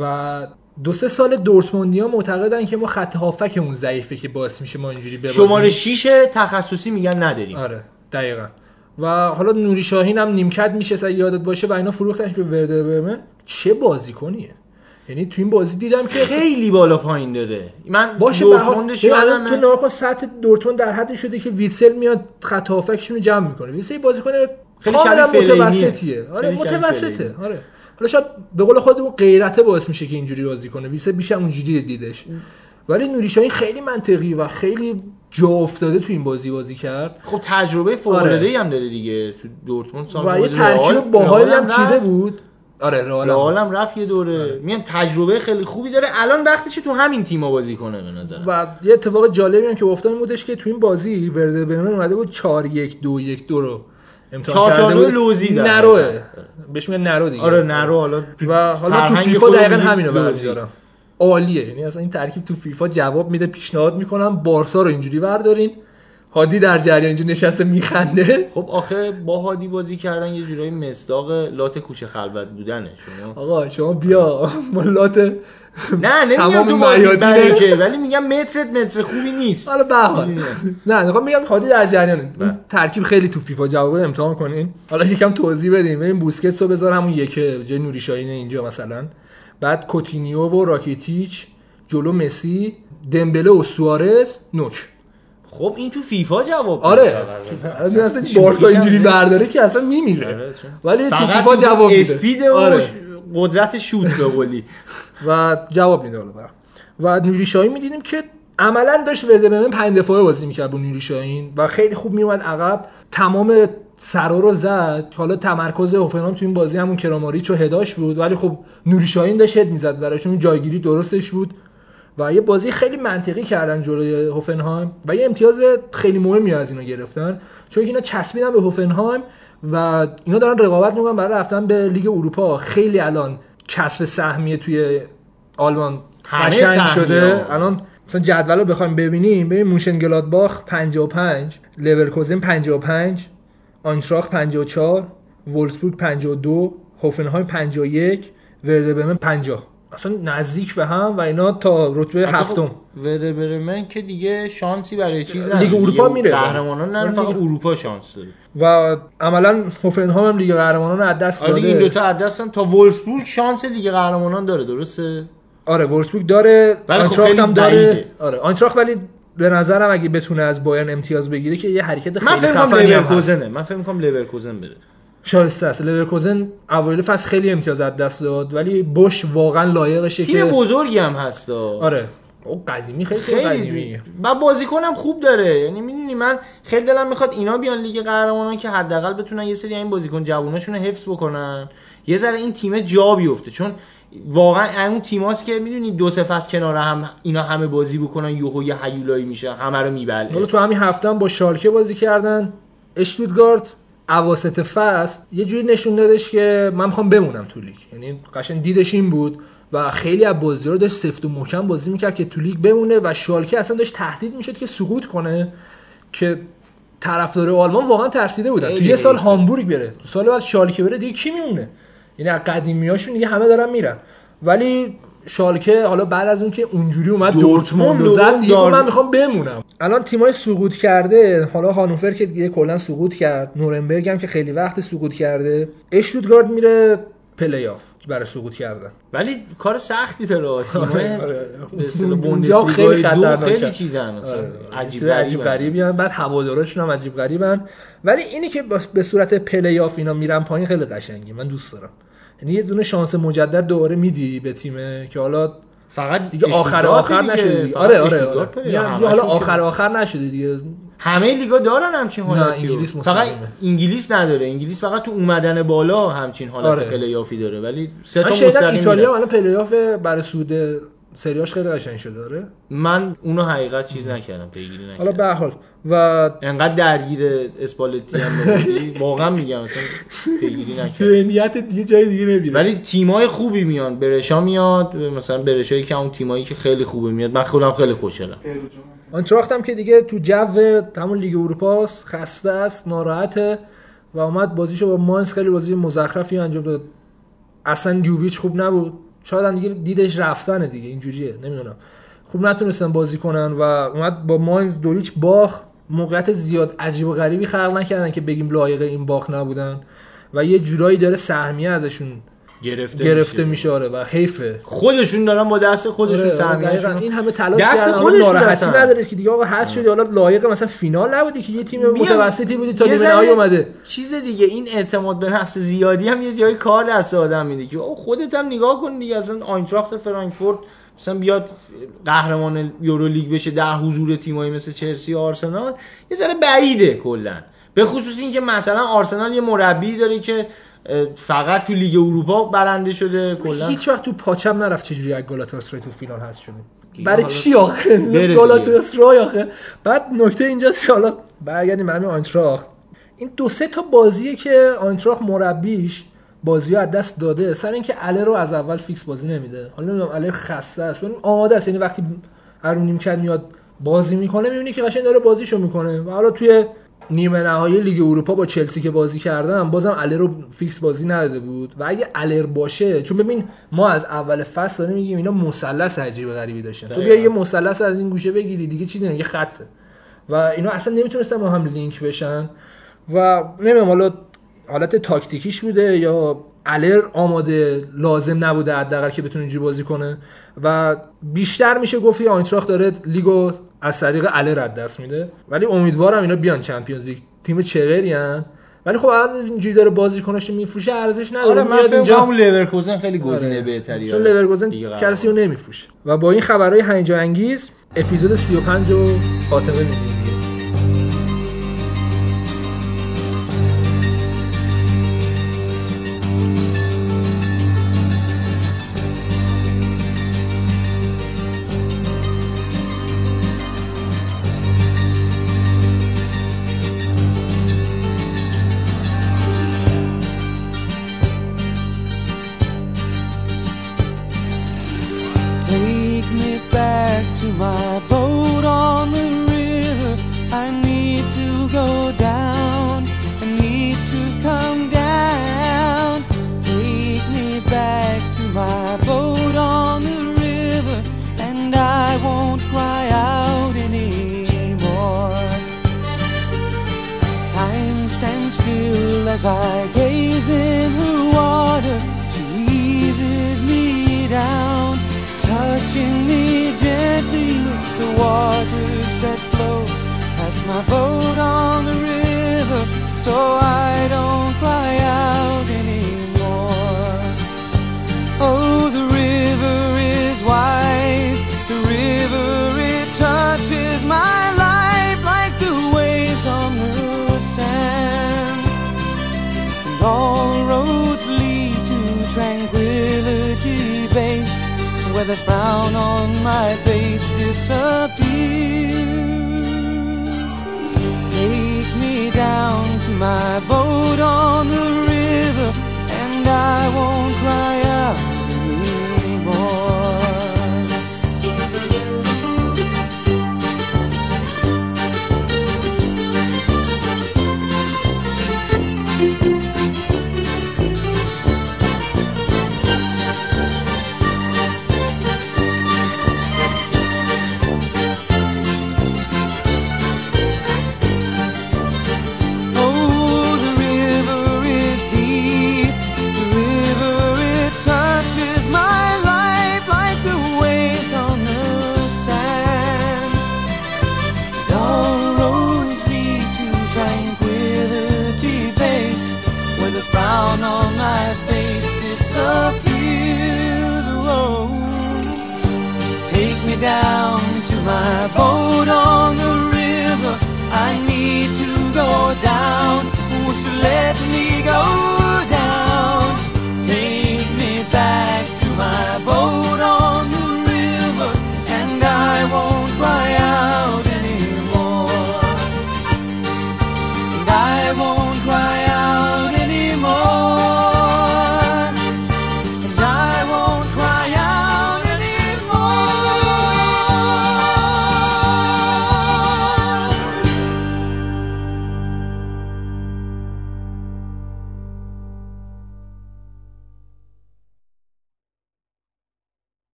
و 2-3 سال دورتموندیا معتقدن که ما خط هافکمون ضعیفه که باعث میشه ما اینجوری ببازیم. شماره 6 تخصصی میگن نداریم. آره دقیقاً. و حالا نوری شاهین هم نیمکت میشه اگه یادت باشه و اینا فروختنش به ورده برمن. چه بازیکنیه؟ یعنی تو این بازی دیدم که خیلی بالا پایین داره. من باشه دورتموندش یادم تو ناکو سطح دورتموند در حدی شده که ویتسل میاد خط هافکشون رو جمع میکنه. ویتسل بازیکن خیلی شریف متوسطیه. آره متوسطه. آره حالا شاید به قول خودمون غیرته باعث میشه که اینجوری بازی کنه، ویسه بیشتر اونجوری دیدش، ولی نوری شاهین خیلی منطقی و خیلی جا افتاده تو این بازی کرد. خب تجربه فوق‌العاده‌ای هم داره دیگه تو دورتموند سال و یه ترکیب باحالی هم چیده بود. آره رئال هم رفت یه دوره. آره. میگم تجربه خیلی خوبی داره، الان وقتشه تو همین تیم‌ها بازی کنه به نظر من. و یه اتفاق جالبی هم که افتاد این بودش که تو این بازی ورده برمن اومده بود 4-1-2-1-2 رو امتحان کرده بود. لوزی نروه بهش میگن نرو دیگه. آره نرو. حالا و حالا تو فیفا دقیقاً همینو بردارم عالیه، یعنی اصلا این ترکیب تو فیفا جواب میده. پیشنهاد میکنم بارسا رو اینجوری بردارین. هادی در جریان اینجا نشسته میخنده. خب آخه با هادی بازی کردن یه جورایی مصداق لات کوچه خلوت بودنه. آقا شما بیا ما لات نه نمیگم تو بازی که، ولی میگم مترت متر خوبی نیست. حالا به حال نه خب میگم هادی در جریانه. ترکیب خیلی تو فیفا جواب امتحان کنین. حالا یکم توضیح بدیم. ببین بوسکتس رو بذار همون یکه جای نوری شاهین اینجا مثلا، بعد کوتینیو و راکیتیچ جلو مسی، دمبله و سوارز نوک. خب این تو فیفا جواب میده. آره اصلا بارسا اینجوری برداره که اصلا میمیره، ولی تو فیفا جواب میده. اسپید و قدرت شوت به قولی و جواب میده. و نوری شاهین میدیدیم که عملا داشت ورده به من 5 دفعه بازی میکرد با نوری شاهین و خیلی خوب میومد عقب، تمام سرا رو زد. حالا تمرکز هوفنهایم تو این بازی همون کراماریچ و هداش بود، ولی خب نوری شاهین داشت هد میزد دراشون، جایگیری درستش بود و یه بازی خیلی منطقی کردن جلوی هوفنهایم و یه امتیاز خیلی مهمی از اینا گرفتن، چون اینا چسبیدن به هوفنهایم و اینا دارن رقابت میکنن برای رفتن به لیگ اروپا. خیلی الان کسب سهمیه توی آلمان قشنگ شده. الان مثلا جدول رو بخوایم ببینیم، ببین موشنگلادباخ 55، لورکوزن 55، آینتراخت 54، وولفسبورگ 52، هوفنهایم 51، ورده برمن 50. اصلا نزدیک به هم و اینا تا رتبه 7م. ورده برمن که دیگه شانسی برای چیز نداره. لیگ اروپا میره. قهرمانان نه فقط اروپا شانس داره. و عملاً هوفنهایم هم لیگ قهرمانان رو از دست داده. آره این دو تا از دستن تا وولفسبورگ شانس لیگ قهرمانان داره، درسته؟ آره وولفسبورگ داره، آینتراخت هم داره. آره آینتراخت ولی به نظرم اگه بتونه از بایرن امتیاز بگیره که یه حرکت خیلی خفنی لیورکوزنه. من فکر می‌کنم لیورکوزن بره. شایسته است. لیورکوزن اول فصل خیلی امتیاز از دست داد، ولی بوش واقعا لایقشه که تیم بزرگی هم هست. آره او قدیمی خیلی قدیمی و بازیکن هم خوب داره. یعنی می‌بینی من خیلی دلم می‌خواد اینا بیان لیگ قهرمانان که حداقل بتونن یه سری این بازیکن جووناشون رو حفظ بکنن، یه ذره این تیم جا بیفته، چون واقعا اون تیماست که میدونی 2-3 فصل کنار هم اینا همه بازی بکنن یهو یه هیولایی میشه، همه رو میبله. حالا تو همین هفته هم با شالکه بازی کردن. اشتوتگارت اواسط فصل یه جوری نشون دادش که من میخوام بمونم تو لیگ، یعنی قشنگ دیدش این بود و خیلی از بازی‌ها داشت سفت و محکم بازی میکرد که تو لیگ بمونه و شالکه اصلا داشت تهدید میشد که سقوط کنه، که طرفدار آلمان واقعا ترسیده بودن تو یه سال هامبورگ بره، تو سال بعد شالکه بره، دیگه کی میمونه؟ یعنی از قدیمیاشون دیگه همه دارن میرن. ولی شالکه حالا بعد از اون که اونجوری اومد دورتموند زد دیگه من میخوام بمونم. الان تیمای سقوط کرده، حالا هانوفر که دیگه کلا سقوط کرد، نورنبرگ هم که خیلی وقت سقوط کرده، اشتوتگارت میره پلی آف برای سقوط کردن. ولی کار سختی داره تیمای به اصطلاح بوندسلیگا خیلی خطرناکه، خیلی چیزا عجیب غریبن، بعد هواداراشون هم عجیب غریبن. ولی اینی که به صورت پلی آف اینا میرن پایین خیلی قشنگه، من دوست دارم. یعنی یه دونه شانس مجدد دوباره میدی به تیمه که حالا فقط دیگه آخر نشده. آره آره حالا آخر نشده دیگه همه لیگا دارن همچین حالتی، فقط انگلیس نداره. انگلیس فقط تو اومدن بالا همچین حالت پلی‌آفی داره، ولی سه تا مستقیم. ایتالیا الان پلی‌آف برای سود سریاش خیلی قشنگ شده داره. من اونو حقیقت چیز نکردم، پیگیری نکردم. حالا به هر حال و انقدر درگیر اسپالتی هم بودی واقعا میگم مثلا پیگیری نکردم. ذهنیت دیگه جای دیگه نمیره. ولی تیمای خوبی میان، برشا میاد، مثلا برشایی که اون تیمایی که خیلی خوبه میاد. من خودم خیلی خوشحالم. آینتراخت هم که دیگه تو جو همون لیگ اروپا است، خسته است، ناراحته و اومد بازیشو با ماینز خیلی بازی مزخرفی انجام داد. اصلا یوویچ خوب نبود. شاید هم دیگه دیدش رفتنه دیگه، اینجوریه، نمیدونم. خوب نتونستن بازی کنن و اومد با ماینز دوریچ باخ، موقعیت زیاد عجیب و غریبی خلق نکردن که بگیم لایق این باخ نبودن و یه جورایی داره سهمیه ازشون گرفته میشه. آره و حیفه، خودشون دارن با دست خودشون سهمیه‌شون، این همه تلاش دست خودشون راحتی نداره که دیگه آقا هست شد. حالا لایق مثلا فینال نبودی که یه تیم متوسطی بودی تا نیمه نهایی اومده، چیز دیگه. این اعتماد به نفس زیادی هم یه جای کار دست آدم میده که آقا خودت هم نگاه کن دیگه. مثلا آینتراخت فرانکفورت مثلا بیاد قهرمان یورولیگ بشه در حضور تیمایی مثل چلسی و آرسنال، یه ذره بعیده کلا. به خصوص اینکه مثلا آرسنال یه مربی داره که فقط تو لیگ اروپا برنده شده، کلا هیچ وقت تو پاچم نرفت. چجوری از گالاتاسرای تو فینال هست شده؟ برای چی آخه گالاتاسرای آخه؟ بعد نکته اینجاست که حالا برگردیم همین آینتراخت، این دو سه تا بازیه که آینتراخت مربیش بازیو از دست داده سر اینکه اله رو از اول فیکس بازی نمیده. حالا نمیدونم اله خسته است، ببین آماده است، یعنی وقتی هرونیم کرد میاد بازی میکنه میبینی که قشنگ داره بازیشو میکنه. و حالا توی نیمه نهایی لیگ اروپا با چلسی که بازی کردم بازم الر رو فیکس بازی نداده بود و اگه الر باشه، چون ببین ما از اول فصل داریم میگیم اینا مثلث عجیب و غریبی داشتن، تو بیا یه مثلث از این گوشه بگیری دیگه چیزی نمیگه، خطه و اینا اصلا نمیتونستن با هم لینک بشن و نمیدونم حالا حالت تاکتیکیش بوده یا الر آماده لازم نبوده حداقل که بتونه اینجوری بازی کنه و بیشتر میشه گفت آینتراخت داره لیگو از طریق اله رد دست میده. ولی امیدوارم اینا بیان چمپیونز لیگ، تیم چغریان، ولی خب الان اینجوری داره بازی کناش میفروشه ارزش نداره. آره من فکر می‌کنم لیورکوزن خیلی گزینه بهتریه، چون لیورکوزن کسی رو نمیفروشه. و با این خبرهای هیجان انگیز اپیزود 35 رو خاتمه میدیم. Down to my boat on the river, I down, won't you let